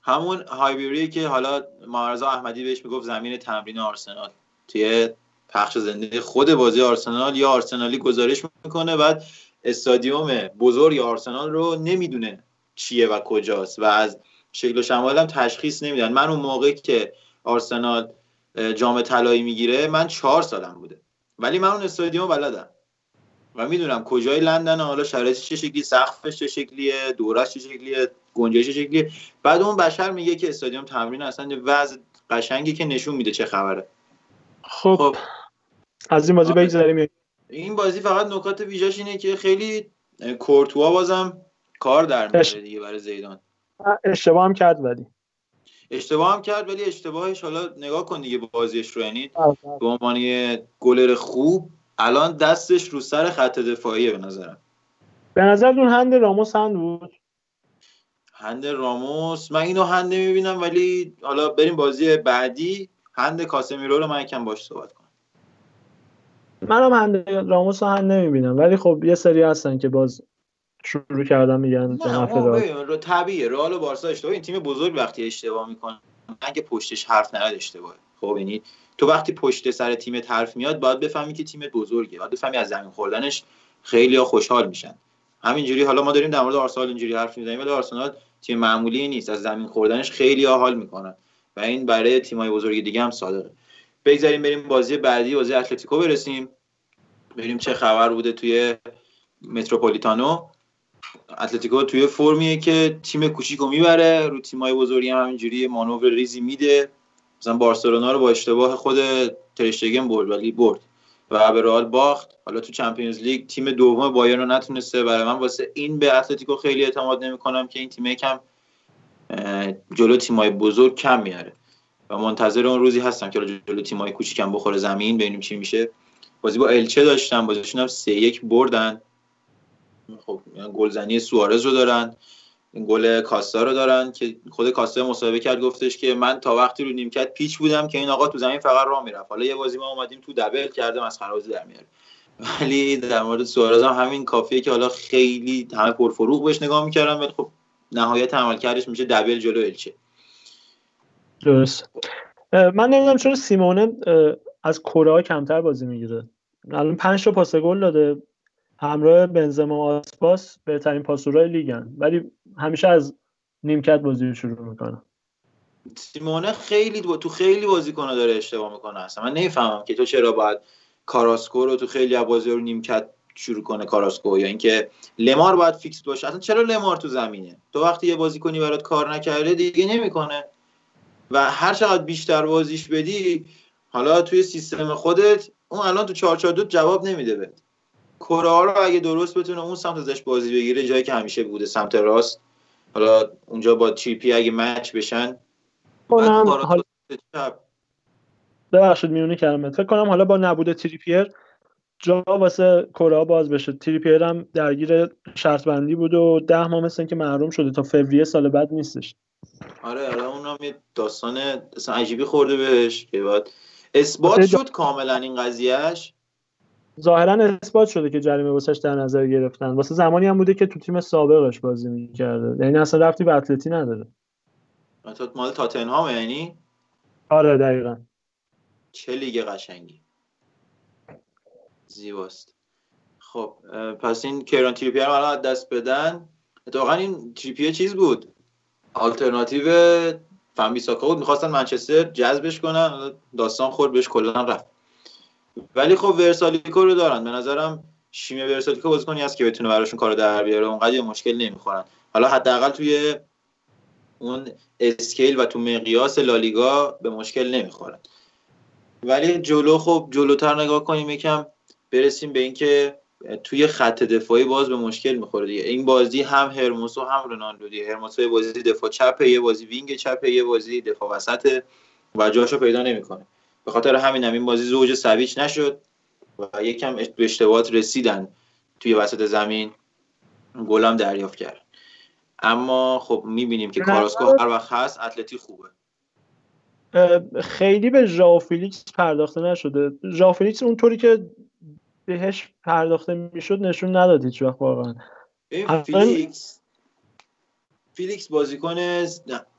همون هایبری که حالا معارضا احمدی بهش میگفت زمین تمرین آرسنال، توی پخش زنده خود بازی آرسنال یا آرسنالی گزارش میکنه، بعد استادیوم بزرگ آرسنال رو نمیدونه چیه و کجاست و از شکل و شمایل هم تشخیص نمیدن. من اون موقع که آرسنال جام طلایی میگیره من چهار سالم بوده، ولی من اون استادیوم بلدم و میدونم کجای لندن، حالا شرایطش چه شکلی، سقفش چه شکلیه، دورش چه شکلیه، گنجایش چه شکلیه. بعد اون بشر میگه که استادیوم تمرین اصلا وضع قشنگی که نشون میده چه خبره. خب, خب. از این بازی بگذریم. این بازی فقط نکات ویژش اینه که خیلی کورتوا بازم کار در میاره دیگه برای زیدان. اشتباه هم کرد ولی اشتباه هم کرد ولی اشتباهش حالا نگاه کن دیگه بازیش رو، یعنی به عنوان یه گلر خوب الان دستش رو سر خط دفاعیه. به نظرم به نظرتون هند راموس هند بود؟ هند راموس من اینو هند میبینم، ولی حالا بریم بازی بعدی. هند کاسمیرو رو من یکم باش صحبت کنم. منم هند راموس رو هند نمیبینم، ولی خب یه سری هستن که باز شروع کردن میگن طبیعیه. طبیعیه رئال و بارسا اشتباه، این تیم بزرگ وقتی اشتباه میکنه اگه پشتش حرف نرد اشتباهه. خب یعنی تو وقتی پشت سر تیمت حرف میاد باید بفهمی که تیمت بزرگه، باید بفهمی از زمین خوردنش خیلی خوشحال میشن. همینجوری حالا ما داریم در مورد آرسنال اینجوری حرف میزنیم، ولی آرسنال تیم معمولی نیست، از زمین خوردنش خیلی حال میکنن و این برای تیمای بزرگ دیگه هم صادقه. بگذاریم بریم بازی بعدی، بازی اتلتیکو برسیم، بریم چه خبر بوده توی متروپولیتانو. اتلتیکو توی فرمیه که تیم کوچیکو میبره، رو تیمای بزرگی هم همینجوری مانور ریزی میده. مثلا بارسلونا رو با اشتباه خود ترشتگن برد، ولی برد و به رئال باخت. حالا تو چمپیونز لیگ تیم دوم بایرن رو نتونسته. برای من واسه این به اتلتیکو خیلی اعتماد نمی‌کنم که این تیم یکم جلو تیمای بزرگ کم میاره و منتظر اون روزی هستم که جلو تیمای کوچیکم بخوره زمین، ببینیم چی میشه. بازی با الچه داشتن، بازیشون هم سه یک بردن. خب گلزنی سوارز رو دارن، گل کاستا رو دارن که خود کاستا مصاحبه کرد گفتش که من تا وقتی رو نیمکت پیچ بودم که این آقا تو زمین فقط راه میرفت. حالا یه بازی ما اومدیم تو دبل کردم از خرازی در میاره. ولی در مورد سوارز هم همین کافیه که حالا خیلی همه پرفروغ بهش نگاه میکردن، ولی خب نهایت عملکردش میشه دبل جلو الچه. درست. من نمیدونم چرا سیمونه از کره کمتر بازی میگیره. الان پنج تا پاس گل داده، همراه بنزما و آسپاس بهترین پاسورهای لیگن، ولی همیشه از نیمکت بازی رو شروع میکنه. سیمونه خیلی با... تو خیلی بازیکن‌ها داره اشتباه میکنه. اصلا من نمیفهمم که تو چرا باید کاراسکو رو تو خیلی از بازی رو نیمکت شروع کنه، کاراسکو، یا اینکه لمار باید فیکس باشه. اصلا چرا لمار تو زمینه؟ تو وقتی یه بازیکنی برات کار نکرده دیگه نمیکنه و هر چقدر بیشتر بازیش بدی، حالا توی سیستم خودت اون الان تو چهار چهار دو جواب نمیده بهت. کورا رو اگه درست بتونه اون سمت ازش بازی بگیره، جایی که همیشه بوده سمت راست، حالا اونجا با تریپی اگه مچ بشن کنم حالا ببخشید میونه کردم، فکر کنم حالا با نبود تریپیر جا واسه کورا باز بشه. تریپیر هم درگیر شرط بندی بود و ده ماه مثلا که محروم شده تا فوریه سال بعد نیستش. آره آره اونم یه داستان اصلا عجیبی خورده بهش که بعد اثبات شد کاملا این قضیهش. ظاهرا اثبات شده که جریمه واسش در نظر گرفتن، واسه زمانی هم بوده که تو تیم سابقش بازی می‌کرده، یعنی اصلا رفتی به اتلتی نداره. مثلا مال تاتنهام یعنی؟ آره دقیقاً. چه لیگ قشنگی. زیباست. خب پس این کیران تریپیر رو الان دست بدن. اتفاقاً این تریپیر چیز بود، آلترناتیو فامبیساکا بود، می‌خواستن منچستر جذبش کنن، داستان خورد بهش کلاً رفت. ولی خب ورسالیکو رو دارن، به نظرم شیمه ورسالیکو بازیکنی هست که بتونه براشون کارو در بیاره، اونقدر مشکل نمیخورن. حالا حداقل توی اون اسکیل و تو مقیاس لالیگا به مشکل نمیخورن، ولی جلو خب جلوتر نگاه کنیم یکم، برسیم به اینکه توی خط دفاعی باز به مشکل میخوره دیگه. این بازی هم هرموسو هم رونالدو دیگه. هرموسو یه بازی دفاع چپه، یه بازی وینگ چپه، یه بازی دفاع وسطه و جاشو پیدا نمیکنه. به خاطر همین همین بازی زوج سویچ نشد و یکم به اشتباهات رسیدن توی وسط زمین، گل هم دریافت کرد. اما خب میبینیم که کاراسکو هر وقت هست اتلتی خوبه. خیلی به ژائو فیلیکس پرداخته نشده. ژائو فیلیکس اونطوری که بهش پرداخته میشد نشون نداد هیچ وقت واقعا. فیلیکس فیلیکس بازیکن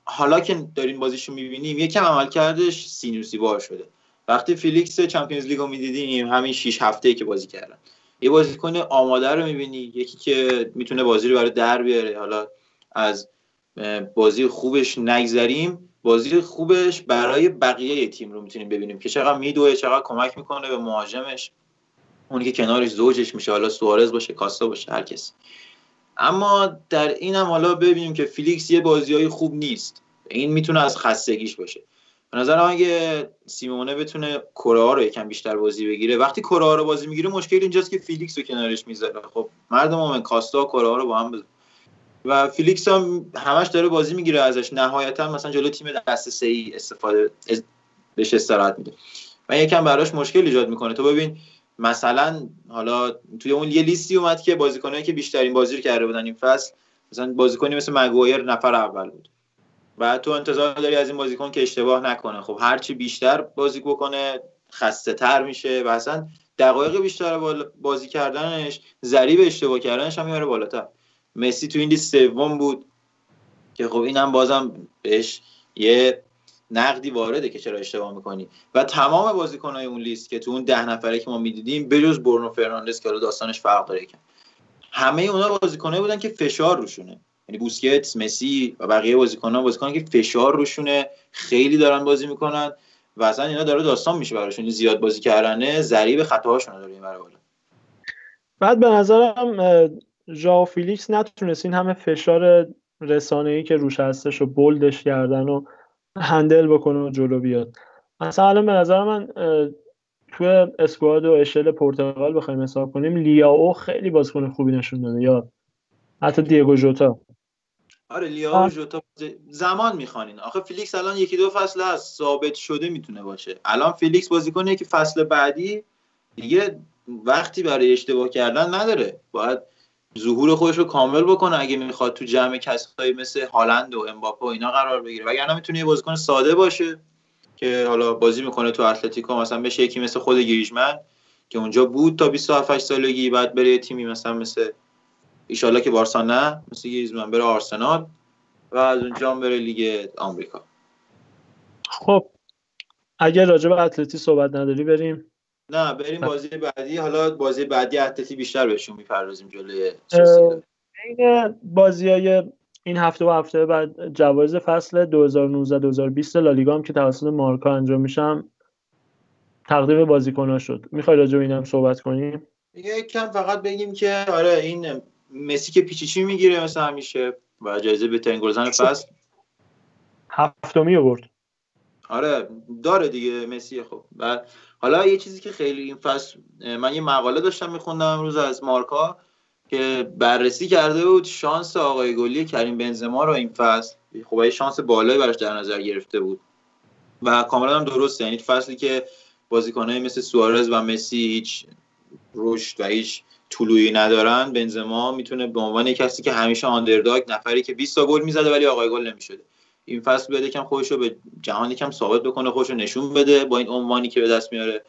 حالا که داریم بازیشو میبینیم یکم عملکردش سینوسی وار شده. وقتی فیلیکس چمپیونز لیگو میدیدیم همین شش هفته‌ای که بازی کردن، یه بازیکن آماده رو میبینی، یکی که میتونه بازی رو برای در بیاره. حالا از بازی خوبش نگذریم، بازی خوبش برای بقیه تیم رو میتونیم ببینیم که چقدر میدوه، چقدر کمک میکنه به مهاجمش، اونی که کنارش زوجش میشه، حالا سوارز باشه، کاستا باشه، هر کسی. اما در این هم حالا ببینیم که فیلیکس یه بازیای خوب نیست، این میتونه از خستگیش باشه. به نظر من اگه سیمونه بتونه کورا رو یکم بیشتر بازی بگیره، وقتی کورا رو بازی میگیره مشکل اینجاست که فیلیکس رو کنارش میذاره. خب مردم هم کاستا و کورا رو با هم بزن و فیلیکس هم همش داره بازی میگیره ازش، نهایتا مثلا جلو تیم دست سه ای استفاده از بهش استراحت میده و یکم براش مشکل ایجاد میکنه. تو ببین مثلا حالا توی اون یه لیستی اومد که بازیکنایی که بیشترین بازی رو کرده بودن این فصل، مثلا بازیکنی مثل مگوایر نفر اول بود و تو انتظار داری از این بازیکن که اشتباه نکنه. خب هر چی بیشتر بازی بکنه خسته تر میشه و اصلا دقایق بیشتر بازی کردنش ضریب اشتباه کردنش هم میاره بالاتر. مسی تو این لیست سوم بود که خب اینم بازم بهش یه نقدی وارده که چرا اشتباه میکنی. و تمام بازیکنای اون لیست که تو اون ده نفره که ما میدیدیم بجز برونو فرناندز که حالا داستانش فرق داره یکم، همه اونا بازیکنایی بودن که فشار روشونه، یعنی بوسکتس، مسی و بقیه بازیکنان بازیکنایی که فشار روشونه، خیلی دارن بازی میکنن و اصلا اینا داره داستان میشه براشون، زیاد بازی کردنه ضریب خطاهاشون داره این برای بالا. بعد به نظرم ژائو فیلیکس نتونست این همه فشار رسانه‌ای که روش هستش رو بولدش کردن و هندل بکنه و جلو بیاد. مثلا الان به نظر من تو اسکواد و اشل پرتغال بخوایم حساب کنیم، لیاو خیلی بازیکن خوبی نشون داده یا حتی دیگو ژوتا. آره لیاو ژوتا زمان میخوانین. آخه فیلیکس الان یکی دو فصل هست ثابت شده میتونه باشه. الان فیلیکس بازیکنه که فصل بعدی دیگه وقتی برای اشتباه کردن نداره، باید ظهور خودش رو کامل بکنه اگه میخواد تو جمع کسایی مثل هالند و امباپه و اینا قرار بگیره. وگرنه میتونه یه بازیکن ساده باشه که حالا بازی میکنه تو اتلتیکو مثلا بشه یکی مثل خود گریزمن که اونجا بود تا بیست و هفت سالگی، بعد بره تیمی مثلا مثل ان شاءالله که بارسا نه، مثل گریزمن بره آرسنال و از اونجا هم بره لیگ آمریکا. خب اگه راجع به اتلتی صحبت نداری بریم نه بریم بازی بعدی. حالا بازی بعدی اتلتی بیشتر بهشون میپردازیم جلوی چلسی. این بازیای این هفته و هفته بعد جوایز فصل دو هزار و نوزده دو هزار و بیست لالیگا هم که توسط مارکا انجام میشم تقدیم بازیکن‌ها شد. میخوای راجع به اینم صحبت کنیم؟ یک کم فقط بگیم که آره این مسی که پیچیچی میگیره مثل همیشه و جایزه بهترین گلزن فصل هفتمی آورد. آره داره دیگه مسی. خب و حالا یه چیزی که خیلی این فصل من یه مقاله داشتم میخوندم امروز از مارکا که بررسی کرده بود شانس آقای گلی کریم بنزما رو این فصل، خب یه شانس بالایی براش در نظر گرفته بود و کاملا هم درسته. یعنی فصلی که بازیکن‌های مثل سوارز و مسی هیچ رشد و هیچ طلوعی ندارن، بنزما میتونه به عنوان کسی که همیشه آندرداگ، نفری که بیست تا گل میزده ولی آقای گل نمیشده، این فصل بده کم خودش رو به جهان کم ثابت بکنه، خودش رو نشون بده با این عنوانی که به دست میاره.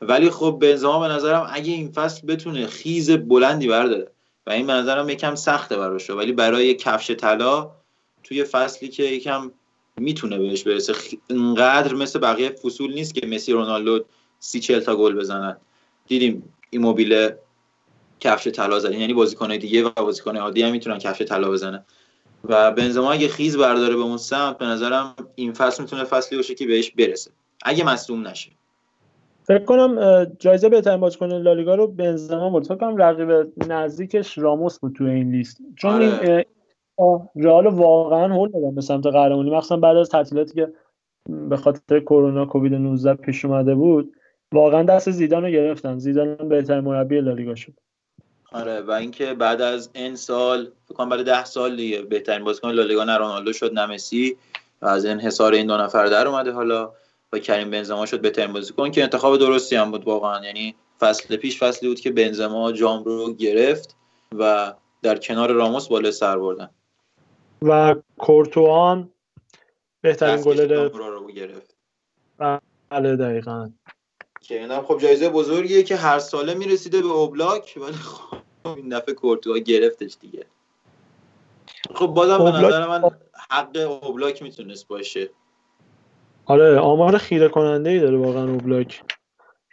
ولی خب بنزما به نظرم اگه این فصل بتونه خیز بلندی برداره و این به نظرم یکم سخته براش، ولی برای کفش طلا توی فصلی که یکم میتونه بهش برسه، اینقدر مثل بقیه فصول نیست که مسی رونالدو سی چهل تا گل بزنن. دیدیم ایموبیله کفش طلا زدن، یعنی بازیکن‌های دیگه و بازیکن‌های عادی هم میتونن کفش طلا بزنن و بنزما اگه خیز برداره به اون سمت به نظرم این فصل میتونه فصلی باشه که بهش برسه اگه مصدوم نشه. فکر کنم جایزه بهترین بازیکن لالیگا رو بنزما برد. فکر کنم رقیب نزدیکش راموس بود تو این لیست، چون آره. این رئال واقعا هول دادن به سمت قهرمانی، مخصوصا بعد از تعطیلاتی که به خاطر کرونا کووید نوزده پیش اومده بود. واقعا دست زیدان رو گرفتن، زیدان بهترین مربی لالیگا شد. آره و اینکه بعد از این سال فکر کنم بعد ده سال دیگه بهترین بازیکن لالیگا نه رونالدو شد نه مسی و از انحصار این دو نفر در اومده، حالا و کریم بنزما شد بهترین بازیکن که انتخاب درستی هم بود واقعا. یعنی فصل پیش فصلی بود که بنزما جام رو گرفت و در کنار راموس بالای سر بردن و کورتوان بهترین گلر رو گرفت. بله دقیقاً که اینا خب جایزه بزرگیه که هر ساله میرسیده به اوبلاک، ولی خب این دفعه کورتوا گرفتش دیگه. خب بازم به نظر من حق اوبلاک میتونست باشه. آره آمار خیره کننده ای داره واقعا اوبلاک،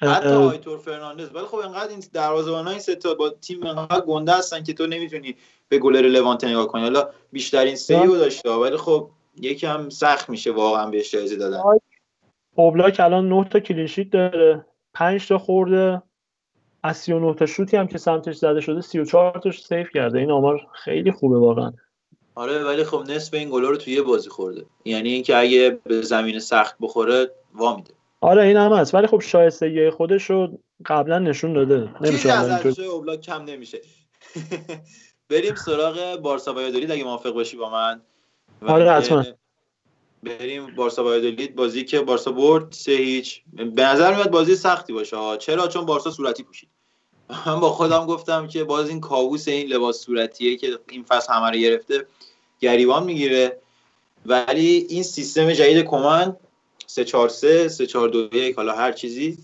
حتی آیتور فرناندز. ولی خب انقدر این دروازه‌بان‌ها این سه تا با تیم انقدر گنده هستن که تو نمیتونی به گلر لوانته نگاه کنی. حالا بیشترین سیو داشته ولی خب یکم سخت میشه واقعا بهش جایزه دادن. اوبلاک الان نه تا کلین شیت داره، پنج تا خورده، از سی و نه تا شوتی هم که سمتش زده شده سی و چهار تاش سیو کرده. این آمار خیلی خوبه واقعا. آره ولی خب نصف این گلا رو توی یه بازی خورده، یعنی اینکه اگه به زمین سخت بخوره وا میده. آره این هم هست ولی خب شایستگی خودش رو قبلا نشون داده، نمیشه از اوبلاک کم نمیشه. بریم سراغ بارسا وایادولید اگه موافق باشی با من. آره حتما بریم بارسا وایادولید، بازی که بارسا برد سه هیچ. به نظر میاد بازی سختی باشه. چرا؟ چون بارسا صورتی پوشید. من با خودم گفتم که باز این کابوس این لباس صورتیه که این فصل همه رو گرفته گریبان میگیره، ولی این سیستم جدید کمان سه چهار سه، سه چهار دو یک، حالا هر چیزی،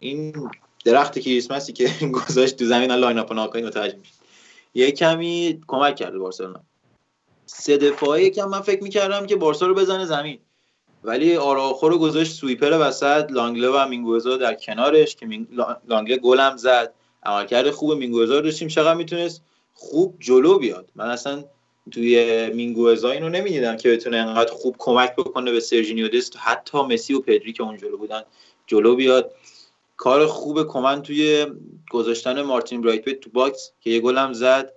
این درخت کریسمسی که گذاشت تو زمین لاین اپ ناکنی متوجه میشه. یه کمی کمک کرد بارسلونا. سه دفاعی که من فکر می‌کردم که بارسا رو بزنه زمین، ولی آراخو رو گذاشت سویپر وسط، لانگله و مینگوزا در کنارش که مینگ... لانگله گلم زد. عملکرد خوب مینگوزا داشتیم، چقدر میتونست خوب جلو بیاد. من اصلا توی مینگوزا اینو نمی‌دیدم که بتونه انقدر خوب کمک بکنه به سرژینیو دست، حتی مسی و پدری که اون جلو بودن جلو بیاد. کار خوب کومن توی گذاشتن مارتین برایتویت تو باکس که یه گل هم زد،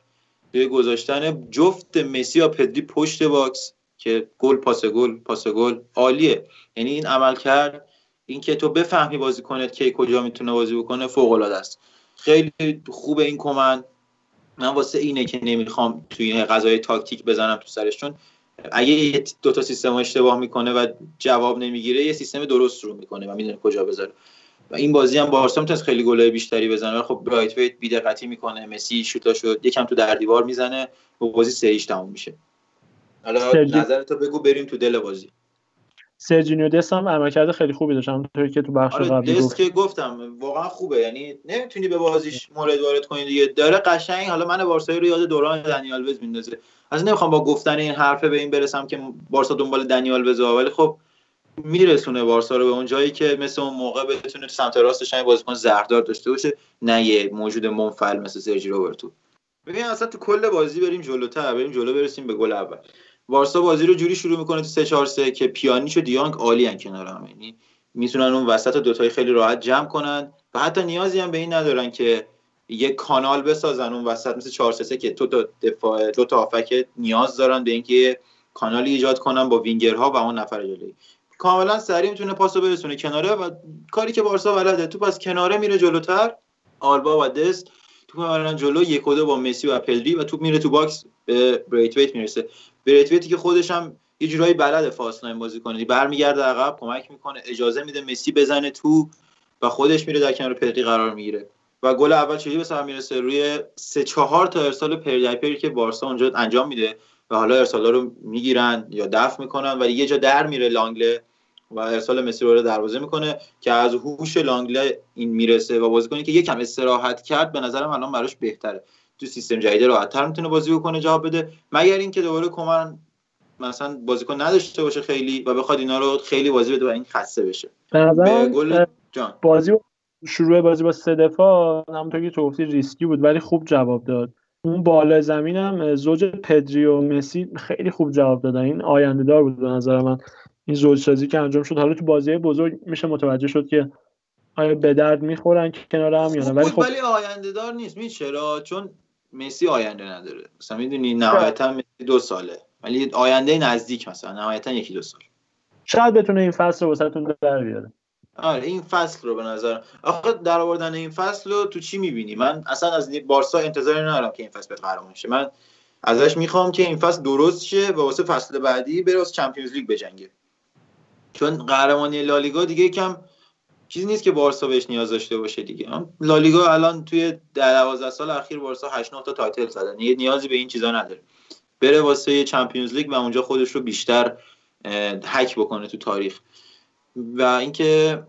توی گذاشتن جفت مسی و پدری پشت باکس که گل پاس گل پاس گل عالیه. یعنی این عمل کرد، این که تو بفهمی بازی کنید که کجا میتونه بازی بکنه، فوق العاده است. خیلی خوب این کومن. من واسه اینه که نمیخوام توی قضای تاکتیک بزنم تو سرش، چون اگه دو تا سیستم اشتباه میکنه و جواب نمیگیره، یه سیستم درست رو میکنه و میدونه کجا بذاره. و این بازی هم بارسا میتونست خیلی گلای بیشتری بزنه، ولی خب برایتویت بی‌دقتی میکنه، مسی شوتاشو یکم تو در دیوار میزنه و بازی سه هیچ تموم میشه. حالا سرج... نظرتو بگو بریم تو دل بازی. سرجینیو دست هم عملکرد خیلی خوبی داشت، همونطوری که تو بخش قبلی گفت. که گفتم واقعا خوبه، یعنی نمیتونی به بازیش مورد وارد کنی دیگه. داره قشنگ حالا من بارسایی رو یاد دوران دنیال وز میندازه. اصلا نمیخوام با گفتن این حرفه به این برسم که بارسا دنبال دنیال وز، ولی خب میرسونه بارسا رو به اون جایی که مثل اون موقع بتونه سمت راستش این بازیکن زهردار داشته باشه، نه یه موجود منفعل مثل سرجی روبرتو. ببین اصلا تو کل بازی بریم جلوتر، بریم جلو برسیم به گل اول. بارسا بازی رو جوری شروع میکنه تو سه چهار سه که پیانیچ و دیانگ عالی ان کنار هم، یعنی میتونن اون وسط دو تایی خیلی راحت جمع کنن و حتی نیازی هم به این ندارن که یه کانال بسازن اون وسط مثل چهار سه سه که تو دو دفاع دو تا هافک نیاز دارن به اینکه کانالی ایجاد کنن با وینگرها و اون نفر جلویی. کاملا سریع میتونه پاسو برسونه کناره و کاری که بارسا بلده، توپ از کناره میره جلوتر، آلبا و دست توپ میبرن جلو یک و دو با مسی و پلدی و توپ میره تو باکس به برایتویت میرسه. برایتویتی که خودش هم یه جورایی بلده فاست لاین بازی کنه، برمیگرده عقب کمک میکنه، اجازه میده مسی بزنه تو و خودش میره در کنار پلدی قرار میگیره و گل اول چجوری به سر میرسه؟ روی سه چهار تا ارسال پردیپری که بارسا اونجا انجام میده و حالا ارسالا رو میگیرن یا دفع میکنن، ولی یه جا در میره لانگله و ارسال مسی رو دروازه میکنه که از هوش لانگله این میرسه و بازیکنی که یکم استراحت کرد به نظرم الان براش بهتره، تو سیستم جدید راحت‌تر میتونه بازی بکنه، جواب بده، مگر اینکه دوباره کمن مثلا بازیکن نداشته باشه خیلی و بخواد اینا رو خیلی بازی بده و این خسته بشه. به گل جان بازی شروع بازی با سه دفاع همونطور که تو گفتی ریسکی بود، ولی خوب جواب داد. اون بالا زمینم زوج پدری و مسی خیلی خوب جواب دادن، این آینده دار بود به نظر من این زوجسازی که انجام شد. حالا تو بازی بزرگ میشه متوجه شد که آیا به درد میخورن که کنار هم یا نه، ولی خب ولی آینده دار نیست. می چرا؟ چون مسی آینده نداره، مثلا میدونی نهایتا مسی دو ساله، ولی آینده نزدیک مثلا نهایتا یکی دو سال شاید بتونه این فصل رو وسطتون در بیاره. آره این فصل رو به نظر آخه در آوردن این فصل رو تو چی میبینی؟ من اصلا از بارسا انتظار ندارم که این فصل به قهرمانی شه، من ازش میخوام که این فصل درست شه و واسه فصل بعدی بره واسه چمپیونز لیگ بجنگه، چون قهرمانی لالیگا دیگه کم چیزی نیست که بارسا بهش نیاز داشته باشه دیگه. لالیگا الان توی دوازده سال اخیر بارسا هشت نه تا تایتل زدن، یه نیازی به این چیزا نداره، بره واسه چمپیونز لیگ و اونجا خودش رو بیشتر هک بکنه تو تاریخ. و اینکه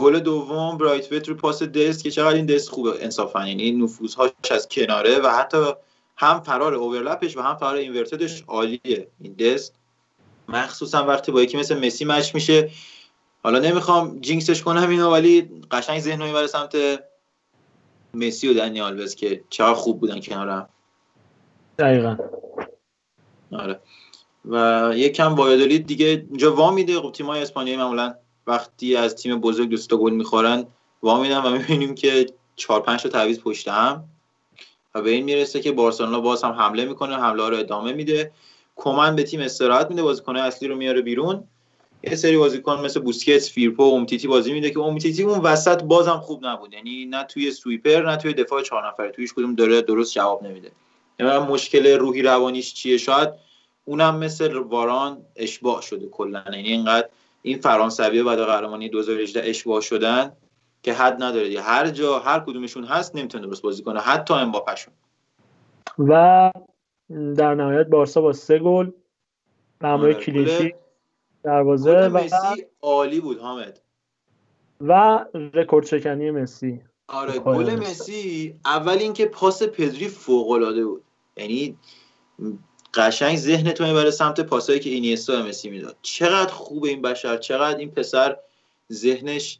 گل دوم برایتویت رو پاس دست که چقدر این دست خوبه انصافا، یعنی نفوذهاش از کناره و حتی هم فرار اورلپش و هم فرار اینورتدش عالیه این دست، مخصوصا وقتی با یکی مثل مسی مچ میشه. حالا نمیخوام جینکسش کنم اینو، ولی قشنگ ذهنم میبره سمت مسی و دنی آلوز که چقدر خوب بودن کنارم. دقیقاً آره. و یک کم وایادولید دیگه اینجا وا میده، خب تیم‌های اسپانیایی معمولا وقتی از تیم بزرگ دوستا گل میخورن وا میدن و میبینیم که چهار پنج تا تعویض پشت هم و به این میرسه که بارسلونا باز هم حمله میکنه، حمله رو ادامه میده، کومن به تیم استراحت میده، بازیکن‌های اصلی رو میاره بیرون، یه سری بازیکن مثل بوسکتس، فیرپو، اومتیتی بازی میده که اومتیتی اون وسط بازم خوب نبود، یعنی نه توی سویپر نه توی دفاع چهار نفره تویش کدوم داره درست جواب نمیده. یعنی مشکل روحی روانیش چیه؟ شاید اونم مثل واران اشباع شده کلا، یعنی اینقدر این فرانسوی بعد از قهرمانی دو هزار و هجده اشباع شدن که حد نداره دیگه، هر جا هر کدومشون هست نمیتونه درست بازی کنه، حتی امباپهشون. و در نهایت بارسا با سه گل به همراه کلینشیت دروازه و مسی عالی بود حامد و رکورد شکنی مسی. آره گل مسی اول اینکه پاس پدری فوق العاده بود، یعنی قشنگ ذهن تو میبره سمت پاسایی که اینیستا مسی میداد. چقدر خوبه این بشر، چقدر این پسر ذهنش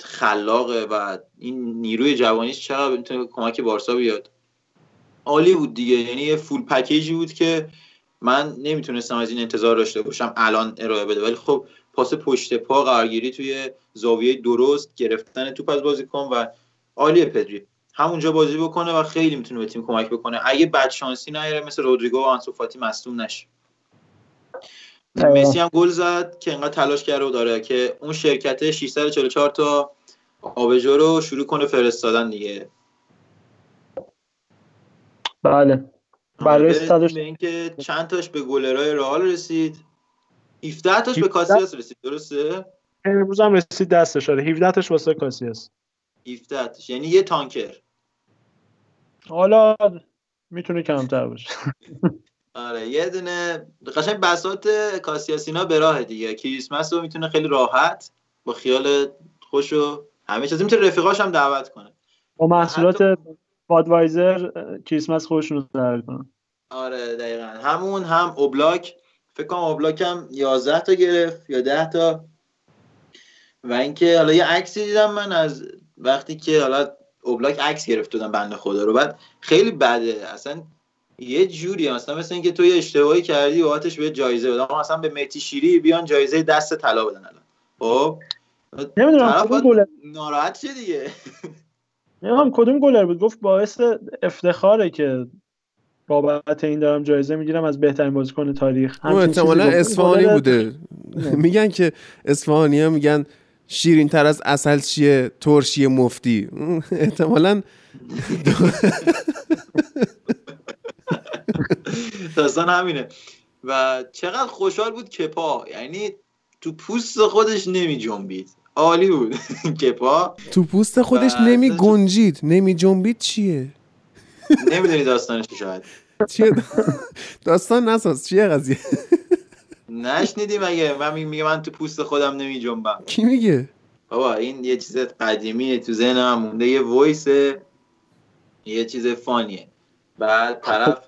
خلاقه و این نیروی جوانیش چقدر میتونه کمک بارسا بیاد. عالی بود دیگه، یعنی یه فول پکیجی بود که من نمیتونستم از این انتظار داشته باشم الان ارائه بده، ولی خب پاس پشت پا، قرارگیری توی زاویه درست، گرفتن توپ از بازیکن و عالیه پدری همونجا بازی بکنه و خیلی میتونه به تیم کمک بکنه اگه بد شانسی نیاره مثل رودریگو و آنسو فاتی مصدوم نشه. مسی هم گل زد که انقدر تلاش کرده و داره که اون شرکت ششصد و چهل و چهار تا آبجو رو شروع کنه فرستادن دیگه. بله. برای صدش به اینکه چند تاش به گلرای رئال رسید، هفده تاش به کاسیاس رسید، درسته؟ امروز هم رسید دستش، آره هفده تاش واسه کاسیاس. هفده تاش یعنی یه تانکر. حالا میتونه کمتر باشه. آره یه دونه قشنگ بساط کاسیاسینا به راه دیگه، کریسمس رو میتونه خیلی راحت با خیال خوش و همه چیز میتونه رفیقاش هم دعوت کنه. با محصولات حتی... بادوایزر کریسمس خودشون رو دعوت کنن. آره دقیقاً همون هم اوبلاک، فکر کنم اوبلاک هم یازده تا گرفت یا ده تا. و اینکه حالا یه عکسی دیدم من از وقتی که حالا اوبلاک عکس گرفت بودن بنده خدا رو، بعد خیلی بده اصلا، یه جوری مثلا مثل اینکه تو یه اشتباهی کردی و آتش به جایزه بدن، اما مثلا به مهدی شیری بیان جایزه دست طلا بدن الان. خب نمیدونم ناراحت چه دیگه. نمیدونم کدوم گلر بود گفت باعث افتخاره که بابت این دارم جایزه میگیرم از بهترین بازیکن تاریخ. اون احتمالاً اصفهانی بوده. میگن که اصفهانی‌ها میگن شیرین تر از عسل چیه ترشی مفتی. احتمالاً داستان همینه. و چقدر خوشحال بود کپا، یعنی تو پوست خودش نمی جنبید، عالی بود کپا تو پوست خودش نمی گنجید، نمی جنبید چیه؟ نمیدونی داستانش شاید چیه؟ داستان نساز چیه قضیه؟ نشنیدی مگه؟ من میگه من تو پوست خودم نمی جنبم. کی میگه؟ بابا این یه چیز قدیمیه تو ذهنم مونده، یه وایس یه چیز فانیه. بعد طرف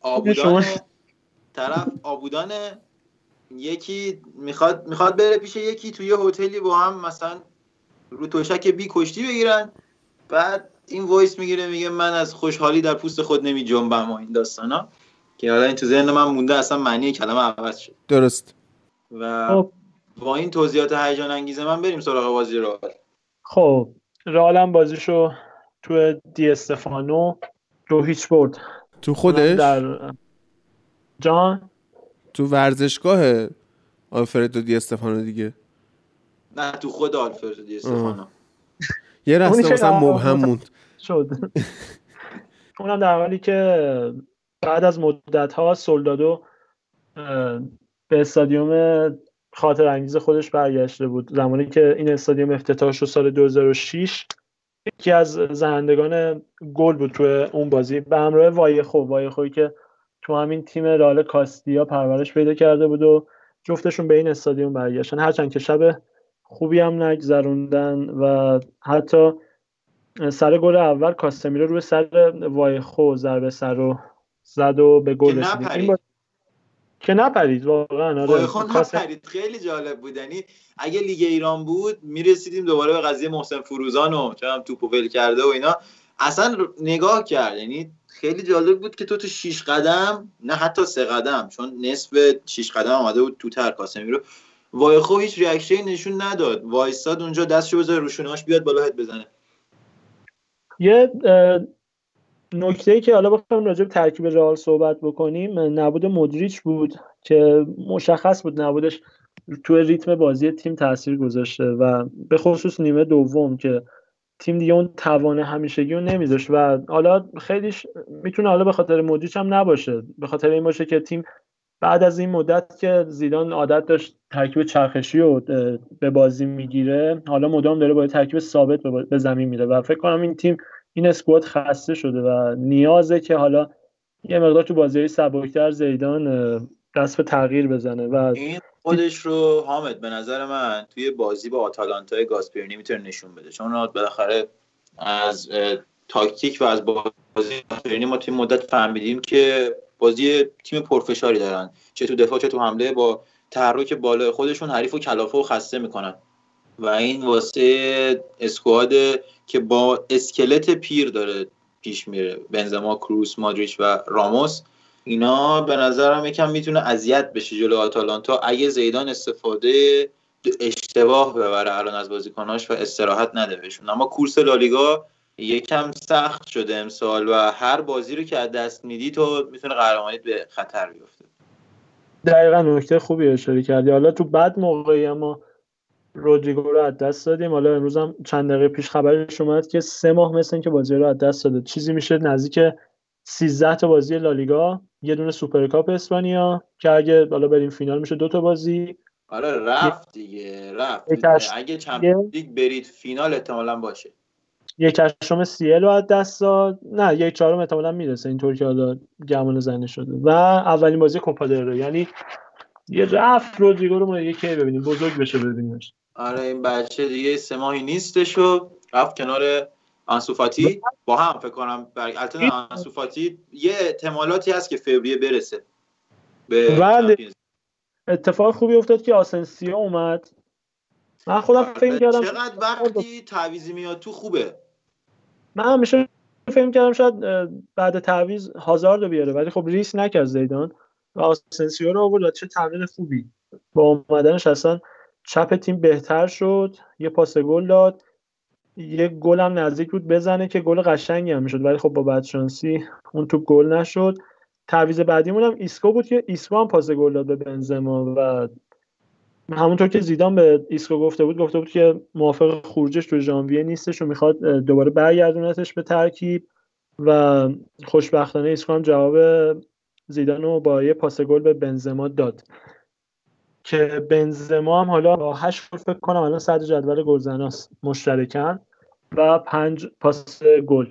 آبودان طرف آبودان یکی میخواد میخواد بره پیش یکی توی یه هتلی با هم مثلا رو توشک بی کشتی بگیرن، بعد این وایس میگیره میگه من از خوشحالی در پوست خود نمی جنبم و این داستانا که حالا این تو ذهن من مونده، اصلا معنی کلمه عوض شد. درست. و با این توضیحات هیجان انگیز من بریم سراغ بازی رئال. خب رئال هم بازیشو تو دی استفانو دو هیچ برد. تو خودش در جان تو ورزشگاه آلفردو دی استفانو دیگه، نه تو خود آلفردو دی استفانو. یه راسته مثلا مبهم موند شد. اونم در حالی که بعد از مدت ها سولدادو به استادیوم خاطر انگیز خودش برگشته بود، زمانی که این استادیوم افتتاح شد سال دو هزار و شش یکی از زنندگان گل بود توی اون بازی به همراه وایخو وایخویی که تو همین تیم رئال کاستیا پرورش پیدا کرده بود و جفتشون به این استادیوم برگشتن، هرچند که شب خوبی هم نگذروندن و حتی سر گل اول کاستمیرو روی سر وایخو ضربه سر رو زد و به گل رسید که نپرید واقعا. آره وایخو نپرید، خیلی جالب بود، یعنی اگه لیگ ایران بود میرسیدیم دوباره به قضیه محسن فروزان و چرا توپو ول کرده و اینا، اصلا نگاه کرد، یعنی خیلی جالب بود که تو تو شش قدم نه حتی سه قدم چون نصف شش قدم اومده بود تو تر کاسمیرو، وایخو هیچ ریاکشنی نشون نداد، وایساد اونجا دستشو بذاره رو شونه‌اش بیاد بالا هد بزنه. یه نکته‌ای که حالا بخوام راجع به ترکیب رئال صحبت بکنیم، نبود مودریچ بود که مشخص بود نبودش توی ریتم بازی تیم تاثیر گذاشته و به خصوص نیمه دوم که تیم دیگه اون توان همیشگی رو نمیذاشت و حالا خیلیش میتونه حالا به خاطر مودریچ هم نباشه، به خاطر این باشه که تیم بعد از این مدت که زیدان عادت داشت ترکیب چرخشی رو به بازی میگیره، حالا مدام داره با ترکیب ثابت به زمین میره و فکر کنم این تیم، این اسکواد خسته شده و نیازه که حالا یه مقدار تو بازی‌های سبک‌تر زیدان دست به تغییر بزنه و این خودش رو حامد به نظر من توی بازی با آتالانتا گاسپرینی میتونه نشون بده، چون بالاخره از تاکتیک و از بازی گاسپرینی ما توی مدت فهمیدیم که بازی تیم پرفشاری دارن، چه تو دفاع چه تو حمله، با تحرک بالای خودشون حریف و کلافه و خسته میکنن و این واسه اسکواد که با اسکلت پیر داره پیش میره، بنزما، کروس، مادریچ و راموس، اینا به نظرم یکم میتونه اذیت بشه جلو آتالانتا اگه زیدان استفاده اشتباه ببره الان از بازیکناش و استراحت نده بهشون. اما کورس لالیگا یکم سخت شده امسال و هر بازی رو که از دست میدی تو میتونه قهرمانیت به خطر بیفته. دقیقاً نکته خوبی اشاره کردی. حالا تو بعد موقعی ما رودریگو رو از دست دادیم، حالا امروز هم چند دقیقه پیش خبرش اومد که سه ماه مثلا که بازی رو از دست داده، چیزی میشه نزدیک سیزده تا بازی لالیگا، یه دونه سوپرکاپ اسپانیا که اگه حالا بریم فینال میشه دو تا بازی. آره رفت دیگه، رفت دیگه. اگه چمپیونز لیگ برید فینال احتمالاً باشه. یک هشتم سی ال رو از دست داد، نه یک چهارم احتمالاً میرسه، اینطور که حالا گمان زنی شده و اولین بازی کوپا دل رو، یعنی یه رفت رودریگو رو ما یکی ببینیم بزرگ بشه ببینیمش. آره این بچه دیگه سه ماهی نیستش و رفت کنار آنسو فاتی با هم فکر کنم بر... البته آنسو فاتی یه احتمالاتی هست که فوریه برسه به چمپیونز. اتفاق خوبی افتاد که آسنسیو اومد. من خودم فکر کردم چقدر وقتی تعویض میاد تو خوبه. من همیشه فکر کردم شاید بعد تعویض هازاردو بیاره، ولی خب ریس نکرد زیدان و آسنسیو رو آورد. چه تمرین خوبی با اومدنش، اصلا چپ تیم بهتر شد، یه پاس گل داد، یه گل هم نزدیک بود بزنه که گل قشنگی هم میشد، ولی خب با بدشانسی اون توپ گل نشد. تعویض بعدیمون هم ایسکو بود که ایسکو هم پاس گل داد به بنزما و همونطور که زیدان به ایسکو گفته بود گفته بود که موافق خروجش تو ژانویه نیستش و میخواد دوباره برگردونتش به ترکیب و خوشبختانه ایسکو هم جواب زیدانو با یه پاس گل به بنزما داد که بنزما هم حالا با هشت گل فکر کنم الان صدر جدول گلزناست مشترکاً و پنج پاس گل.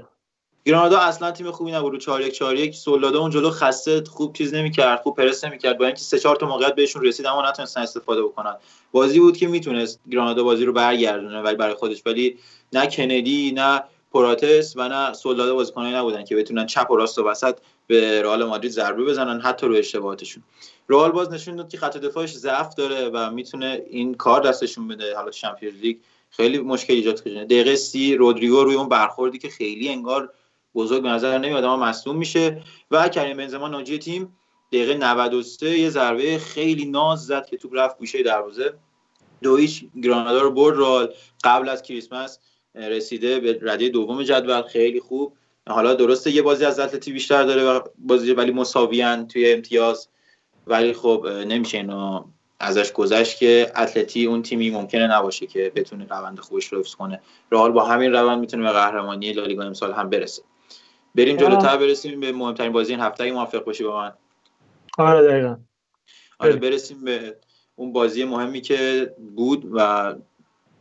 گرانادا اصلا تیم خوبی نبود، چهار یک چهار یک سولادو اون جلو خسته خوب چیز نمی‌کرد، خوب پرس نمی‌کرد، با اینکه سه چهار تا موقعیت بهشون رسید اما نتونستن استفاده بکنن. بازی بود که میتونست گرانادا بازی رو برگردونه ولی برای خودش، ولی نه کندی نه پوراتس و نه سولادو بازیکنایی نبودن که بتونن چپ و راست و وسط به رئال مادرید ضربه بزنن حتی رو اشتباهاتشون. رئال باز نشون داد که خط دفاعش ضعف داره و میتونه این کار دستشون بده. حالا چمپیونز لیگ خیلی مشکل ایجاد کنه. دقیقه سی رودریگو روی اون برخوردی که خیلی انگار بزرگ به نظر نمیاد اما مصدوم میشه و کریم بنزما ناجی تیم دقیقه نود و سه یه ضربه خیلی ناز زد که توپ رفت گوشه دروازه. دویچ گرانادا رو برد. رئال قبل از کریسمس رسیده به رده دوم جدول، خیلی خوب. حالا درسته یه بازی از اتلتی بیشتر داره و بازی ولی مساویان توی امتیاز، ولی خب نمیشه اینو ازش گذشت که اتلتی اون تیمی ممکنه نباشه که بتونه روند خوبش رو حفظ کنه. رئال با همین روند میتونه به قهرمانی لالیگا امسال هم برسه. بریم جلوتر، برسیم به مهمترین بازی این هفته. اگه موافق باشی با من. آره دقیقاً. آره برسیم به اون بازی مهمی که بود و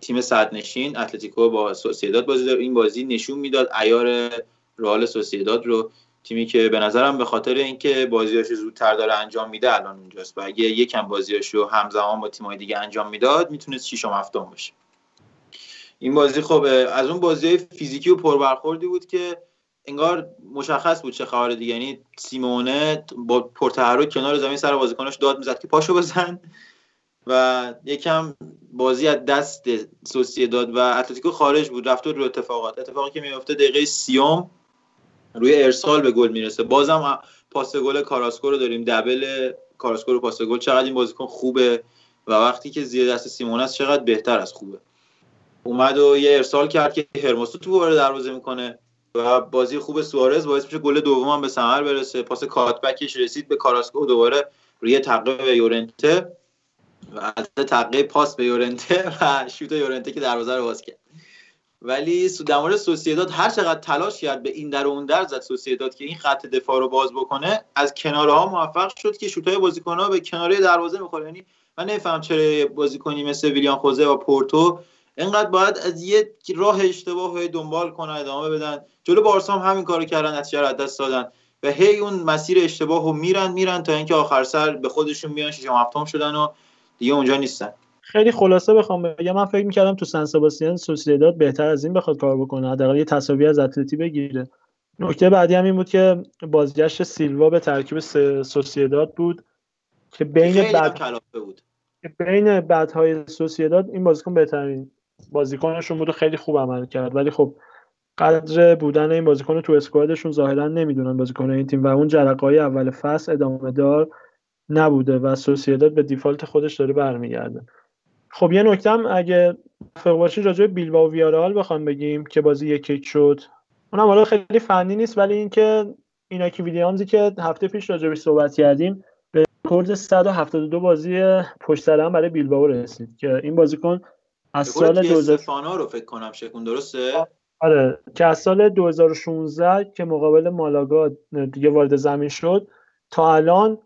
تیم صدرنشین اتلتیکو با سوسییداد بازی داره. این بازی نشون میداد عیار رئال سوسییداد رو، تیمی که به نظرم به خاطر اینکه بازیاش زودتر داره انجام میده الان اونجاست و اگه یکم بازیاشو همزمان با تیم‌های دیگه انجام میداد میتونست ششم هفتم بشه. این بازی خب از اون بازیای فیزیکی و پربرخوردی بود که انگار مشخص بود چه خبره دیگه، یعنی سیمونه با پرتحرک کنار زمین سر بازیکناش داد میزد که پاشو بزن و یکم بازی از دست سوسییداد و اتلتیکو خارج بود. رفت رو اتفاقات، اتفاقی که میفته دقیقه سیوم روی ارسال به گل میرسه. بازم پاس گل کاراسکو رو داریم، دبل کاراسکو رو پاس گل. چقدر این بازیکن خوبه و وقتی که زیر دست سیمون است چقدر بهتر از خوبه. اومد و یه ارسال کرد که هرموسو تو وارد دروازه میکنه و بازی خوب سوارز باعث میشه گل دومم به ثمر برسه. پاس کاتبکش رسید به کاراسکو و دوباره روی تقه به یورنته و از تقه پاس به یورنته و شوت یورنته که دروازه رو باز کرد ولی در مورد سوسییداد هر چقدر تلاش کرد به این در و اون در زد سوسییداد که این خط دفاع رو باز بکنه، از کناره‌ها موفق شد که شوت‌های بازیکن‌ها به کناره دروازه می‌خوره. یعنی من نمی‌فهمم چرا بازیکنی مثل ویلیان خوزه و پورتو اینقدر باید از یه راه اشتباهی دنبال کنن، ادامه بدن. جلو بارسا هم همین کارو کردن، نتیجه رو از دست دادن و هی اون مسیر اشتباهو میرن میرن تا اینکه آخر سر به خودشون میان ششم هفتم شدن و دیگه اونجا نیستن. خیلی خلاصه بخوام بگم، من فکر می‌کردم تو سن سباستیان سوسییداد بهتر از این بخواد کار بکنه، حداقل یه تساوی از اتلتی بگیره. نکته بعدی هم این بود که بازگشت سیلوا به ترکیب سوسییداد بود که بین بعد کلافه بود، بین بعدهای سوسییداد این بازیکن بهترین بازیکنشون بود و خیلی خوب عمل کرد، ولی خب قدر بودن این بازیکن تو اسکوادشون ظاهرا نمیدونن بازیکن این تیم و اون جرقه‌های اول فصل ادامه دار نبوده و سوسییداد به دیفالت خودش داره برمیگرده. خب یه نکته هم اگه فقط باشی راجع به بیلبائو و ویارال بخوام بگیم که بازی یک یک شد، اونم حالا خیلی فنی نیست، ولی اینکه ایناکی ویلیامزی که هفته پیش راجع بهش صحبت کردیم به رکورد صد و هفتاد و دو بازی پشت سر هم برای بیلبائو رسید که این بازیکن از سال دو هزار فانا رو فکر کنم شکون درسته؟ آره، که از سال دو هزار و شانزده که مقابل مالاگا دیگه وارد زمین شد تا الان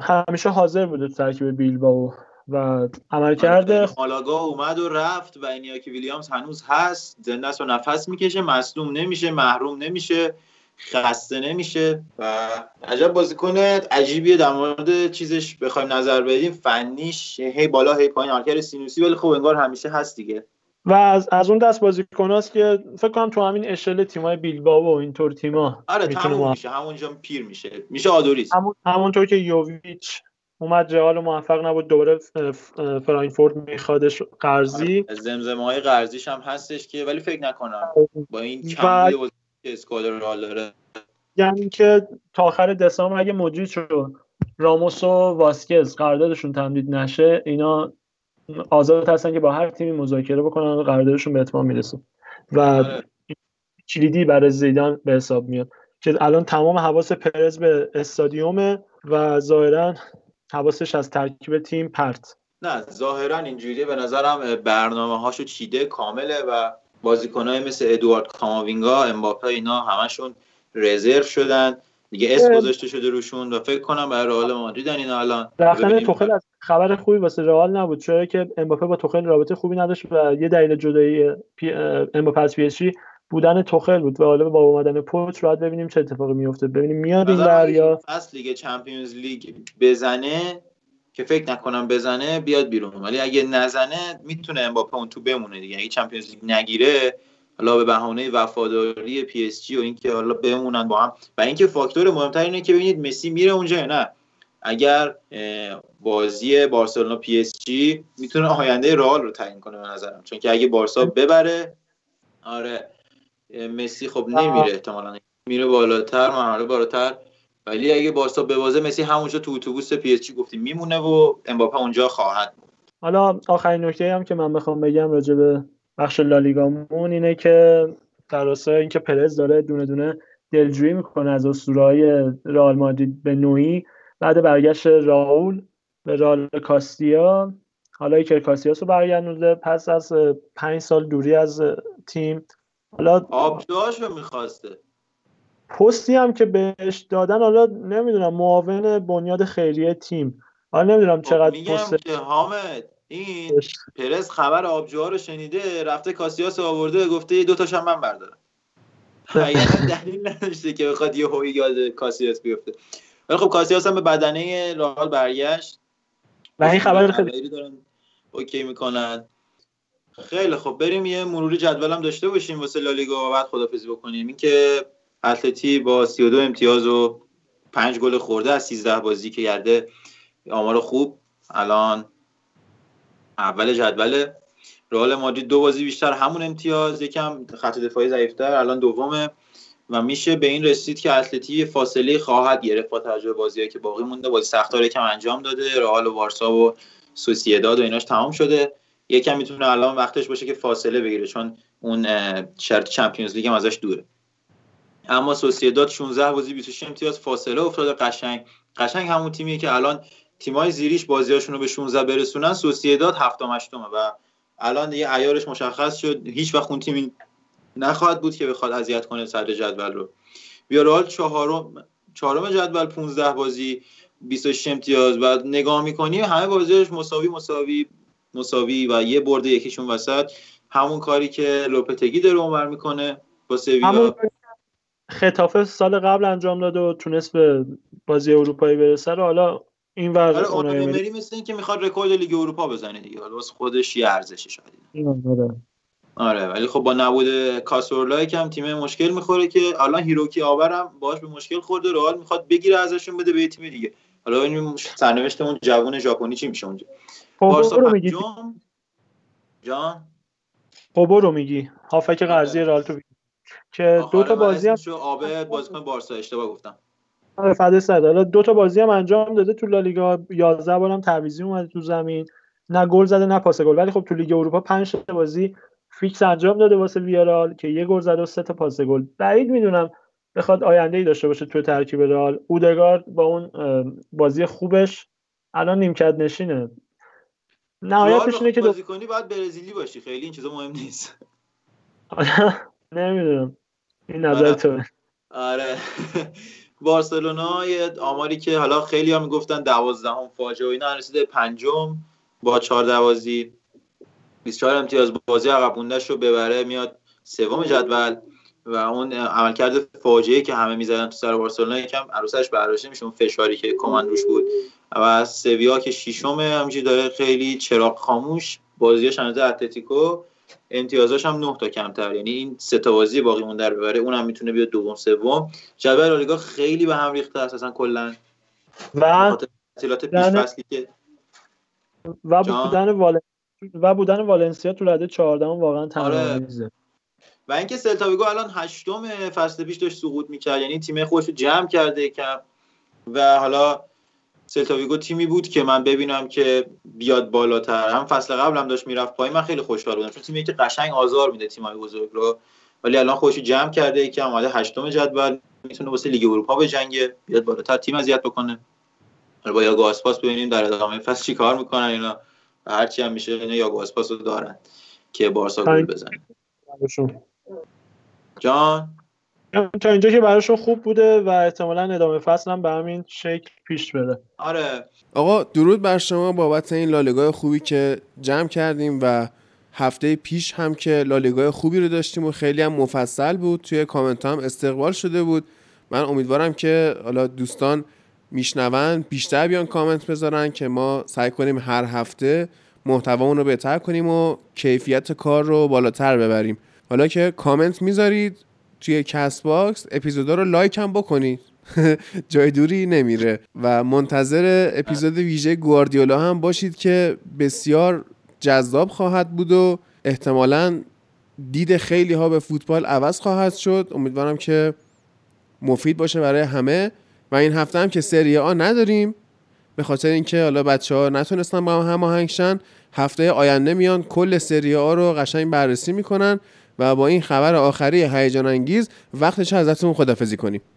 همیشه حاضر بوده تو ترکیب بیلبائو و عمل کرده. مالاگا اومد و رفت و اینیاکی ویلیامز هنوز هست، زنده است و نفس میکشه، مصدوم نمیشه، محروم نمیشه، خسته نمیشه و عجب بازیکن عجیبیه. در مورد چیزش بخوایم نظر بدیم فنیش هی بالا هی پایین، آرکر سینوسی، ولی خب انگار همیشه هست دیگه و از از اون دست بازیکناست که فکر کنم تو همین اشل تیمای بیلبائو و اینطور تیم‌ها آره تموم میشه، همونجا پیر میشه، میشه آدوریس. همون همونطور که یوویچ اومد رئال موفق نبود، دوباره فرانکفورت میخوادش قرضی، زمزمه‌های قرضیش هم هستش که ولی فکر نکنم با این کمی و... که اسکواد رئال داره، یعنی که تا آخر دسامبر اگه مودریچ و راموس و واسکز قراردادشون تمدید نشه اینا آزاد هستن که با هر تیمی مذاکره بکنن و قراردادشون به اتمام میرسه و کلیدی برای زیدان به حساب میاد که الان تمام حواس پرز به استادیومه و ظاهراً حواسش از ترکیب تیم پرت. نه ظاهرا اینجوریه، به نظرم برنامه‌هاشو چیده کامله و بازیکن‌های مثل ادوارد کاماوینگا، امباپه، اینا همشون رزرو شدن دیگه، اسم گذاشته شده روشون و فکر کنم برای رئال مادریدن اینا الان. رفتن توخیل از خبر خوبی واسه رئال نبود، چرا که امباپه با توخیل رابطه خوبی نداشت و یه دلیل جدایی پی... امباپه از پی اس جی بودن توخیل بود و حالا با اومدن پوچ باید ببینیم چه اتفاقی میفته، ببینیم میاد این در یا اصل لیگ چمپیونز لیگ بزنه که فکر نکنم بزنه بیاد بیرون، ولی اگه نزنه میتونه امباپه اون تو بمونه دیگه. اگه چمپیونز لیگ نگیره حالا به بهانه وفاداری پی اس جی و اینکه حالا بمونن با هم و اینکه فاکتور مهمتر اینه که ببینید مسی میره اونجا یا نه. اگر بازی بارسلونا پی اس جی میتونه آینده رئال رو تعیین کنه به نظرم، چون که اگه بارسا ببره آره مسی خب نمیره احتمالاً میره بالاتر، مرحله بالاتر، ولی اگه بارسا ببازه مسی همونجا تو اتوبوس پی اس جی گفتیم میمونه و امباپه اونجا خواهد بود. حالا آخرین نکته هم که من بخوام بگم راجع به بخش لالیگامون اینه که در راستای اینکه پرز داره دونه دونه دلجویی میکنه از اسطوره‌های رئال مادرید به نوعی بعد برگشت راول به رئال کاستیا، حالا که کاسیاسو برگردونده پس از پنج سال دوری از تیم، حالا آبجاشو میخواسته. پستی هم که بهش دادن حالا نمیدونم معاون بنیاد خیریه تیم، حالا نمیدونم چقدر پست که حامد این اش. پرز خبر آبجوها رو شنیده رفته کاسیاس آورده گفته دو تاشم من بردارم. اگه دلیل نداشته که بخواد یه هوی یاد کاسیاس بیفته، ولی خب کاسیاس هم به بدنه رئال برگشت و این خبر خیلی دارن اوکی میکنن. خیلی خب بریم یه مروری جدول هم داشته باشیم واسه لالیگا و بعد خدافظی بکنیم. این که اتلتی با سی و دو امتیاز و پنج گل خورده از سیزده بازی که کرده آمار خوب الان اول جدول. رئال مادرید دو بازی بیشتر همون امتیاز، یکم خط دفاعی ضعیف‌تر الان دومه و میشه به این رسید که اتلتی فاصله خواهد گرفت با توجه بازی‌هایی که باقی مونده. بازی سخت‌ها رو یکم انجام داده، رئال و بارسا و سوسییداد و ایناش تمام شده، یکم میتونه الان وقتش باشه که فاصله بگیره چون اون شرط چمپیونز لیگ هم ازش دوره. اما سوسییداد شانزده بازی بیست و شش امتیاز فاصله افتاده، قشنگ قشنگ همون تیمیه که الان تیمای زیریش بازیاشون رو به شانزده برسونن، سوسییداد هفتم هشتمه و الان دیگه عیارش مشخص شد، هیچ وقت اون تیم نخواهد بود که بخواد اذیت کنه صدر جدول رو. بیارال چهارم چهارم جدول، پانزده بازی، بیست و شش امتیاز. بعد نگاه می‌کنی همه بازیاش مساوی مساوی مساوی و یه برده یکیشون وسط. همون کاری که لوپتگی داره اونور می‌کنه با سویا، خطافه سال قبل انجام داد و تونست به بازی اروپایی برسه. حالا این ور اونایی امری مثل این که میخواد رکورد لیگ اروپا بزنه دیگه، حالا واسه خودش یه ارزشی شاید. آره ولی خب با نبود کاسورلای که هم تیم مشکل میخوره که الان هیروکی آورم باهاش به مشکل خورده، رئال میخواد بگیره ازشون بده به تیم دیگه. حالا ببینیم سرنوشت اون جوان ژاپنی چی میشه اونجا. بارسا پنجم جان پوبو رو میگی، هافک قرضی رئال تو که دو تا بازی هم آبه بازیکن بارسا اشتباه گفتم. فدای صد. حالا دو تا بازی هم انجام داده تو لالیگا، یازده بارم تعویضی اومده تو زمین، نه گل زده نه پاس گل. ولی خب تو لیگ اروپا پنج تا بازی فیکس انجام داده واسه ویارال که یه گل زده و سه تا پاس گل. بعید میدونم بخواد آینده‌ای داشته باشه تو ترکیب رئال. اودگارد با اون بازی خوبش الان نیمکت نشینه. نهایتش اینه که بازیکنی باید برزیلی باشی، خیلی این چیزا مهم نیست. نمیدونم این نظر تو. آره بارسلونا یه آماری که حالا خیلی ها میگفتن دوازدهم فاجعه و اینا، رسیده پنجم با چهارده بازی، بیست و چهار امتیاز، بازی عقب مونده‌ش رو ببره میاد سوم جدول. و اون عملکرد فاجعه‌ای که همه می‌زدن تو سر بارسلونا یکم عروسش برداشته میشه، اون فشاری که کمان روش بود. و سویا که ششم همینجوری داره خیلی چراغ خاموش، بازیاش اندازه اتلتیکو، امتیازاش هم نه تا کمتر، یعنی این سه تا بازی باقی مونده رو ببره اونم میتونه بیاد دوم سوم. جدول لالیگا خیلی به هم ریخته اساسا کلا و تعطیلات پیش فصلی که و بودن والنسیا و بودن والنسیا تو رده چهاردهم واقعا تناقض. آره. و اینکه سلتا ویگو الان هشتم، فصل پیش داشت سقوط میکرد، یعنی تیم خودش رو جمع کرده یکم. و حالا سلتا ویگو تیمی بود که من ببینم که بیاد بالاتر، هم فصل قبل هم داشت میرفت پایین، من خیلی خوشحال بودم چون تیمی که قشنگ آزار میده تیمای بزرگ رو. ولی الان خودش رو جمع کرده یکم، اومده هشتم جدول، میتونه واسه لیگ اروپا بجنگه، بیاد بالاتر، تیم اذیت بکنه. حالا با یاگو آسپاس ببینیم در ادامه فصل چیکار میکنن اینا. هر چی هم میشه اینا یاگو آسپاس رو دارن که بارسا گل بزنه. جان تا اینجا که براشون خوب بوده و احتمالاً ادامه فصل هم به همین شکل پیش بره. آره آقا درود بر شما بابت این لالیگای خوبی که جمع کردیم و هفته پیش هم که لالیگای خوبی رو داشتیم و خیلی هم مفصل بود، توی کامنت هم استقبال شده بود. من امیدوارم که حالا دوستان میشنون بیشتر بیان کامنت بذارن که ما سعی کنیم هر هفته محتوامون رو بهتر کنیم و کیفیت کار رو بالاتر ببریم. حالا که کامنت میذارید توی کست باکس، اپیزودا رو لایک هم بکنید جای دوری نمیره و منتظر اپیزود ویژه گواردیولا هم باشید که بسیار جذاب خواهد بود و احتمالاً دید خیلی ها به فوتبال عوض خواهد شد. امیدوارم که مفید باشه برای همه. و این هفته هم که سری آ نداریم به خاطر اینکه حالا بچه‌ها نتونستن با هم هماهنگ شن. هفته آینده میان کل سری آ رو قشنگ بررسی میکنن و با این خبر آخری هیجان انگیز وقتش ازتون خداحافظی کنیم.